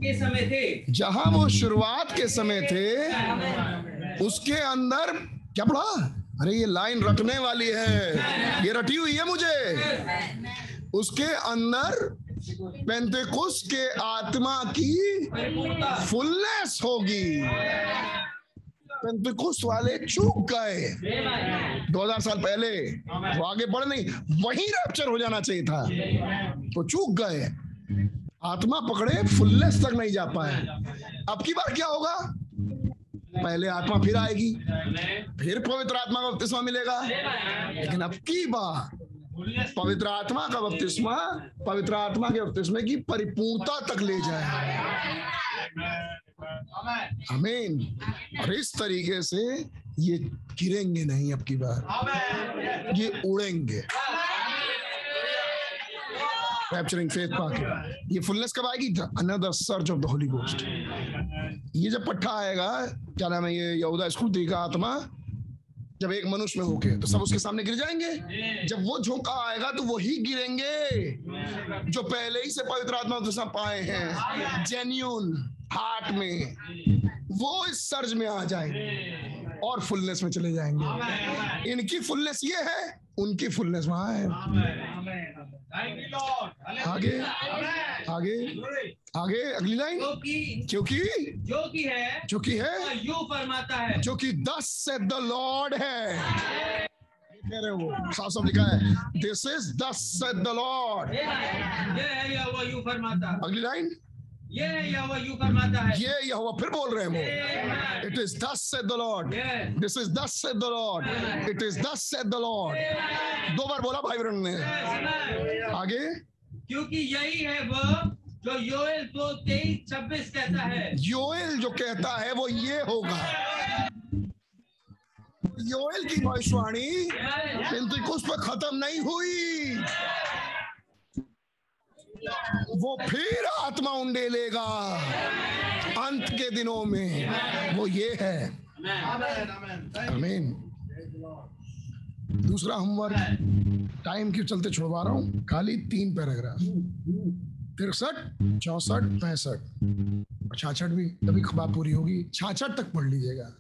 के समय थे। जहां वो शुरुआत के समय थे, उसके अंदर क्या पढ़ा? अरे ये लाइन रटने वाली है, ये रटी हुई है मुझे। उसके अंदर पेंतेकुस्त के आत्मा की फुलनेस होगी। पेंतेकुस्त वाले चूक गए 2000 साल पहले, वो आगे बढ़ नहीं, वहीं रैप्चर हो जाना चाहिए था, तो चूक गए। आत्मा पकड़े फुलनेस तक नहीं जा पाए। अब की बार क्या होगा? पहले आत्मा फिर आएगी, फिर पवित्र आत्मा का बपतिस्मा मिलेगा, लेकिन अब की बार पवित्र आत्मा का बपतिस्मा पवित्र आत्मा के बपतिस्मे की परिपूर्णता तक ले जाए। आमीन। और इस तरीके से ये गिरेंगे नहीं, अब की बार ये उड़ेंगे। रैप्चरिंग फेथ पाके ये फुलनेस कब आएगी? Another search of the Holy Ghost. ये जब पट्टा आएगा, क्या नाम है, ये यहूदा इस्करियोती का आत्मा जब एक मनुष्य में होके, तो सब उसके सामने गिर जाएंगे। जब वो झोंका आएगा तो वही गिरेंगे जो पहले ही से पवित्र आत्मा के साथ पाए हैं, जेन्यून हार्ट में। वो इस सर्ज में आ जाएंगे और फुलनेस में चले जाएंगे। इनकी फुलनेस ये है, उनकी फुलनेस वहां है। आगे आगे आगे अगली लाइन, क्योंकि है यूं फरमाता है, जो कि दस से द लॉर्ड है। कह रहे वो साफ साफ लिखा है, दिस इज दस से द लॉर्ड। अगली लाइन, ये यहोवा फिर बोल रहे हैं, इट इज दस से द लॉर्ड, दिस इज दस से द लॉर्ड, इट इज दस से द लॉर्ड। दो बार बोला भाई ब्रन ने। आगे, क्योंकि यही है वो जो योएल 2:23-26 कहता है। योएल जो कहता है वो ये होगा। योएल की भविष्यवाणी पेंतिकोस्त पर खत्म नहीं हुई। वो फिर आत्मा उंडेलेगा अंत के दिनों में, वो ये है। आमीन। दूसरा होमवर्क, टाइम के चलते छुड़वा रहा हूं, खाली 3 पैराग्राफ, 63, 64, 65 और 66 भी, तभी बात पूरी होगी। 66 तक पढ़ लीजिएगा।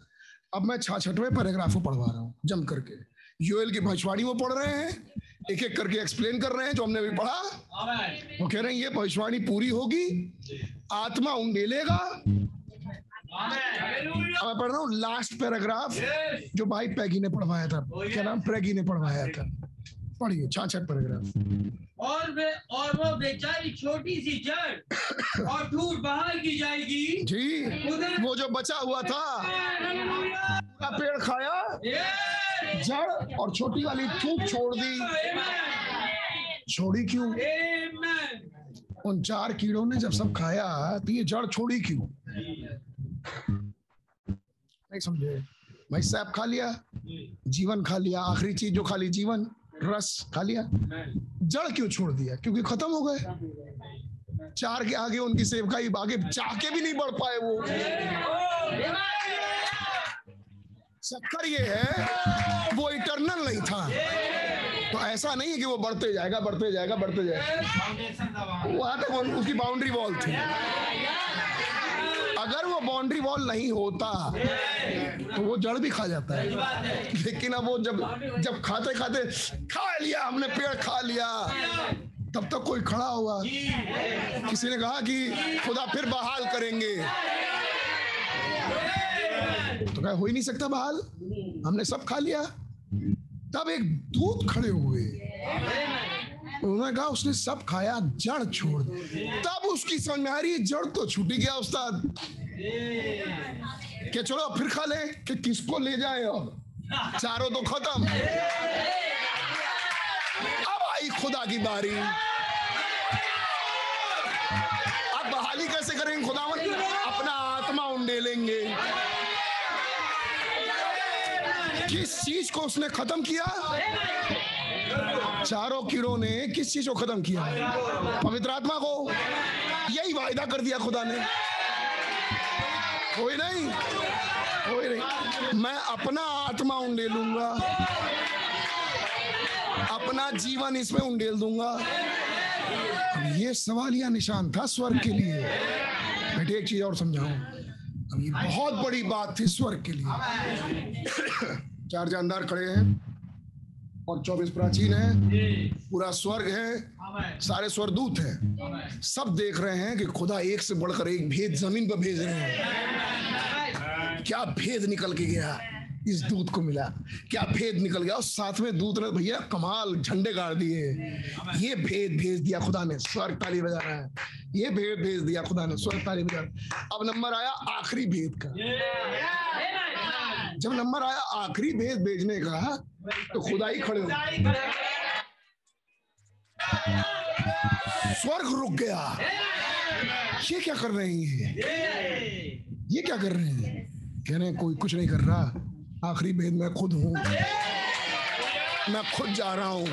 अब मैं 66वें पैराग्राफ को पढ़वा रहा हूँ जम करके। योएल की भविष्यवाणी वो पढ़ रहे हैं, एक एक करके एक्सप्लेन कर रहे हैं जो हमने अभी पढ़ा। वो कह रहे हैं ये भविष्यवाणी पूरी होगी, आत्मा उंडेलेगा। अब पढ़ रहा हूँ लास्ट पैराग्राफ जो भाई पैगी ने पढ़वाया था, क्या नाम, पैगी ने पढ़वाया था। पढ़िए 66 पैराग्राफ। और वो बेचारी छोटी सी जड़ और दूर बाहर की जाएगी जी। वो जो बचा हुआ था, पूरा पेड़ खाया, जड़ और छोटी वाली थूक छोड़ दी। छोड़ी क्यों? उन 4 कीड़ों ने जब सब खाया तो ये जड़ छोड़ी क्यों? नहीं समझे भाई। सैप खा लिया, जीवन खा लिया, आखिरी चीज जो खा ली जीवन, रस खा लिया, जड़ क्यों छोड़ दिया? क्योंकि खत्म हो गए। 4 के आगे उनकी सेवकाई, आगे चाह के भी नहीं बढ़ पाए वो। चक्कर ये है वो इटर्नल नहीं था, तो ऐसा नहीं है कि वो बढ़ते जाएगा। वहां तक उसकी बाउंड्री वॉल थी। अगर वो बाउंड्री वॉल नहीं होता तो वो जड़ भी खा जाता है। लेकिन अब वो जब खाते खा लिया, हमने पेड़ खा लिया, तब तक कोई खड़ा हुआ। किसी ने कहा कि खुदा फिर बहाल करेंगे, तो क्या हो ही नहीं सकता बहाल, हमने सब खा लिया। तब एक दूत खड़े हुए, उन्होंने कहा उसने सब खाया, जड़ छोड़ दी। तब उसकी समझ में आ रही है जड़ तो छूटी गया उस्ताद, क्या चलो अब फिर खा ले, कि किसको ले जाए, अब चारों तो खत्म। अब आई खुदा की बारी, अब बहाली कैसे करेंगे खुदावन? अपना आत्मा उंडे लेंगे। किस चीज को उसने खत्म किया? चारों कीड़ों ने किस चीज को खत्म किया? पवित्र आत्मा को। यही वायदा कर दिया खुदा ने, कोई नहीं, मैं अपना आत्मा उंडे लूंगा, अपना जीवन इसमें उंडेल दूंगा। ये सवालिया निशान था स्वर्ग के लिए। बेटे एक चीज और समझाऊं, अब ये बहुत बड़ी बात थी स्वर्ग के लिए। 4 जानदार खड़े हैं और 24 प्राचीन हैं, पूरा स्वर्ग है, सारे स्वर्गदूत हैं, सब देख रहे हैं कि खुदा एक से बढ़कर एक भेद जमीन पर भेज रहे हैं। क्या भेद निकल के गया, इस दूध को मिला, क्या भेद निकल गया। और साथ में दूध ने भैया कमाल झंडे गाड़ दिए, ये भेद भेज दिया खुदा ने, स्वर्ग ताली बजा रहा है, ये भेद भेज दिया खुदा ने, स्वर्ग ताली बजा। अब नंबर आया आखिरी भेद का। जब नंबर आया आखिरी भेद भेजने का तो खुदा ही खड़े हो, स्वर्ग रुक गया। ये क्या कर रहे हैं, ये क्या कर रहे हैं, कह रहे हैं कोई कुछ नहीं कर रहा, आखिरी भेद मैं खुद हूं, मैं खुद जा रहा हूं।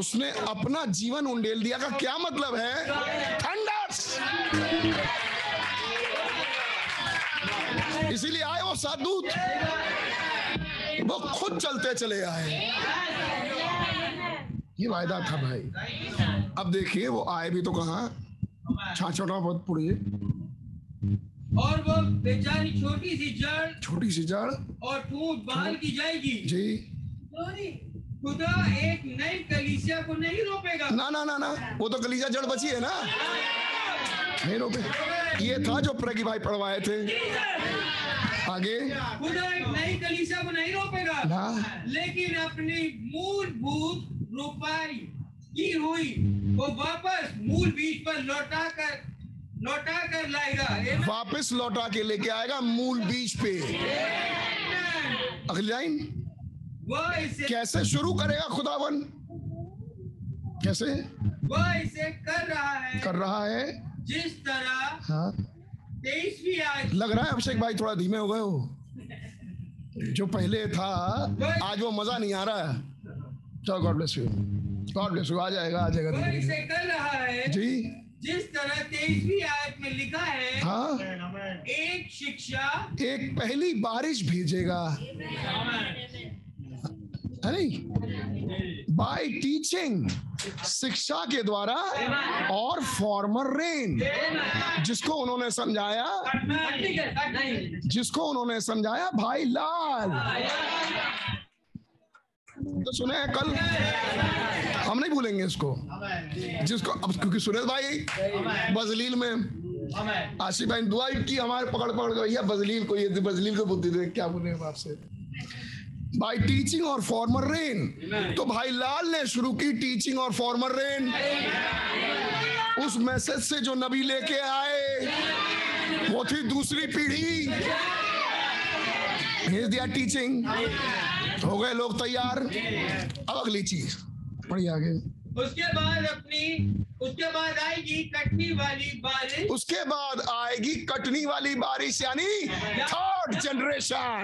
उसने अपना जीवन उंडेल दिया का क्या मतलब है, थंडर्स। इसीलिए आए वो साधूत, वो खुद चलते चले आए, ये वायदा था भाई। अब देखिए वो आए भी तो कहां, छाछोटा बहुत पुड़े, और वो बेचारी छोटी सी जड़, छोटी सी जड़ और फूट बाहर की जाएगी जी। खुदा एक नई कलीसिया को नहीं रोपेगा, ना ना ना ना, वो तो कलीसिया जड़ बची है ना, नहीं रोपे। ये था जो प्रगी भाई पढ़वाए थे आगे, खुदा एक नई कलीसिया को नहीं रोपेगा ना, लेकिन अपनी मूलभूत रोपाई की हुई वो वापस मूल बीज पर लौटा कर लाएगा, वापस लौटा के लेके आएगा मूल बीज पे। अगली लाइन कैसे शुरू करेगा खुदावन, कैसे वो इसे कर रहा है जिस तरह, हाँ 23वीं आयत। लग रहा है अभिषेक भाई थोड़ा धीमे हो गए हो, जो पहले था आज वो मजा नहीं आ रहा है। चलो गॉड ब्लेस यू, आ जाएगा। वो इसे कर रहा है जी जिस तरह 23वीं आयत में लिखा है, हाँ एक शिक्षा, एक पहली बारिश भेजेगा, अरे बाय टीचिंग, शिक्षा के द्वारा, और फॉर्मर रेन, जिसको उन्होंने समझाया भाई लाल, तो सुने हैं कल, हम नहीं भूलेंगे इसको, जिसको अब क्योंकि सुरेश भाई बजलील में, आशिष भाई दुआ की हमारे पकड़ भैया बजलील को बुद्धि दे, क्या बोले हम आपसे। बाय टीचिंग और फॉर्मर रेन, तो भाई लाल ने शुरू की टीचिंग और फॉर्मर रेन, उस मैसेज से जो नबी लेके आए वो थी दूसरी पीढ़ी, भेज दिया टीचिंग, हो गए लोग तैयार। अब अगली चीज पढ़िए आगे, उसके बाद आएगी कटनी वाली बारिश, यानी थर्ड जनरेशन,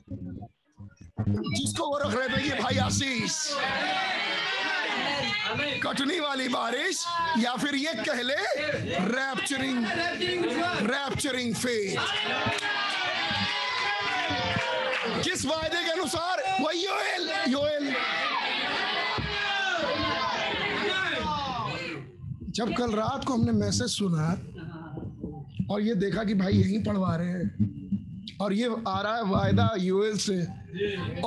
जिसको वो रख रहे थे ये भाई आशीष, कटनी वाली बारिश, या फिर ये कह ले रैप्चरिंग फेथ। किस वायदे के अनुसार, वही योएल। जब कल रात को हमने मैसेज सुना और ये देखा कि भाई यहीं पढ़वा रहे हैं और ये आ रहा है वायदा योएल से,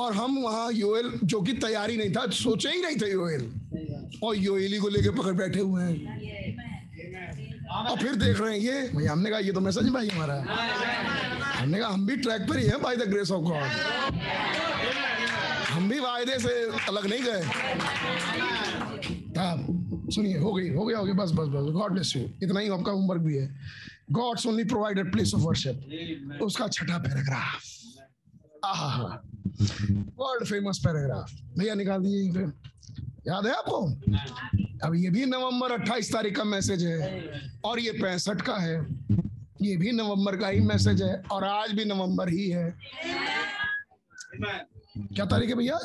और हम वहां योएल जो कि तैयारी नहीं था, सोचे ही नहीं थे योएल, और योएली को लेके पकड़ बैठे हुए हैं, और फिर देख रहे हैं ये भाई, हमने कहा ये तो मैसेज भाई हमारा, हमने कहा हम भी ट्रैक पर ही हैं by the grace of God, हम भी वायदे से अलग नहीं गए। तब सुनिए, हो गया, बस, गॉड ब्लेस यू, इतना ही आपका होमवर्क भी है। God's only provided place of worship, उसका छठा पैराग्राफ, आहा वर्ल्ड फेमस पैराग्राफ भैया निकाल दिए, याद है आपको। अब ये भी नवंबर 28 तारीख का मैसेज है, और ये 65 का है, ये भी नवंबर का ही मैसेज है, और आज भी नवंबर ही है। क्या तारीख है भैया,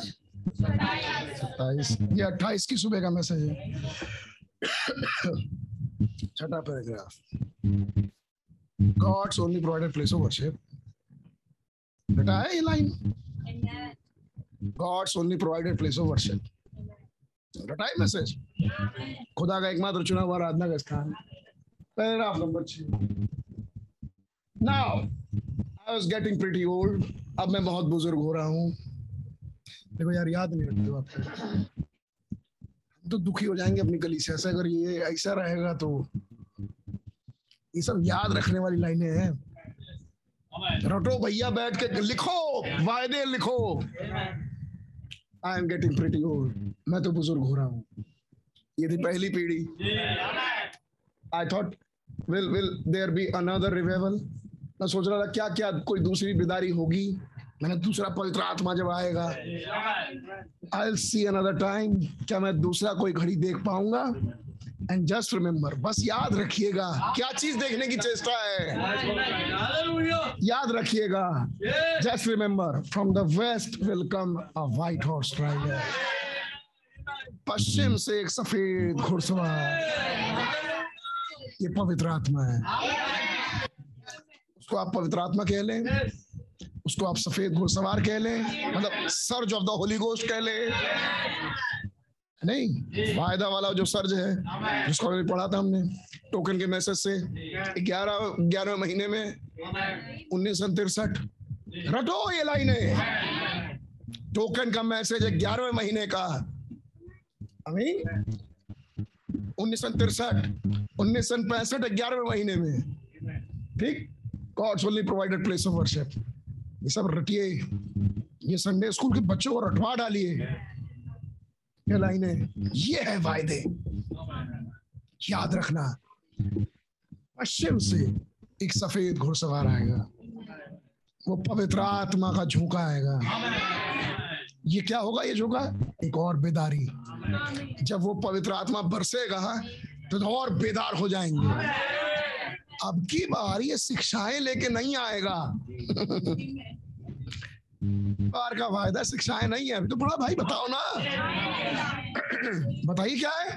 27, ये 28 की सुबह का मैसेज है। छठा paragraph, God's only provided place of worship, बेटा है ये line, God's only provided place of worship, बेटा है मैसेज, खुदा का एकमात्र चुना हुआ आराधना का स्थान, paragraph number 6। Now, I was getting pretty old. अब मैं बहुत बुजुर्ग हो रहा हूँ। देखो यार, याद नहीं रखते हो आप, तो दुखी हो जाएंगे अपनी कलीसिया से अगर ये ऐसा रहेगा तो। ये सब याद रखने वाली लाइनें हैं। रटो भैया, बैठ के लिखो, वायदे लिखो। I am getting pretty old, मैं तो बुजुर्ग हो रहा हूँ। ये थी पहली पीढ़ी। I thought will there be another revival. मैं सोच रहा था क्या क्या कोई दूसरी बिदारी होगी। मैंने दूसरा पवित्र आत्मा जब आएगा, I will see another time, क्या मैं दूसरा कोई घड़ी देख पाऊंगा। एंड जस्ट रिमेम्बर, बस याद रखिएगा, क्या चीज देखने की चेष्टा है, याद रखिएगा। Just remember, from the west will come a white horse rider. पश्चिम से एक सफेद घुड़सवार, ये पवित्र आत्मा है। उसको आप पवित्र आत्मा कह लें, उसको आप सफेद घुड़सवार कह लें, मतलब surge of the Holy Ghost कह लें, नहीं फायदा वाला जो सर्ज है, जिसको मैंने पढ़ा था हमने टोकन के मैसेज से, 11 महीने में 1963। रटो ये लाइनें, टोकन का मैसेज है 11वें महीने का। 1963, 1965, 11वें महीने में, ठीक। God's only provided place of worship. ये सब रटिए, ये संडे स्कूल के बच्चों को रटवा डालिए ये लाइनें। ये है वायदे, याद रखना। पश्चिम से एक सफेद घुड़सवार आएगा, वो पवित्र आत्मा का झोंका आएगा। ये क्या होगा? ये झोंका एक और बेदारी। जब वो पवित्र आत्मा बरसेगा तो और बेदार हो जाएंगे। अब की बार ये शिक्षाएं लेके नहीं आएगा। बार का वायदा शिक्षाएं नहीं है। अभी तो बड़ा भाई बताओ ना, बताइए क्या है?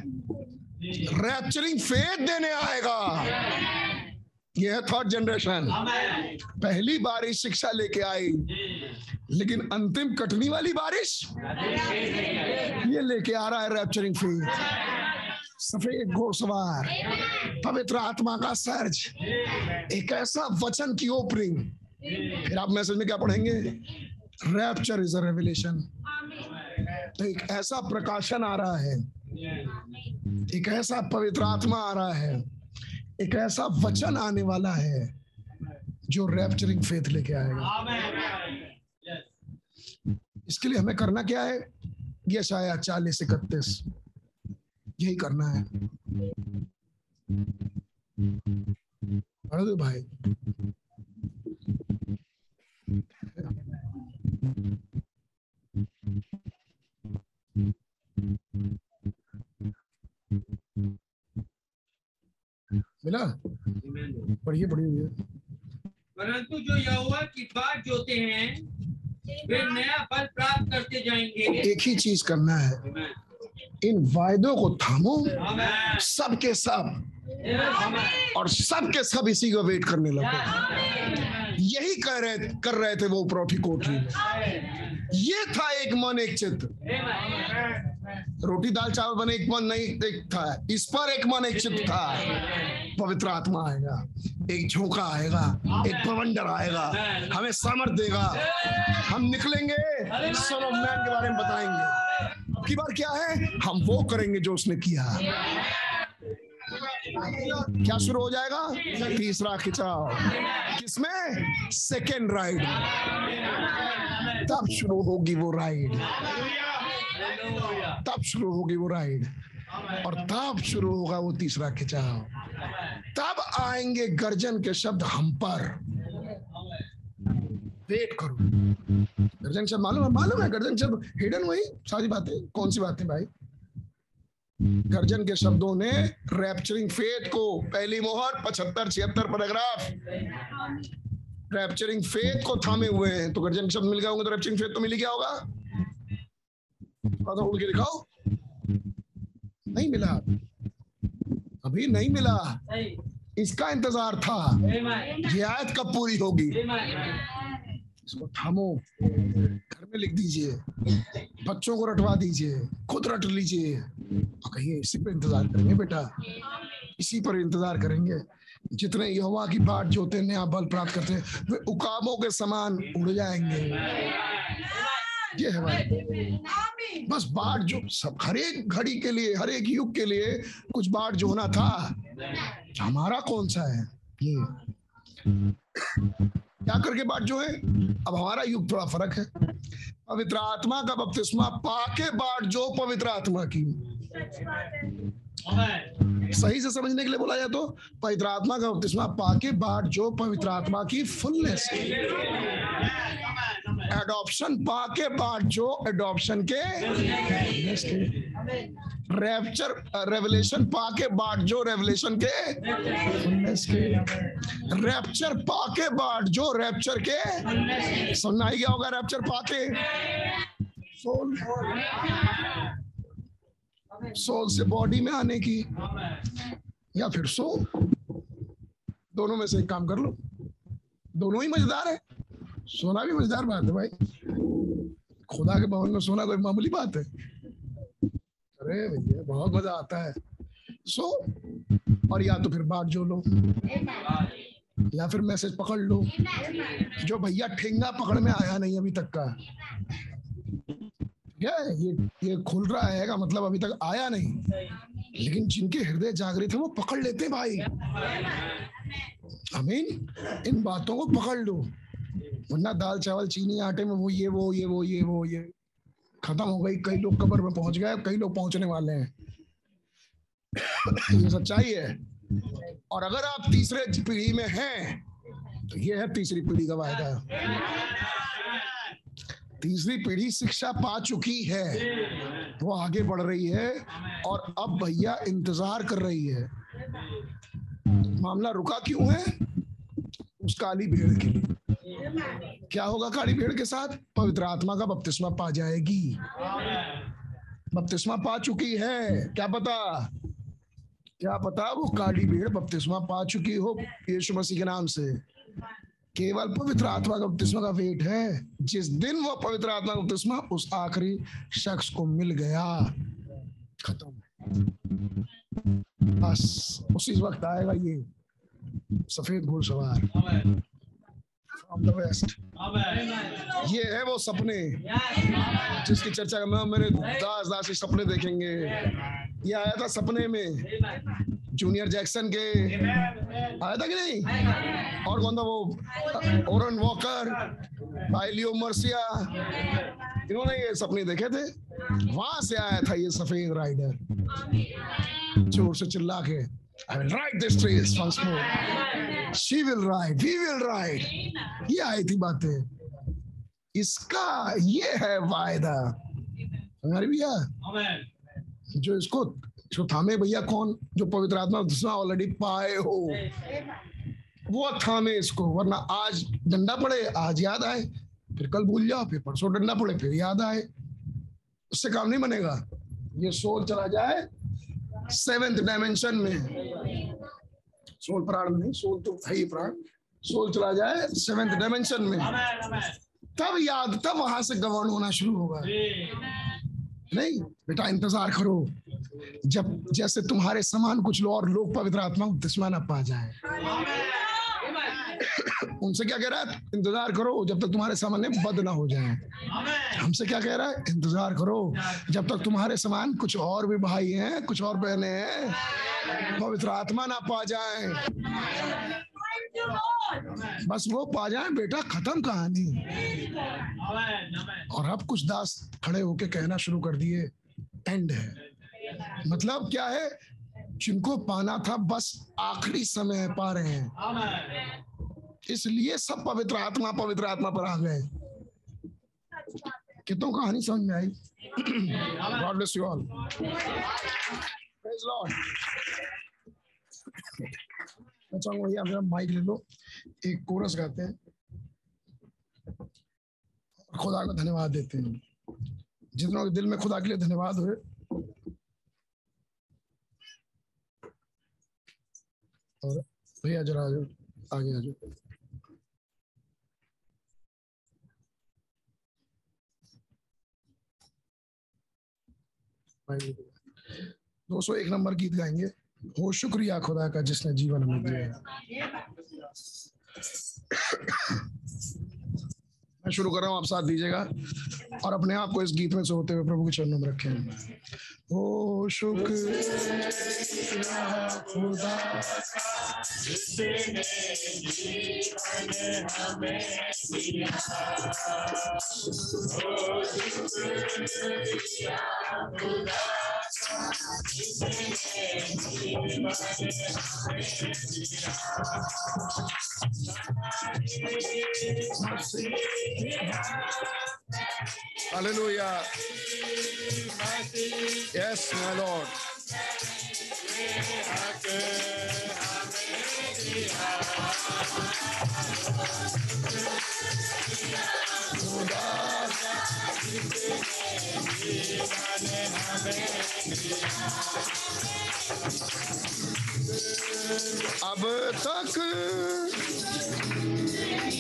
रैप्चरिंग फेथ देने आएगा। ये है थर्ड जनरेशन। पहली बारिश शिक्षा लेके आई, लेकिन अंतिम कटनी वाली बारिश ये लेके आ रहा है रैप्चरिंग फेथ, सफेद घोड़सवार, पवित्र आत्मा का सर्ज, एक ऐसा वचन की ओपनिंग। फिर आप मैसेज में क्या पढ़ेंगे? Rapture is a revelation. तो एक ऐसा प्रकाशन आ रहा है, एक ऐसा पवित्र आत्मा आ रहा है, एक ऐसा वचन आने वाला है जो रैप्चरिंग फेथ लेके आएगा। इसके लिए हमें करना क्या है? यशाया 40:31 यही करना है। अरे भाई, मिला? पढ़िए पढ़िए। परंतु जो यहोवा की बाट जोते हैं वे नया बल प्राप्त करते जाएंगे। एक ही चीज करना है, इन वायदों को थामो, सबके सब और सबके सब इसी को वेट करने लगे। यही कर रहे थे वो परोठी कोठरी में। ये था एक मन एक चित्त। रोटी दाल चावल बने एक मन नहीं था, इस पर एक मन एक चित्त था। पवित्र आत्मा आएगा, एक झोंका आएगा, एक प्रवंडर आएगा, हमें सामर्थ देगा। हम निकलेंगे, सन ऑफ मैन के बारे में बताएंगे। अब की बार क्या है? हम वो करेंगे जो उसने किया। क्या शुरू हो जाएगा? तीसरा खिंचाव। किसमें? Second ride. तब शुरू होगी वो राइड, तब शुरू होगी वो राइड, और तब शुरू होगा वो तीसरा खिंचाव। तब आएंगे गर्जन के शब्द हम पर। वेट करो। गर्जन शब्द मालूम है गर्जन शब्द हिडन, वही सारी बातें। कौन सी बातें भाई? गर्जन के शब्दों ने रैप्चरिंग फेथ को, पहली मोहर 75-76 पैराग्राफ, रैप्चरिंग फेथ को थामे हुए हैं। तो गर्जन के शब्द मिल गए होंगे तो रैप्चरिंग फेथ तो मिली क्या होगा? उड़ के दिखाओ। नहीं मिला, अभी नहीं मिला, इसका इंतजार था। ये आयत कब पूरी होगी? इसको थामो, घर में लिख दीजिए, बच्चों को रटवा दीजिए, खुद रट लीजिए और कहिए इसी पर इंतजार करेंगे बेटा, इसी पर इंतजार करेंगे। जितने यहोवा की बाट जोते नया बल प्राप्त करते हैं वे उकाबों के समान उड़ जाएंगे। ये है भाई, बस बाट जो सब, हर एक घड़ी के लिए, हर एक युग के लिए कुछ बाट जो होना था। हमारा कौन सा है? ये जाकर के बाद जो है, अब हमारा युग थोड़ा फर्क है। पवित्र आत्मा का बपतिस्मा पाके बाद जो पवित्र आत्मा की, सही से समझने के लिए बोला जाए तो पवित्र आत्मा का बपतिस्मा पाके बाद जो पवित्र आत्मा की फुलनेस, एडॉप्शन पाके बाद जो एडॉप्शन के, रैप्चर रेवलेशन पाके बाद जो रेवलेशन के, रैप्चर पाके बाद जो रैप्चर के, सुनना ही क्या होगा रैप्चर पाके, सोल से बॉडी में आने की या फिर सोल, दोनों में से एक काम कर लो, दोनों ही मजेदार है। सोना भी मजेदार बात है भाई, खुदा के भवन में सोना कोई मामूली बात है? अरे भैया बहुत मजा आता है। सो और या तो फिर बात जो लो या फिर मैसेज पकड़ लो, जो भैया ठेंगा पकड़ में आया नहीं अभी तक का, क्या ये खुल रहा है का मतलब अभी तक आया नहीं, लेकिन जिनके हृदय जागृत है वो पकड़ लेते हैं भाई। आमीन, इन बातों को पकड़ लो, वरना दाल चावल चीनी आटे में वो ये वो ये वो ये वो ये खत्म हो गई। कई लोग कब्र में पहुंच गए, कई लोग पहुंचने वाले हैं। ये सच्चाई है। और अगर आप तीसरे पीढ़ी में हैं तो ये है तीसरी पीढ़ी का वायदा। तीसरी पीढ़ी शिक्षा पा चुकी है, वो आगे बढ़ रही है और अब भैया इंतजार कर रही है। मामला रुका क्यों है? उस काली भेड़ के लिए। क्या होगा काली भेड़ के साथ? पवित्र आत्मा का बपतिस्मा पा जाएगी। बपतिस्मा पा चुकी है, क्या पता वो काली भेड़ बपतिस्मा पा चुकी हो यीशु मसीह के नाम से। केवल पवित्र आत्मा का बपतिस्मा का वेट है। जिस दिन वो पवित्र आत्मा का बपतिस्मा उस आखिरी शख्स को मिल गया, खत्म। बस उसी वक्त आएगा ये सफेद घुड़सवार। ये है वो सपने जिसकी चर्चा कर, मेरे दास दासी सपने देखेंगे। ये आया था सपने में, जूनियर जैक्सन के आया था कि नहीं? और कौन था वो? ओरन वॉकर, बाइलियो मर्सिया, इन्होंने ये सपने देखे थे। वहां से आया था ये सफेद राइडर, जोर से चिल्ला के I will ride this race once more. She will ride, we will ride. ये आई थी बातें। इसका ये है वायदा। हमारे भैया जो इसको थामे भैया कौन? जो पवित्र आत्मा ऑलरेडी पाए हो वो थामे इसको, वरना आज डंडा पड़े, आज याद आए, फिर कल भूल जाओ, फिर परसों डंडा पड़े, फिर याद आए, उससे काम नहीं बनेगा। ये सोल चला जाए सेवेंथ डायमेंशन में, सोल प्राण नहीं, सोल तो है ही प्राण, सोल चला जाए सेवेंथ डायमेंशन में, तब याद, तब वहां से गवर्न होना शुरू होगा। नहीं बेटा इंतजार करो जब जैसे तुम्हारे समान कुछ लोग और लोग पवित्र आत्मा बपतिस्मा न पा जाए। उनसे क्या कह रहा है? इंतजार करो जब तक तुम्हारे सामने बद ना हो जाए। हमसे क्या कह रहा है? इंतजार करो जब तक तुम्हारे समान कुछ और भी भाई हैं, कुछ और बहने हैं, पवित्र आत्मा ना पा जाए। बस वो पा जाए बेटा, खत्म कहानी। और अब कुछ दास खड़े होके कहना शुरू कर दिए एंड है, मतलब क्या है? जिनको पाना था बस आखिरी समय पा रहे हैं, इसलिए सब पवित्र आत्मा पर आ गए। कितनों कहानी समझ में आई? God bless you all. Praise Lord. मैं चाहूंगा ये आप माइक ले लो, एक कोरस गाते हैं, खुदा को धन्यवाद देते हैं। जितनों के दिल में खुदा के लिए धन्यवाद हुए, और भैया जरा आगे आ जाओ। भाई 201 नंबर गीत गाएंगे, हो शुक्रिया खुदा का जिसने जीवन हमें दिया। मैं शुरू कर रहा हूँ, आप साथ दीजिएगा और अपने आप को इस गीत में सोते हुए प्रभु के चरणों में रखें। ओ शुक्र Hallelujah. Yes, my Lord.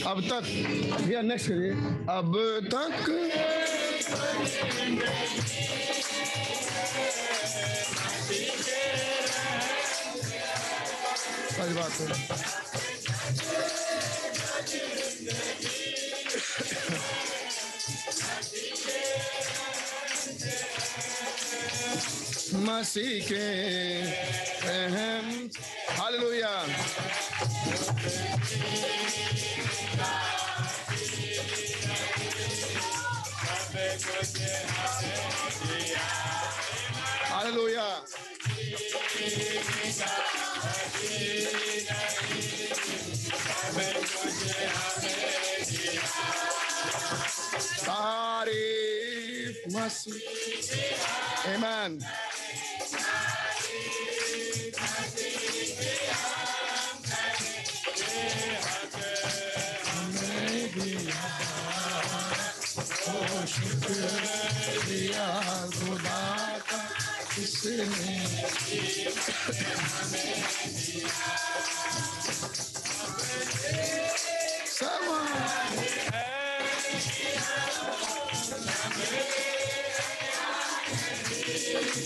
अब तक भैया नेक्स्ट करिए। अब तक सही बात है। मसीह के अहम हालेलुया। Hallelujah. Tarif Masih. Amen.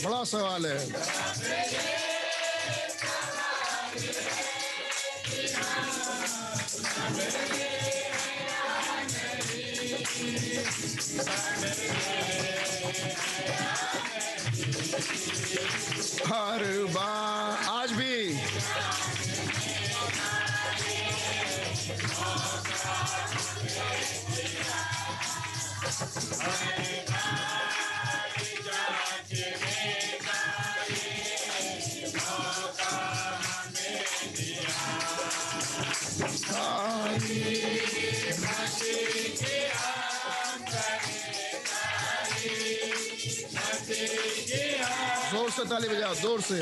बड़ा सवाल है। हर बार आज भी जोर से ताली बजाओ, जोर से।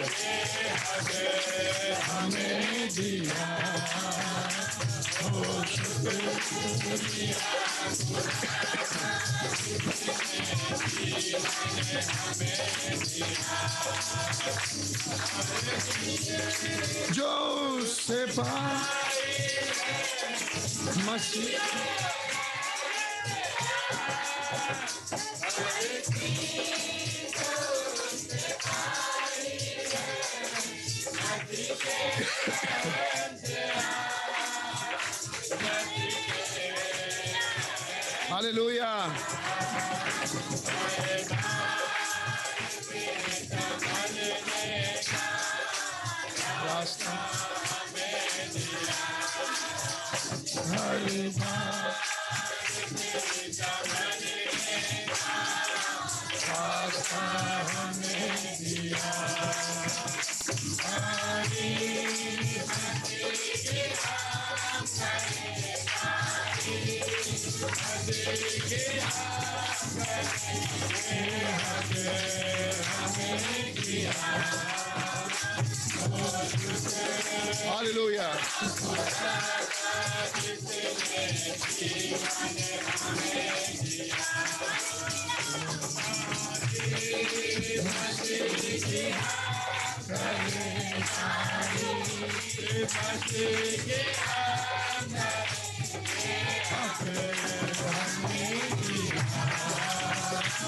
जो से पास मसीह Hallelujah. Hallelujah.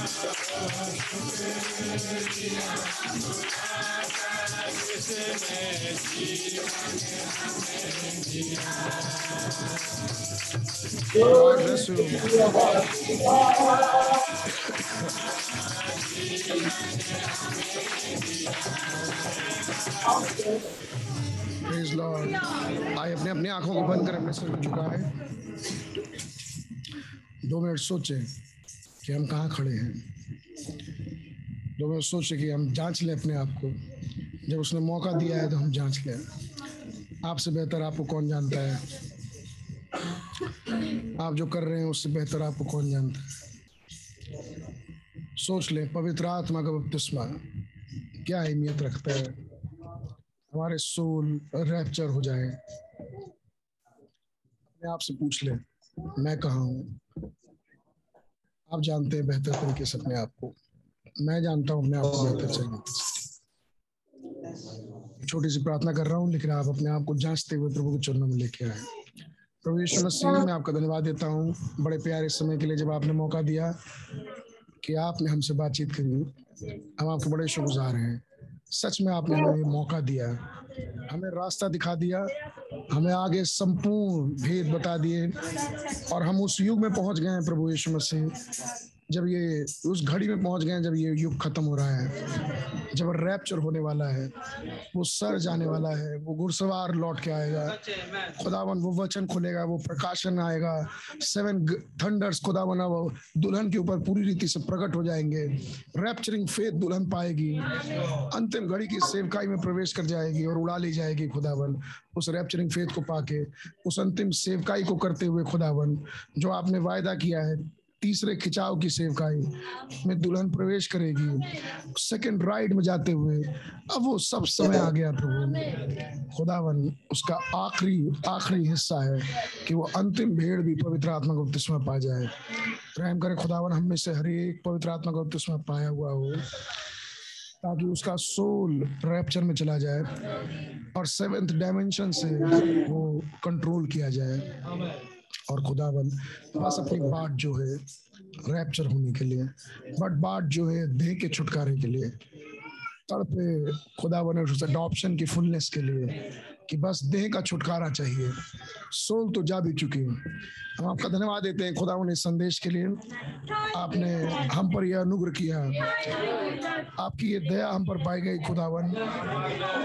God bless you. Praise Lord. आइए अपने आंखों को बंद कर अपने सिर को झुकाएं, 2 मिनट सोचें कि हम कहाँ खड़े हैं। 2 मिनट सोचें कि हम जांच लें अपने आप को, जब उसने मौका दिया है तो हम जांच लें। आपसे बेहतर आपको कौन जानता है, आप जो कर रहे हैं उससे बेहतर आपको कौन जानता है। सोच लें पवित्र आत्मा का बपतिस्मा क्या अहमियत रखता है, हमारे सोल रैप्चर हो जाए। अपने आप से पूछ लें मैं कहाँ हूँ। आप जानते हैं बेहतर तरीके से अपने आप को, मैं जानता हूँ अपने आप को बेहतर चाहिए। छोटी सी प्रार्थना कर रहा हूँ लेकिन आप अपने आप को जांचते हुए प्रभु के चरणों में लेके आए। प्रभु यीशु मसीह मैं आपका धन्यवाद देता हूँ बड़े प्यारे समय के लिए जब आपने मौका दिया कि आपने हमसे बातचीत करी। हम आपको बड़े शुक्रगुजार हैं, सच में आपने हमें मौका दिया, हमें रास्ता दिखा दिया, हमें आगे संपूर्ण भेद बता दिए और हम उस युग में पहुंच गए हैं प्रभु यीशु मसीह, जब ये उस घड़ी में पहुंच गए हैं जब ये युग खत्म हो रहा है, जब रैप्चर होने वाला है, वो सर जाने वाला है, वो घुड़सवार लौट के आएगा खुदावन, वो वचन खुलेगा, वो प्रकाशन आएगा, 7 थंडर्स खुदावन वो दुल्हन के ऊपर पूरी रीति से प्रकट हो जाएंगे। रैप्चरिंग फेथ दुल्हन पाएगी, अंतिम घड़ी की सेवकाई में प्रवेश कर जाएगी और उड़ा ली जाएगी खुदावन। उस रैप्चरिंग फेथ को पाके उस अंतिम सेवकाई को करते हुए खुदावन जो आपने वायदा किया है, तीसरे खिंचाव की सेवकाई में दुल्हन प्रवेश करेगी, सेकंड राइड में जाते हुए। अब वो सब समय आ गया प्रभु खुदावन, उसका आखिरी हिस्सा है कि वो अंतिम भेड़ भी पवित्र आत्मा का बपतिस्मा पा जाए। प्रेम करे खुदावन हम में से हर एक पवित्र आत्मा का बपतिस्मा पाया हुआ हो, ताकि उसका सोल रैप्चर में चला जाए और 7th डायमेंशन से वो कंट्रोल किया जाए। और खुदावन बस अपनी बाट जो है रैप्चर होने के लिए, बट बाट जो है देह के छुटकारे के लिए तड़पे खुदावन, उस अडॉप्शन की फुलनेस के लिए कि बस देह का छुटकारा चाहिए, सोल तो जा भी चुकी। हम आपका धन्यवाद देते हैं खुदावन इस संदेश के लिए, आपने हम पर यह अनुग्रह किया, आपकी ये दया हम पर पाई गई खुदावन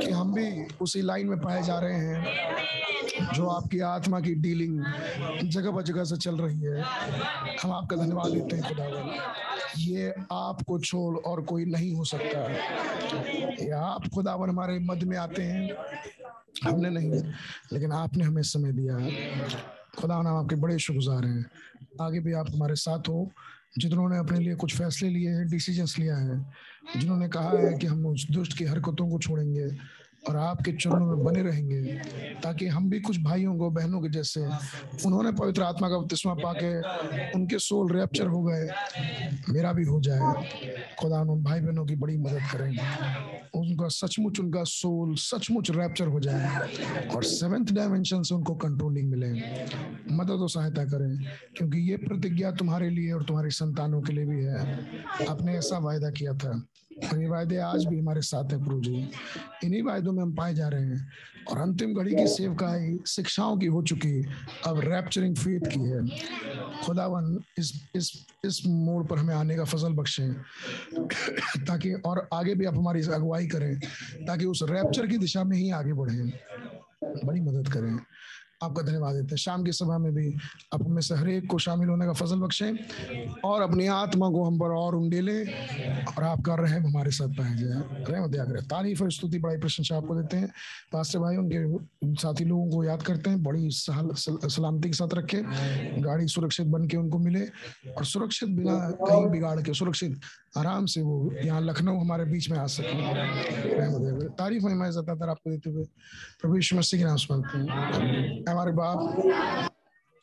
कि हम भी उसी लाइन में पाए जा रहे हैं जो आपकी आत्मा की डीलिंग जगह पर जगह से चल रही है। हम आपका धन्यवाद देते हैं खुदावन, ये आपको छोड़ और कोई नहीं हो सकता है। आप खुदावन हमारे मध्य में आते हैं, हमने नहीं लेकिन आपने हमें समय दिया खुदावन, हम आपके बड़े शुक्रगुजार हैं। आगे भी आप हमारे साथ हो, जिन्होंने अपने लिए कुछ फैसले लिए हैं, डिसीजंस लिया है, जिन्होंने कहा है कि हम उस दुष्ट की हरकतों को छोड़ेंगे और आपके चरणों में बने रहेंगे, ताकि हम भी कुछ भाइयों को बहनों के जैसे उन्होंने पवित्र आत्मा का बपतिस्मा पाके उनके सोल रैप्चर हो गए, मेरा भी हो जाए। खुदा उन भाई बहनों की बड़ी मदद करेंगे, उनका सचमुच उनका सोल सचमुच रैप्चर हो जाए और 7th डायमेंशन से उनको कंट्रोलिंग मिले। मदद और सहायता करें क्योंकि ये प्रतिज्ञा तुम्हारे लिए और तुम्हारी संतानों के लिए भी है, आपने ऐसा वायदा किया था और ये वायदे आज भी हमारे साथ है प्रभु जी। इन्हीं वायदों में हम पाए जा रहे हैं और अंतिम घड़ी की सेवकाई शिक्षाओं की हो चुकी, अब रैप्चरिंग फेथ की है। खुदावन इस मोड़ पर हमें आने का फजल बख्शें, ताकि और आगे भी आप हमारी अगुवाई करें, ताकि उस रैप्चर की दिशा में ही आगे बढ़ें। बड़ी मदद करें, आपका धन्यवाद देते हैं। शाम की सभा में भी आप में से हर एक को शामिल होने का फजल बख्शें और अपनी आत्मा को हम पर और उंडेले और आपका रहम हमारे साथ पाया जाए। रहम दया करें। तारीफ और स्तुति बड़ाई प्रशंसा आपको देते हैं। पास्टर भाई उनके साथी लोगों को याद करते हैं, बड़ी सलामती के साथ रखें, गाड़ी सुरक्षित बन के उनको मिले और सुरक्षित बिना कहीं बिगाड़ के सुरक्षित आराम से वो यहाँ लखनऊ हमारे बीच में आ सके। तारीफ में मैं ज्यादातर आपको देते हुए प्रभु यीशु मसीह के नाम से मांगते हैं। हमारे बाप